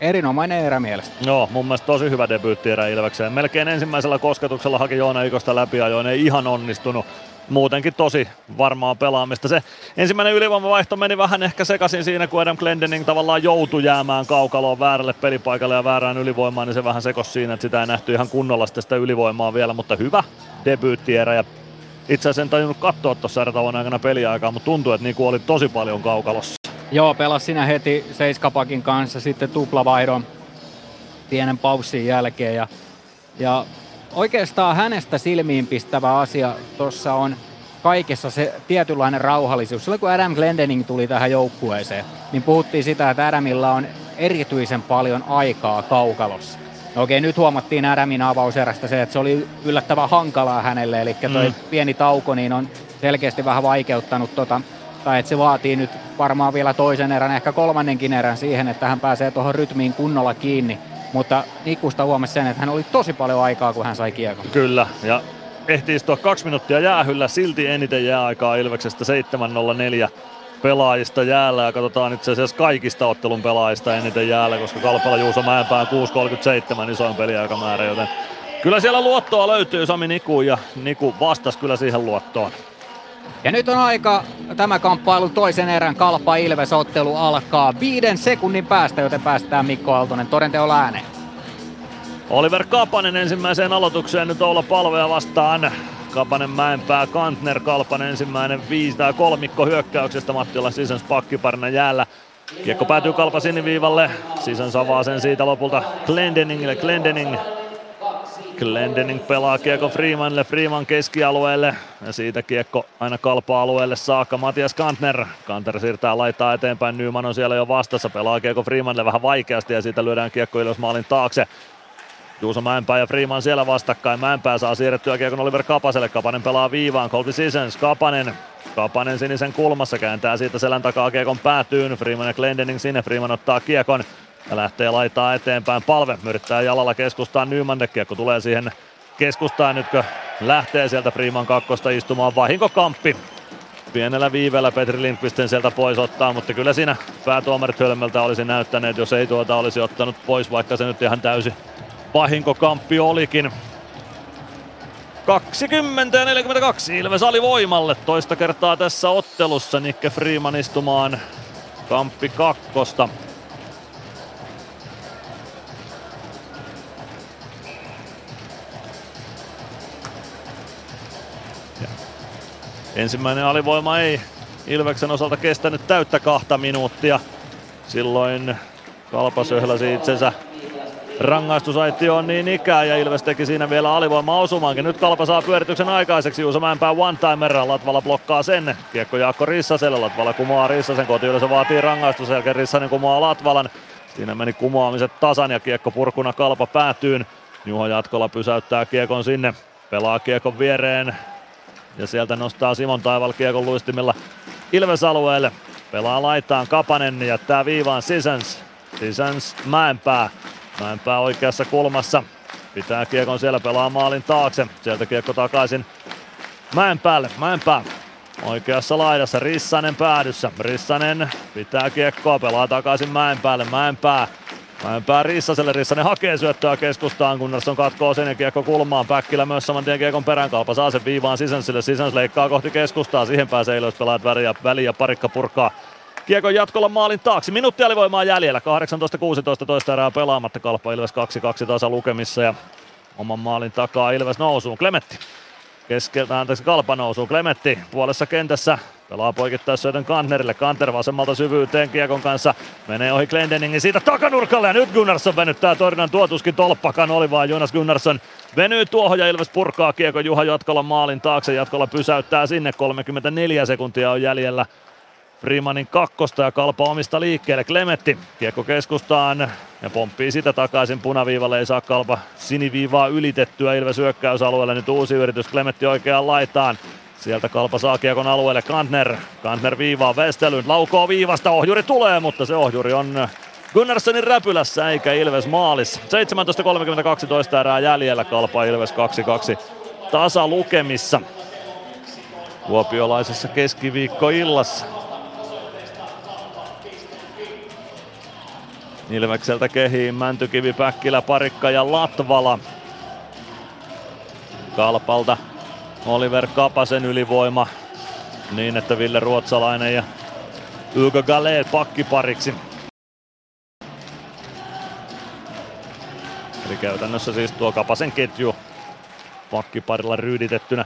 erinomainen erä mielestäni. Joo, mun mielestä tosi hyvä debyyttierä Ilvekseen. Melkein ensimmäisellä kosketuksella haki Joona Ikosta läpiajoin, ei ihan onnistunut. Muutenkin tosi varmaa pelaamista. Se ensimmäinen ylivoimavaihto meni vähän ehkä sekaisin siinä, kun Adam Glendening tavallaan joutui jäämään kaukaloon väärälle pelipaikalle ja väärään ylivoimaan, niin se vähän sekosi siinä, että sitä ei nähty ihan kunnolla sitä ylivoimaa vielä, mutta hyvä debyyttierä. Ja itse asiassa en tajunnut katsoa tuossa erätauon aikana peliaikaa, mutta tuntuu, että Niku oli tosi paljon kaukalossa. Joo, pelasi siinä heti Seiskapakin kanssa sitten tuplavaihdon pienen paussin jälkeen ja oikeastaan hänestä silmiinpistävä asia tuossa on kaikessa se tietynlainen rauhallisuus. Silloin kun Adam Glendening tuli tähän joukkueeseen, niin puhuttiin sitä, että Adamilla on erityisen paljon aikaa kaukalossa. No okei, nyt huomattiin Adamin avauserästä se, että se oli yllättävän hankalaa hänelle, eli toi pieni tauko niin on selkeästi vähän vaikeuttanut tai että se vaatii nyt varmaan vielä toisen erän, ehkä kolmannenkin erän siihen, että hän pääsee tuohon rytmiin kunnolla kiinni. Mutta Nikusta huomasi sen, että hän oli tosi paljon aikaa, kun hän sai kiekon. Kyllä, ja ehti istua 2 minuuttia jäähyllä, silti eniten jääaikaa Ilveksestä, 7.04 pelaajista jäällä. Ja katsotaan itse asiassa kaikista ottelun pelaajista eniten jäällä, koska KalPalla Juuso Mäenpää 6.37 isoin peliaikamäärä, joten kyllä siellä luottoa löytyy Sami Nikuun, ja Niku vastasi kyllä siihen luottoon. Ja nyt on aika tämä kamppailu toisen erän KalPa Ilves-ottelu alkaa 5 sekunnin päästä, joten päästään Mikko Aaltonen todenteolla ääneen. Oliver Kapanen ensimmäiseen aloitukseen, nyt Oula Palvea vastaan. Kapanen, Mäenpää, Kantner, Kalpan ensimmäinen kolmikko hyökkäyksestä. Mattila Seasons pakkiparina jäällä. Kiekko päätyy KalPa siniviivalle. Seasons avaa sen siitä lopulta Glendeningille. Glendening pelaa kiekko Freemanille, Freeman keskialueelle ja siitä kiekko aina KalPa-alueelle saakka Matias Kantner. Kantner siirtää laittaa eteenpäin, Nyman on siellä jo vastassa, pelaa kiekko Freemanille vähän vaikeasti ja siitä lyödään kiekko Ilves maalin taakse. Juuso Mäenpää ja Freeman siellä vastakkain, Mäenpää saa siirrettyä kiekon Oliver Kapaselle, Kapanen pelaa viivaan, Colby Seasons, Kapanen sinisen kulmassa kääntää siitä selän takaa kiekon päätyyn, Freeman ja Glendening sinne, Freeman ottaa kiekon. Ja lähtee laitaa eteenpäin, Palve yrittää jalalla keskustaan Nyman, kiekko tulee siihen keskustaan, nytkö lähtee sieltä Freeman kakkosta istumaan, vahinkokamppi. Pienellä viiveellä Petri Lindqvistin sieltä pois ottaa, mutta kyllä siinä päätuomarit hölmöltä olisi näyttäneet, jos ei tuota olisi ottanut pois, vaikka se nyt ihan täysi vahinkokamppi olikin. 20:42, Ilves alivoimalle toista kertaa tässä ottelussa, Nikke Freeman istumaan kamppi kakkosta. Ensimmäinen alivoima ei Ilveksen osalta kestänyt täyttä 2 minuuttia. Silloin KalPa söhläsi itsensä rangaistusaitioon niin ikään ja Ilves teki siinä vielä alivoima osumaankin. Nyt KalPa saa pyörityksen aikaiseksi, Juuso Mäenpää one-timer, Latvala blokkaa sen. Kiekko Jaakko Rissaselle, Latvala kumoaa Rissasen, kotiyleisö vaatii rangaistus, jälkeen Rissanen kumoaa Latvalan. Siinä meni kumoamiset tasan ja kiekko purkuna KalPa päätyyn. Juho Jatkola pysäyttää kiekon sinne, pelaa kiekon viereen. Ja sieltä nostaa Simon Taival kiekon luistimilla Ilves-alueelle. Pelaa laitaan Kapanen, jättää viivaan Seasons. Seasons Mäenpää. Mäenpää oikeassa kulmassa. Pitää kiekon siellä, pelaa maalin taakse. Sieltä kiekko takaisin Mäenpäälle. Mäenpää oikeassa laidassa, Rissanen päädyssä. Rissanen pitää kiekkoa, pelaa takaisin Mäenpäälle. Mäenpää Rissaselle, Rissanen hakee syöttöä keskustaan, Gunnarsson katkoo sen ja kiekko kulmaan, Päkkilä myös saman tien kiekon perään, KalPa saa sen viivaan Seasonsille, Seasons leikkaa kohti keskustaa, siihen pääsee Ilves pelaat väliin ja Parikka purkaa kiekon jatkolla maalin taakse, minuutti alivoimaa jäljellä, 18.16 toista erää pelaamatta, KalPa Ilves 2-2 tasa lukemissa ja oman maalin takaa Ilves nousuun, Klemetti keskeltä, KalPa nousuu, Klemetti puolessa kentässä. Pelaa poikittaissyötön Kantnerille. Kantner vasemmalta syvyyteen kiekon kanssa. Menee ohi Glendeningin siitä takanurkalle. Ja nyt Gunnarsson venyttää torinan tuotuskin tolppakan. Oli vaan Jonas Gunnarsson venyy tuohon ja Ilves purkaa kiekon Juha Jatkola maalin taakse. Jatkola pysäyttää sinne. 34 sekuntia on jäljellä Freemanin kakkosta ja KalPa omista liikkeelle. Klemetti kiekko keskustaan ja pomppii sitä takaisin punaviivalle. Ei saa KalPa siniviivaa ylitettyä Ilves hyökkäysalueelle. Nyt uusi yritys. Klemetti oikeaan laitaan. Sieltä KalPa saa kiekon alueelle Kantner. Kantner viivaa Westerlund, laukoo viivasta, ohjuri tulee, mutta se ohjuri on Gunnarssonin räpylässä eikä Ilves maalis. 17.32 toista erää jäljellä, KalPa Ilves 2-2 tasa lukemissa. Kuopiolaisessa keskiviikkoillassa. Ilvekseltä kehiin Mäntykivi, Päkkilä, Parikka ja Latvala. KalPalta Oliver Kapasen ylivoima niin, että Ville Ruotsalainen ja Hugo Gallet pakkipariksi. Eli käytännössä siis tuo Kapasen ketju pakkiparilla ryyditettynä.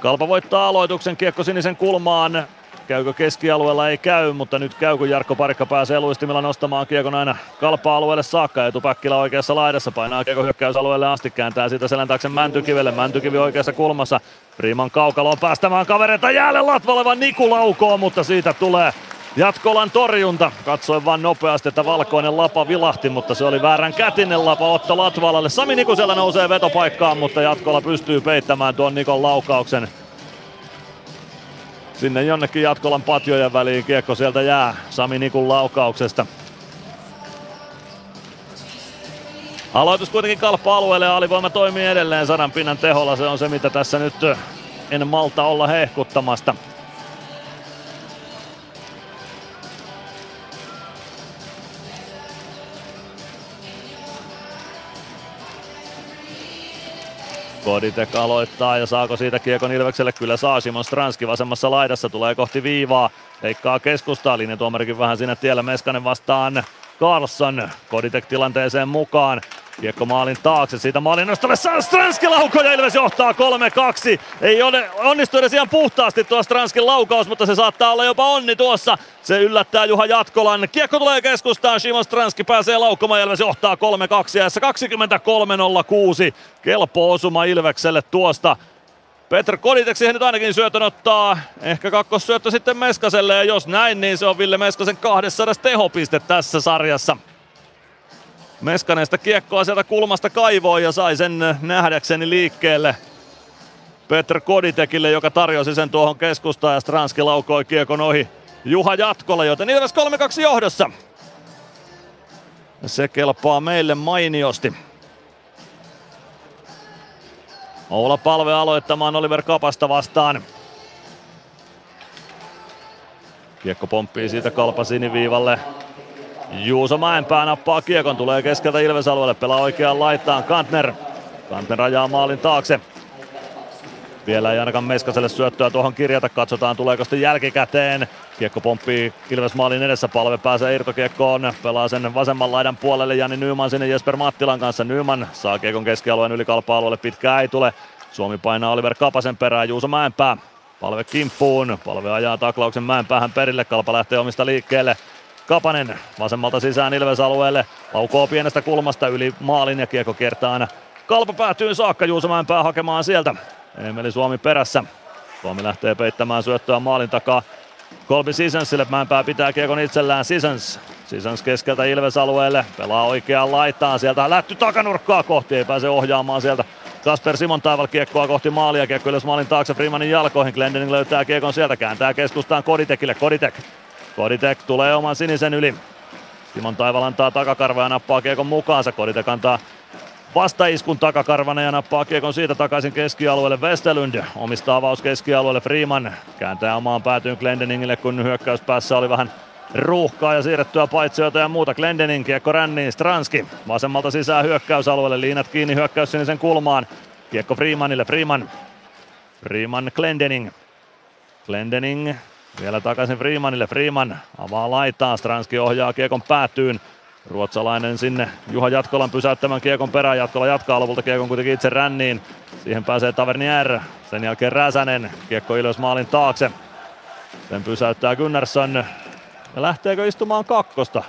KalPa voittaa aloituksen, kiekko sinisen kulmaan. Käykö keskialueella? Ei käy, mutta nyt käy, kun Jarkko Parikka pääsee luistimilla nostamaan kiekon aina KalPa-alueelle saakka. Eetu Päkkilä oikeassa laidassa painaa kiekko hyökkäysalueelle asti, kääntää siitä selän taakse Mäntykivelle. Mäntykivi oikeassa kulmassa. Freeman kaukaloon päästämään kavereita jäälle, Latvaleva Niku laukoo, mutta siitä tulee Jatkolan torjunta. Katsoin vaan nopeasti, että valkoinen lapa vilahti, mutta se oli väärän kätinen lapa Otto Latvalalle. Sami Nikusella nousee vetopaikkaan, mutta Jatkola pystyy peittämään tuon Nikon laukauksen. Sinne jonnekin Jatkolan patjojen väliin kiekko sieltä jää Sami Nikun laukauksesta. Aloitus kuitenkin KalPa-alueelle ja alivoima toimii edelleen 100 pinnan teholla. Se on se, mitä tässä nyt en malta olla hehkuttamasta. Koditek aloittaa ja saako siitä kiekon Ilvekselle? Kyllä saa. Simon Stranski vasemmassa laidassa tulee kohti viivaa. Leikkaa keskustaa. Linjatuomarikin vähän siinä tiellä. Meskanen vastaan Karlsson. Koditek tilanteeseen mukaan. Kiekko maalin taakse. Siitä maalin nostalle Stranski laukoo ja Ilves johtaa 3-2. Ei onnistu edes ihan puhtaasti tuo Stranskin laukaus, mutta se saattaa olla jopa onni tuossa. Se yllättää Juha Jatkolan. Kiekko tulee keskustaan. Simon Stranski pääsee laukkomaan. Ilves johtaa 3-2 ja 23-06. Kelpo osuma Ilvekselle tuosta. Petr Koditek siihen nyt ainakin syötön ottaa. Ehkä kakkossyöttö sitten Meskaselle ja jos näin, niin se on Ville Meskasen 200 tehopiste tässä sarjassa. Meskanen sitä kiekkoa sieltä kulmasta kaivoi ja sai sen nähdäkseni liikkeelle Petr Koditekille, joka tarjosi sen tuohon keskustaan ja Stranski laukoi kiekon ohi Juha Jatkolle, joten Ilves 3-2 johdossa. Se kelpaa meille mainiosti. Oula Palve aloittamaan Oliver Kapasta vastaan. Kiekko pomppii siitä KalPa siniviivalle. Juuso Mäenpää nappaa kiekon, tulee keskeltä Ilves-alueelle, pelaa oikeaan laitaan Kantner. Kantner rajaa maalin taakse. Vielä ei ainakaan Meskaselle syöttöä tuohon kirjata, katsotaan tuleeko sitten jälkikäteen. Kiekko pomppii Ilves-maalin edessä, Palve pääsee irtokiekkoon, pelaa sen vasemman laidan puolelle Jani Nyman sinne Jesper Mattilan kanssa. Nyman saa kiekon keskialueen yli KalPa-alueelle, pitkää ei tule. Suomi painaa Oliver Kapasen perään, Juuso Mäenpää. Palve kimppuun, Palve ajaa taklauksen Mäenpäähän perille, KalPa lähtee omista liikkeelle. Kapanen vasemmalta sisään Ilves-alueelle, laukoo pienestä kulmasta yli maalin ja kiekko kiertää aina KalPa päätyy saakka, Juuso Mäenpää hakemaan sieltä. Emeli Suomi perässä, Suomi lähtee peittämään syöttöä maalin takaa Colby Seasonsille, Mäenpää pitää kiekon itsellään, Seasons keskeltä Ilves-alueelle, pelaa oikeaan laitaan, sieltä lätty takanurkkaa kohti, ei pääse ohjaamaan sieltä. Kasper Simon Taival kiekkoa kohti maalia, kiekko ylös maalin taakse Freemanin jalkoihin, Glendening löytää kiekon sieltä, kääntää keskustaan Koditekille, Koditek tulee oman sinisen yli. Simon Taival antaa takakarva ja nappaa kiekon mukaansa. Koditek antaa vastaiskun takakarvana ja nappaa kiekon siitä takaisin keskialueelle. Westerlund omistaa avaus keskialueelle. Freeman kääntää omaan päätyyn Glendeningille, kun hyökkäyspäässä oli vähän ruuhkaa ja siirrettyä paitsioita ja muuta. Glendening kiekko ränniin. Stranski vasemmalta sisään hyökkäysalueelle. Liinat kiinni hyökkäys sinisen kulmaan. Kiekko Freemanille. Freeman Glendening. Vielä takaisin Freemanille. Freeman avaa laitaa. Stranski ohjaa kiekon päätyyn. Ruotsalainen sinne Juha Jatkolan pysäyttämän kiekon perään. Jatkola jatkaa lopulta kiekon kuitenkin itse ränniin. Siihen pääsee Tavernier. Sen jälkeen Räsänen. Kiekko ylös maalin taakse. Sen pysäyttää Gunnarsson. Ja lähteekö istumaan kakkosta?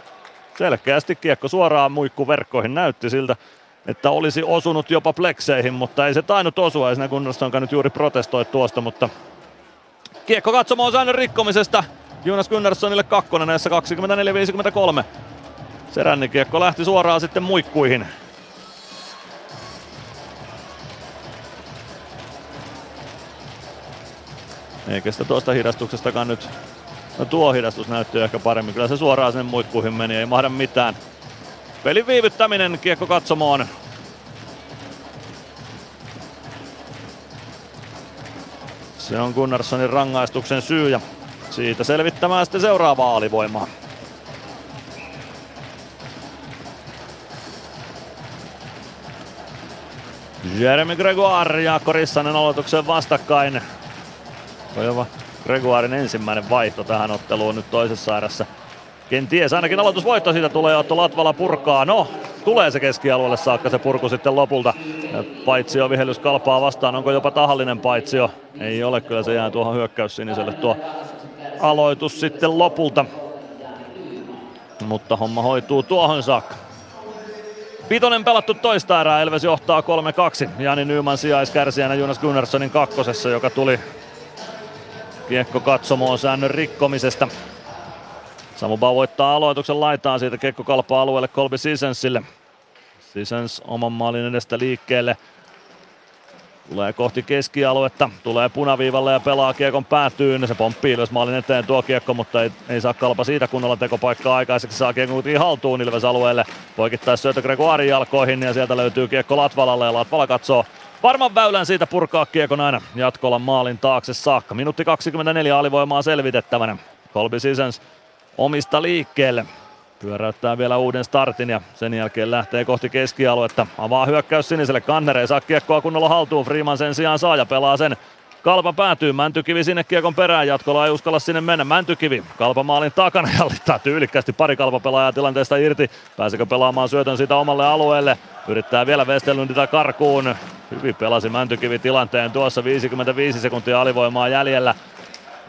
Selkeästi kiekko suoraan muikkuverkkoihin. Näytti siltä, että olisi osunut jopa plekseihin, mutta ei se tainnut osua. Ei siinä Gunnarssonkaan nyt juuri protestoi tuosta, mutta kiekko katsomaan säännön rikkomisesta. Jonas Gunnarssonille kakkonen ajassa 24.53. Se rännikiekko lähti suoraan sitten muikkuihin. Eikä sitä tuosta hidastuksestakaan nyt. No tuo hidastus näyttyy ehkä paremmin. Kyllä se suoraan sinne muikkuihin meni. Ei mahda mitään. Pelin viivyttäminen kiekko katsomaan. Se on Gunnarssonin rangaistuksen syy ja siitä selvittämään sitten seuraavaa alivoimaa. Jeremy Gregoire, Jaakko Rissanen aloituksen vastakkain. Toivon Gregoirin ensimmäinen vaihto tähän otteluun nyt toisessa erässä. Kenties ainakin aloitusvoitto siitä tulee, Otto Latvala purkaa. No, tulee se keskialueelle saakka se purku sitten lopulta. Paitsio vihellys KalPaa vastaan, onko jopa tahallinen paitsio? Ei ole, kyllä se jää tuohon hyökkäys siniselle tuo aloitus sitten lopulta. Mutta homma hoituu tuohon saakka. Vitonen pelattu toista erää, Ilves johtaa 3-2. Jani Nyman sijaiskärsijänä Jonas Gunnarssonin kakkosessa, joka tuli kiekko katsomoon säännön rikkomisesta. Samu Bau voittaa aloituksen laitaan siitä kiekko KalPa alueelle Colby Seasonsille. Seasons oman maalin edestä liikkeelle. Tulee kohti keskialuetta, tulee punaviivalle ja pelaa kiekon päätyyn. Se pomppii Ilves maalin eteen tuo kiekko, mutta ei saa KalPa siitä kunnolla tekopaikkaa aikaiseksi. Saa kiekon kuitenkin haltuun Ilves alueelle. Poikittais syötö Gregoirin jalkoihin ja sieltä löytyy kiekko Latvalalle ja Latvala katsoo varman väylän siitä purkaa kiekon aina jatkolan maalin taakse saakka. Minuutti 24 alivoimaa selvitettävänä. Colby Seasons omista liikkeelle. Pyöräyttää vielä uuden startin ja sen jälkeen lähtee kohti keskialuetta. Avaa hyökkäys siniselle. Kantner ei saa kiekkoa kunnolla haltuun. Freeman sen sijaan saa ja pelaa sen. KalPa päätyy. Mäntykivi sinne kiekon perään. Jatkolla ei uskalla sinne mennä. Mäntykivi KalPa maalin takana jallittaa tyylikkästi pari KalPa-pelaajaa tilanteesta irti. Pääsekö pelaamaan syötön siitä omalle alueelle? Yrittää vielä Westerlundita karkuun. Hyvin pelasi Mäntykivi tilanteen tuossa. 55 sekuntia alivoimaa jäljellä.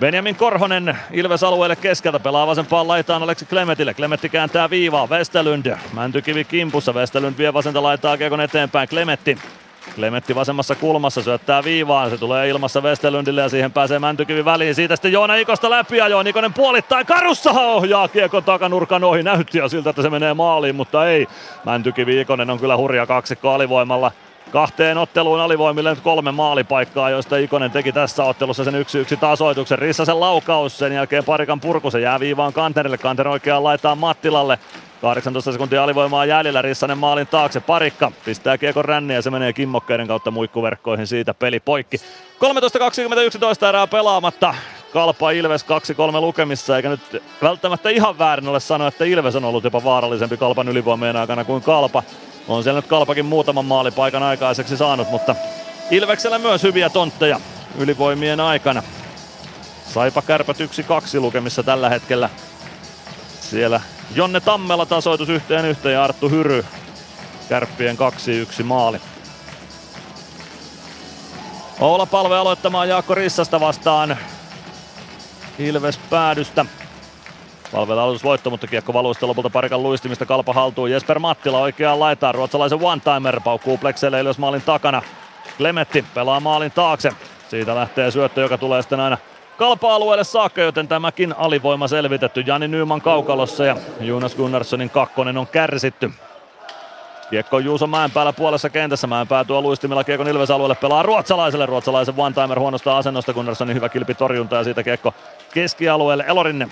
Benjamin Korhonen Ilves-alueelle keskeltä pelaa vasempaan laitaan Aleksi Klemetille. Klemetti kääntää viivaa. Westerlund. Mäntykivi kimpussa. Westerlund vie vasenta laitaa kiekon eteenpäin. Klemetti vasemmassa kulmassa syöttää viivaan. Se tulee ilmassa Westerlundille ja siihen pääsee Mäntykivi väliin. Siitä sitten Joona Ikosta läpi ajoo. Ikonen puolittain karussa ohjaa kiekon takanurkan ohi. Näytti jo siltä, että se menee maaliin, mutta ei. Mäntykivi Ikonen on kyllä hurja kaksikko alivoimalla. Kahteen otteluun alivoimille nyt 3 maalipaikkaa, joista Ikonen teki tässä ottelussa sen 1-1 tasoituksen. Rissasen laukaus, sen jälkeen Parikan purku, se jää viivaan Kantnerille. Kantner oikeaan laitaan Mattilalle. 18 sekuntia alivoimaa jäljellä, Rissanen maalin taakse. Parikka pistää kiekon ränniin ja se menee kimmokkeiden kautta muikkuverkkoihin, siitä peli poikki. 13.21 erää pelaamatta. KalPa Ilves 2-3 lukemissa, eikä nyt välttämättä ihan väärin ole sanoa, että Ilves on ollut jopa vaarallisempi KalPan ylivoimien aikana kuin KalPa. On siellä nyt KalPakin muutaman maalipaikan aikaiseksi saanut, mutta Ilveksellä myös hyviä tontteja ylivoimien aikana. Saipa Kärpät 1-2 lukemissa tällä hetkellä. Siellä Jonne Tammela tasoitus 1-1 ja Arttu Hyry Kärppien 2-1 maali. Oula Palve aloittamaan Jaakko Rissasta vastaan Ilves päädystä. Palvella aloitusvoitto, mutta kiekko valuu sitten lopulta Parikan luistimista. KalPa haltuu Jesper Mattila oikeaan laitaan. Ruotsalaisen one-timer paukkuu Plexelle Ilves maalin takana. Klemetti pelaa maalin taakse. Siitä lähtee syöttö, joka tulee sitten aina KalPa-alueelle saakka, joten tämäkin alivoima selvitetty. Jani Nyman kaukalossa ja Jonas Gunnarssonin kakkonen on kärsitty. Kiekko on Juuso Mäenpäällä puolessa kentässä. Mäenpää tuo luistimilla kiekon Ilves-alueelle, pelaa ruotsalaiselle. Ruotsalaisen one-timer huonosta asennosta. Gunnarssonin hyvä kilpi torjunta ja siitä kiekko keskialueelle. Elorinne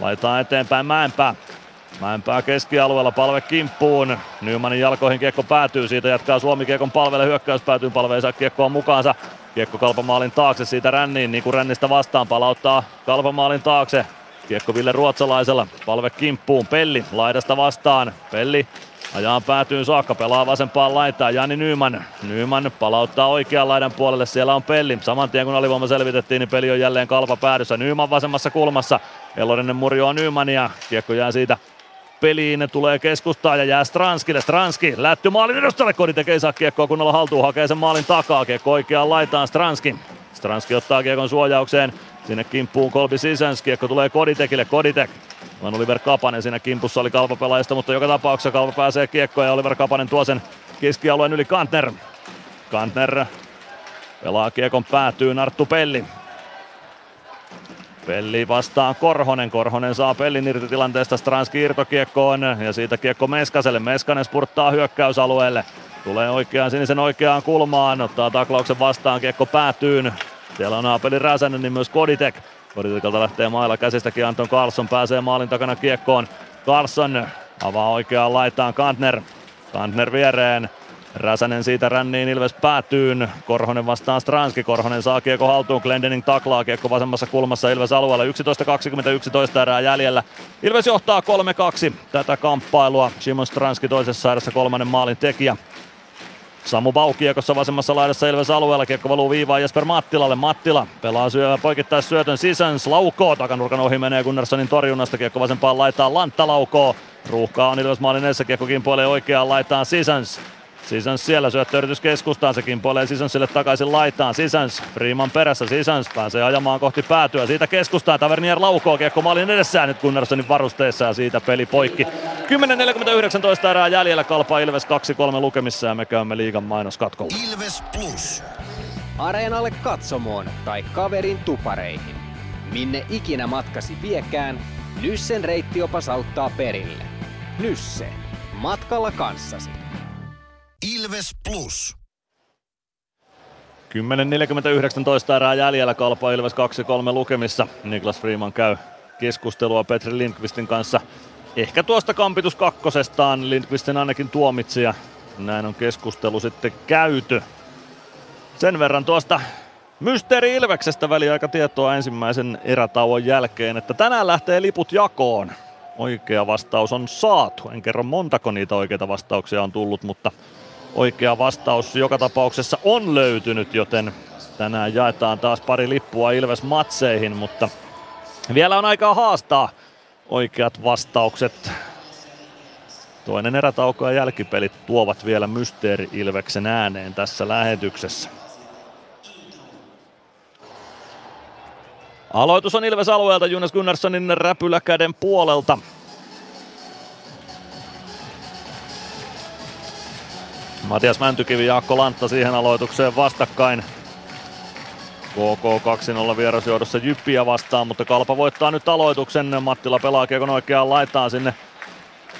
laitaan eteenpäin Mäenpää. Mäenpää keskialueella, Palve kimppuun. Nymanin jalkoihin kiekko päätyy, siitä jatkaa Suomi kiekon Palvelle. Hyökkäys päätyy, Palve ei saa kiekkoa mukaansa. Kiekko KalPa-maalin taakse, siitä ränniin. Niku rännistä vastaan, palauttaa KalPa-maalin taakse. Kiekko Ville Ruotsalaisella, Palve kimppuun. Pelli laidasta vastaan. Pelli ajaan päätyyn saakka, pelaa vasempaan laitaan. Jani Nyman. Nyman palauttaa oikean laidan puolelle, siellä on Pelli. Saman tien kun alivoima selvitettiin, niin peli on jälleen KalPa päädyssä. Nyman vasemmassa kulmassa. Elorinen murjoa Nymania. Kiekko jää siitä peliin, ne tulee keskustaan ja jää Stranskille. Stranski lätty maalin edustalle. Koditek ei saa kiekkoa kunnolla haltuun, hakee sen maalin takaa. Kiekko oikeaan laitaan Stranski. Stranski ottaa kiekon suojaukseen. Sinne kimppuun Colby Seasons. Kiekko tulee Koditekille. Koditek. Vaan Oliver Kapanen siinä kimpussa oli KalPa-pelaajista, mutta joka tapauksessa KalPa pääsee kiekkoon ja Oliver Kapanen tuo sen keskialueen yli. Kantner. Kantner pelaa kiekon päätyyn Arttu Pelli. Pelli vastaan Korhonen. Korhonen saa Pellin irti tilanteesta. Stranski irtokiekkoon ja siitä kiekko Meskaselle. Meskanen spurttaa hyökkäysalueelle. Tulee oikeaan sinisen oikeaan kulmaan. Ottaa taklauksen vastaan. Kiekko päätyyn. Siellä on Aapeli Räsänen, niin myös Koditek. Koditekalta lähtee mailla käsistäkin. Anton Karlsson pääsee maalin takana kiekkoon. Karlsson avaa oikeaan laitaan Kantner. Kantner viereen. Räsänen siitä ränniin, Ilves päätyyn. Korhonen vastaan Stranski. Korhonen saa kiekko haltuun. Glendening taklaa kiekko vasemmassa kulmassa Ilves alueella. 11.20 erää jäljellä. Ilves johtaa 3-2 tätä kamppailua. Simon Stranski toisessa erässä kolmannen maalin tekijä. Samu Bau kiekossa vasemmassa laidassa Ilves alueella. Kiekko valuu viivaan Jesper Mattilalle. Mattila pelaa syövä poikittais syötön Seasons. Laukoo takanurkan ohi menee Gunnarssonin torjunnasta. Kiekko vasempaan laitaan Lantta laukoo. Ruuhkaa on Ilves maalin edessä. Kiekko kimpoilee oikeaan laitaan Seasons. Seasons siellä syöttöyritys keskustaan, se kimpoilee Seasonsille takaisin laitaan. Seasons Freeman perässä, Seasons pääsee ajamaan kohti päätyä. Siitä keskustaan Tavernier laukoo kiekko maalin edessään nyt Gunnarssonin varusteessa ja siitä peli poikki. 10.49 erää jäljellä KalPa Ilves 2-3 lukemissa ja me käymme liigan mainoskatkolla. Ilves Plus. Areenalle katsomoon tai kaverin tupareihin. Minne ikinä matkasi viekään, Nyssen reittiopas auttaa perille. Nysse. Matkalla kanssasi. Ilves Plus. 10.49 erää jäljellä, KalPa Ilves 2-3 lukemissa. Niklas Freeman käy keskustelua Petri Lindqvistin kanssa. Ehkä tuosta kampitus kakkosestaan Lindqvistin ainakin tuomitsi ja näin on keskustelu sitten käyty. Sen verran tuosta Mysteeri Ilveksestä väliaikatietoa ensimmäisen erätauon jälkeen, että tänään lähtee liput jakoon. Oikea vastaus on saatu. En kerro montako niitä oikeita vastauksia on tullut, mutta oikea vastaus joka tapauksessa on löytynyt, joten tänään jaetaan taas pari lippua Ilves-matseihin, mutta vielä on aikaa haastaa oikeat vastaukset. Toinen erätauko ja jälkipelit tuovat vielä Mysteeri Ilveksen ääneen tässä lähetyksessä. Aloitus on Ilves alueelta Jonas Gunnarssonin räpyläkäden puolelta. Matias Mäntykivi, Jaakko Lantta siihen aloitukseen vastakkain. KK 2-0 vierasjohdossa Jyppiä vastaan, mutta KalPa voittaa nyt aloituksen. Mattila pelaa kiekon oikeaan laitaan sinne.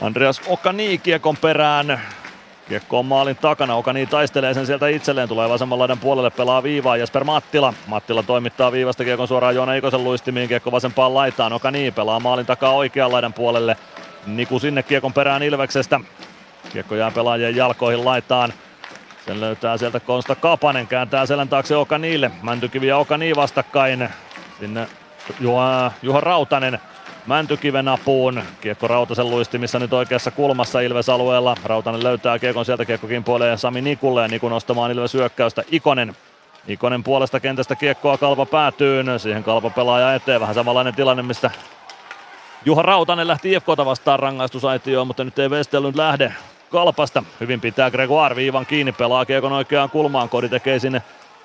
Andreas Okani kiekon perään. Kiekko on maalin takana, Okani taistelee sen sieltä itselleen, tulee vasemman laidan puolelle, pelaa viivaa Jesper Mattila. Mattila toimittaa viivasta kiekon suoraan Joona Ikosen luistimiin, kiekko vasempaan laitaan, Okani pelaa maalin takaa oikean laidan puolelle. Niku sinne kiekon perään Ilveksestä. Kiekko jää pelaajien jalkoihin laitaan. Sen löytää sieltä Konsta Kapanen, kääntää selän taakse Okanille. Mäntykivi ja Okani vastakkain. Sinne Juho Rautanen. Mäntykiven apuun. Kiekko Rautasen luistimissa nyt oikeassa kulmassa Ilves-alueella. Rautanen löytää kiekon sieltä, kiekko kimpoilee Sami Nikulle ja Niku nostamaan Ilves hyökkäystä. Ikonen. Ikonen puolesta kentästä kiekkoa KalPa päätyy. Siihen KalPa pelaaja eteen. Vähän samanlainen tilanne, mistä Juha Rautanen lähti IFK:ta vastaan rangaistusaitioon, mutta nyt ei Westerlund lähde KalPasta. Hyvin pitää Gregoire viivan kiinni, pelaa kiekon oikeaan kulmaan. Kodi tekee sinne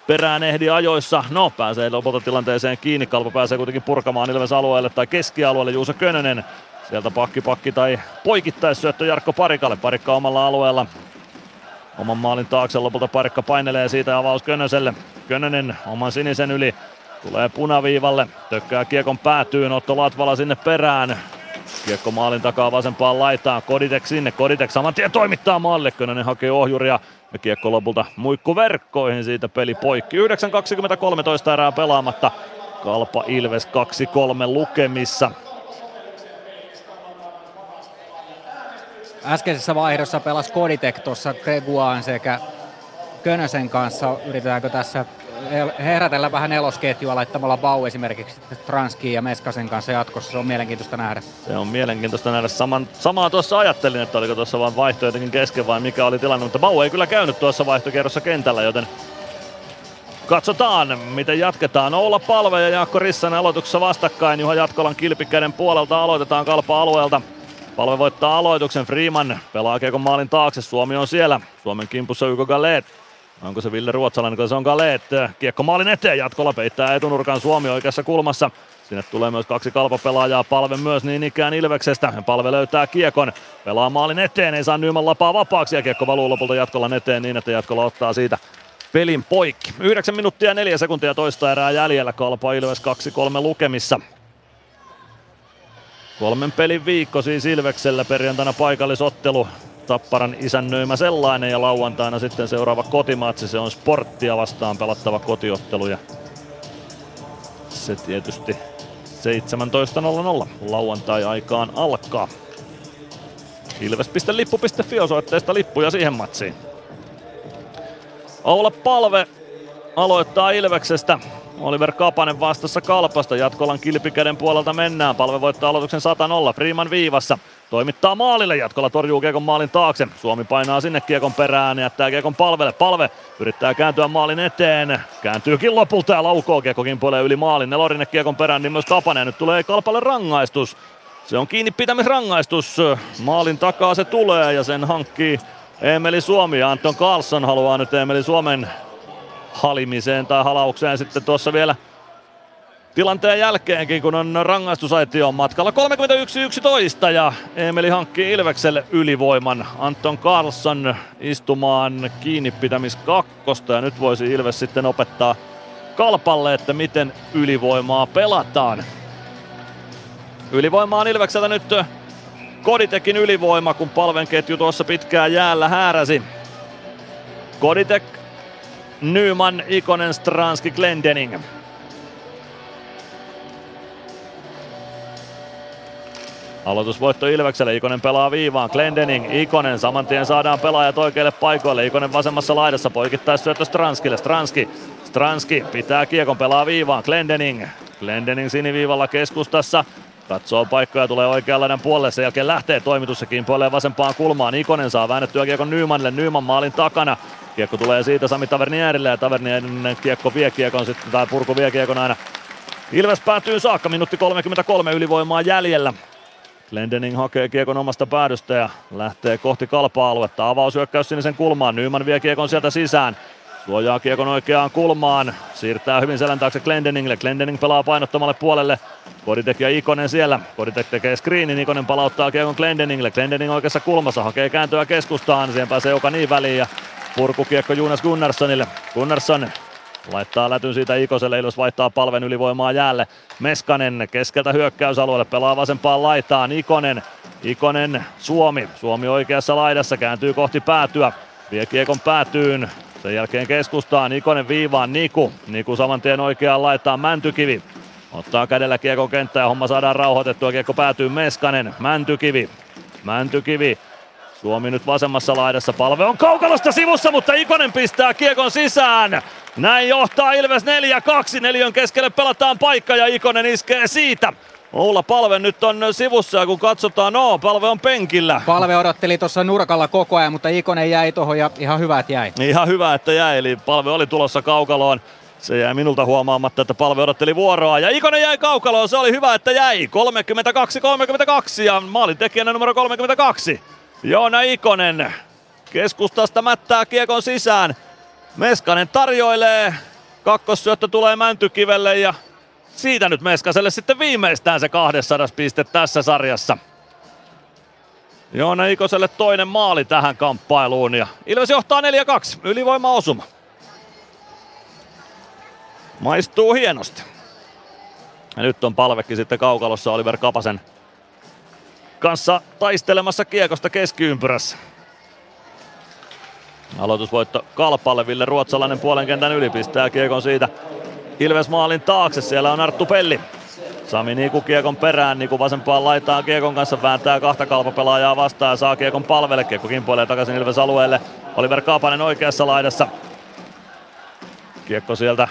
perään, ehdi ajoissa. No, pääsee lopulta tilanteeseen kiinni. KalPa pääsee kuitenkin purkamaan Ilves alueelle tai keskialueelle. Juuso Könönen. Sieltä pakki tai poikittaissyöttö Jarkko Parikalle. Parikka omalla alueella. Oman maalin taakse lopulta Parikka painelee siitä avaus Könöselle. Könönen oman sinisen yli. Tulee punaviivalle. Tökkää kiekon päätyyn. Otto Latvala sinne perään. Kiekko maalin takaa vasempaan laitaan. Koditek sinne. Koditek saman tien toimittaa maalille. Könönen hakee ohjuria. Ja kiekko lopulta muikkuverkkoihin, siitä peli poikki. 9.20.13 erää pelaamatta. KalPa Ilves 2-3 lukemissa. Äskeisessä vaihdossa pelasi Koditek tuossa Greguaan sekä Könösen kanssa. Yritetäänkö tässä herätellä vähän nelosketjua laittamalla Bau esimerkiksi Transkiin ja Meskasen kanssa jatkossa? Se on mielenkiintoista nähdä. Se on mielenkiintoista nähdä. Samaa tuossa ajattelin, että oliko tuossa vain vaihto jotenkin kesken vai mikä oli tilanne, mutta Bau ei kyllä käynyt tuossa vaihtokierrossa kentällä, joten katsotaan miten jatketaan. Oula Palve ja Jaakko Rissanen aloituksessa vastakkain. Juha Jatkolan kilpikkäiden puolelta aloitetaan KalPa-alueelta. Palve voittaa aloituksen, Freeman pelaa kiekon maalin taakse, Suomi on siellä. Suomen kimpussa Hugo Gallet. Onko se Ville Ruotsalainen, kun se on Gallet. Kiekko maalin eteen, Jatkola peittää etunurkan, Suomi oikeassa kulmassa. Sinne tulee myös kaksi KalPa-pelaajaa, Palve myös niin ikään Ilveksestä. Palve löytää kiekon, pelaa maalin eteen, ei saa Nyman lapaa vapaaksi ja kiekko valuu lopulta Jatkolan eteen niin, että Jatkola ottaa siitä pelin poikki. 9 minuuttia 4 sekuntia toista erää jäljellä, KalPa Ilves 2-3 lukemissa. 3 pelin viikko siis Ilveksellä, perjantaina paikallisottelu. Tapparan isännöimä sellainen ja lauantaina sitten seuraava kotimatsi, se on Sporttia vastaan pelattava kotiottelu ja se tietysti 17.00 lauantai-aikaan alkaa. Ilves.lippu.fi osoitteesta lippuja siihen matsiin. Oula Palve aloittaa Ilveksestä. Oliver Kapanen vastassa KalPasta. Jatkolan kilpikäden puolelta mennään. Palve voittaa aloituksen 100-0. Freeman viivassa. Toimittaa maalille. Jatkola torjuu kiekon maalin taakse. Suomi painaa sinne kiekon perään ja jättää kiekon Palvelle. Palve yrittää kääntyä maalin eteen. Kääntyykin lopulta ja laukoo. Kiekko kimpoilee yli maalin. Nelorinne kiekon perään, niin myös Kapanen. Nyt tulee KalPalle rangaistus. Se on kiinni pitämisrangaistus. Maalin takaa se tulee ja sen hankkii Emeli Suomi. Ja Anton Karlsson haluaa nyt Emeli Suomen halimiseen tai halaukseen sitten tuossa vielä tilanteen jälkeenkin, kun on rangaistusaitioon matkalla. 31-11 ja Emeli hankkii Ilvekselle ylivoiman. Anton Karlsson istumaan kiinnipitämiskakkosta ja nyt voisi Ilves sitten opettaa KalPalle, että miten ylivoimaa pelataan. Ylivoimaan Ilvekseltä nyt Koditekin ylivoima, kun Palven ketju tuossa pitkään jäällä hääräsi. Koditek Nyman, Ikonen, Stranski, Glendening. Aloitusvoitto Ilvekselle, Ikonen pelaa viivaan, Glendening, Ikonen, samantien saadaan pelaajat oikeille paikoille, Ikonen vasemmassa laidassa, poikittais syöttö Stranskille, Stranski pitää kiekon, pelaa viivaan, Glendening siniviivalla keskustassa, katsoo paikkoja, tulee oikean laidan puolelle, sen jälkeen lähtee toimitus ja kimpoilee vasempaan kulmaan, Ikonen saa väännettyä kiekon Nymanille, Nyman maalin takana, kiekko tulee siitä Sami Tavernierille ja Tavernierinen kiekko vie kiekon sitten, tai purku vie kiekon aina. Ilves päätyy saakka, minuutti 33 ylivoimaa jäljellä. Glendening hakee kiekon omasta päädystä ja lähtee kohti KalPa-aluetta. Avaushyökkäys sinisen kulmaan. Nyman vie kiekon sieltä sisään. Suojaa kiekon oikeaan kulmaan. Siirtää hyvin selän taakse Glendeningille. Glendening pelaa painottomalle puolelle. Koditek ja Ikonen siellä. Koditek tekee screenin. Ikonen palauttaa kiekon Glendeningille. Glendening oikeassa kulmassa hakee kääntöä keskustaan. Siihen pääsee joka niin väliin ja purkukiekko Jonas Gunnarssonille. Gunnarsson laittaa lätyn siitä Ikoselle, Ilves vaihtaa Palven ylivoimaa jäälle. Meskanen keskeltä hyökkäysalueelle, pelaa vasempaan laitaan. Ikonen, Suomi oikeassa laidassa, kääntyy kohti päätyä. Vie kiekon päätyyn, sen jälkeen keskustaan. Ikonen viivaan, Niku samantien oikeaan laitaan, Mäntykivi. Ottaa kädellä kiekon kenttää ja homma saadaan rauhoitettua. Kiekko päätyy Meskanen, Mäntykivi. Suomi nyt vasemmassa laidassa, Palve on kaukalosta sivussa, mutta Ikonen pistää kiekon sisään. Näin johtaa Ilves 4-2, neljön keskelle pelataan paikka ja Ikonen iskee siitä. Oula Palve nyt on sivussa ja kun katsotaan, Palve on penkillä. Palve odotteli tuossa nurkalla koko ajan, mutta Ikonen jäi tuohon ja ihan hyvä, että jäi. Ihan hyvä, että jäi, eli Palve oli tulossa kaukaloon. Se jäi minulta huomaamatta, että Palve odotteli vuoroa ja Ikonen jäi kaukaloon, se oli hyvä, että jäi. 32-32 ja maalintekijänä numero 32. Joona Ikonen keskustasta mättää kiekon sisään. Meskanen tarjoilee, kakkossyöttö tulee Mäntykivelle ja siitä nyt Meskaselle sitten viimeistään se 200 piste tässä sarjassa. Joona Ikoselle toinen maali tähän kamppailuun ja Ilves johtaa 4-2, ylivoimaosuma. Maistuu hienosti. Ja nyt on Palvekki sitten kaukalossa Oliver Kapasen kanssa taistelemassa kiekosta keskiympyrässä. Aloitusvoitto KalPalle, Ville Ruotsalainen puolen kentän yli pistää kiekon siitä Ilves maalin taakse, siellä on Arttu Pelli. Sami Niku kiekon perään, Niku vasempaan laitaan kiekon kanssa, vääntää kahta KalPa-pelaajaa vastaan ja saa kiekon Palvelle. Kiekko kimpoilee takaisin Ilves alueelle, Oliver Kapanen oikeassa laidassa. Kiekko sieltä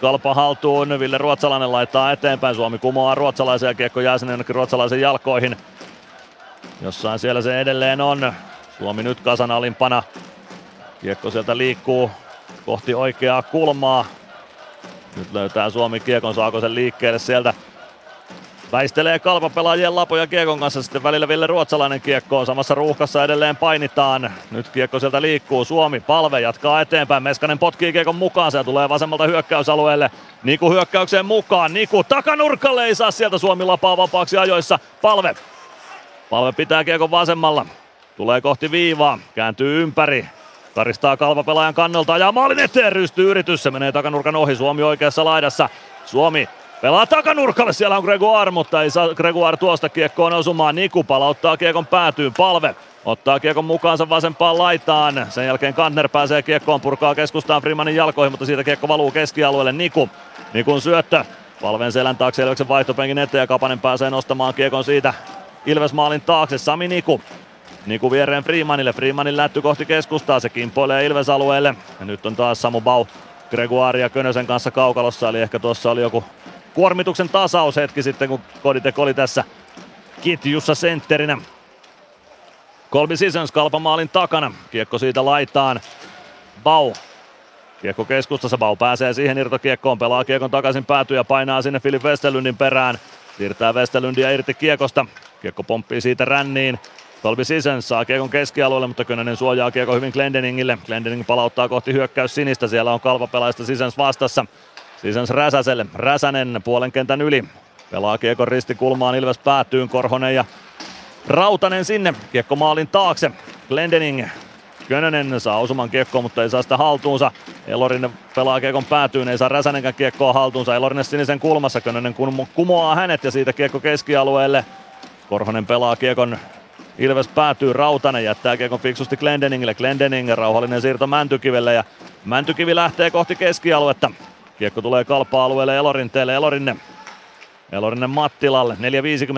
KalPa haltuun, Ville Ruotsalainen laittaa eteenpäin, Suomi kumoaa ruotsalaisen ja kiekko jää sinne jonnekin ruotsalaisen jalkoihin. Jossain siellä se edelleen on. Suomi nyt kasana alimpana. Kiekko sieltä liikkuu kohti oikeaa kulmaa. Nyt löytää Suomi kiekon, saako sen liikkeelle sieltä. Väistelee KalPa-pelaajien lapoja kiekon kanssa, sitten välillä Ville Ruotsalainen kiekkoon. Samassa ruuhkassa edelleen painitaan. Nyt kiekko sieltä liikkuu, Suomi, Palve jatkaa eteenpäin. Meskanen potkii kiekon mukaan, se tulee vasemmalta hyökkäysalueelle. Niku hyökkäykseen mukaan, Niku takanurkalle, ei saa sieltä, Suomi lapaa vapaaksi ajoissa. Palve pitää kiekon vasemmalla, tulee kohti viivaa, kääntyy ympäri. Karistaa KalPa-pelaajan kannalta ja maalin eteen rystyy yritys, se menee takanurkan ohi, Suomi oikeassa laidassa. Suomi pelaa takanurkalle, siellä on Gregoire, mutta ei saa Gregoire tuosta kiekkoon osumaan. Niku palauttaa kiekon päätyyn, Palve ottaa kiekon mukaansa vasempaan laitaan. Sen jälkeen Kantner pääsee kiekkoon, purkaa keskustaan Freemanin jalkoihin, mutta siitä kiekko valuu keskialueelle. Nikun syöttö, Palven selän taakse Ilveksen vaihtopenkin eteen ja Kapanen pääsee nostamaan kiekon siitä Ilves maalin taakse. Sami Niku viereen Freemanille, Freemanin lätty kohti keskustaa, se kimpoilee Ilves-alueelle. Ja nyt on taas Samu Bau, Gregoire ja Könösen kanssa kaukalossa, eli ehkä tuossa oli joku kuormituksen tasaus hetki sitten, kun Koditek oli tässä kitjussa sentterinä. Colby Seasons KalPa-maalin takana, kiekko siitä laitaan, Bau. Kiekko keskustassa, Bau pääsee siihen irtokiekkoon, pelaa kiekon takaisin päätyyn ja painaa sinne Philipp Westerlundin perään. Siirtää Westerlundia irti kiekosta, kiekko pomppii siitä ränniin. Colby Seasons saa kiekon keskialueelle, mutta Könönen suojaa kiekon hyvin Glendeningille. Glendening palauttaa kohti hyökkäys sinistä, siellä on KalPa-pelaajista Seasons vastassa. Seasons Räsäselle, Räsänen puolen kentän yli. Pelaa kiekon ristikulmaan, Ilves päätyyn, Korhonen ja Rautanen sinne. Kiekko maalin taakse, Glendening. Könönen saa osuman kiekkoon, mutta ei saa sitä haltuunsa. Elorin pelaa kiekon päätyyn, ei saa Räsänenkään kiekkoa haltuunsa. Elorin sinisen kulmassa, Könönen kumoaa hänet ja siitä kiekko keskialueelle. Korhonen pelaa kiekon. Ilves päätyy, Rautanen jättää kiekon fiksusti Glendeningille. Glendening, rauhallinen siirto Mäntykivelle ja Mäntykivi lähtee kohti keskialuetta. Kiekko tulee KalPa-alueelle Elorinteelle. Elorinne Mattilalle.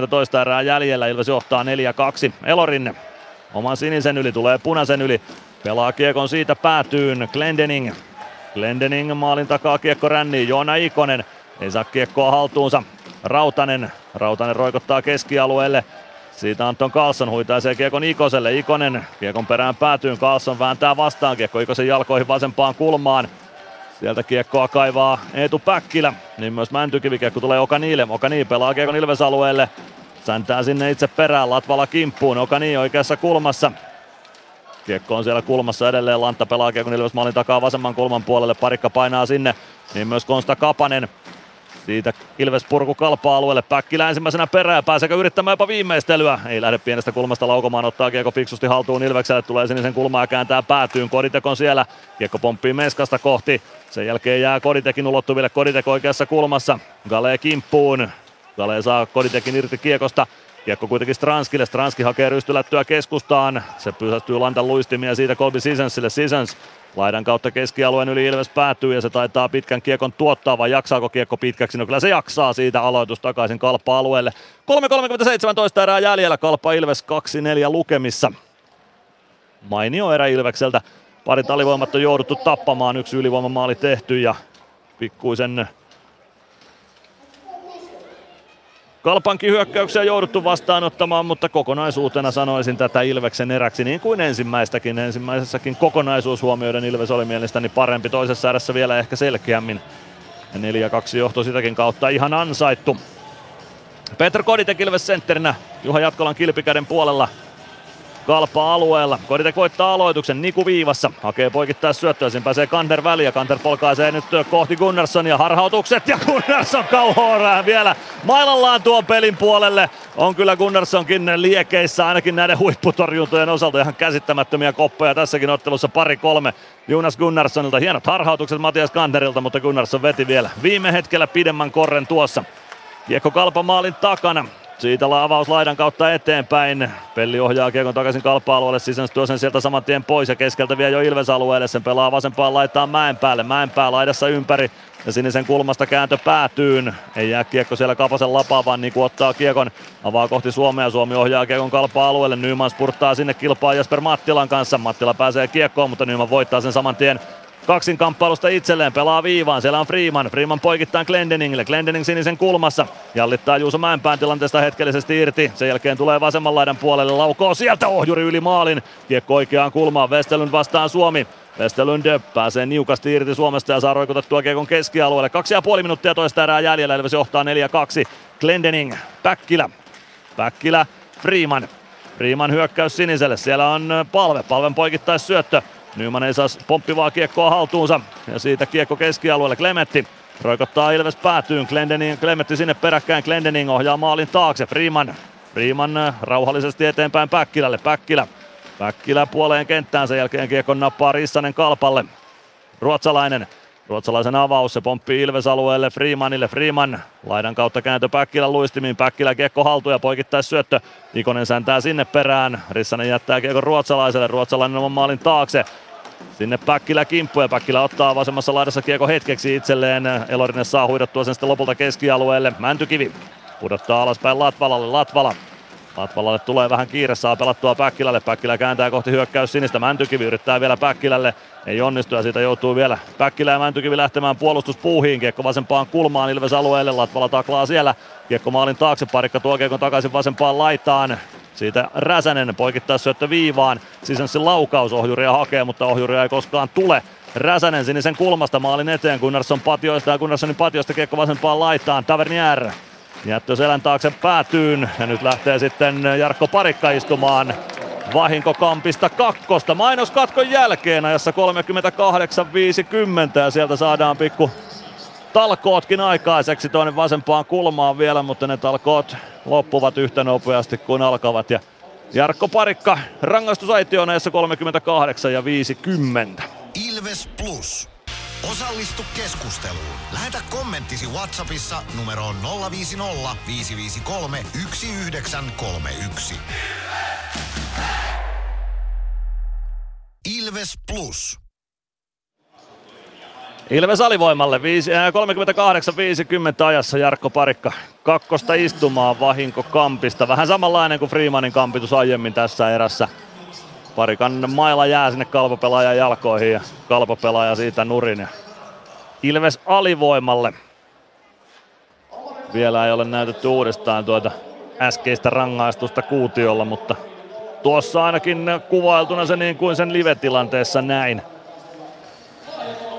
4.50 toista erää jäljellä. Ilves johtaa 4-2. Elorinne oman sinisen yli, tulee punaisen yli. Pelaa kiekon siitä päätyyn. Glendening. Glendening maalin takaa kiekko ränniin. Joona Ikonen ei saa kiekkoa haltuunsa. Rautanen roikottaa keskialueelle. Siitä Anton Karlsson huitaisee kiekon Ikoselle. Ikonen kiekon perään päätyyn. Karlsson vääntää vastaan. Kiekko Ikosen jalkoihin vasempaan kulmaan. Sieltä kiekkoa kaivaa Eetu Päkkilä. Niin myös Mäntykivi. Kiekko tulee Okaniille. Okani pelaa kiekon Ilves-alueelle. Säntää sinne itse perään. Latvala kimppuun. Okani oikeassa kulmassa. Kiekko on siellä kulmassa edelleen. Lantta pelaa kiekon Ilves maalin takaa vasemman kulman puolelle. Parikka painaa sinne. Niin myös Konsta Kapanen. Siitä Ilves purku KalPa-alueelle. Päkkilä ensimmäisenä perään. Pääseekö yrittämään jopa viimeistelyä? Ei lähde pienestä kulmasta laukomaan. Ottaa kiekko fiksusti haltuun Ilvekselle. Tulee sinisen kulmaa ja kääntää päätyyn. Koditek on siellä. Kiekko pomppii Meskasta kohti. Sen jälkeen jää Koditekin ulottuville. Koditek oikeassa kulmassa. Gale kimppuun. Gale saa Koditekin irti kiekosta. Kiekko kuitenkin Stranskille. Stranski hakee rystylättyä keskustaan. Se pysähtyy lantan luistimia siitä Colby Seasonsille. Seasons laidan kautta keskialueen yli Ilves päätyy ja se taitaa pitkän kiekon tuottaa, vai jaksaako kiekko pitkäksi? No kyllä se jaksaa, siitä aloitus takaisin KalPa-alueelle. 3.37 toista erää jäljellä, KalPa Ilves 2-4 lukemissa. Mainio erä Ilvekseltä, parit alivoimat on jouduttu tappamaan, yksi ylivoimamaali tehty ja pikkuisen KalPankin hyökkäyksiä jouduttu vastaanottamaan, mutta kokonaisuutena sanoisin tätä Ilveksen eräksi niin kuin ensimmäistäkin. Ensimmäisessäkin kokonaisuus huomioiden Ilves oli mielestäni parempi, toisessa erässä vielä ehkä selkeämmin. 4-2 johto sitäkin kautta ihan ansaittu. Petr Koditek Ilves sentterinä Juha Jatkolan kilpikäden puolella KalPa-alueella. Koditek voittaa aloituksen, Niku viivassa, hakee poikittaa syöttöä, sen pääsee Kantner väliin ja Kantner polkaisee nyt kohti Gunnarssonia, harhautukset ja Gunnarsson kauhoorää vielä mailallaan tuon pelin puolelle. On kyllä Gunnarssonkin liekeissä ainakin näiden huipputorjuntojen osalta, ihan käsittämättömiä koppeja tässäkin ottelussa 2-3 Jonas Gunnarssonilta. Hienot harhautukset Matias Kantnerilta, mutta Gunnarsson veti vielä viime hetkellä pidemmän korren tuossa. Kiekko KalPa maalin takana. Siitä avaus laidan kautta eteenpäin. Pelli ohjaa kiekon takaisin KalPa-alueelle. Sisänsä tuo sen sieltä saman tien pois ja keskeltä vie jo Ilves-alueelle. Sen pelaa vasempaan laitaan Mäenpäälle. Mäenpää laidassa ympäri ja sinisen kulmasta kääntö päätyyn. Ei jää kiekko siellä Kapasen lapaa, vaan Niku ottaa kiekon. Avaa kohti Suomea. Suomi ohjaa kiekon KalPa-alueelle. Nyman spurttaa sinne, kilpaa Jesper Mattilan kanssa. Mattila pääsee kiekkoon, mutta Nyman voittaa sen saman tien. Kaksin kamppailusta itselleen, pelaa viivaan, siellä on Freeman poikittaa Glendeningille, Glendening sinisen kulmassa, jallittaa Juuso Mäenpään tilanteesta hetkellisesti irti, sen jälkeen tulee vasemman laidan puolelle, laukoo sieltä ohjuri yli maalin, kiekko oikeaan kulmaan, Westerlund vastaan Suomi, Westerlund pääsee niukasti irti Suomesta ja saa roikotettua kiekon keskialueelle, 2,5 minuuttia toista erää jäljellä, Ilves johtaa 4-2, Glendening, Päkkilä, Freeman hyökkäys siniselle, siellä on Palven poikittais syöttö, Nyman ei saa pomppivaa kiekkoa haltuunsa ja siitä kiekko keskialueelle. Klemetti roikottaa Ilves päätyyn. Klemetti sinne peräkkäin. Glendening ohjaa maalin taakse. Freeman rauhallisesti eteenpäin Päkkilälle. Päkkilä puoleen kenttään. Sen jälkeen kiekon nappaa Rissanen KalPalle. Ruotsalaisen avaus, se pomppii Ilves-alueelle Freemanille. Freeman laidan kautta kääntö Päkkilän luistimiin. Päkkilä kiekko haltuun ja poikittais syöttö. Ikonen sääntää sinne perään. Rissanen jättää kiekon ruotsalaiselle. Ruotsalainen oman maalin taakse. Sinne Päkkilä kimppu ja Päkkilä ottaa vasemmassa laidassa kiekko hetkeksi itselleen. Elorinen saa huidottua sen sitten lopulta keskialueelle. Mäntykivi pudottaa alaspäin Latvalalle tulee vähän kiire, saa pelattua Päkkilälle. Päkkilä kääntää kohti hyökkäys sinistä. Mäntykivi yrittää vielä Päkkilälle. Ei onnistu ja siitä joutuu vielä Päkkilä ja Mäntykivi lähtemään puolustuspuuhiin. Kiekko vasempaan kulmaan Ilves-alueelle. Latvala taklaa siellä. Kiekko maalin taakse. Parikka tuo kiekon takaisin vasempaan laitaan. Siitä Räsänen poikittaa syöttö viivaan. Sisenssin laukaus ohjuria hakee, mutta ohjuria ei koskaan tule. Räsänen sinisen kulmasta maalin eteen. Gunnarssonin patioista kiekko vasempaan laitaan. Tavernier jättö selän taakse päätyyn ja nyt lähtee sitten Jarkko Parikka istumaan vahinkokampista kakkosta. Mainoskatkon jälkeen ajassa 38.50 ja sieltä saadaan pikku talkootkin aikaiseksi toinen vasempaan kulmaan vielä, mutta ne talkoot loppuvat yhtä nopeasti kuin alkavat. Ja Jarkko Parikka rangaistusaitioon ajassa 38.50. Ilves Plus. Osallistu keskusteluun. Lähetä kommenttisi WhatsAppissa numeroon 050 553 1931. Ilves Plus. Ilves alivoimalle 38-50 ajassa Jarkko Parikka kakkosta istumaan vahinkokampista. Vähän samanlainen kuin Freemanin kampitus aiemmin tässä erässä. Parikan maila jää sinne KalPa-pelaajan jalkoihin ja KalPa-pelaaja siitä nurin. Ilves alivoimalle. Vielä ei ole näytetty uudestaan tuota äskeistä rangaistusta kuutiolla, mutta tuossa ainakin kuvailtuna se niin kuin sen live-tilanteessa näin.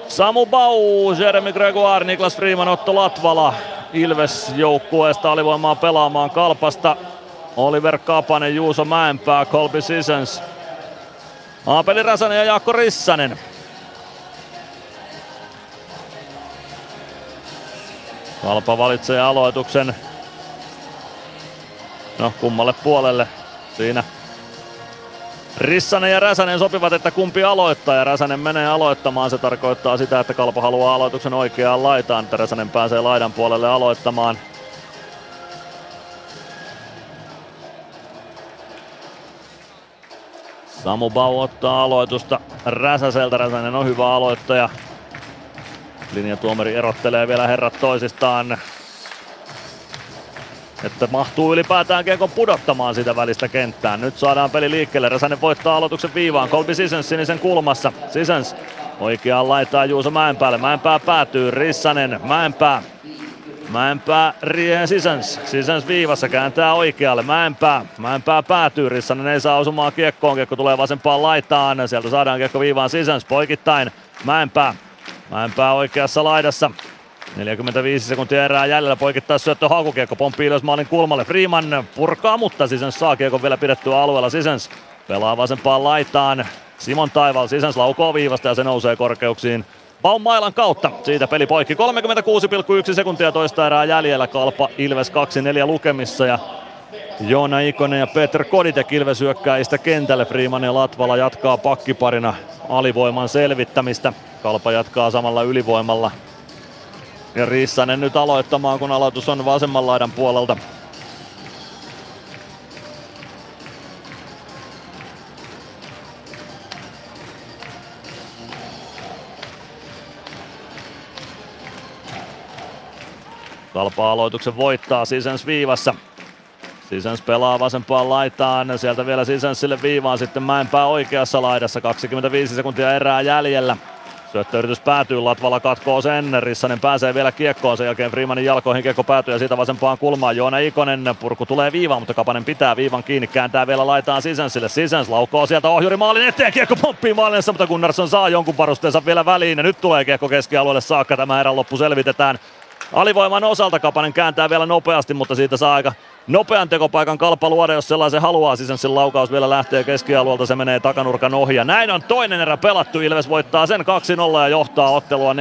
Samu Bau, Jeremy Gregoire, Niklas Freeman, Otto Latvala Ilves-joukkueesta alivoimaa pelaamaan KalPasta. Oliver Kapanen, Juuso Mäenpää, Colby Seasons, Aapeli Räsänen ja Jaakko Rissanen. KalPa valitsee aloituksen. No, kummalle puolelle siinä. Rissanen ja Räsänen sopivat, että kumpi aloittaa, ja Räsänen menee aloittamaan. Se tarkoittaa sitä, että KalPa haluaa aloituksen oikeaan laitaan, että Räsänen pääsee laidan puolelle aloittamaan. Samu Bau ottaa aloitusta Räsäseltä. Räsänen on hyvä aloittaja. Linjatuomari erottelee vielä herrat toisistaan, että mahtuu ylipäätään kiekon pudottamaan sitä välistä kenttään. Nyt saadaan peli liikkeelle. Räsänen voittaa aloituksen viivaan. Colby Seasons sinisen kulmassa. Seasons oikeaan laitaan Juuso Mäenpäälle. Mäenpää päätyy. Rissanen. Mäenpää Seasons. Seasons viivassa kääntää oikealle. Mäenpää päätyy. Rissanen ei saa osumaan kiekkoon. Kiekko tulee vasempaan laitaan. Sieltä saadaan kiekko viivaan. Seasons poikittain. Mäenpää oikeassa laidassa. 45 sekuntia erää jäljellä, poikittaa syöttö haukukiekko, pomppii ylös maalin kulmalle. Freeman purkaa, mutta Seasons saa kiekon vielä pidettyä alueella. Seasons pelaa vasempaan laitaan. Simon Taival, Seasons laukoo viivasta ja se nousee korkeuksiin Baun mailan kautta. Siitä peli poikki. 36,1 sekuntia toista erää jäljellä. KalPa Ilves 2-4 lukemissa ja Joona Ikonen ja Petr Koditek Ilves hyökkääjistä kentälle. Freeman ja Latvala jatkaa pakkiparina alivoiman selvittämistä. KalPa jatkaa samalla ylivoimalla. Ja Rissanen nyt aloittamaan, kun aloitus on vasemman laidan puolelta. KalPa aloituksen voittaa Seasons viivassa. Seasons pelaa vasempaan laitaan, sieltä vielä Seasonsille viivaan, sitten Mäenpää oikeassa laidassa. 25 sekuntia erää jäljellä. Syöttöyritys päätyy, Latvala katkoo sen, Rissanen pääsee vielä kiekkoon, sen jälkeen Freemanin jalkoihin kiekko päätyy ja siitä vasempaan kulmaan Joona Ikonen, purku tulee viivaan, mutta Kapanen pitää viivan kiinni, kääntää vielä laitaan Seasonsille, Seasons laukoo sieltä ohjuri maalin eteen, kiekko pomppii maalinsa, mutta Gunnarsson saa jonkun varusteensa vielä väliin ja nyt tulee kiekko keskialueelle saakka, tämä erän loppu selvitetään. Alivoiman osalta Kapanen kääntää vielä nopeasti, mutta siitä saa aika nopean tekopaikan KalPa luoda, jos sellaisen haluaa. Seasonsin laukaus vielä lähtee keskialueelta, se menee takanurkan ohi. Ja näin on toinen erä pelattu, Ilves voittaa sen 2-0 ja johtaa ottelua 4-2.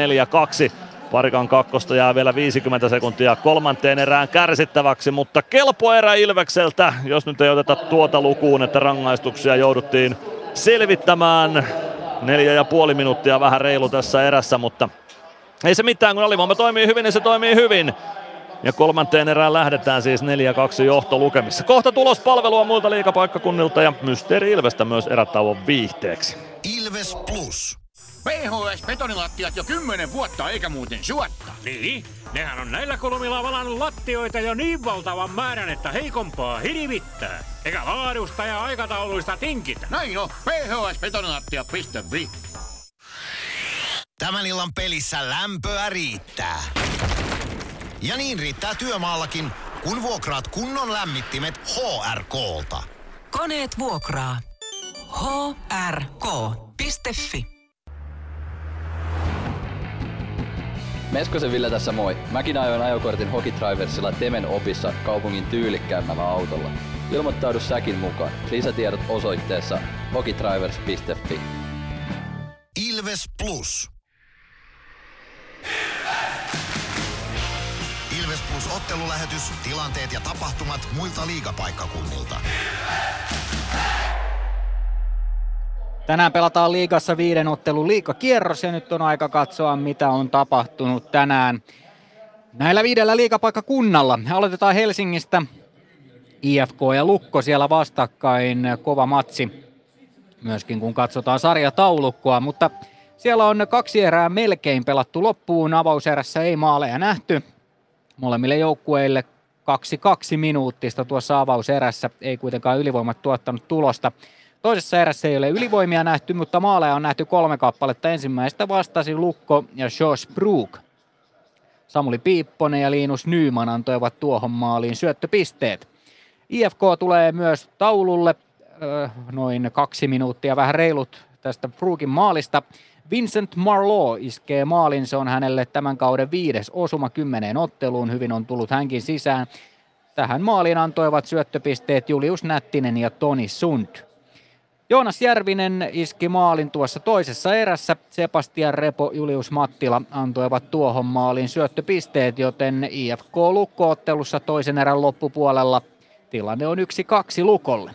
Parikan kakkosta jää vielä 50 sekuntia kolmanteen erään kärsittäväksi, mutta kelpo erä Ilvekseltä, jos nyt ei oteta tuota lukuun, että rangaistuksia jouduttiin selvittämään. 4,5 minuuttia vähän reilu tässä erässä, mutta ei se mitään, kun alivoima toimii hyvin, niin se toimii hyvin. Ja kolmanteen erään lähdetään siis 4-2 johtolukemissa. Kohta tulospalvelua muilta liigapaikkakunnilta ja Mysteeri Ilvestä myös erätauon viihteeksi. Ilves Plus. PHS-betonilattiat jo 10 vuotta eikä muuten suotta. Niin? Nehän on näillä kolmilla valannut lattioita jo niin valtavan määrän, että heikompaa hirvittää. Eikä laadusta ja aikatauluista tinkitä. Näin on. PHS-betonilattia.fi. Tämän illan pelissä lämpöä riittää. Ja niin riittää työmaallakin, kun vuokraat kunnon lämmittimet HRK:lta. Koneet vuokraa. HRK.fi. Meskosen Ville tässä moi. Mäkin ajoin ajokortin Hokitriversilla Temen opissa kaupungin tyylikkäämmällä autolla. Ilmoittaudu säkin mukaan. Lisätiedot osoitteessa hokitrivers.fi. Ilves Plus. Ilves! Ilves Plus ottelulähetys, tilanteet ja tapahtumat muilta liigapaikkakunnilta. Ilves! Tänään pelataan liigassa 5 ottelun liigakierros ja nyt on aika katsoa, mitä on tapahtunut tänään näillä 5 liigapaikkakunnalla. Aloitetaan Helsingistä. IFK ja Lukko siellä vastakkain, kova matsi myöskin kun katsotaan sarjataulukkoa, mutta Siellä on 2 erää melkein pelattu loppuun. Avauserässä ei maaleja nähty. Molemmille joukkueille 2-2 minuuttista tuossa avauserässä. Ei kuitenkaan ylivoimat tuottanut tulosta. Toisessa erässä ei ole ylivoimia nähty, mutta maaleja on nähty 3 kappaletta. Ensimmäistä vastasi Lukko ja Josh Brook. Samuli Piipponen ja Linus Nyman antoivat tuohon maaliin syöttöpisteet. IFK tulee myös taululle noin 2 minuuttia, vähän reilut tästä Brookin maalista. Vincent Marleau iskee maalin, se on hänelle tämän kauden 5. osuma 10 otteluun. Hyvin on tullut hänkin sisään. Tähän maaliin antoivat syöttöpisteet Julius Nättinen ja Toni Sund. Joonas Järvinen iski maalin tuossa toisessa erässä. Sebastian Repo, Julius Mattila antoivat tuohon maaliin syöttöpisteet, joten IFK Lukko-ottelussa toisen erän loppupuolella tilanne on 1-2 Lukolle.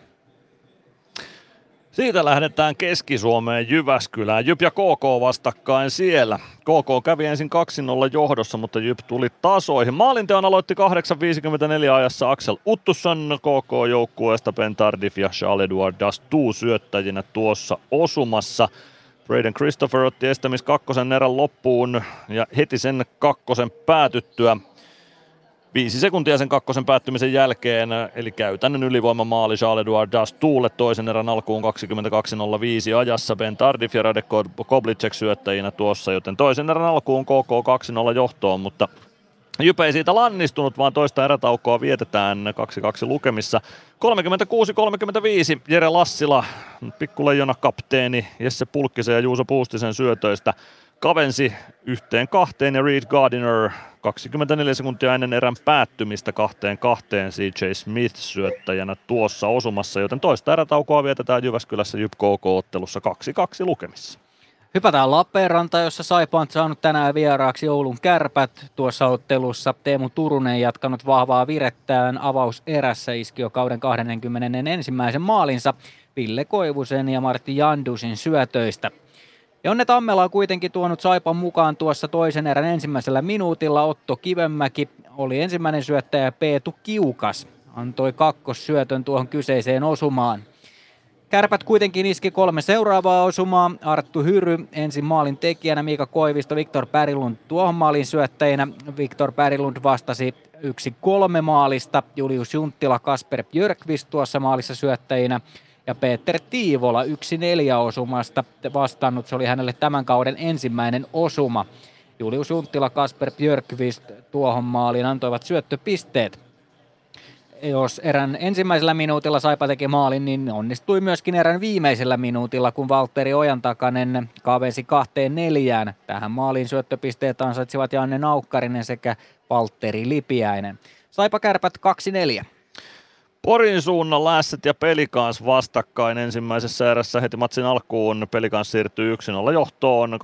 Siitä lähdetään Keski-Suomeen Jyväskylään. JYP ja KK vastakkain siellä. KK kävi ensin 2-0 johdossa, mutta JYP tuli tasoihin. Maalinteon aloitti 8.54 ajassa Axel Uttusson KK-joukkueesta, Ben Tardif ja Charles-Edouard Dastou syöttäjinä tuossa osumassa. Braden Christopher otti estämis 2. erän loppuun ja heti sen 2. päätyttyä. 5 sekuntia sen 2. päättymisen jälkeen, eli käytännön ylivoimamaali Charles-Edouard Dastoulle toisen erän alkuun 22.05 ajassa. Ben Tardif ja Radek Koblicek syöttäjinä tuossa, joten toisen erän alkuun KK 2-0 johtoon, mutta JYP ei siitä lannistunut, vaan toista erätaukoa vietetään 2-2 lukemissa. 36-35 Jere Lassila, pikkuleijona kapteeni Jesse Pulkkisen ja Juuso Puustisen syötöistä kavensi 1-2 ja Reed Gardiner 24 sekuntia ennen erän päättymistä 2-2 CJ Smith syöttäjänä tuossa osumassa, joten toista erätaukoa vietetään Jyväskylässä JYP KK-ottelussa 2-2 lukemissa. Hypätään Lappeenranta, jossa Saipa on saanut tänään vieraaksi Oulun Kärpät tuossa ottelussa. Teemu Turunen jatkanut vahvaa virettään avauserässä, iski jo kauden 21. maalinsa Ville Koivusen ja Martti Jandusin syötöistä. Jonne Tammela on kuitenkin tuonut Saipan mukaan tuossa toisen erän ensimmäisellä minuutilla. Otto Kivenmäki oli ensimmäinen syöttäjä, Peetu Kiukas antoi kakkossyötön tuohon kyseiseen osumaan. Kärpät kuitenkin iski 3 seuraavaa osumaa. Arttu Hyry ensin maalin tekijänä, Miika Koivisto, Viktor Pärilund tuohon maalin syöttäjänä. Viktor Pärilund vastasi 1-3 maalista. Julius Junttila, Kasper Björkvist tuossa maalissa syöttäjinä. Ja Peter Tiivola 1-4 osumasta vastannut. Se oli hänelle tämän kauden ensimmäinen osuma. Julius Junttila, Kasper Björkvist tuohon maaliin antoivat syöttöpisteet. Jos erän ensimmäisellä minuutilla Saipa teki maalin, niin onnistui myöskin erän viimeisellä minuutilla, kun Valtteri Ojantakanen kavensi 2-4. Tähän maaliin syöttöpisteet ansaitsivat Janne Naukkarinen sekä Valtteri Lipiäinen. Saipa Kärpät 2-4. Porin suunnalla Ässät ja Pelikans vastakkain ensimmäisessä erässä heti matsin alkuun. Pelikans siirtyy 1-0 johtoon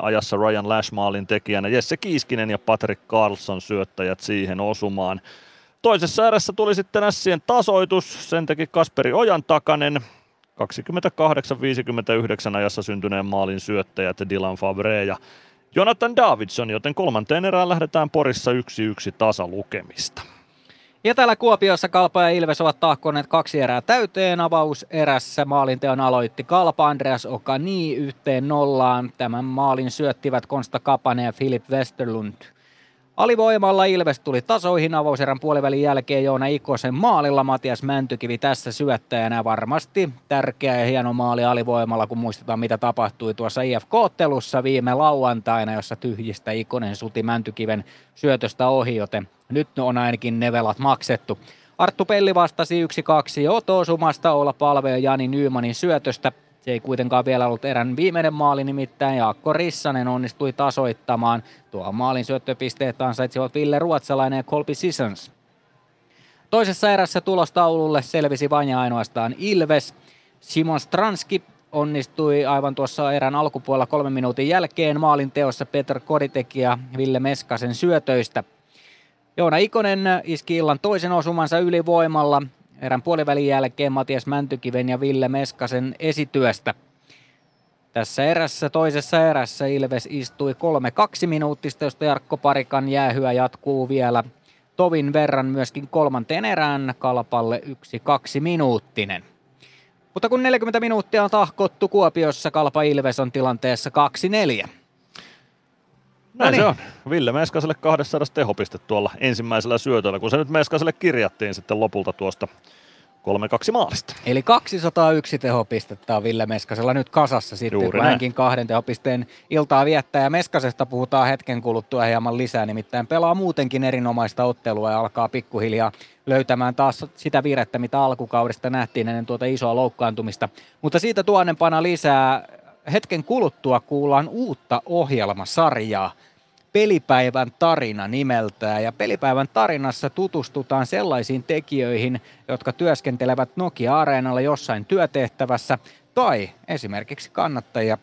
2-0-3 ajassa Ryan Lashmaalin tekijänä. Jesse Kiiskinen ja Patrick Carlson syöttäjät siihen osumaan. Toisessa erässä tuli sitten Ässien tasoitus. Sen teki Kasperi Ojantakanen. 28.59 ajassa syntyneen maalin syöttäjät Dylan Fabre ja Jonathan Davidson, joten kolmanteen erään lähdetään Porissa 1-1 tasalukemista. Ja täällä Kuopiossa KalPa ja Ilves ovat tahkoneet 2 erää täyteen. Avauserässä maalinteon aloitti KalPa, Andreas Okani 1-0. Tämän maalin syöttivät Konsta Kapanen ja Philipp Westerlund. Alivoimalla Ilves tuli tasoihin avauserän puolivälin jälkeen Joona Ikosen maalilla. Matias Mäntykivi tässä syöttäjänä, varmasti tärkeä ja hieno maali alivoimalla, kun muistetaan mitä tapahtui tuossa IFK-ottelussa viime lauantaina, jossa tyhjistä Ikonen suti Mäntykiven syötöstä ohi, joten nyt on ainakin ne velat maksettu. Arttu Pelli vastasi 1-2 Joto-osumasta, Oula Palve ja Jani Nymanin syötöstä. Se ei kuitenkaan vielä ollut erän viimeinen maali, nimittäin Jaakko Rissanen onnistui tasoittamaan. Tuohon maalin syöttöpisteet ansaitsivat Ville Ruotsalainen ja Colby Seasons. Toisessa erässä tulostaululle selvisi vain ja ainoastaan Ilves. Simon Stranski onnistui aivan tuossa erän alkupuolella 3 minuutin jälkeen maalin teossa Petr Koditek ja Ville Meskasen syötöistä. Joona Ikonen iski illan toisen osumansa ylivoimalla. Erän puolivälin jälkeen Matias Mäntykiven ja Ville Meskasen esityöstä. Tässä erässä, toisessa erässä Ilves istui 3-2 minuuttista, josta Jarkko Parikan jäähyä jatkuu vielä tovin verran myöskin kolmanteen erään KalPalle 1-2 minuuttinen. Mutta kun 40 minuuttia on tahkottu Kuopiossa, KalPa Ilves on tilanteessa 2-4. Näin se on. Ville Meskaselle 200 tehopiste tuolla ensimmäisellä syötöllä, kun se nyt Meskaselle kirjattiin sitten lopulta tuosta 3-2 maalista. Eli 201 tehopistettä on Ville Meskasella nyt kasassa sitten, juuri kun näin. Hänkin kahden tehopisteen iltaa viettää. Ja Meskasesta puhutaan hetken kuluttua hieman lisää, nimittäin pelaa muutenkin erinomaista ottelua ja alkaa pikkuhiljaa löytämään taas sitä virettä, mitä alkukaudesta nähtiin ennen tuota isoa loukkaantumista. Mutta siitä tuonnepana lisää. Hetken kuluttua kuullaan uutta ohjelmasarjaa, Pelipäivän tarina nimeltään, ja Pelipäivän tarinassa tutustutaan sellaisiin tekijöihin, jotka työskentelevät Nokia-areenalla jossain työtehtävässä tai esimerkiksi kannattajia.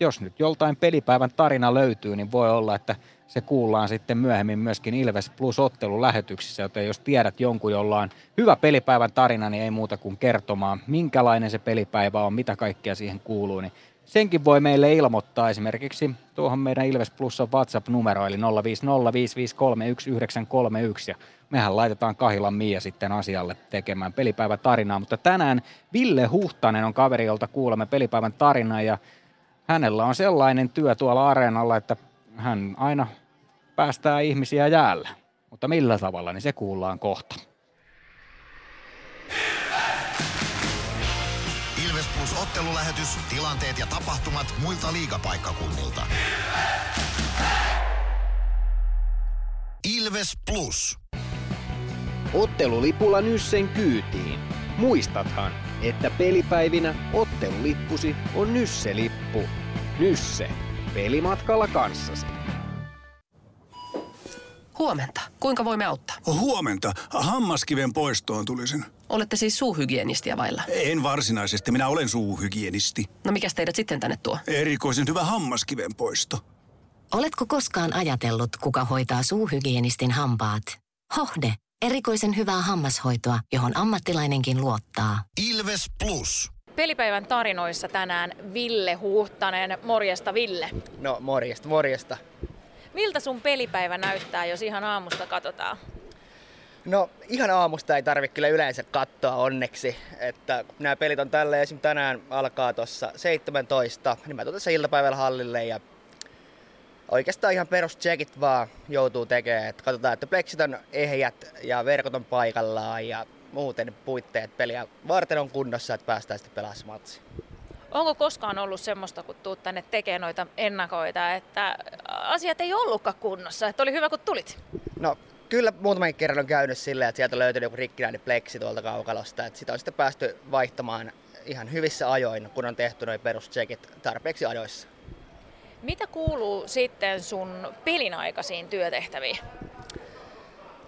Jos nyt joltain Pelipäivän tarina löytyy, niin voi olla, että se kuullaan sitten myöhemmin myöskin Ilves Plus -ottelun lähetyksissä, joten jos tiedät jonkun, jolla on hyvä Pelipäivän tarina, niin ei muuta kuin kertomaan, minkälainen se pelipäivä on, mitä kaikkea siihen kuuluu, niin senkin voi meille ilmoittaa esimerkiksi tuohon meidän Ilves Plusan WhatsApp-numero, eli 050 553 1931, ja mehän laitetaan Kahilan Mia sitten asialle tekemään Pelipäivän tarinaa. Mutta tänään Ville Huhtanen on kaveri, jolta kuulemme Pelipäivän tarinaa, ja hänellä on sellainen työ tuolla areenalla, että hän aina päästää ihmisiä jäällä. Mutta millä tavalla, niin se kuullaan kohta. Ilves Plus -ottelulähetys, tilanteet ja tapahtumat muilta liigapaikkakunnilta. Ilves Plus. Ottelulipulla Nyssen kyytiin. Muistathan, että pelipäivinä ottelulippusi on Nysse-lippu. Nysse. Pelimatkalla kanssasi. Huomenta. Kuinka voimme auttaa? Huomenta. Hammaskiven poistoon tulisin. Olette siis suuhygienistiä vailla? En varsinaisesti. Minä olen suuhygienisti. No mikäs teidät sitten tänne tuo? Erikoisen hyvä hammaskiven poisto. Oletko koskaan ajatellut, kuka hoitaa suuhygienistin hampaat? Hohde. Erikoisen hyvää hammashoitoa, johon ammattilainenkin luottaa. Ilves Plus. Pelipäivän tarinoissa tänään Ville Huhtanen. Morjesta, Ville. No morjesta. Miltä sun pelipäivä näyttää, jos ihan aamusta katsotaan? No ihan aamusta ei tarvitse kyllä yleensä katsoa onneksi. Että nämä pelit on tälleen, esimerkiksi tänään alkaa tuossa 17, niin mä tuon tässä iltapäivällä hallille ja oikeastaan ihan peruscheckit vaan joutuu tekemään. Että katsotaan, että pleksit on ehjät ja verkot on paikallaan ja muuten puitteet peliä varten on kunnossa, että päästään sitten pelaamaan matsi. Onko koskaan ollut semmoista, kun tuut tänne tekemään noita ennakoita, että asiat ei ollutkaan kunnossa, että oli hyvä kun tulit? No kyllä muutaman kerran on käynyt silleen, että sieltä on löytynyt joku rikkinäinen pleksi tuolta kaukalosta, että sitä on sitten päästy vaihtamaan ihan hyvissä ajoin, kun on tehty noi peruscheckit tarpeeksi ajoissa. Mitä kuuluu sitten sun pelin aikaisiin työtehtäviin?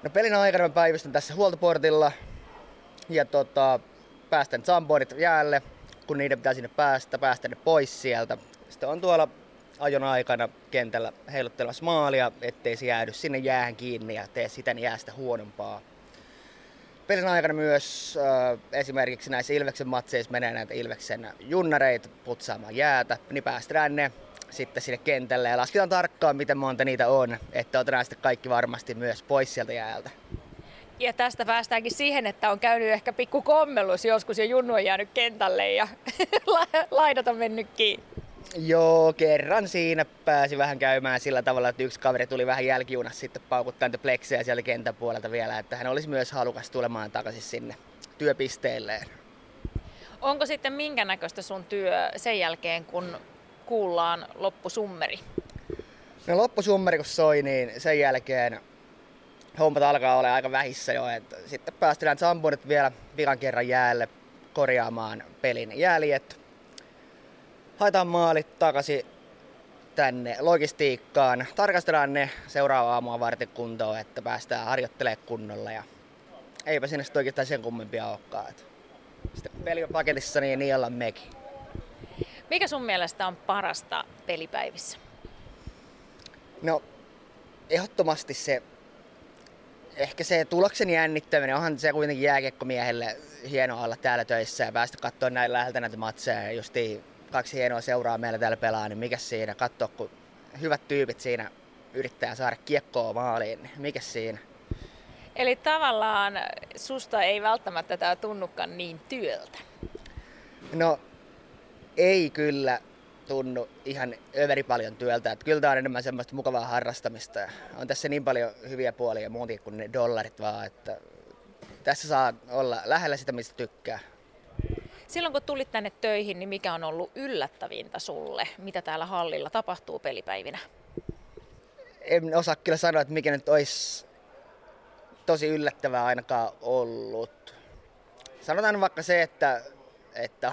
No pelin aikana mä päivystän tässä huoltoportilla ja päästän zamboidit jäälle, kun niiden pitää sinne päästä ne pois sieltä. Sitten on tuolla ajon aikana kentällä heiluttelemassa maalia, ettei se jäädy sinne jäähän kiinni ja tee sitä jäästä huonompaa. Pelin aikana myös esimerkiksi näissä Ilveksen matseissa menee näitä Ilveksen junnareita putsaamaan jäätä, niin päästään ne sitten sinne kentälle ja lasketaan tarkkaan, miten monta niitä on, että otetaan sitten kaikki varmasti myös pois sieltä jäältä. Ja tästä päästäänkin siihen, että on käynyt ehkä pikku kommellus joskus ja junnu on jäänyt kentälle ja laidat on mennyt kiinni. Joo, kerran siinä pääsi vähän käymään sillä tavalla, että yksi kaveri tuli vähän jälkijunassa sitten paukuttaa niitä pleksejä sieltä kentän puolelta vielä, että hän olisi myös halukas tulemaan takaisin sinne työpisteelleen. Onko sitten minkä näköistä sun työ sen jälkeen, kun kuullaan loppusummeri? No loppusummeri kun soi, niin sen jälkeen hommat alkaa olla aika vähissä jo. Et sitten päästään zamboidit vielä vikan kerran jäälle korjaamaan pelin jäljet. Haetaan maalit takaisin tänne logistiikkaan. Tarkastellaan ne seuraavaa aamua varten kuntoon, että päästään harjoittelemaan kunnolla. Ja eipä sinne sitten oikeastaan sen kummempia olekaan. Et sitten pelipaketissa niin ollaan mekin. Mikä sun mielestä on parasta pelipäivissä? No ehdottomasti se. Ehkä se tuloksen jännittäminen, onhan se kuitenkin jääkiekkomiehelle hienoa olla täällä töissä ja päästä katsoa näin läheltä näitä matseja. Ja justiin kaksi hienoa seuraa meillä täällä pelaa, niin mikäs siinä? Katsoa, kun hyvät tyypit siinä yrittää saada kiekkoa maaliin, niin mikäs siinä? Eli tavallaan susta ei välttämättä tämä tunnukaan niin työltä. No ei kyllä tunnu ihan överi paljon työltä. Että kyllä tämä on enemmän semmoista mukavaa harrastamista. Ja on tässä niin paljon hyviä puolia muutenkin kuin ne dollarit vaan, että tässä saa olla lähellä sitä, mistä tykkää. Silloin kun tulit tänne töihin, niin mikä on ollut yllättävintä sulle? Mitä täällä hallilla tapahtuu pelipäivinä? En osaa kyllä sanoa, että mikä nyt olisi tosi yllättävää ainakaan ollut. Sanotaan vaikka se, että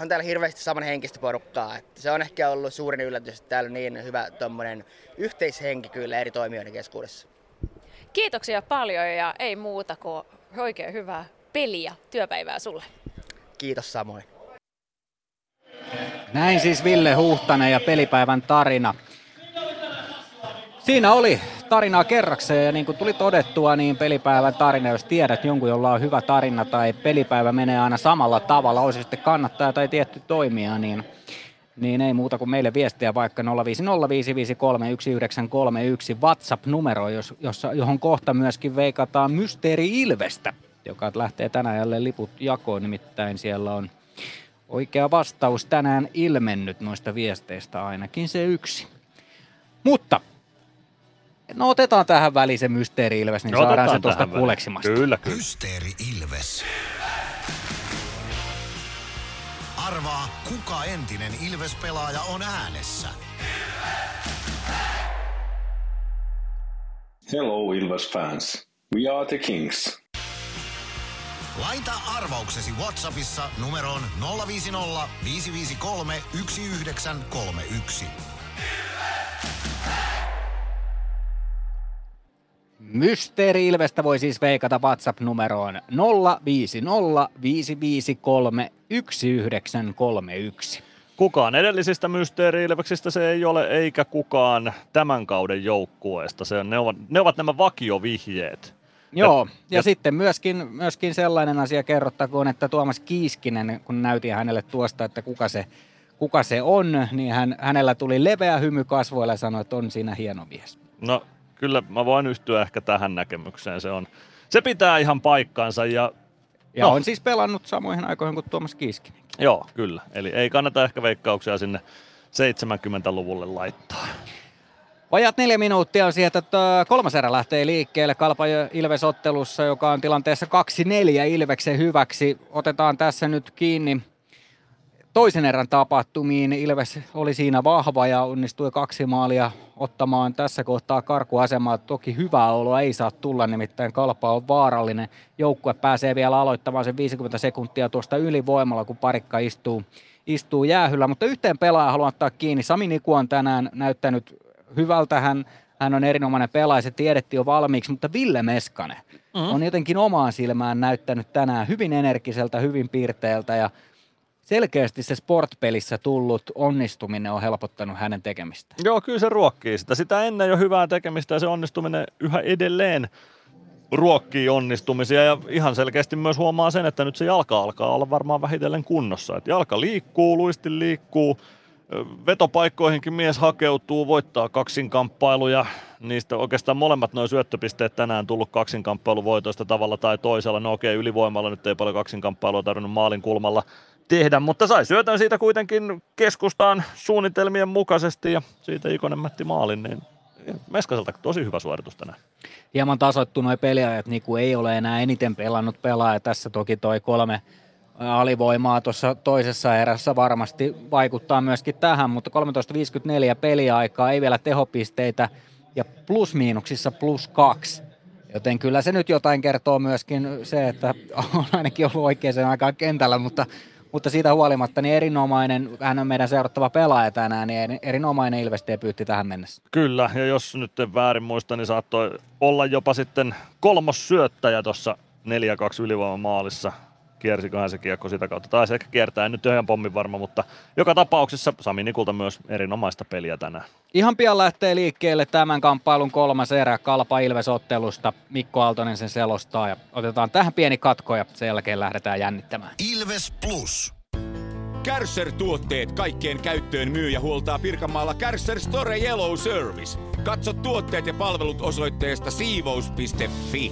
on täällä hirveästi samanhenkistä porukkaa. Että se on ehkä ollut suurin yllätys, että täällä on niin hyvä tommonen yhteishenki kyllä eri toimijoiden keskuudessa. Kiitoksia paljon ja ei muuta kuin oikein hyvää peliä työpäivää sulle. Kiitos samoin. Näin siis Ville Huhtanen ja pelipäivän tarina. Siinä oli tarinaa kerrakseen ja niin kuin tuli todettua, niin pelipäivän tarina, jos tiedät jonkun, jolla on hyvä tarina tai pelipäivä menee aina samalla tavalla, olisi sitten kannattaja tai tietty toimija, niin ei muuta kuin meille viestiä vaikka 05055531931 WhatsApp-numero, johon kohta myöskin veikataan Mysteeri Ilvestä, joka lähtee tänään jälleen liput jakoon, nimittäin siellä on oikea vastaus tänään ilmennyt noista viesteistä, ainakin se yksi. Mutta no otetaan tähän väliin se Mysteeri Ilves, niin no, saadaan se tuosta kuleksimasta. Kyllä. Mysteeri Ilves. Arvaa, kuka entinen Ilves-pelaaja on äänessä. Hello Ilves fans, we are the Kings. Laita arvauksesi WhatsAppissa numeroon 050 553 1931. Mysteeri Ilvestä voi siis veikata WhatsApp-numeroon 05055531931. Kukaan edellisistä Mysteeri Ilveksistä se ei ole, eikä kukaan tämän kauden joukkueesta. Ne ovat nämä vakiovihjeet. Joo, ja sitten myöskin sellainen asia kerrottakoon, että Tuomas Kiiskinen, kun näytin hänelle tuosta, että kuka se on, niin hänellä tuli leveä hymy kasvoilla ja sanoi, että on siinä hieno mies. No kyllä mä voin yhtyä ehkä tähän näkemykseen, se pitää ihan paikkaansa. Ja on siis pelannut samoihin aikoihin kuin Tuomas Kiiskinen. Joo, kyllä, eli ei kannata ehkä veikkauksia sinne 70-luvulle laittaa. Vajaat 4 minuuttia on sieltä, että kolmas erä lähtee liikkeelle KalPa Ilves-ottelussa, joka on tilanteessa 2-4 Ilveksen hyväksi. Otetaan tässä nyt kiinni toisen erän tapahtumiin. Ilves oli siinä vahva ja onnistui 2 maalia ottamaan tässä kohtaa karkuasemaa. Toki hyvää oloa ei saa tulla, nimittäin KalPa on vaarallinen. Joukkue pääsee vielä aloittamaan sen 50 sekuntia tuosta ylivoimalla, kun Parikka istuu jäähyllä. Mutta yhteen pelaajan haluan ottaa kiinni. Sami Niku on tänään näyttänyt hyvältä, hän on erinomainen pelaaja, se tiedettiin jo valmiiksi, mutta Ville Meskanen on jotenkin omaan silmään näyttänyt tänään hyvin energiseltä, hyvin piirteeltä ja selkeästi se sportpelissä tullut onnistuminen on helpottanut hänen tekemistä. Joo, kyllä se ruokkii sitä. Sitä ennen jo hyvää tekemistä ja se onnistuminen yhä edelleen ruokkii onnistumisia ja ihan selkeästi myös huomaa sen, että nyt se jalka alkaa olla varmaan vähitellen kunnossa. Et jalka liikkuu, luisti liikkuu. Vetopaikkoihinkin mies hakeutuu, voittaa kaksinkamppailuja. Niistä oikeastaan molemmat nuo syöttöpisteet tänään tullut kaksinkamppailuvoitoista tavalla tai toisella. No okei, ylivoimalla nyt ei paljon kaksinkamppailua tarvinnut maalin kulmalla tehdä, mutta sai syötön siitä kuitenkin keskustaan suunnitelmien mukaisesti ja siitä Ikonen mätti maalin, niin Meskaselta tosi hyvä suoritus tänään. Hieman tasoittu nuo peliajat, niin kuin ei ole enää eniten pelannut pelaaja. Tässä toki toi 3 alivoimaa tuossa toisessa erässä varmasti vaikuttaa myöskin tähän, mutta 13.54 peliaikaa, ei vielä tehopisteitä ja plus-miinuksissa +2. Joten kyllä se nyt jotain kertoo myöskin se, että on ainakin ollut oikeaan aikaan kentällä, mutta siitä huolimatta niin erinomainen, hän on meidän seurattava pelaaja tänään, niin erinomainen Ilves-debyytti tähän mennessä. Kyllä, ja jos nyt en väärin muista, niin saattoi olla jopa sitten 3. syöttäjä tuossa 4-2 ylivoimamaalissa. Kiersikohan se kiekko sitä kautta, taisi ehkä kiertää, en nyt ihan pommin varma, mutta joka tapauksessa Sami Nikulta myös erinomaista peliä tänään. Ihan pian lähtee liikkeelle tämän kamppailun 3. erä KalPa Ilves-ottelusta. Mikko Aaltonen sen selostaa ja otetaan tähän pieni katko ja sen jälkeen lähdetään jännittämään. Ilves Plus. Kärcher-tuotteet kaikkeen käyttöön myy ja huoltaa Pirkanmaalla Kärcher Store Yellow Service. Katso tuotteet ja palvelut osoitteesta siivous.fi.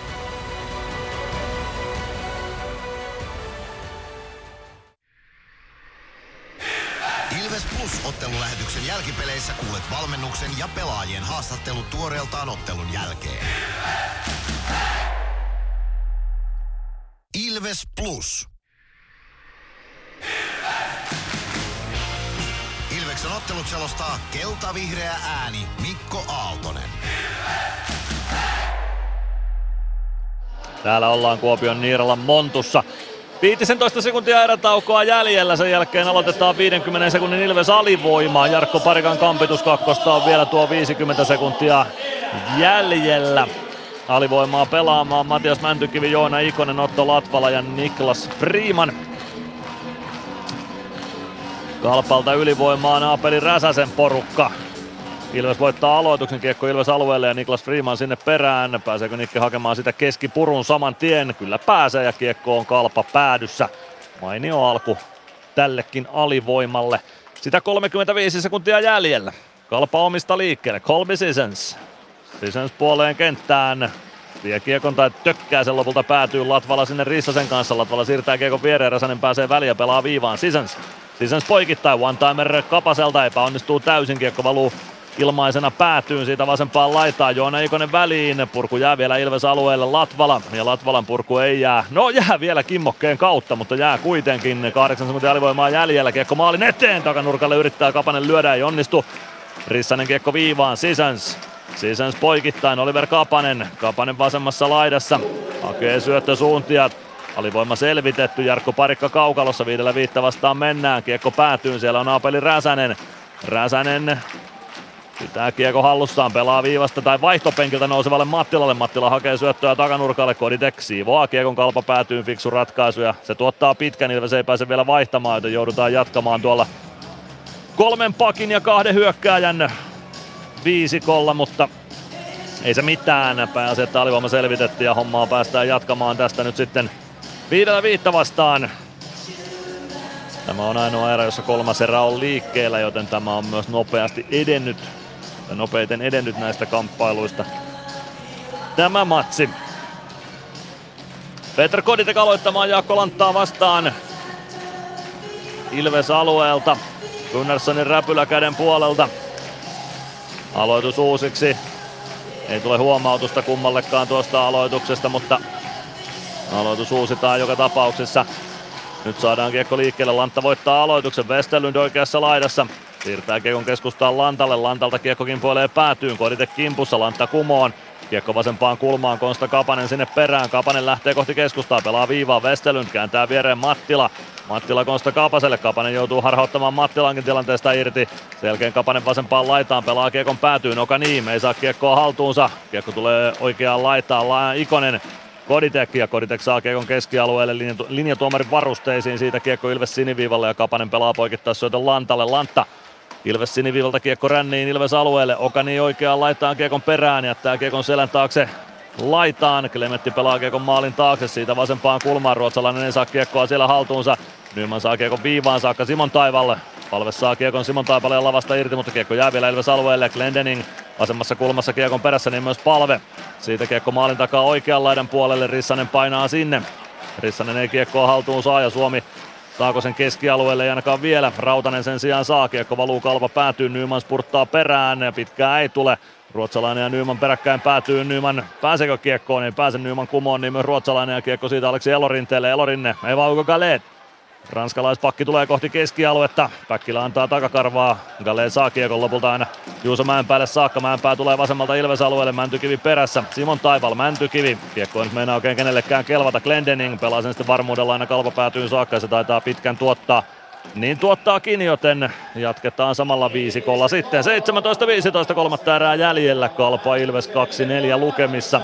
Ilves Plus-ottelulähetyksen jälkipeleissä kuulet valmennuksen ja pelaajien haastattelut tuoreeltaan ottelun jälkeen. Ilves Plus. Ilves! Ilveksen ottelut selostaa kelta-vihreä ääni Mikko Aaltonen. Ilves! Täällä ollaan Kuopion Niiralan Montussa. 15 sekuntia erätaukoa jäljellä, sen jälkeen aloitetaan 50 sekunnin Ilves alivoimaa. Jarkko Parikan kampitus kakkosta on vielä tuo 50 sekuntia jäljellä. Alivoimaa pelaamaan Matias Mäntykivi, Joona Ikonen, Otto Latvala ja Niklas Freeman. KalPalta ylivoimaan Aapeli Räsäsen porukka. Ilves voittaa aloituksen, kiekko Ilves alueelle ja Niklas Freeman sinne perään. Pääseekö Nikke hakemaan sitä keskipurun saman tien? Kyllä pääsee ja kiekko on KalPa päädyssä. Mainio alku tällekin alivoimalle. Sitä 35 sekuntia jäljellä. KalPa omista liikkeelle. Colby Seasons. Seasons puoleen kenttään. Vie kiekon tai tökkää sen lopulta päätyy. Latvala sinne Rissasen kanssa. Latvala siirtää kiekon viereen. Räsänen pääsee väliin ja pelaa viivaan. Seasons poikittain. One-timer Kapaselta epäonnistuu täysin. Kiekko valuu ilmaisena päätyyn siitä vasempaan laitaan. Joona Ikonen väliin. Purku jää vielä Ilves alueelle Latvala. Ja Latvalan purku ei jää. No jää vielä kimmokkeen kautta, mutta jää kuitenkin. 80 alivoimaa jäljellä. Kiekko maalin eteen. Takanurkalle yrittää Kapanen lyödä. Ei onnistu. Rissanen kiekko viivaan. Seasons poikittain. Oliver Kapanen. Kapanen vasemmassa laidassa. Hakee syöttösuuntia. Alivoima selvitetty. Jarkko Parikka kaukalossa. 5-5 vastaan mennään. Kiekko päätyyn. Siellä on Aapeli Räsänen. Räsänen pitää kiekko hallussaan, pelaa viivasta tai vaihtopenkiltä nousevalle Mattilalle. Mattila hakee syöttöä takanurkalle, Koditek siivoaa kiekon, KalPa päätyyn, fiksu ratkaisu ja se tuottaa pitkän. Ilves ei pääse vielä vaihtamaan, joten joudutaan jatkamaan tuolla kolmen pakin ja kahden hyökkääjän viisikolla, mutta ei se mitään. Pääsee, että alivoima selvitettiin ja hommaa päästään jatkamaan tästä nyt sitten 5-5 vastaan. Tämä on ainoa erä, jossa kolmas erä on liikkeellä, joten tämä on myös nopeiten edennyt näistä kamppailuista. Tämä matsi. Petr Koditek aloittamaan Jaakko Lanttaa vastaan Ilves alueelta. Gunnarssonin räpylä käden puolelta. Aloitus uusiksi. Ei tule huomautusta kummallekaan tuosta aloituksesta, mutta aloitus uusitaan joka tapauksessa. Nyt saadaan kiekko liikkeelle, Lantta voittaa aloituksen, Westerlund oikeassa laidassa. Siirtää kiekon keskustaan Lantalle, Lantalta kiekko kimpoilee päätyyn, Koditek kimpussa, Lantta kumoon. Kiekko vasempaan kulmaan, Konsta Kapanen sinne perään, Kapanen lähtee kohti keskustaa, pelaa viivaa, Westerlund kääntää viereen Mattila Konsta Kapaselle, Kapanen joutuu harhauttamaan Mattilankin tilanteesta irti. Sen jälkeen Kapanen vasempaan laitaan, pelaa kiekon päätyyn, Okaniim ei saa kiekkoa haltuunsa, kiekko tulee oikeaan laitaan, Ikonen. Koditek ja Koditek saa kiekon keskialueelle linjatuomarin varusteisiin, siitä kiekko Ilves siniviivalle ja Kapanen pelaa poikittaa syötön Lantalle. Lantta Ilves siniviivalta kiekko ränniin Ilves alueelle, Okani oikeaan laitaan kiekon perään, jättää kiekon selän taakse laitaan. Klemetti pelaa kiekon maalin taakse, siitä vasempaan kulmaan, ruotsalainen ei saa kiekkoa siellä haltuunsa. Nyman saa kiekon viivaan saakka Simon Taivalle. Palve saa kiekon Simon Taivalle lavasta irti, mutta kiekko jää vielä Ilves alueelle. Glendening vasemmassa kulmassa kiekon perässä, niin myös Palve. Siitä kiekko maalin takaa oikean laidan puolelle, Rissanen painaa sinne. Rissanen ei kiekkoa haltuun saa ja Suomi saako sen keskialueelle, ei ainakaan vielä. Rautanen sen sijaan saa, kiekko valuu KalPa päätyy, Nyman spurttaa perään ja pitkää ei tule. Ruotsalainen ja Nyman peräkkäin päätyy, Nyman pääseekö kiekkoon, ei pääse, Nyman kumoon, niin myös ruotsalainen ja kiekko siitä Aleksi Elorinteelle. Elorinne ei vaan uko Galeet. Ranskalaispakki tulee kohti keskialuetta. Päkkilä antaa takakarvaa. Galleen saa kiekon lopulta aina Juuso Mäenpäälle saakka. Mäenpää tulee vasemmalta Ilves-alueelle. Mäntykivi perässä. Simon Taival, Mäntykivi. Kiekko ei nyt meinaa oikein kenellekään kelvata. Glendening pelaa sen sitten varmuudella aina KalPa päätyyn saakka. Se taitaa pitkän tuottaa. Niin tuottaakin, joten jatketaan samalla viisikolla sitten. 17-15 kolmatta erää jäljellä. KalPa Ilves 2-4 lukemissa.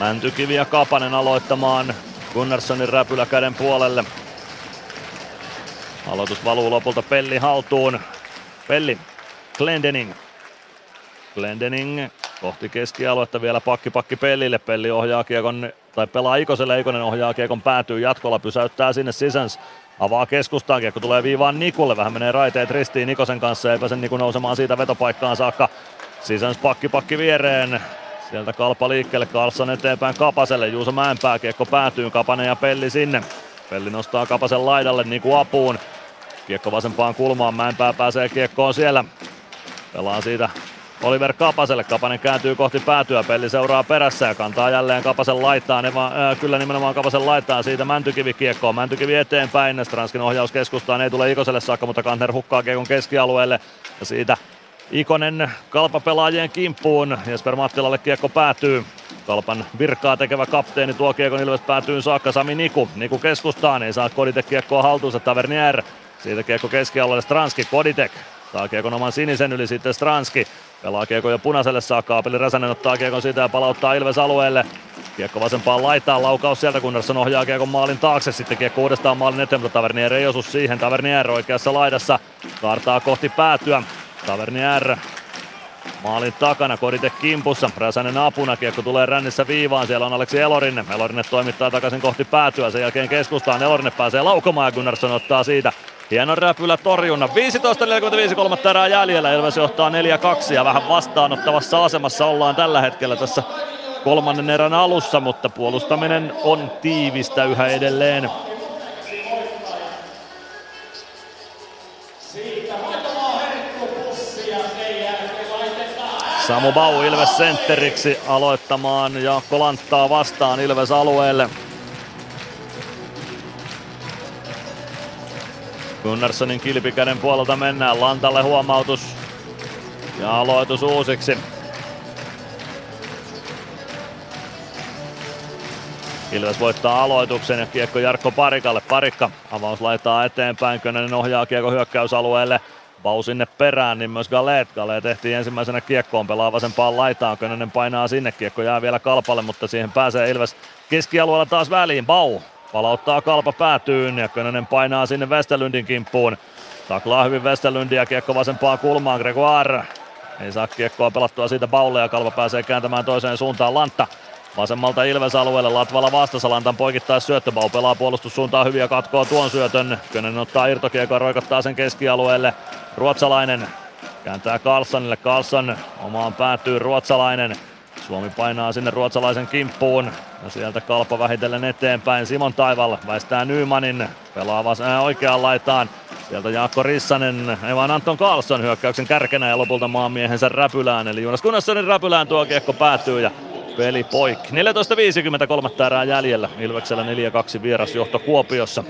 Mäntykivi ja Kapanen aloittamaan Gunnarssonin räpylä käden puolelle. Aloitus valuu lopulta Pelli haltuun. Pelli, Glendening. Glendening kohti keskialuetta vielä pakki Pellille. Pelli ohjaa kiekon, tai pelaa Ikoselle. Ikonen ohjaa kiekon, päätyy jatkolla, pysäyttää sinne Seasons. Avaa keskustaan, kiekko tulee viivaan Nikulle. Vähän menee raiteet ristiin Ikosen kanssa, eipä sen Niku nousemaan siitä vetopaikkaan saakka. Seasons pakki viereen. Sieltä KalPa liikkeelle, Karlsson eteenpäin Kapaselle, Juuso Mäenpää, kiekko päätyy, Kapanen ja Pelli sinne. Pelli nostaa Kapasen laidalle, Niku apuun. Kiekko vasempaan kulmaan, Mäenpää pääsee kiekkoon siellä. Pelaa siitä Oliver Kapaselle, Kapanen kääntyy kohti päätyä, Pelli seuraa perässä ja kantaa jälleen Kapasen laittaa. Kyllä nimenomaan Kapasen laittaa siitä Mäntykivi kiekkoon, Mäntykivi eteenpäin. Stranskin ohjaus keskustaan, ei tule Ikoselle saakka, mutta Kantner hukkaa kiekon keskialueelle ja siitä Ikonen KalPa-pelaajien kimppuun. Jesper Mattilalle kiekko päätyy. KalPan virkaa tekevä kapteeni tuo kiekon Ilves päätyyn saakka. Sami Niku. Niku keskustaan. Ei saa Koditek kiekkoa haltuunsa. Tavernier. Siitä kiekko keskialueelle. Stranski. Koditek saa kiekon oman sinisen yli. Sitten Stranski. Pelaa kiekko jo punaiselle saakka. Aapeli Räsänen ottaa kiekon siitä ja palauttaa Ilves alueelle. Kiekko vasempaan laitaan. Laukaus sieltä. Gunnarsson ohjaa kiekon maalin taakse. Sitten kiekko uudestaan maalin eteen. Mutta Tavernier ei osu siihen. Tavernier oikeassa laidassa. Kaartaa kohti päätyä. Tavernier maalin takana, Koditek kimpussa, Räsänen apuna, kiekko tulee rännissä viivaan, siellä on Aleksi Elorin. Elorinne toimittaa takaisin kohti päätyä, sen jälkeen keskustaan, Elorinne pääsee laukomaan ja Gunnarsson ottaa siitä hienon räpylä torjunnan. 15.45, kolmatta erää jäljellä, Ilves johtaa 4-2 ja vähän vastaanottavassa asemassa ollaan tällä hetkellä tässä kolmannen erän alussa, mutta puolustaminen on tiivistä yhä edelleen. Samu Bau Ilves sentteriksi aloittamaan Jaakko Lanttaa vastaan Ilves alueelle. Gunnarssonin kilpikäden puolelta mennään. Lantalle huomautus ja aloitus uusiksi. Ilves voittaa aloituksen ja kiekko Jarkko Parikalle. Parikka avaus laittaa eteenpäin. Könönen ohjaa kiekko hyökkäysalueelle. Bau sinne perään, niin myös Galeet tehtiin ensimmäisenä kiekkoon, pelaa vasempaan laitaan, Könönen painaa sinne, kiekko jää vielä KalPalle, mutta siihen pääsee Ilves keskialueella taas väliin, Bau palauttaa KalPa päätyyn ja Könönen painaa sinne Westerlundin kimppuun, taklaa hyvin Westerlundia, kiekko vasempaan kulmaan, Gregoire ei saa kiekkoa pelattua siitä Baulle ja KalPa pääsee kääntämään toiseen suuntaan, Lantta vasemmalta Ilves alueelle, Latvala vastassa, Lantan poikittais syöttö, Bau pelaa puolustussuuntaan hyvin ja katkoo tuon syötön, Könönen ottaa irtokiekkoa ja roikottaa sen keskialueelle, Ruotsalainen kääntää Karlssonille, Karlsson omaan päätyy Ruotsalainen. Suomi painaa sinne Ruotsalaisen kimppuun ja sieltä KalPa vähitellen eteenpäin. Simon Taival väistää Nymanin, pelaa oikeaan laitaan. Sieltä Jaakko Rissanen, ei vaan Anton Karlsson hyökkäyksen kärkenä ja lopulta maanmiehensä räpylään. Eli Jonas Gunnarssonin räpylään tuo kiekko päätyy ja peli poikki. 14.50 kolmatta erää jäljellä. Ilveksellä 4-2 vierasjohto Kuopiossa.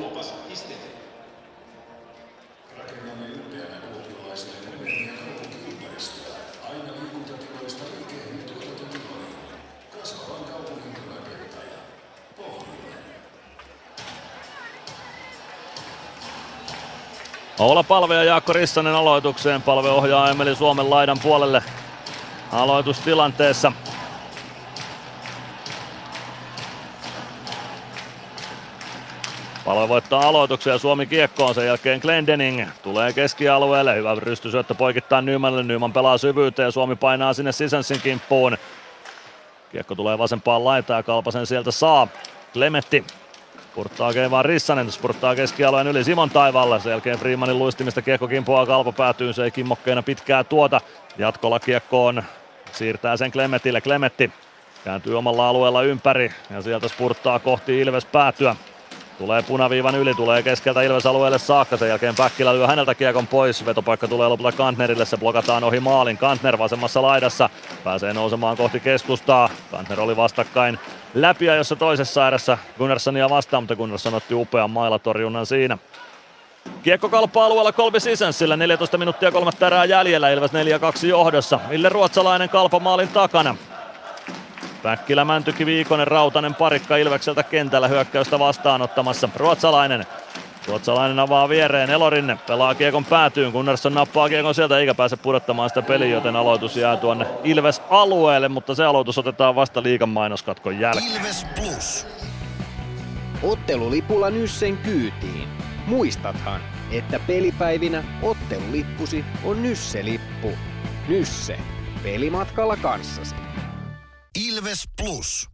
Oula Palve ja Jaakko Rissanen aloitukseen. Palve ohjaa Emeli Suomen laidan puolelle aloitustilanteessa. Palve voittaa aloituksen ja Suomi kiekkoon. Sen jälkeen Glendening tulee keskialueelle. Hyvä rystysyöttö poikittaa Nymanille. Nyman pelaa syvyyteen ja Suomi painaa sinne Seasonsin kimppuun. Kiekko tulee vasempaan laitaan ja KalPa sen sieltä saa. Klemetti. Spurttaa keivaan Rissanen, spurttaa keskialueen yli Simon Taivalle. Sen jälkeen Freemanin luistimista kiekko kimpoaa KalPa päätyyn, se ei kimmokkeena pitkää tuota. Jatkolla kiekkoon siirtää sen Klemetille. Klemetti kääntyy omalla alueella ympäri ja sieltä spurttaa kohti Ilves päätyä. Tulee punaviivan yli, tulee keskeltä Ilves alueelle saakka. Sen jälkeen Päkkilä lyö häneltä kiekon pois. Vetopaikka tulee lopulta Kantnerille, se blokataan ohi maalin. Kantner vasemmassa laidassa pääsee nousemaan kohti keskustaa. Kantner oli vastakkain läpiä, jossa toisessa ääressä Gunnarssonia vastaan, mutta Gunnarsson otti upean mailatorjunnan siinä. Kiekko KalPa alueella Colby Seasonsilla, 14 minuuttia kolmatta erää jäljellä, Ilves 4-2 johdossa. Ville Ruotsalainen KalPa maalin takana. Päkkilä, Mäntykivi, Ikonen, Rautanen, Parikka Ilvekseltä kentällä hyökkäystä vastaanottamassa. Ruotsalainen Ruotsalainen avaa viereen, Elorin pelaa kiekon päätyyn, Gunnarsson nappaa kiekon sieltä eikä pääse pudottamaan sitä peliä, joten aloitus jää tuonne Ilves-alueelle, mutta se aloitus otetaan vasta liigan mainoskatkon jälkeen. Ilves Plus. Ottelulipulla Nyssen kyytiin. Muistathan, että pelipäivinä ottelulippusi on Nysse-lippu. Nysse. Pelimatkalla kanssasi. Ilves Plus.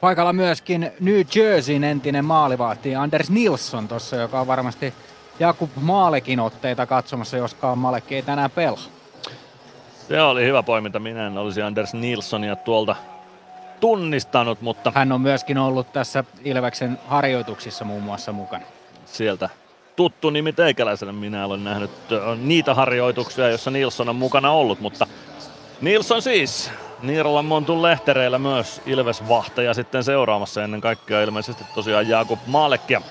Paikalla myöskin New Jerseyn entinen maalivahti Anders Nilsson tuossa, joka on varmasti Jakub Maalekin otteita katsomassa, joskaan Maalekki ei tänään pelaa. Se oli hyvä poiminta, minä en olisi Anders Nilssonia tuolta tunnistanut, mutta... Hän on myöskin ollut tässä Ilveksen harjoituksissa muun muassa mukana. Sieltä tuttu nimi teikäläiselle, minä olen nähnyt niitä harjoituksia, joissa Nilsson on mukana ollut, mutta Nilsson siis... Niiralan Montun lehtereillä myös Ilves-vahteja sitten seuraamassa ennen kaikkea ilmeisesti tosiaan Jakub Maalekia.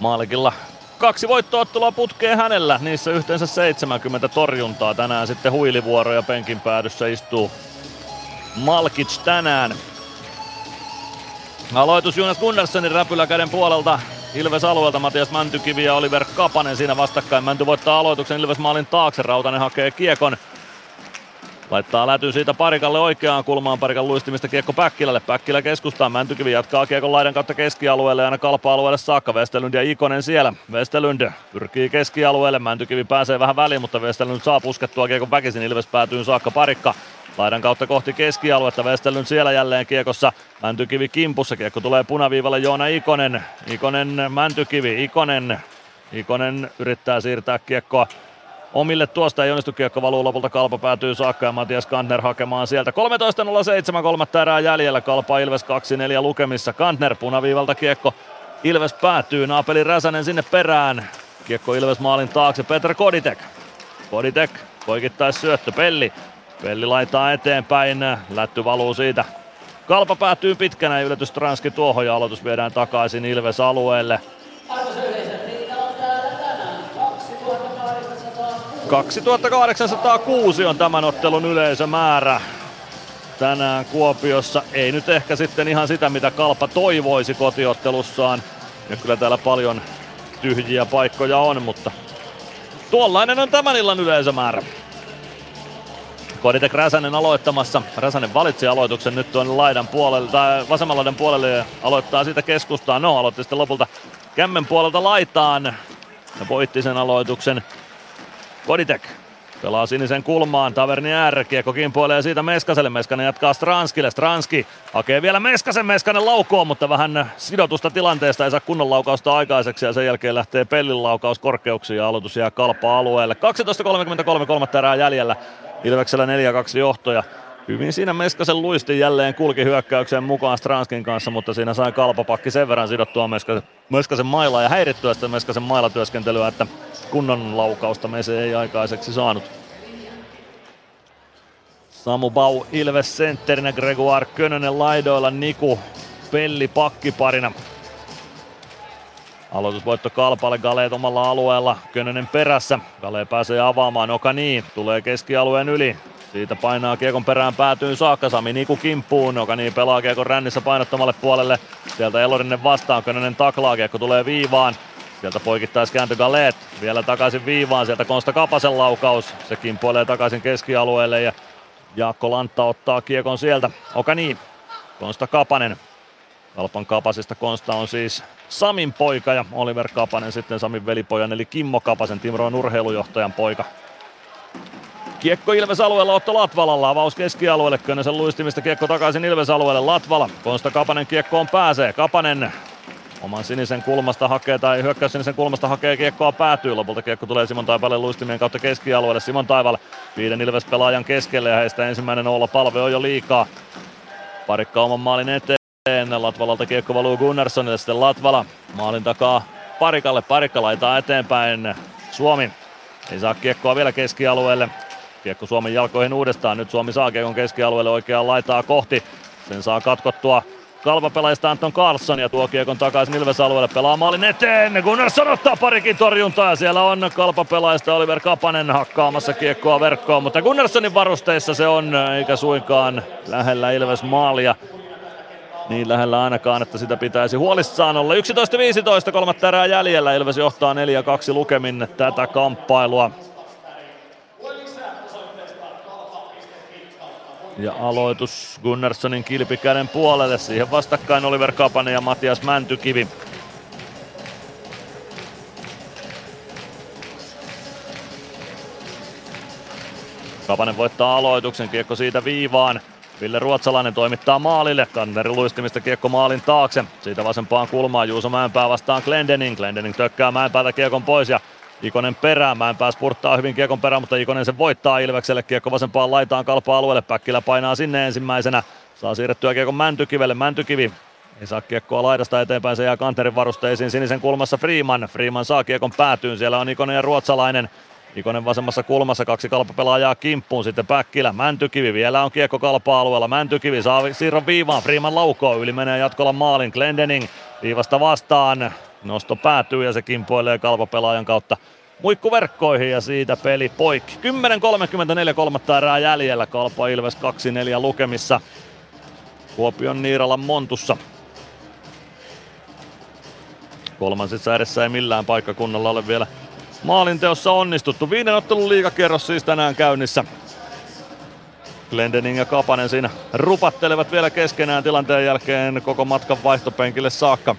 Maalekilla 2 voittoottelua putkeen hänellä, niissä yhteensä 70 torjuntaa. Tänään sitten huilivuoroja penkin päädyssä istuu Malkic tänään. Aloitus Jonas Gunnarssonin räpyläkäden puolelta. Ilves-alueelta Matias Mäntykivi ja Oliver Kapanen siinä vastakkain. Mänty voittaa aloituksen Ilves-maalin taakse, Rautanen hakee kiekon. Laittaa lätyn siitä Parikalle oikeaan kulmaan, Parikan luistimista kiekko Päkkilälle, Päkkilä keskustaan, Mäntykivi jatkaa kiekon laidan kautta keskialueelle ja aina KalPa-alueelle saakka, Westerlund ja Ikonen siellä, Westerlund pyrkii keskialueelle, Mäntykivi pääsee vähän väliin, mutta Westerlund saa puskettua kiekon väkisin, Ilves päätyyn saakka Parikka, laidan kautta kohti keskialuetta, Westerlund siellä jälleen kiekossa, Mäntykivi kimpussa, kiekko tulee punaviivalle, Joona Ikonen, Mäntykivi, Ikonen yrittää siirtää kiekkoa omille tuosta, ei onnistu, kiekko valuu lopulta KalPa päätyy saakka ja Matias Kantner hakemaan sieltä. 13.07, kolmatta erää jäljellä, KalPa Ilves 2-4 lukemissa. Kantner punaviivalta kiekko, Ilves päätyy, Aapeli Räsänen sinne perään. Kiekko Ilves maalin taakse, Petr Koditek. Koditek, poikittais syöttö, Pelli laittaa eteenpäin, lätty valuu siitä. KalPa päätyy pitkänä, yllätys Stranski tuohon ja aloitus viedään takaisin Ilves alueelle. 2806 on tämän ottelun yleisömäärä tänään Kuopiossa. Ei nyt ehkä sitten ihan sitä, mitä KalPa toivoisi kotiottelussaan. Ja kyllä täällä paljon tyhjiä paikkoja on, mutta tuollainen on tämän illan yleisömäärä. Koditek Räsänen aloittamassa. Räsänen valitsi aloituksen nyt tuonne laidan puolelle, tai vasemman laidan puolelle ja aloittaa siitä keskustaan. No, aloitti sitten lopulta kämmen puolelta laitaan ja voitti sen aloituksen. Koditek pelaa sinisen kulmaan, Taverni R, kiekko kimpoilee siitä Meskaselle, Meskanen jatkaa Stranskille, Stranski hakee vielä Meskanen laukoo, mutta vähän sidotusta tilanteesta, ei saa kunnon laukausta aikaiseksi ja sen jälkeen lähtee Pellin laukaus korkeuksiin ja aloitus jää KalPa-alueelle. 12.33, kolmatta erää jäljellä, Ilveksellä 4-2 johtoja. Hyvin siinä Meskasen luisti jälleen kulki hyökkäykseen mukaan Stranskin kanssa, mutta siinä sai KalPa-pakki sen verran sidottua Meskasen mailaa ja häirittyä sitä Meskasen mailatyöskentelyä, että kunnon laukausta Mese ei aikaiseksi saanut. Samu Bau Ilves sentterinä, Gregoire Könönen laidoilla, Niku Pelli pakkiparina. Aloitusvoitto KalPalle, Galeet omalla alueella, Könönen perässä. Gale pääsee avaamaan, Okani tulee keskialueen yli. Siitä painaa kiekon perään päätyyn saakka, Sami Niku kimppuun, joka niin pelaa kiekon rännissä painottamalle puolelle. Sieltä Elorinen vastaan, Könönen taklaa, kiekko tulee viivaan. Sieltä poikittais kääntö Galeet, vielä takaisin viivaan, sieltä Konsta Kapasen laukaus. Se kimpoilee takaisin keskialueelle ja Jaakko Lantta ottaa kiekon sieltä. Okani, Konsta Kapanen. KalPan Kapasista Konsta on siis Samin poika ja Oliver Kapanen sitten Samin velipojan eli Kimmo Kapasen, Timroon urheilujohtajan poika. Kiekko Ilves-alueella Otto Latvalalla, avaus keskialueelle, Könösen luistimista kiekko takaisin Ilves-alueelle, Latvala, Konsta Kapanen kiekkoon pääsee, Kapanen oman sinisen kulmasta hakee tai hyökkäys sinisen kulmasta hakee kiekkoa päätyy, lopulta kiekko tulee Simon Taivalle luistimien kautta keskialueelle, Simon Taivalle 5 Ilves-pelaajan keskelle ja heistä ensimmäinen Oula Palve on jo liikaa, Parikka oman maalin eteen, Latvalalta kiekko valuu Gunnarssonille, sitten Latvala maalin takaa Parikalle, Parikka laitaa eteenpäin, Suomi ei saa kiekkoa vielä keskialueelle. Kiekko Suomen jalkoihin uudestaan, nyt Suomi saa kiekon keskialueelle oikeaan laitaa kohti. Sen saa katkottua Kalpa pelaajista Anton Karlsson ja tuo kiekon takaisin Ilves alueelle pelaa maalin eteen. Gunnarsson ottaa parikin torjuntaa ja siellä on Kalpa pelaajista Oliver Kapanen hakkaamassa kiekkoa verkkoon. Mutta Gunnarssonin varusteissa se on eikä suinkaan lähellä Ilves maalia. Niin lähellä ainakaan, että sitä pitäisi huolissaan olla. 11.15, kolmatta erää jäljellä. Ilves johtaa 4-2 lukemin tätä kamppailua. Ja aloitus Gunnarssonin kilpikäden puolelle. Siihen vastakkain Oliver Kapanen ja Matias Mäntykivi. Kapanen voittaa aloituksen, kiekko siitä viivaan. Ville Ruotsalainen toimittaa maalille. Kantner luistimista kiekko maalin taakse. Siitä vasempaan kulmaan Juuso Mäenpää vastaan Glendening. Glendening tökkää Mäenpäältä kiekon pois ja Ikonen perään. Mäenpää spurttaa hyvin kiekon perään, mutta Ikonen sen voittaa Ilvekselle. Kiekko vasempaan laitaan Kalpa-alueelle. Päkkilä painaa sinne ensimmäisenä. Saa siirrettyä kiekon Mäntykivelle. Mäntykivi ei saa kiekkoa laidasta eteenpäin. Se jää Kantnerin varusteisiin. Sinisen kulmassa Freeman. Freeman saa kiekon päätyyn. Siellä on Ikonen ja Ruotsalainen. Ikonen vasemmassa kulmassa, kaksi Kalpa-pelaajaa kimppuun, sitten Päkkilä, Mäntykivi, vielä on kiekko Kalpa-alueella, Mäntykivi saa siirron viivaan, Freeman laukoo, yli menee jatkolla maalin, Glendening viivasta vastaan, nosto päätyy ja se kimpoilee Kalpa-pelaajan kautta muikkuverkkoihin ja siitä peli poikki. 10.34 kolmatta erää jäljellä, Kalpa Ilves 2-4 lukemissa Kuopion Niiralan Montussa. Kolmansissa edessä ei millään paikkakunnalla ole vielä maalinteossa onnistuttu. 5. ottelun liigakierros siis tänään käynnissä. Glendening ja Kapanen siinä rupattelevat vielä keskenään tilanteen jälkeen koko matkan vaihtopenkille saakka.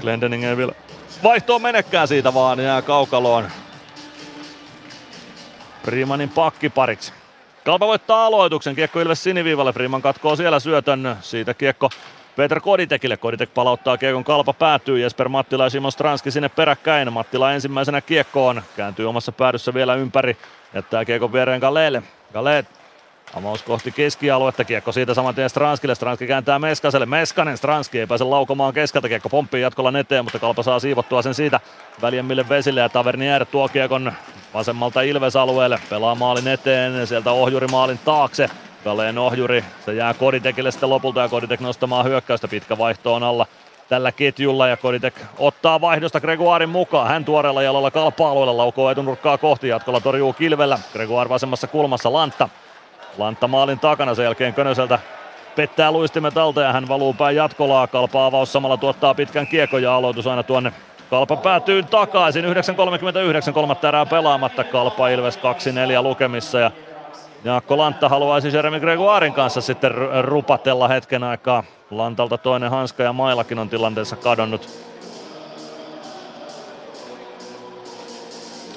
Glendening ei vielä vaihtoon menekään siitä vaan jää kaukaloon Freemanin pakkipariksi. Kalpa voittaa aloituksen. Kiekko Ilves siniviivalle. Freeman katkoo siellä syötön. Siitä kiekko Petr Koditekille. Koditek palauttaa kiekon, Kalpa päätyy. Jesper Mattila ja Simon Stranski sinne peräkkäin. Mattila ensimmäisenä kiekkoon. Kääntyy omassa päädyssä vielä ympäri. Jättää kiekon viereen Galeelle. Gale amaus kohti keskialuetta. Kiekko siitä saman tien Stranskille. Stranski kääntää Meskaselle. Meskanen. Stranski ei pääse laukomaan keskeltä. Kiekko pomppii jatkolla eteen, mutta Kalpa saa siivottua sen siitä väljemmille vesille. Ja Tavernier tuo kiekon vasemmalta Ilves-alueelle. Pelaa maalin eteen. Sieltä ohjuri maalin taakse. Kaleen ohjuri, se jää Koditekille sitten lopulta ja Koditek nostamaan hyökkäystä, pitkä vaihto on alla tällä ketjulla ja Koditek ottaa vaihdosta Gregoirin mukaan. Hän tuoreella jalalla Kalpa-alueella laukoo etunurkkaa kohti, jatkolla torjuu Kilvellä. Gregoire vasemmassa kulmassa, Lantta maalin takana, sen jälkeen Könöseltä pettää luistimet alta ja hän valuu päin jatkolaa. Kalpa avaus samalla tuottaa pitkän kiekon ja aloitus aina tuonne Kalpa päätyy takaisin. 9.39, kolmatta erää pelaamatta, Kalpa Ilves 2-4 lukemissa ja Jaakko Lantta haluaisi Jeremy Gregoirin kanssa sitten rupatella hetken aikaa. Lantalta toinen hanska ja mailakin on tilanteessa kadonnut.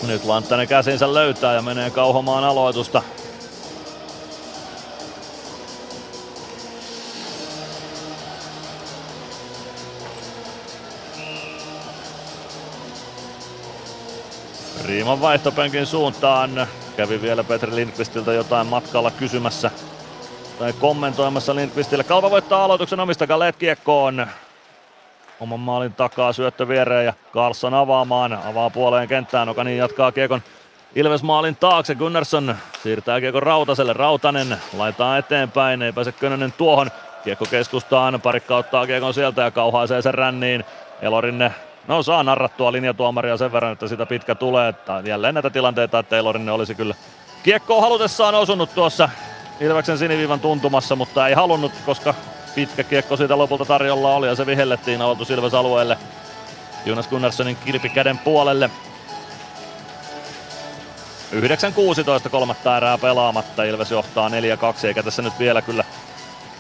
Nyt Lantta ne käsinsä löytää ja menee kauhomaan aloitusta. Riiman vaihtopenkin suuntaan. Kävi vielä Petri Lindqvistiltä jotain matkalla kysymässä tai kommentoimassa Lindqvistille. Kalpa voittaa aloituksen omista, Gallet kiekkoon. Oman maalin takaa syöttö viereen ja Karlsson avaamaan. Avaa puoleen kenttään, joka niin jatkaa kiekon Ilves maalin taakse. Gunnarsson siirtää kiekon Rautaselle. Rautanen laitaa eteenpäin, ei pääse Könönen tuohon. Kiekko keskustaan, Parikka ottaa kiekon sieltä ja kauhaisee sen ränniin. Elorinne. No saa narrattua linjatuomaria sen verran, että sitä pitkä tulee. Että jälleen näitä tilanteita, että Elorinne olisi kyllä kiekkoa halutessaan osunut tuossa Ilveksen siniviivan tuntumassa, mutta ei halunnut, koska pitkä kiekko siitä lopulta tarjolla oli ja se vihellettiin aloitus Ilves alueelle. Jonas Gunnarssonin kilpikäden puolelle. 9.16, kolmatta erää pelaamatta. Ilves johtaa 4-2, eikä tässä nyt vielä kyllä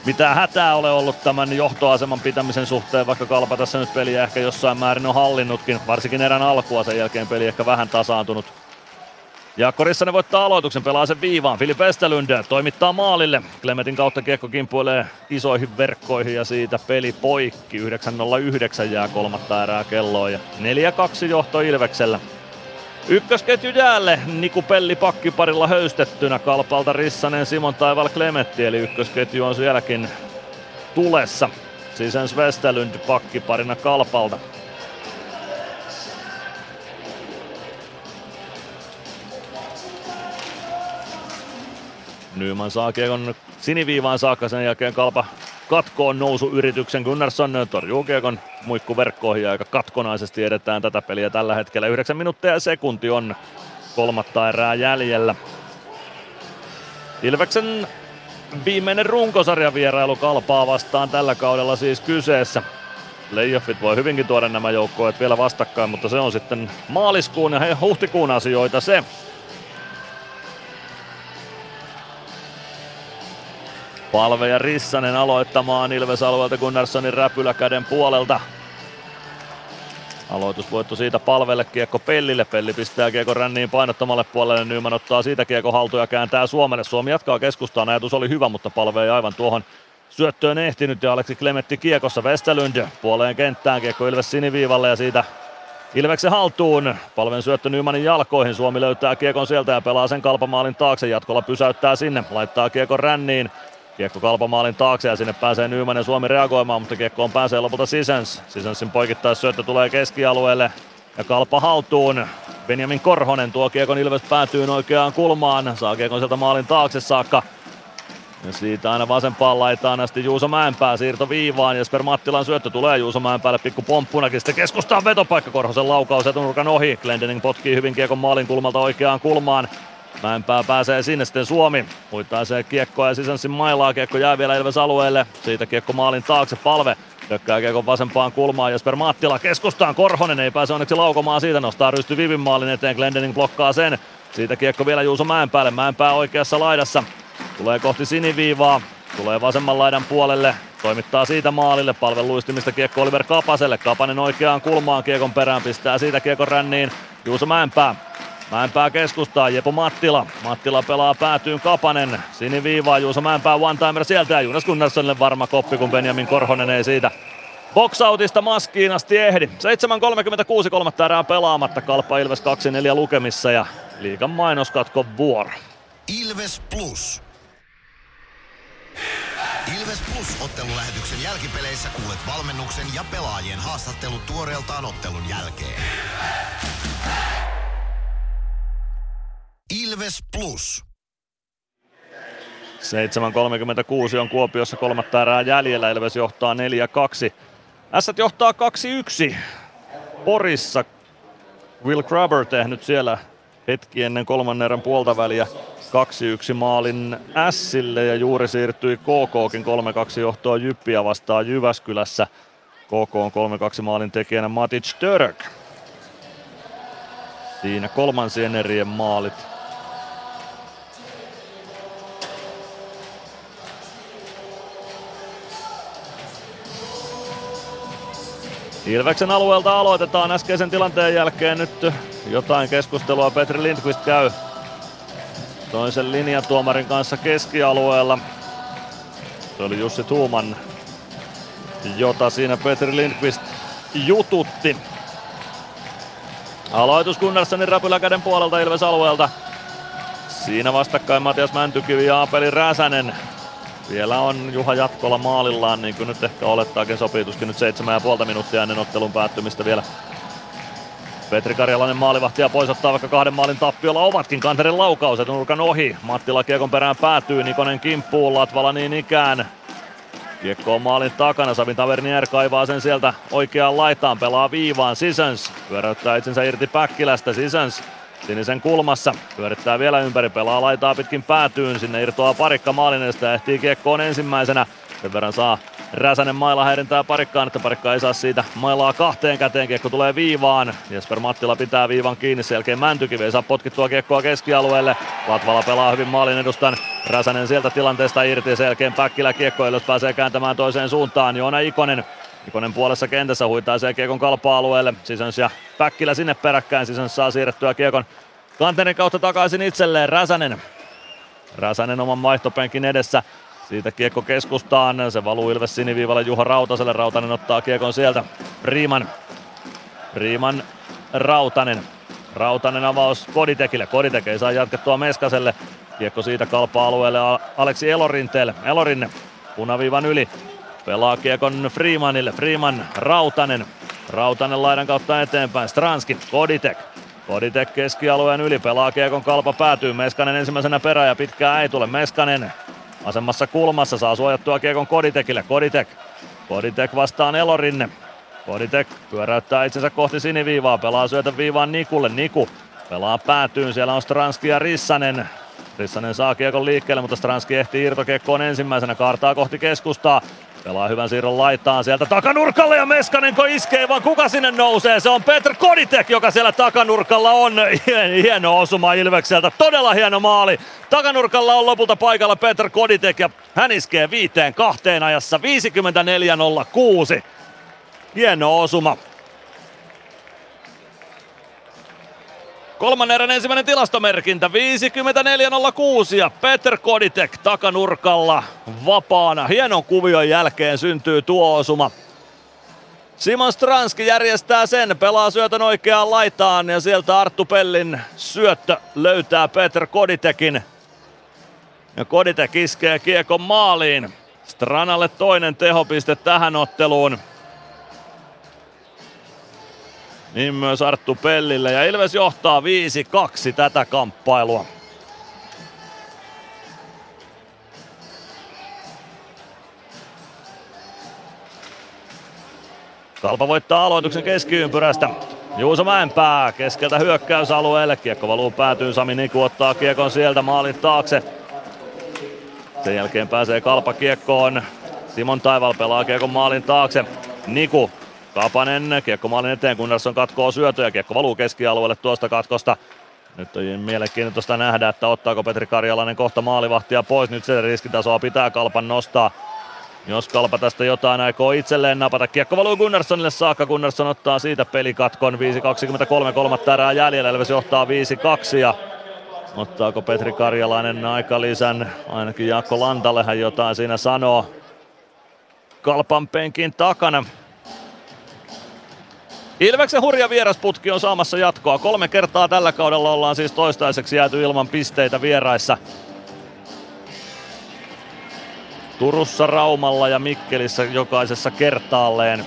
mitään hätää ole ollut tämän johtoaseman pitämisen suhteen, vaikka Kalpa tässä nyt peliä ehkä jossain määrin on hallinnutkin, varsinkin erän alkua, sen jälkeen peli ehkä vähän tasaantunut. Jaakko Rissanen voittaa aloituksen, pelaa sen viivaan, Philipp Westerlund toimittaa maalille. Klemetin kautta kiekko kimpuilee isoihin verkkoihin ja siitä peli poikki. 9.09 jää kolmatta erää kelloon ja 4-2 johto Ilveksellä. Ykkösketju jäälle, Niku Pelli pakkiparilla höystettynä, Kalpalta Rissanen, Simon Taival, Klemetti, eli ykkösketju on sielläkin tulessa. Sisens Westerlund pakkiparina Kalpalta. Nyman saa kiekon siniviivaan saakka, sen jälkeen Kalpa katkoon nousuyrityksen. Gunnarsson torjuu kiekon muikkuverkkoihin ja aika katkonaisesti edetään tätä peliä tällä hetkellä. 9 minuuttia ja sekunti on kolmatta erää jäljellä. Ilveksen viimeinen runkosarjavierailu KalPaa vastaan tällä kaudella siis kyseessä. Playoffit voi hyvinkin tuoda nämä joukkueet vielä vastakkain, mutta se on sitten maaliskuun ja huhtikuun asioita se. Palve ja Rissanen aloittamaan Ilves-alueelta Gunnarssonin räpylä käden puolelta. Aloitusvoitto siitä Palvelle, kiekko Pellille. Pelli pistää kiekko ränniin painottomalle puolelle. Nyman ottaa siitä kiekko haltuun ja kääntää Suomelle. Suomi jatkaa keskustaan. Ajatus oli hyvä, mutta Palve ei aivan tuohon syöttöön ehtinyt. Ja Aleksi Klemetti kiekossa. Westerlund puoleen kenttään. Kiekko Ilves siniviivalle ja siitä Ilveksen haltuun. Palven syöttö Nymanin jalkoihin. Suomi löytää kiekon sieltä ja pelaa sen KalPa-maalin taakse. Jatkolla pysäyttää sinne. Laittaa kiekon ränniin. Kiekko KalPa-maalin taakse ja sinne pääsee Nyman ja Suomi reagoimaan, mutta kiekkoon pääsee lopulta Seasons. Seasonsin poikittaissyöttö tulee keskialueelle ja KalPa haltuun. Benjamin Korhonen tuo kiekon Ilves päätyyn oikeaan kulmaan. Saa kiekon sieltä maalin taakse saakka. Ja siitä aina vasempaan laitaan asti Juuso Mäenpää siirto viivaan. Jesper Mattilan syöttö tulee Juuso Mäenpäälle pikku pomppunakin. Sitten keskustaan vetopaikka. Korhosen laukaus etunurkan ohi. Glendening potkii hyvin kiekon maalin kulmalta oikeaan kulmaan. Mäenpää pääsee sinne, sitten Suomi huitaisee kiekkoa ja Seasonsin mailaa. Kiekko jää vielä Ilves alueelle. Siitä kiekko maalin taakse. Palve tökkää kiekon vasempaan kulmaan. Jesper Mattila keskustaan. Korhonen ei pääse onneksi laukomaan siitä. Nostaa rysty Vivin maalin eteen. Glendening blokkaa sen. Siitä kiekko vielä Juuso Mäenpäälle. Mäenpää oikeassa laidassa. Tulee kohti siniviivaa. Tulee vasemman laidan puolelle. Toimittaa siitä maalille. Palve luistimista kiekko Oliver Kapaselle. Kapanen oikeaan kulmaan. Kiekon perään pistää siitä kiekon ränniin. Juuso Mäenpää. Mäenpää keskustaa, Jepo Mattila. Mattila pelaa päätyyn Kapanen. Siniviivaa Juuso Mäenpää one-timer sieltä ja Jonas Gunnarssonille varma koppi, kun Benjamin Korhonen ei siitä boxoutista maskiin asti ehdi. 7.36 kolmatta erää pelaamatta. KalPa Ilves 2-4 lukemissa ja liigan mainoskatkon vuoro. Ilves Plus. Ilves Plus -ottelulähetyksen jälkipeleissä kuulet valmennuksen ja pelaajien haastattelut tuoreeltaan ottelun jälkeen. Ilves! Ilves Plus. 7.36 on Kuopiossa kolmatta erää jäljellä. Ilves johtaa 4-2. Ässät johtaa 2-1. Porissa Will Grabber tehnyt siellä hetki ennen kolmannen erän puolta väliä 2-1 maalin Ässille ja juuri siirtyi KK:kin 3-2 johtoon Jyppiä vastaan Jyväskylässä. KK on 3-2 maalin tekijänä Matic Török. Siinä kolmansien erien maalit. Ilveksen alueelta aloitetaan äskeisen tilanteen jälkeen nyt jotain keskustelua. Petri Lindqvist käy toisen linjatuomarin kanssa keskialueella. Se oli Jussi Tuuman, jota siinä Petri Lindqvist jututti. Aloitus Gunnarssonin räpyläkäden puolelta Ilves alueelta. Siinä vastakkain Matias Mäntykivi ja Aapeli Räsänen. Vielä on Juha Jatkola maalillaan, niin kuin nyt ehkä olettaakin sopii. Tuskin nyt 7,5 minuuttia ennen ottelun päättymistä vielä. Petri Karjalainen maalivahtia pois ottaa, vaikka kahden maalin tappiolla ovatkin. Kantnerin laukaus etunurkan ohi. Mattila kiekon perään päätyy, Nikonen kimppuun, Latvala niin ikään. Kiekko on maalin takana, Savin Tavernier kaivaa sen sieltä oikeaan laitaan, pelaa viivaan, Seasons pyöräyttää itsensä irti Päkkilästä, Seasons sinisen kulmassa, pyörittää vielä ympäri, pelaa laitaa pitkin päätyyn, sinne irtoaa Parikka maalin edestä, ehtii kiekkoon ensimmäisenä, sen verran saa Räsänen maila häirintää Parikkaan, että Parikka ei saa siitä mailaa kahteen käteen, kiekko tulee viivaan, Jesper Mattila pitää viivan kiinni, sen jälkeen Mäntykivi ei saa potkittua kiekkoa keskialueelle, Latvala pelaa hyvin maalin edustan, Räsänen sieltä tilanteesta irti, sen jälkeen Päkkilä kiekko, jos pääsee kääntämään toiseen suuntaan, Joona Ikonen. Ikonen puolessa kentässä huitaisee kiekon KalPa-alueelle, Seasons ja Päkkilä sinne peräkkäin, Seasons saa siirrettyä kiekon Kantnerin kautta takaisin itselleen, Räsänen oman vaihtopenkin edessä. Siitä kiekko keskustaan, se valuu Ilves siniviivalle Juha Rautaselle, Rautanen ottaa kiekon sieltä, Freeman Rautanen avaus Koditekille, Koditek ei saa jatkettua Meskaselle, kiekko siitä KalPa-alueelle Aleksi Elorinteelle, Elorinne punaviivan yli, pelaa kiekon Freemanille, Freeman Rautanen laidan kautta eteenpäin, Stranski, Koditek keskialueen yli, pelaa kiekon KalPa päätyy, Meskanen ensimmäisenä perään ja pitkää ei tule, Meskanen Vasemmassa kulmassa saa suojattua kiekon Koditekille. Koditek vastaan Elorinne. Koditek pyöräyttää itsensä kohti siniviivaa. Pelaa syötä viivaan Nikulle. Niku pelaa päätyyn. Siellä on Stranski ja Rissanen. Rissanen saa kiekon liikkeelle, mutta Stranski ehtii irtokiekkoon ensimmäisenä. Kaartaa kohti keskustaa. Pelaa hyvän siirron laitaan sieltä takanurkalle ja Meskanenko iskee, vaan kuka sinne nousee? Se on Petr Koditek, joka siellä takanurkalla on. Hieno osuma Ilvekseltä, todella hieno maali. Takanurkalla on lopulta paikalla Petr Koditek ja hän iskee 5-2 ajassa 54.06. Hieno osuma. Kolmannen erän ensimmäinen tilastomerkintä, 54.06 ja Petr Koditek takanurkalla vapaana. Hienon kuvion jälkeen syntyy tuo osuma. Simon Stranski järjestää sen, pelaa syötön oikeaan laitaan ja sieltä Arttu Pellin syöttö löytää Petr Koditekin. Ja Koditek iskee kiekon maaliin. Stranalle toinen tehopiste tähän otteluun. Niin myös Arttu Pellille ja Ilves johtaa 5-2 tätä kamppailua. KalPa voittaa aloituksen keskiympyrästä. Juuso Mäenpää keskeltä hyökkäysalueelle. Kiekko valuu päätyyn. Sami Niku ottaa kiekon sieltä maalin taakse. Sen jälkeen pääsee KalPa kiekkoon. Simon Taival pelaa kiekon maalin taakse. Niku. Kapanen, kiekko maalin eteen, Gunnarsson katkoo syötö ja kiekko valuu keskialueelle tuosta katkosta. Nyt on mielenkiintoista nähdä, että ottaako Petri Karjalainen kohta maalivahtia pois. Nyt se riskitasoa pitää KalPan nostaa. Jos KalPa tästä jotain aikoo itselleen napata, kiekko valuu Gunnarssonille saakka. Gunnarsson ottaa siitä pelikatkon. 5.23, kolmatta erää jäljellä. Ilves johtaa 5-2 ja ottaako Petri Karjalainen aikalisän? Ainakin Jaakko Lantallehan jotain siinä sanoo KalPan penkin takana. Ilveksen hurja vierasputki on saamassa jatkoa. 3 kertaa tällä kaudella ollaan siis toistaiseksi jääty ilman pisteitä vieraissa. Turussa, Raumalla ja Mikkelissä jokaisessa kertaalleen.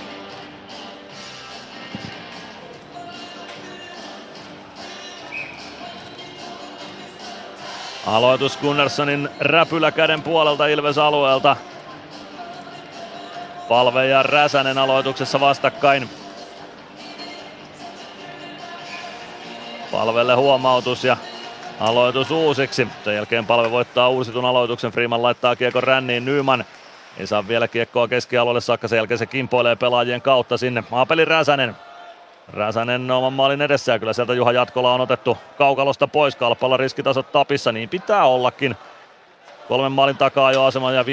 Aloitus Gunnarssonin räpyläkäden puolelta Ilves-alueelta. Palve ja Räsänen aloituksessa vastakkain. Palvelle huomautus ja aloitus uusiksi. Sen jälkeen Palve voittaa uusitun aloituksen. Freeman laittaa kiekon ränniin. Nyman ei saa vielä kiekkoa keskialueelle saakka. Sen jälkeen se kimpoilee pelaajien kautta sinne. Aapeli Räsänen. Räsänen oman maalin edessä ja kyllä sieltä Juha Jatkola on otettu kaukalosta pois. KalPalla riskitasot tapissa. Niin pitää ollakin. 3 maalin takaa jo asema ja 5.05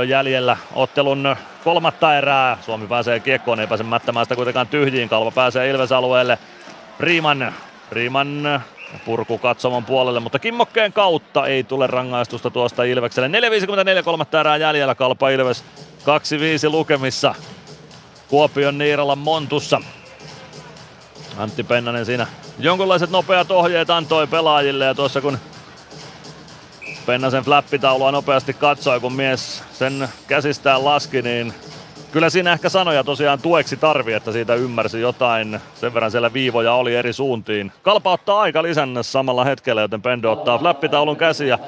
on jäljellä ottelun kolmatta erää. Suomi pääsee kiekkoon. Ei pääse mättämään sitä kuitenkaan tyhjiin. KalPa pääsee Ilves-alueelle. Freeman purku katsomon puolelle, mutta kimmokkeen kautta ei tule rangaistusta tuosta Ilvekselle. 4.54, kolmatta erää jäljellä, KalPa Ilves 2-5 lukemissa Kuopion Niiralan Montussa. Antti Pennanen siinä jonkunlaiset nopeat ohjeet antoi pelaajille ja tuossa kun Pennasen flappitaulua nopeasti katsoi, kun mies sen käsistään laski, niin kyllä siinä ehkä sanoja tosiaan tueksi tarvii, että siitä ymmärsi jotain. Sen verran siellä viivoja oli eri suuntiin. KalPa ottaa aika lisänne samalla hetkellä, joten Pendo ottaa flappitaulun käsi ja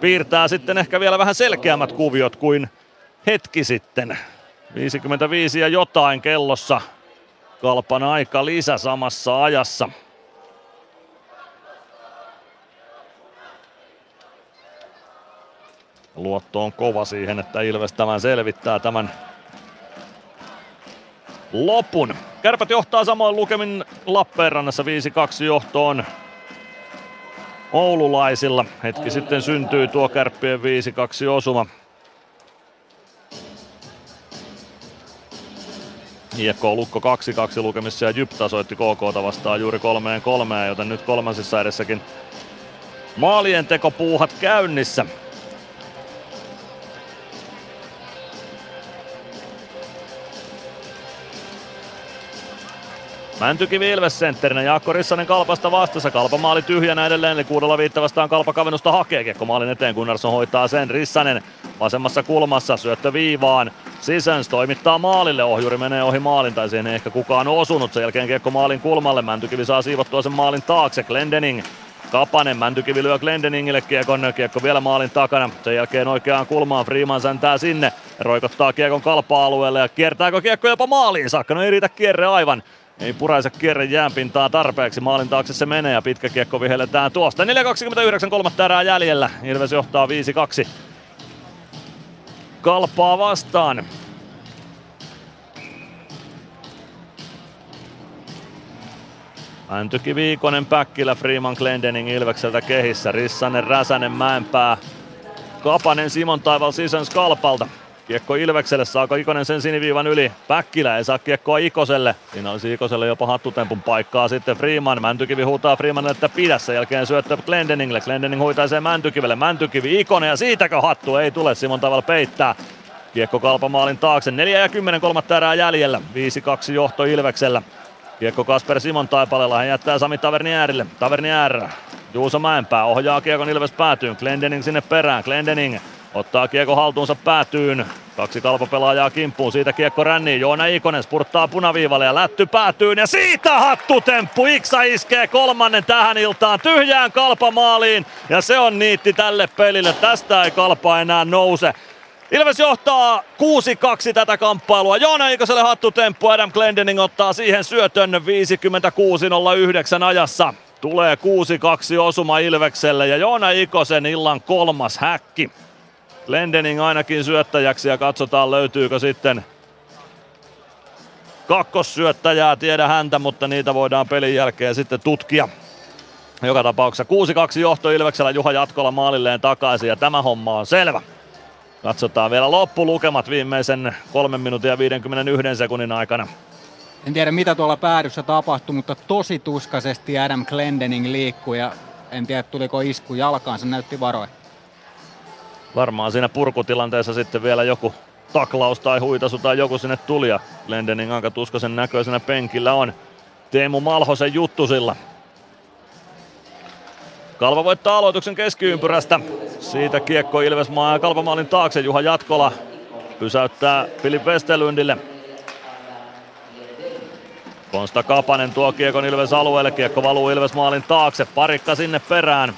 piirtää sitten ehkä vielä vähän selkeämmät kuviot kuin hetki sitten. 55 ja jotain kellossa. KalPan aika lisä samassa ajassa. Luotto on kova siihen, että Ilves tämän selvittää tämän lopun. Kärpät johtaa samoin lukemin Lappeenrannassa 5-2 johtoon oululaisilla. Hetki sitten syntyy tuo Kärppien 5-2 osuma. IFK Lukko 2-2 lukemissa ja JYP tasoitti KK:ta vastaan juuri 3-3, joten nyt kolmansissa edessäkin maalien tekopuuhat käynnissä. Mäntykivi Ilves sentterinä, Jaakko Rissanen KalPasta vastassa, KalPa maali tyhjänä edelleen, eli 6-5 vastaan KalPa kavennusta hakee, kiekko maalin eteen, Gunnarsson hoitaa sen, Rissanen vasemmassa kulmassa, syöttö viivaan, Seasons toimittaa maalille, ohjuri menee ohi maalin, tai siihen ei ehkä kukaan osunut, sen jälkeen kiekko maalin kulmalle, Mäntykivi saa siivottua sen maalin taakse, Glendening Kapanen, Mäntykivi lyö Glendeningille kiekko vielä maalin takana. Sen jälkeen oikeaan kulmaan Freeman säntää sinne. Roikottaa kiekon kalpa-alueelle ja kiertääkö kiekko jopa maaliin saakka? No ei riitä kierre aivan. Ei puraise kierre jäänpintaa tarpeeksi. Maalin taakse se menee ja pitkä kiekko vihelletään tuosta. 4.29, kolmatta erää jäljellä. Ilves johtaa 5-2. KalPaa vastaan. Mäntykivi, Ikonen, Päkkilä, Freeman, Glendening Ilvekseltä kehissä. Rissanen, Räsänen, Mäenpää. Kapanen, Simon Taival, Seasons KalPalta. Kiekko Ilvekselle, saako Ikonen sen siniviivan yli? Päkkilä ei saa kiekkoa Ikoselle. Siinä olisi Ikoselle jopa hattutempun paikkaa sitten Freeman. Mäntykivi huutaa Freemanille, että pidä, sen jälkeen syöttö Glendeningille. Glendening huitaisee Mäntykivelle. Mäntykivi, Ikonen ja siitäkö hattu? Ei tule, Simon Taival peittää. Kiekko KalPamaalin taakse. 4.10, kolmatta erää jäljellä. 5-2 johto Ilveksellä. Kiekko Kasper Simon Taipalella, hän jättää Sami Taverni äärelle. Taverni äärä. Juuso Mäenpää ohjaa kiekon Ilves päätyyn. Glendening sinne perään. Glendening ottaa kiekko haltuunsa päätyyn. Kaksi KalPa-pelaajaa kimppuun. Siitä kiekko ränniin. Joona Ikonen spurttaa punaviivalle ja lätty päätyyn. Ja siitä hattutemppu. Iksa iskee kolmannen tähän iltaan tyhjään KalPa-maaliin. Ja se on niitti tälle pelille. Tästä ei KalPa enää nouse. Ilves johtaa 6-2 tätä kamppailua. Joona Ikoselle hattutemppu. Adam Glendening ottaa siihen syötön 56.09 ajassa. Tulee 6-2 osuma Ilvekselle ja Joona Ikosen illan kolmas häkki. Glendening ainakin syöttäjäksi ja katsotaan löytyykö sitten kakkossyöttäjää. Tiedä häntä, mutta niitä voidaan pelin jälkeen sitten tutkia. Joka tapauksessa 6-2 johto Ilveksellä. Juha Jatkola maalilleen takaisin ja tämä homma on selvä. Katsotaan vielä loppulukemat viimeisen 3 minuutin ja 51 sekunnin aikana. En tiedä mitä tuolla päädyssä tapahtui, mutta tosi tuskaisesti Adam Glendening liikkui ja en tiedä tuliko isku jalkaansa, näytti varoin. Varmaan siinä purkutilanteessa sitten vielä joku taklaus tai huitaisu tai joku sinne tuli ja Glendening aika tuskaisen näköisenä penkillä on Teemu Malhosen juttusilla. KalPa voittaa aloituksen keskiympyrästä. Siitä kiekko Ilves-maa ja KalPa-maalin taakse. Juha Jatkola pysäyttää Philipp Westerlundille. Konsta Kapanen tuo kiekon Ilves-alueelle. Kiekko valuu Ilves-maalin taakse. Parikka sinne perään.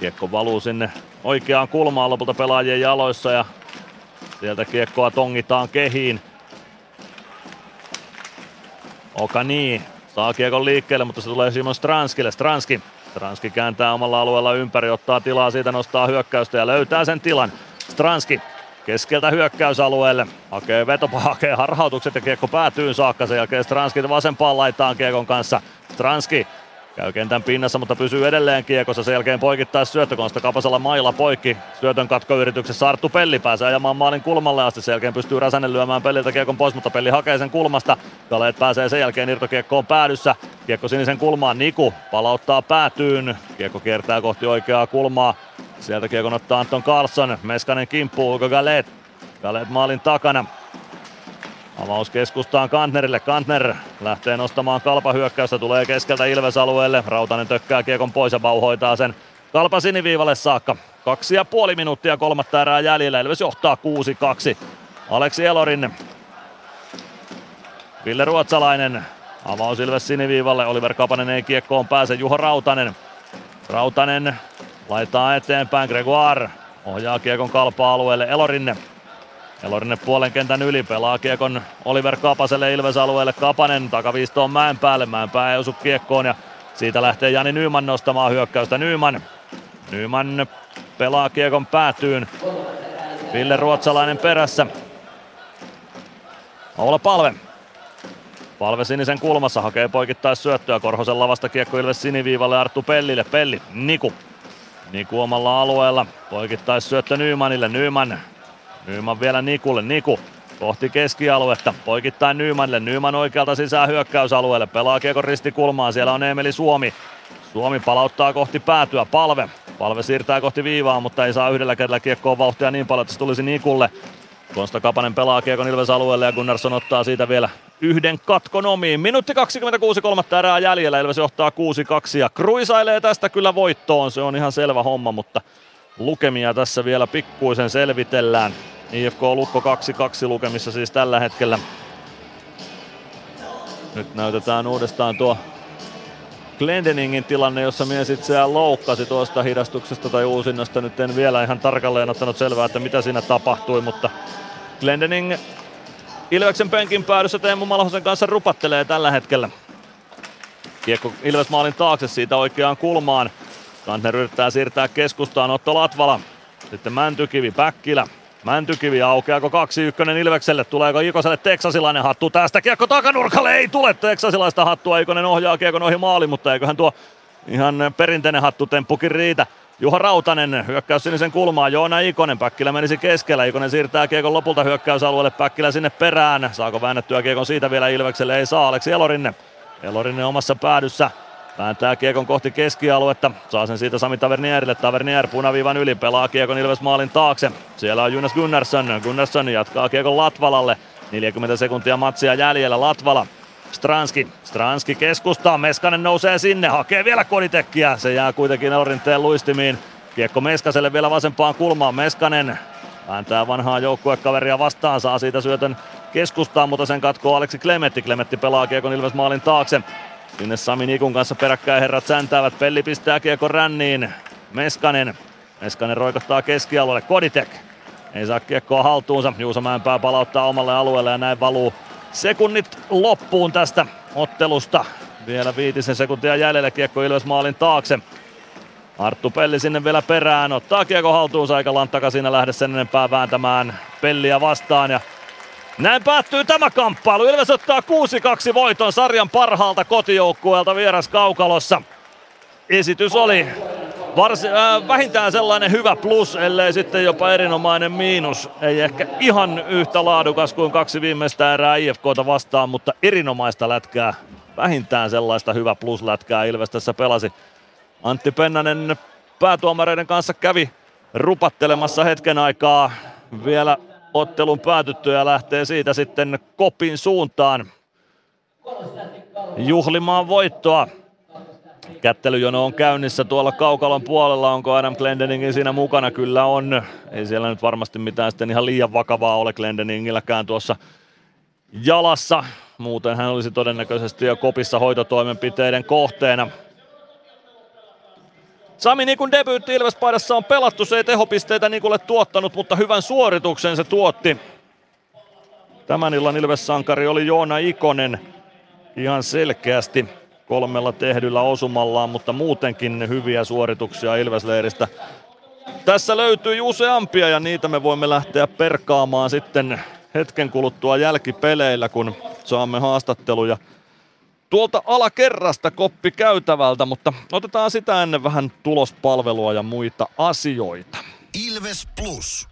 Kiekko valuu sinne oikeaan kulmaan lopulta pelaajien jaloissa ja sieltä kiekkoa tongitaan kehiin. Okani saa kiekon liikkeelle, mutta se tulee Simon Stranskille. Stranski kääntää omalla alueella ympäri, ottaa tilaa, siitä nostaa hyökkäystä ja löytää sen tilan. Stranski keskeltä hyökkäysalueelle, hakee vetopa, hakee harhautukset ja kiekko päätyyn saakka. Sen jälkeen Stranski vasempaan laitaan kiekon kanssa. Stranski käy kentän pinnassa, mutta pysyy edelleen kiekossa. Sen jälkeen poikittaisi syöttökonsta Kapasella mailla poikki. Syötön katkoyrityksessä Arttu Pelli pääsee ajamaan maalin kulmalle asti. Sen jälkeen pystyy Räsänen lyömään Pelliltä kiekon pois, mutta Pelli hakee sen kulmasta. Kaleet pääsee sen jälkeen irtokiekkoon päädyssä. Kiekko sinisen kulmaan, Niku palauttaa päätyyn. Kiekko kiertää kohti oikeaa kulmaa. Sieltä kiekon ottaa Anton Karlsson. Meskanen kimppuu, Hugo Galeet. Galeet maalin takana. Avaus keskustaan Kantnerille. Kantner lähtee nostamaan KalPa-hyökkäystä, tulee keskeltä Ilves-alueelle. Rautanen tökkää kiekon pois ja Bau hoitaa sen KalPa siniviivalle saakka. 2,5 minuuttia kolmatta erää jäljellä. Ilves johtaa 6-2. Aleksi Elorin. Ville Ruotsalainen. Avaus Ilves siniviivalle. Oliver Kapanen ei kiekkoon pääse. Juho Rautanen. Rautanen laittaa eteenpäin. Gregoire ohjaa kiekon KalPa-alueelle. Elorinne. Elorinne puolen kentän yli, pelaa kiekon Oliver Kapaselle Ilves-alueelle. Kapanen takaviistoon Mäenpäälle, Mäenpää ei osu kiekkoon ja siitä lähtee Jani Nyman nostamaan hyökkäystä. Nyman pelaa kiekon päätyyn, Ville Ruotsalainen perässä. Oula Palve sinisen kulmassa, hakee poikittais syöttöä, Korhosen lavasta kiekko Ilves siniviivalle Arttu Pellille, Pelli, Niku omalla alueella, poikittais syöttö Nymanille, Nyman vielä Nikulle, Niku kohti keskialuetta, poikittain Nymanille, Nyman oikealta sisään hyökkäysalueelle, pelaa kiekon ristikulmaan, siellä on Emeli Suomi palauttaa kohti päätyä, Palve siirtää kohti viivaa, mutta ei saa yhdellä kädellä kiekkoon vauhtia niin paljon, että se tulisi Nikulle. Konsta Kapanen pelaa kiekon Ilves-alueelle ja Gunnarsson ottaa siitä vielä yhden katkon omiin. Minuutti 26, kolmatta erää jäljellä, Ilves johtaa 6-2 ja kruisailee tästä kyllä voittoon, se on ihan selvä homma, mutta lukemia tässä vielä pikkuisen selvitellään. IFK Lukko 2-2 lukemissa siis tällä hetkellä. Nyt näytetään uudestaan tuo Glendeningin tilanne, jossa mies itseään loukkasi tuosta hidastuksesta tai uusinnasta. Nyt en vielä ihan tarkalleen ottanut selvää, että mitä siinä tapahtui, mutta Glendening Ilveksen penkin päädyssä Teemu Malhosen kanssa rupattelee tällä hetkellä. Kiekko Ilves maalin taakse siitä oikeaan kulmaan. Kantner yrittää siirtää keskustaan, Otto Latvala. Sitten Mäntykivi, Päkkilä. Mäntykivi, aukeako 2-1 Ilvekselle, tuleeko Ikoselle teksasilainen hattu tästä, kiekko takanurkalle, ei tule teksasilaista hattua, Ikonen ohjaa kiekon ohi maali, mutta eiköhän tuo ihan perinteinen hattutemppukin riitä. Juho Rautanen hyökkäys sinisen kulmaan, Joona Ikonen, Päkkilä menisi keskellä, Ikonen siirtää kiekon lopulta hyökkäysalueelle, Päkkilä sinne perään, saako väännettyä kiekon siitä vielä Ilvekselle, ei saa, Aleksi Elorinne. Elorinne omassa päädyssä. Vääntää kiekon kohti keskialuetta, saa sen siitä Sami Tavernierille, Tavernier punaviivan yli, pelaa kiekon Ilves maalin taakse. Siellä on Jonas Gunnarsson, Gunnarsson jatkaa kiekon Latvalalle, 40 sekuntia matsia jäljellä, Latvala, Stranski keskustaa, Meskanen nousee sinne, hakee vielä Koditekkiä, se jää kuitenkin Elorinteen luistimiin. Kiekko Meskaselle vielä vasempaan kulmaan, Meskanen vääntää vanhaa joukkuekaveria vastaan, saa siitä syötön keskustaan, mutta sen katkoo Aleksi Klemetti, Klemetti pelaa kiekon Ilves maalin taakse. Sinne Sami Nikun kanssa peräkkäin herrat säntäävät. Pelli pistää kiekon ränniin. Meskanen roikottaa keskialueelle. Koditek ei saa kiekkoa haltuunsa. Juuso Mäenpää palauttaa omalle alueelle ja näin valuu sekunnit loppuun tästä ottelusta. Vielä 5 sekuntia jäljellä, kiekko Ilves maalin taakse. Arttu Pelli sinne vielä perään. Ottaa kiekko haltuunsa eikä Lanttaka siinä lähde sen enempää vääntämään Pelliä vastaan. Ja näin päättyy tämä kamppailu. Ilves ottaa 6-2 voiton sarjan parhaalta kotijoukkueelta vieraskaukalossa. Esitys oli vähintään sellainen hyvä plus, ellei sitten jopa erinomainen miinus. Ei ehkä ihan yhtä laadukas kuin 2 viimeistä erää IFK:ta vastaan, mutta erinomaista lätkää. Vähintään sellaista hyvä plus lätkää Ilves tässä pelasi. Antti Pennanen päätuomareiden kanssa kävi rupattelemassa hetken aikaa vielä ottelun päätyttyä ja lähtee siitä sitten kopin suuntaan juhlimaan voittoa. Kättelyjono on käynnissä tuolla kaukalon puolella. Onko Adam Glendeningin siinä mukana? Kyllä on. Ei siellä nyt varmasti mitään sitten ihan liian vakavaa ole Glendeningilläkään tuossa jalassa. Muuten hän olisi todennäköisesti jo kopissa hoitotoimenpiteiden kohteena. Sami Nikun debyytti Ilves-paidassa on pelattu, se ei tehopisteitä Nikulle tuottanut, mutta hyvän suorituksen se tuotti. Tämän illan Ilves-sankari oli Joona Ikonen ihan selkeästi 3 tehdyllä osumallaan, mutta muutenkin hyviä suorituksia Ilves-leiristä. Tässä löytyy useampia ja niitä me voimme lähteä perkaamaan sitten hetken kuluttua jälkipeleillä, kun saamme haastatteluja tuolta alakerrasta koppikäytävältä, mutta otetaan sitä ennen vähän tulospalvelua ja muita asioita. Ilves Plus.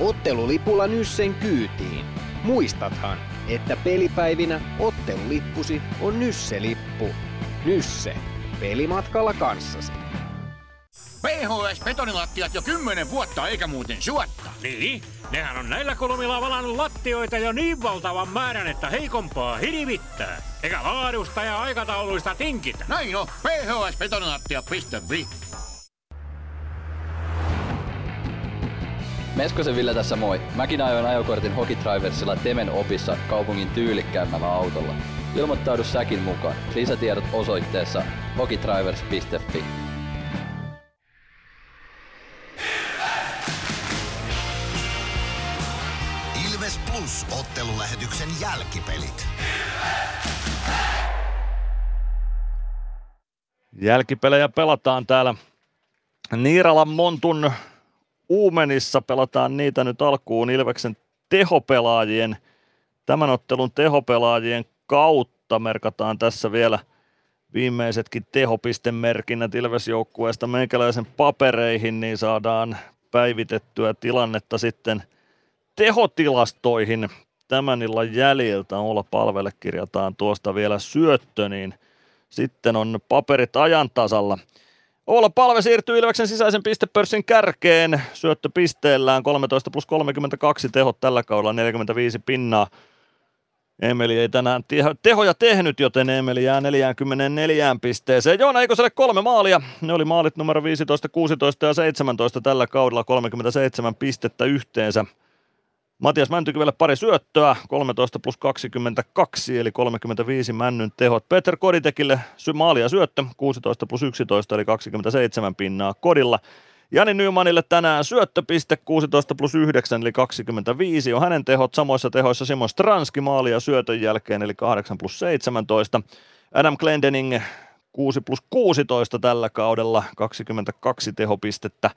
Ottelulipulla Nyssen kyytiin. Muistathan, että pelipäivinä ottelulippusi on Nysse-lippu. Nysse. Pelimatkalla kanssasi. PHS-betonilattiat jo 10 vuotta eikä muuten suotta. Niin? Nehän on näillä kolmilla valannut lattioita jo niin valtavan määrän, että heikompaa hirvittää. Eikä laadusta ja aikatauluista tinkitä. Näin on. PHS-betonilattia.fi. Meskosen Ville tässä moi. Mäkin ajoin ajokortin Hokitriversilla Temen opissa kaupungin tyylikkäämmällä autolla. Ilmoittaudu säkin mukaan. Lisätiedot osoitteessa hokitrivers.fi. Plus ottelulähetyksen jälkipelit. Jälkipelejä pelataan täällä Niiralan Montun Uumenissa. Pelataan niitä nyt alkuun Ilveksen tehopelaajien, tämän ottelun tehopelaajien kautta. Merkataan tässä vielä viimeisetkin tehopistemerkinnät Ilves-joukkueesta meikäläisen papereihin, niin saadaan päivitettyä tilannetta sitten tehotilastoihin tämän illan jäljiltä. Oula Palvelle kirjataan tuosta vielä syöttö, niin sitten on paperit ajan tasalla. Oula Palve siirtyy Ilveksen sisäisen pistepörssin kärkeen syöttöpisteellään 13+32 tehot tällä kaudella 45%. Emeli ei tänään tehoja tehnyt, joten Emeli jää 44 pisteeseen. Joona Ikoselle 3 maalia. Ne oli maalit numero 15, 16 ja 17 tällä kaudella 37 pistettä yhteensä. Matias Mäntykivelle pari syöttöä, 13 plus 22, eli 35 Männyn tehot. Petr Koditekille maali ja syöttö, 16 plus 11, eli 27 pinnaa Kodilla. Jani Nymanille tänään syöttöpiste, 16 plus 9, eli 25 on hänen tehot. Samoissa tehoissa Simon Stranski maali ja syötön jälkeen, eli 8 plus 17. Adam Glendening 6 plus 16 tällä kaudella, 22 tehopistettä.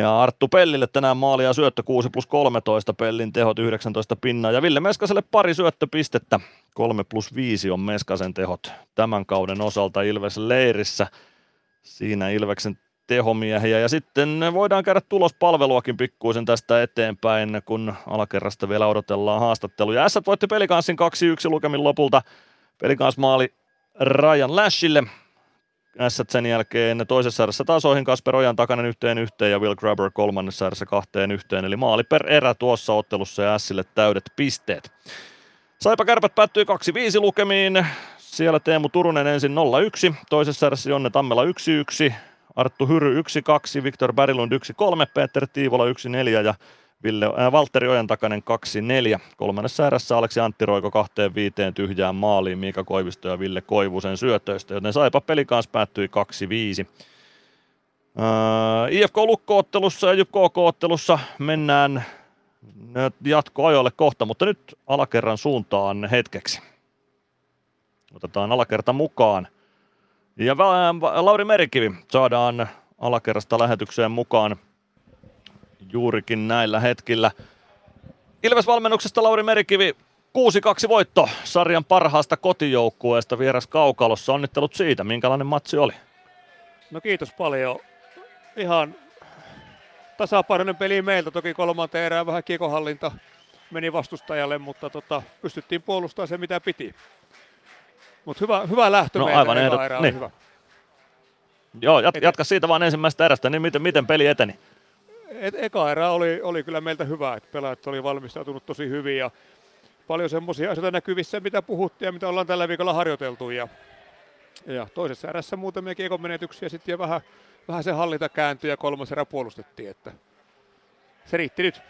Ja Arttu Pellille tänään maali ja syöttö 6 plus 13, Pellin tehot 19 pinnaa. Ja Ville Meskaselle pari syöttöpistettä, 3 plus 5 on Meskasen tehot tämän kauden osalta Ilveksen leirissä. Siinä Ilveksen tehomiehiä. Ja sitten voidaan käydä tulospalveluakin pikkuisen tästä eteenpäin, kun alakerrasta vielä odotellaan haastatteluja. Ässät voitti Pelikanssin 2-1 lukemin lopulta. Pelikans maali Ryan Lashille. Ässät sen jälkeen toisessa erässä tasoihin, Kasper Ojan takainen 1-1 ja Will Grabber kolmannessa erässä 2-1, eli maali per erä tuossa ottelussa ja Ässille täydet pisteet. Saipa Kärpät päättyi 2-5 lukemiin, siellä Teemu Turunen ensin 0-1, toisessa erässä Jonne Tammela 1-1, Arttu Hyry 1-2, Viktor Berglund 1-3, Peter Tiivola 1-4 ja Valtteri Ojan takainen 2-4. Kolmannessa erässä Aleksi Antti Roiko 2-5 tyhjään maaliin Miika Koivisto ja Ville Koivusen syötöistä, joten Saipa peli kanssa päättyi 2-5. IFK-Lukko-ottelussa ja JYP-KK-ottelussa mennään jatkoajoille kohta, mutta nyt alakerran suuntaan hetkeksi. Otetaan alakerta mukaan. Ja Lauri Merikivi saadaan alakerrasta lähetykseen mukaan juurikin näillä hetkillä. Ilves-valmennuksesta Lauri Merikivi, 6-2 voitto sarjan parhaasta kotijoukkueesta vieras kaukalossa. Onnittelut siitä, minkälainen matsi oli? No kiitos paljon. Ihan tasapainoinen peli meiltä. Toki kolmanteen erään vähän kiekohallinta meni vastustajalle, mutta pystyttiin puolustamaan se mitä piti. Mutta hyvä lähtö meiltä. Aivan ehdottomasti. Niin. Hyvä. Joo, jatka siitä vaan ensimmäistä erästä. Niin miten peli eteni? Eka erä oli kyllä meiltä hyvä, että pelaajat oli valmistautunut tosi hyvin ja paljon semmoisia asioita näkyvissä, mitä puhuttiin ja mitä ollaan tällä viikolla harjoiteltu. Ja toisessa erässä muutamia kiekon menetyksiä sitten ja vähän se hallinta kääntyi ja kolmas erä puolustettiin, että se riitti nyt.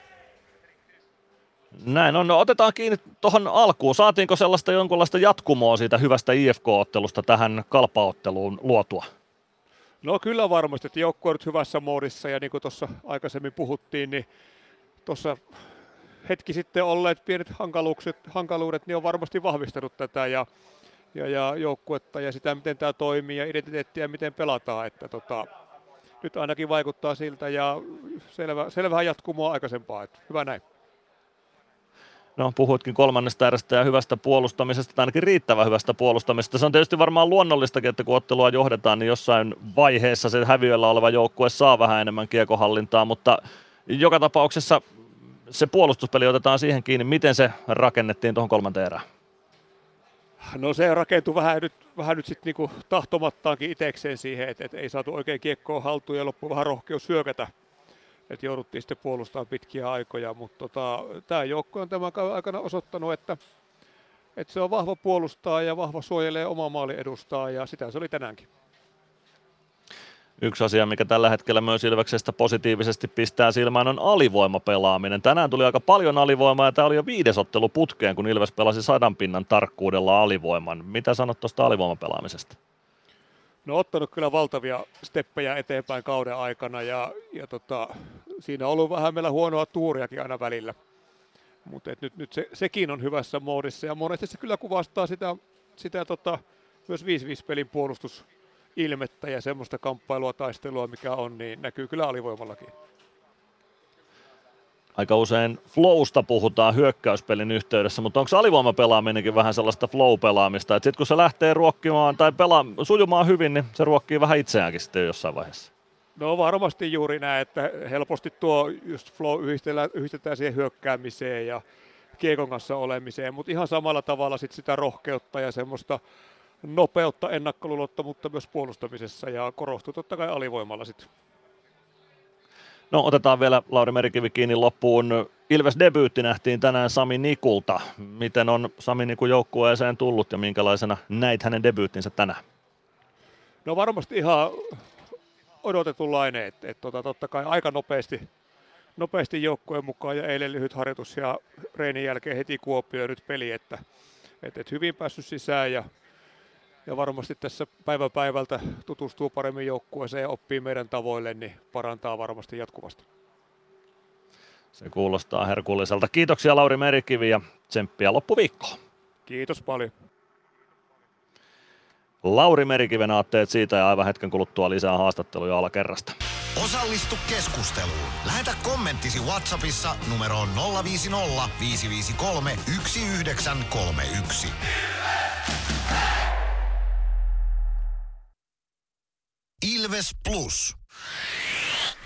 Näin on. No, otetaan kiinni tuohon alkuun. Saatiinko sellaista jonkunlaista jatkumoa siitä hyvästä IFK-ottelusta tähän KalPa-otteluun luotua? No kyllä varmasti, että joukkue on nyt hyvässä moodissa ja niin kuin tuossa aikaisemmin puhuttiin, niin tuossa hetki sitten olleet pienet hankaluudet niin on varmasti vahvistanut tätä ja joukkuetta ja sitä, miten tämä toimii ja identiteettiä, miten pelataan. Että nyt ainakin vaikuttaa siltä ja selvähän jatkumoa aikaisempaa. Että hyvä näin. No, puhuitkin kolmannesta erästä ja hyvästä puolustamisesta, tai ainakin riittävän hyvästä puolustamisesta. Se on tietysti varmaan luonnollistakin, että kun ottelua johdetaan, niin jossain vaiheessa se häviöllä oleva joukkue saa vähän enemmän kiekohallintaa, mutta joka tapauksessa se puolustuspeli otetaan siihen kiinni. Miten se rakennettiin tuohon kolmanteen erään? No se rakentui vähän nyt sitten niinku tahtomattaankin itsekseen siihen, että ei saatu oikein kiekkoa haltuun ja loppuun vähän rohkeus hyökätä. Et jouduttiin sitten puolustamaan pitkiä aikoja, mutta tämä joukko on tämän aikana osoittanut, että se on vahva puolustaa ja vahva suojelee omaa maalin edustaa, ja sitä se oli tänäänkin. Yksi asia, mikä tällä hetkellä myös Ilveksestä positiivisesti pistää silmään, on alivoimapelaaminen. Tänään tuli aika paljon alivoimaa, ja tämä oli jo 5. ottelu putkeen, kun Ilves pelasi 100 pinnan tarkkuudella alivoiman. Mitä sanot tuosta alivoimapelaamisesta? No ottanut kyllä valtavia steppejä eteenpäin kauden aikana ja siinä on ollut vähän meillä huonoa tuuriakin aina välillä. Mutta nyt sekin on hyvässä moodissa ja monesti se kyllä kuvastaa sitä myös 5-5 pelin puolustusilmettä ja semmoista kamppailua, taistelua mikä on, niin näkyy kyllä alivoimallakin. Aika usein flowsta puhutaan hyökkäyspelin yhteydessä, mutta onko alivoimapelaaminenkin vähän sellaista flow-pelaamista, että sitten kun se lähtee ruokkimaan tai sujumaan hyvin, niin se ruokkii vähän itseäänkin sitten jossain vaiheessa? No varmasti juuri näin, että helposti tuo just flow yhdistetään siihen hyökkäämiseen ja kiekon kanssa olemiseen, mutta ihan samalla tavalla sit sitä rohkeutta ja semmoista nopeutta, ennakkoluulottomuutta myös puolustamisessa ja korostuu totta kai alivoimalla sitten. No otetaan vielä Lauri Merikivi kiinni loppuun. Ilves-debyytti nähtiin tänään Sami Nikulta. Miten on Sami Niku joukkueeseen tullut ja minkälaisena näit hänen debyyttinsä tänään? No varmasti ihan odotetunlainen. Totta kai aika nopeasti nopeasti joukkueen mukaan ja eilen lyhyt harjoitus ja treenin jälkeen heti Kuopio nyt peli, että hyvin päässyt sisään ja varmasti tässä päivä päivältä tutustuu paremmin joukkueeseen ja oppii meidän tavoille, niin parantaa varmasti jatkuvasti. Se kuulostaa herkulliselta. Kiitoksia Lauri Merikivi ja tsemppiä loppuviikkoon. Kiitos paljon. Lauri Merikiven aatteet siitä ja aivan hetken kuluttua lisää haastatteluja alakerrasta. Osallistu keskusteluun. Lähetä kommenttisi WhatsAppissa numeroon 050 553 1931. Ilves Plus.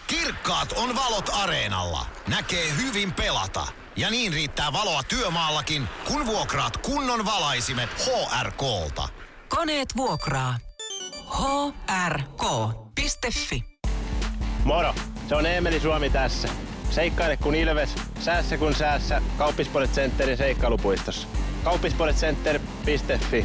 Kirkkaat on valot areenalla. Näkee hyvin pelata. Ja niin riittää valoa työmaallakin, kun vuokraat kunnon valaisimet HRK:lta. Koneet vuokraa. hrk.fi. Moro, se on Emeli Suomi tässä. Seikkaile kun Ilves, säässä kun säässä. Kauppisports Centerin seikkailupuistossa. Kauppisportcenter.fi.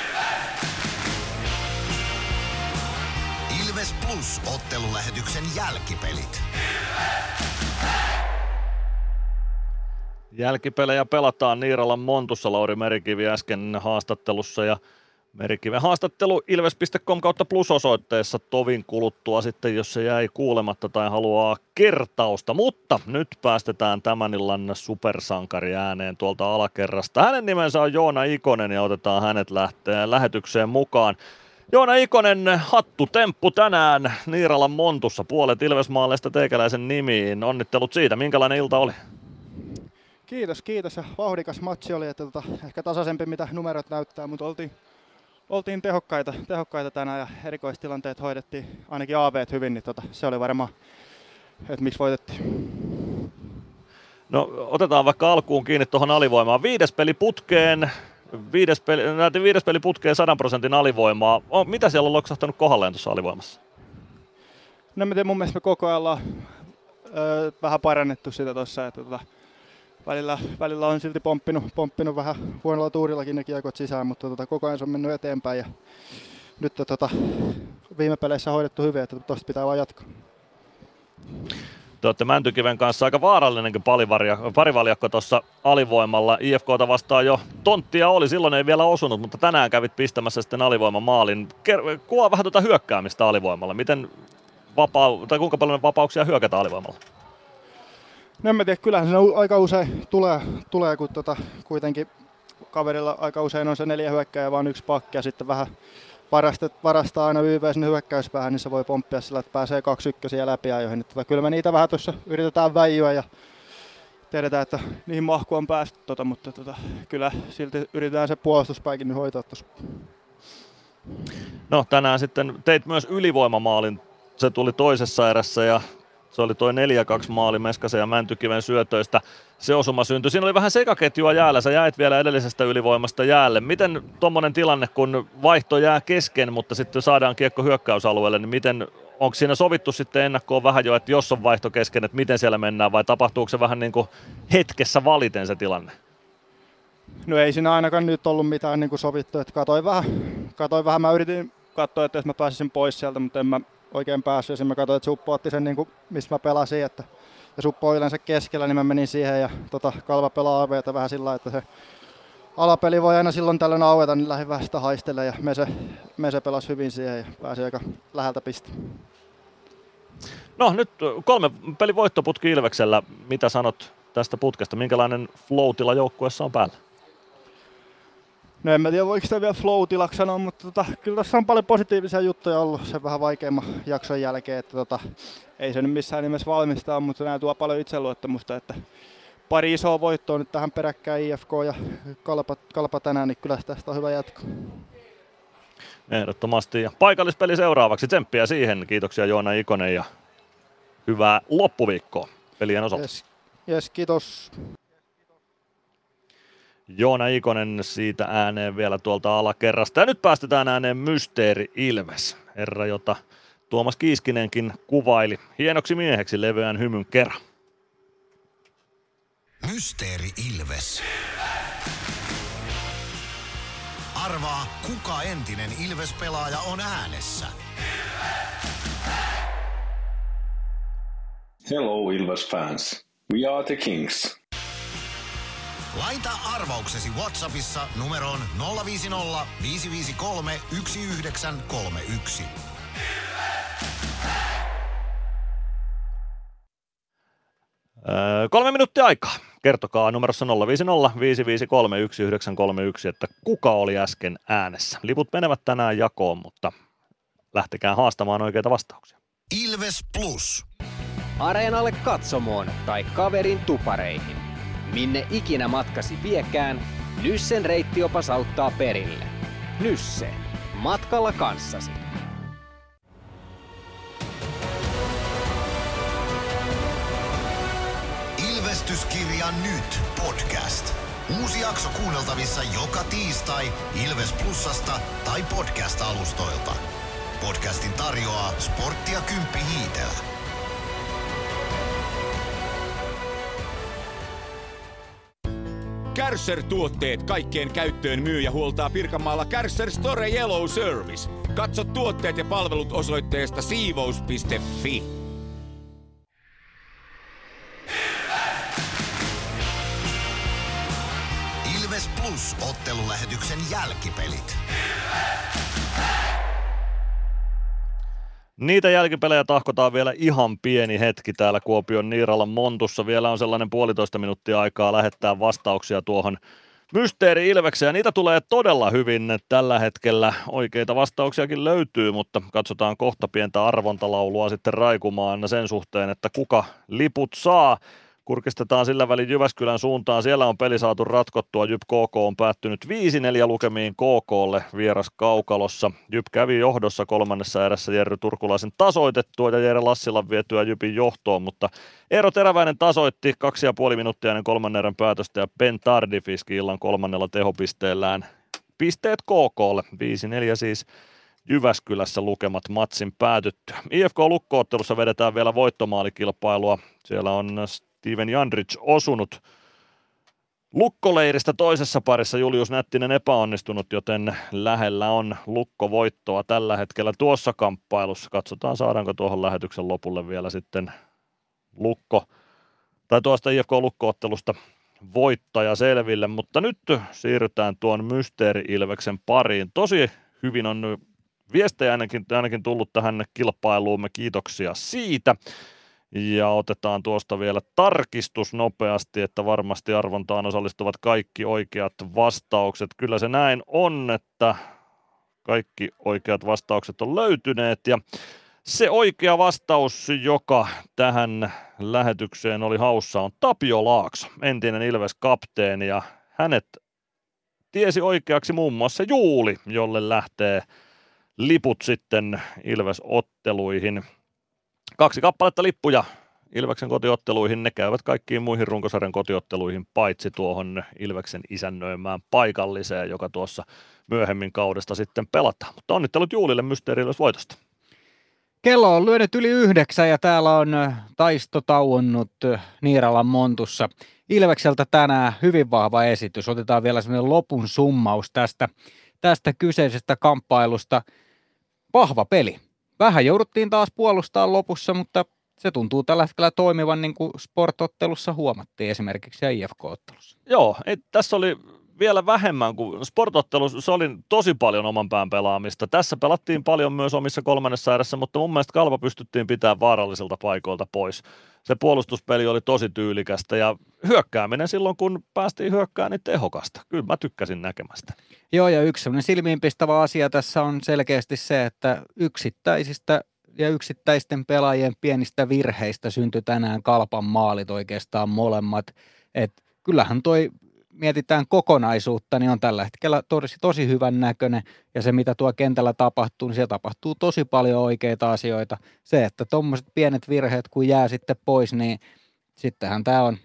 Ilves! Ilves Plus -ottelulähetyksen jälkipelit. Jälkipelejä pelataan Niiralan Montussa, Lauri Merikivi äsken haastattelussa ja Merikiven haastattelu ilves.com/plus-osoitteessa tovin kuluttua sitten, jos se jäi kuulematta tai haluaa kertausta. Mutta nyt päästetään tämän illan supersankari ääneen tuolta alakerrasta. Hänen nimensä on Joona Ikonen ja otetaan hänet lähetykseen mukaan. Joona Ikonen, hattutemppu tänään Niiralan Montussa, puolet Ilvesmaaleista teikäläisen nimiin. Onnittelut siitä, minkälainen ilta oli? Kiitos. Vauhdikas matsi oli, että ehkä tasaisempi mitä numerot näyttää, mutta oltiin tehokkaita tänään ja erikoistilanteet hoidettiin, ainakin AV:t hyvin, niin se oli varmaan, että miksi voitettiin. No otetaan vaikka alkuun kiinni tuohon alivoimaan. Viides peli putkeen 100% alivoimaa. Mitä siellä on loksahtanut kohdalleen tuossa alivoimassa? No mun mielestä me koko ajan vähän parannettu sitä tuossa, että välillä on silti pomppinut vähän huonolla tuurillakin ne kiekot sisään, mutta koko ajan se on mennyt eteenpäin ja nyt viime peleissä on hoidettu hyvin, että tuosta pitää vaan jatkaa. Te olette Mäntykiven kanssa aika vaarallinenkin parivaljakko tuossa alivoimalla. IFK:ta vastaan jo tonttia oli, silloin ei vielä osunut, mutta tänään kävit pistämässä sitten alivoimamaalin. Kuvaa vähän hyökkäämistä alivoimalla. Kuinka paljon vapauksia hyökätään alivoimalla? No en mä tiedä, kyllähän se aika usein tulee kun kuitenkin kaverilla aika usein on se 4 hyökkääjää ja vaan 1 pakki ja sitten vähän varastaa aina YV sinne hyökkäyspäähän, niin se voi pomppia sillä, että pääsee 2-1 läpi ajoihin. Kyllä me niitä vähän tuossa yritetään väijyä ja tiedetään, että niihin mahku on päästy, mutta kyllä silti yritetään se puolustuspääkin nyt hoitaa tuossa. No tänään sitten teit myös ylivoimamaalin, se tuli toisessa erässä ja se oli toi 4-2 maali Meskasen ja Mäntykiven syötöistä. Se osuma syntyi. Siinä oli vähän sekaketjua jäällä. Sä jäit vielä edellisestä ylivoimasta jäälle. Miten tuommoinen tilanne, kun vaihto jää kesken, mutta sitten saadaan kiekko hyökkäysalueelle, niin onko siinä sovittu sitten ennakkoon vähän jo, että jos on vaihto kesken, että miten siellä mennään, vai tapahtuuko se vähän niin kuin hetkessä valiten se tilanne? No ei siinä ainakaan nyt ollut mitään niin kuin sovittu. Että katsoin vähän. Mä yritin katsoa, että jos mä pääsisin pois sieltä, mutta en mä oikein päässyt. Ja mä katsoin, että Suppo otti sen, niin kuin, missä mä pelasin. Ja Suppo on yleensä keskellä, niin mä menin siihen. Ja KalPa pelaa AV:tä vähän sillä, että se alapeli voi aina silloin tällöin aueta, niin lähdin vähän sitä haistelemaan. Ja Mese pelasi hyvin siihen ja pääsi aika läheltä piste. No nyt 3 pelin voittoputki Ilveksellä. Mitä sanot tästä putkesta? Minkälainen flow-tila joukkueessa on päällä? No en mä tiedä, voiko sitä vielä flow-tilaksi sanoa, mutta kyllä tässä on paljon positiivisia juttuja ollut sen vähän vaikeamman jakson jälkeen, että ei se nyt missään nimessä valmistaa, mutta nämä tuo paljon itseluottamusta, että pari isoa voittoa nyt tähän peräkkäin IFK ja KalPa tänään, niin kyllä tästä on hyvä jatko. Ehdottomasti. Ja paikallispeli seuraavaksi, tsemppiä siihen. Kiitoksia Joona Ikonen ja hyvää loppuviikkoa pelien osalta. Yes, kiitos. Joona Ikonen siitä ääneen vielä tuolta alakerrasta. Ja nyt päästetään ääneen Mysteeri Ilves, herra, jota Tuomas Kiiskinenkin kuvaili hienoksi mieheksi leveän hymyn kerran. Mysteeri Ilves. Arvaa, kuka entinen Ilves-pelaaja on äänessä. Hello Ilves fans, we are the Kings. Laita arvauksesi WhatsAppissa numeroon 050 553 1931. Kolme minuuttia aikaa. Kertokaa numerossa 050 553 1931, että kuka oli äsken äänessä. Liput menevät tänään jakoon, mutta lähtekää haastamaan oikeita vastauksia. Ilves Plus. Areenalle, katsomoon tai kaverin tupareihin. Minne ikinä matkasi viekään, Nyssen reittiopas auttaa perille. Nysse. Matkalla kanssasi. Ilvestyskirja nyt podcast. Uusi jakso kuunneltavissa joka tiistai Ilves Plusasta tai podcast-alustoilta. Podcastin tarjoaa Sporttia Kymppi Hiitelä. Kärcher-tuotteet kaikkeen käyttöön myy ja huoltaa Pirkanmaalla Kärcher Store Yellow Service. Katso tuotteet ja palvelut osoitteesta siivous.fi. Ilves! Ilves Plus -ottelulähetyksen jälkipelit. Ilves! Niitä jälkipelejä tahkotaan vielä ihan pieni hetki täällä Kuopion Niiralan Montussa. Vielä on sellainen puolitoista minuuttia aikaa lähettää vastauksia tuohon Mysteeri Ilvekseen. Ja niitä tulee todella hyvin. Tällä hetkellä oikeita vastauksiakin löytyy, mutta katsotaan kohta pientä arvontalaulua sitten raikumaan sen suhteen, että kuka liput saa. Kurkistetaan sillä välin Jyväskylän suuntaan. Siellä on peli saatu ratkottua. JYP KK on päättynyt 5-4 lukemiin KK:lle vieras kaukalossa. JYP kävi johdossa kolmannessa erässä Jerry Turkulaisen tasoitettua ja Jere Lassilan vietyä JYPin johtoon, mutta Eero Teräväinen tasoitti 2,5 minuuttia ennen kolmannen erän päätöstä ja Ben Tardifiski illan kolmannella tehopisteellään pisteet KK:lle. 5-4 siis Jyväskylässä lukemat matsin päätyttyä. IFK-lukko-ottelussa vedetään vielä voittomaalikilpailua. Siellä on Steven Jandrich osunut lukkoleiristä toisessa parissa, Julius Nättinen epäonnistunut, joten lähellä on lukkovoittoa tällä hetkellä tuossa kamppailussa. Katsotaan, saadaanko tuohon lähetyksen lopulle vielä sitten lukko, tai tuosta IFK-lukko-ottelusta voittaja selville, mutta nyt siirrytään tuon Mysteeri-Ilveksen pariin. Tosi hyvin on viestejä ainakin tullut tähän kilpailuumme, kiitoksia siitä. Ja otetaan tuosta vielä tarkistus nopeasti, että varmasti arvontaan osallistuvat kaikki oikeat vastaukset. Kyllä se näin on, että kaikki oikeat vastaukset on löytyneet. Ja se oikea vastaus, joka tähän lähetykseen oli haussa, on Tapio Laakso, entinen Ilves-kapteeni. Ja hänet tiesi oikeaksi muun muassa Juuli, jolle lähtee liput sitten Ilves-otteluihin. 2 kappaletta lippuja Ilveksen kotiotteluihin, ne käyvät kaikkiin muihin runkosarjan kotiotteluihin, paitsi tuohon Ilveksen isännöimään paikalliseen, joka tuossa myöhemmin kaudesta sitten pelataan. Mutta onnittelut Juulille Mysteeri Ilves -voitosta. Kello on lyönyt yli 9 ja täällä on taisto tauonnut Niiralan Montussa. Ilvekseltä tänään hyvin vahva esitys. Otetaan vielä semmoinen lopun summaus tästä kyseisestä kamppailusta. Vahva peli. Vähän jouduttiin taas puolustamaan lopussa, mutta se tuntuu tällä hetkellä toimivan, niin kuin Sport-ottelussa huomattiin esimerkiksi ja IFK-ottelussa. Joo, tässä oli vielä vähemmän kuin Sport-ottelussa, se oli tosi paljon oman pään pelaamista. Tässä pelattiin paljon myös omissa kolmannessa erässä, mutta mun mielestä KalPa pystyttiin pitämään vaarallisilta paikoilta pois. Se puolustuspeli oli tosi tyylikästä ja hyökkääminen silloin, kun päästiin hyökkäämään, niin tehokasta. Kyllä mä tykkäsin näkemästä. Joo, ja yksi sellainen silmiinpistävä asia tässä on selkeästi se, että yksittäisistä ja yksittäisten pelaajien pienistä virheistä syntyi tänään KalPan maalit oikeastaan molemmat. Et kyllähän toi, mietitään kokonaisuutta, niin on tällä hetkellä tosi hyvän näköinen, ja se mitä tuo kentällä tapahtuu, niin siellä tapahtuu tosi paljon oikeita asioita. Se, että tuommoiset pienet virheet kun jää sitten pois, niin sittenhän tämä on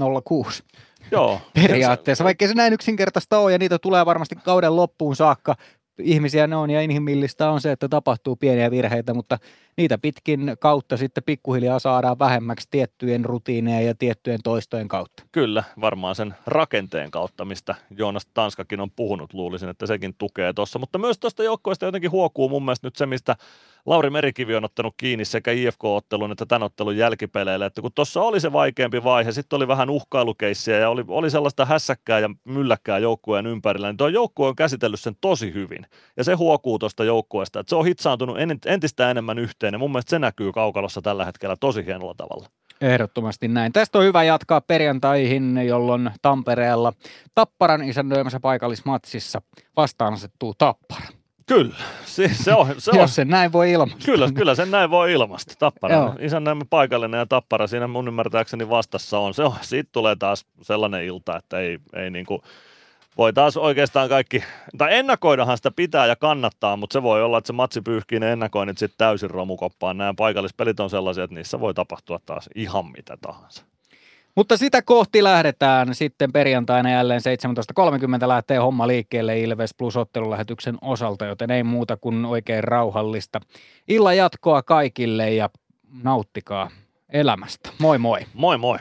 0-6. Joo. Periaatteessa, vaikkei se näin yksinkertaista ole, ja niitä tulee varmasti kauden loppuun saakka. Ihmisiä ne on, ja inhimillistä on se, että tapahtuu pieniä virheitä, mutta niitä pitkin kautta sitten pikkuhiljaa saadaan vähemmäksi tiettyjen rutiineja ja tiettyjen toistojen kautta. Kyllä, varmaan sen rakenteen kautta, mistä Joonas Tanskakin on puhunut, luulisin, että sekin tukee tuossa. Mutta myös tuosta joukkueesta jotenkin huokuu mun mielestä nyt se, mistä Lauri Merikivi on ottanut kiinni sekä IFK-ottelun että tämän ottelun jälkipeleillä, että kun tuossa oli se vaikeampi vaihe, sitten oli vähän uhkailukeissiä ja oli sellaista hässäkkää ja mylläkkää joukkueen ympärillä, niin tuo joukkue on käsitellyt sen tosi hyvin ja se huokuu tuosta joukkueesta, että se on hitsaantunut entistä enemmän yhteen ja mun mielestä se näkyy kaukalossa tällä hetkellä tosi hienolla tavalla. Ehdottomasti näin. Tästä on hyvä jatkaa perjantaihin, jolloin Tampereella Tapparan isännöimässä paikallismatsissa vastaan asettuu Tappara. Kyllä, se on. Jos sen näin voi ilmaista. Kyllä sen näin voi ilmaista. Tappara, isännämme paikallinen ja Tappara siinä mun ymmärtääkseni vastassa on. Se on. Siitä tulee taas sellainen ilta, että ei niin kuin voi taas oikeastaan kaikki, tai ennakoidahan sitä pitää ja kannattaa, mutta se voi olla, että se matsi pyyhkii ne ennakoinnit sitten täysin romukoppaan. Nämä paikallispelit on sellaisia, että niissä voi tapahtua taas ihan mitä tahansa. Mutta sitä kohti lähdetään sitten perjantaina jälleen 17.30 lähtee homma liikkeelle Ilves Plus ottelulähetyksen osalta, joten ei muuta kuin oikein rauhallista illan jatkoa kaikille ja nauttikaa elämästä. Moi moi! Moi moi!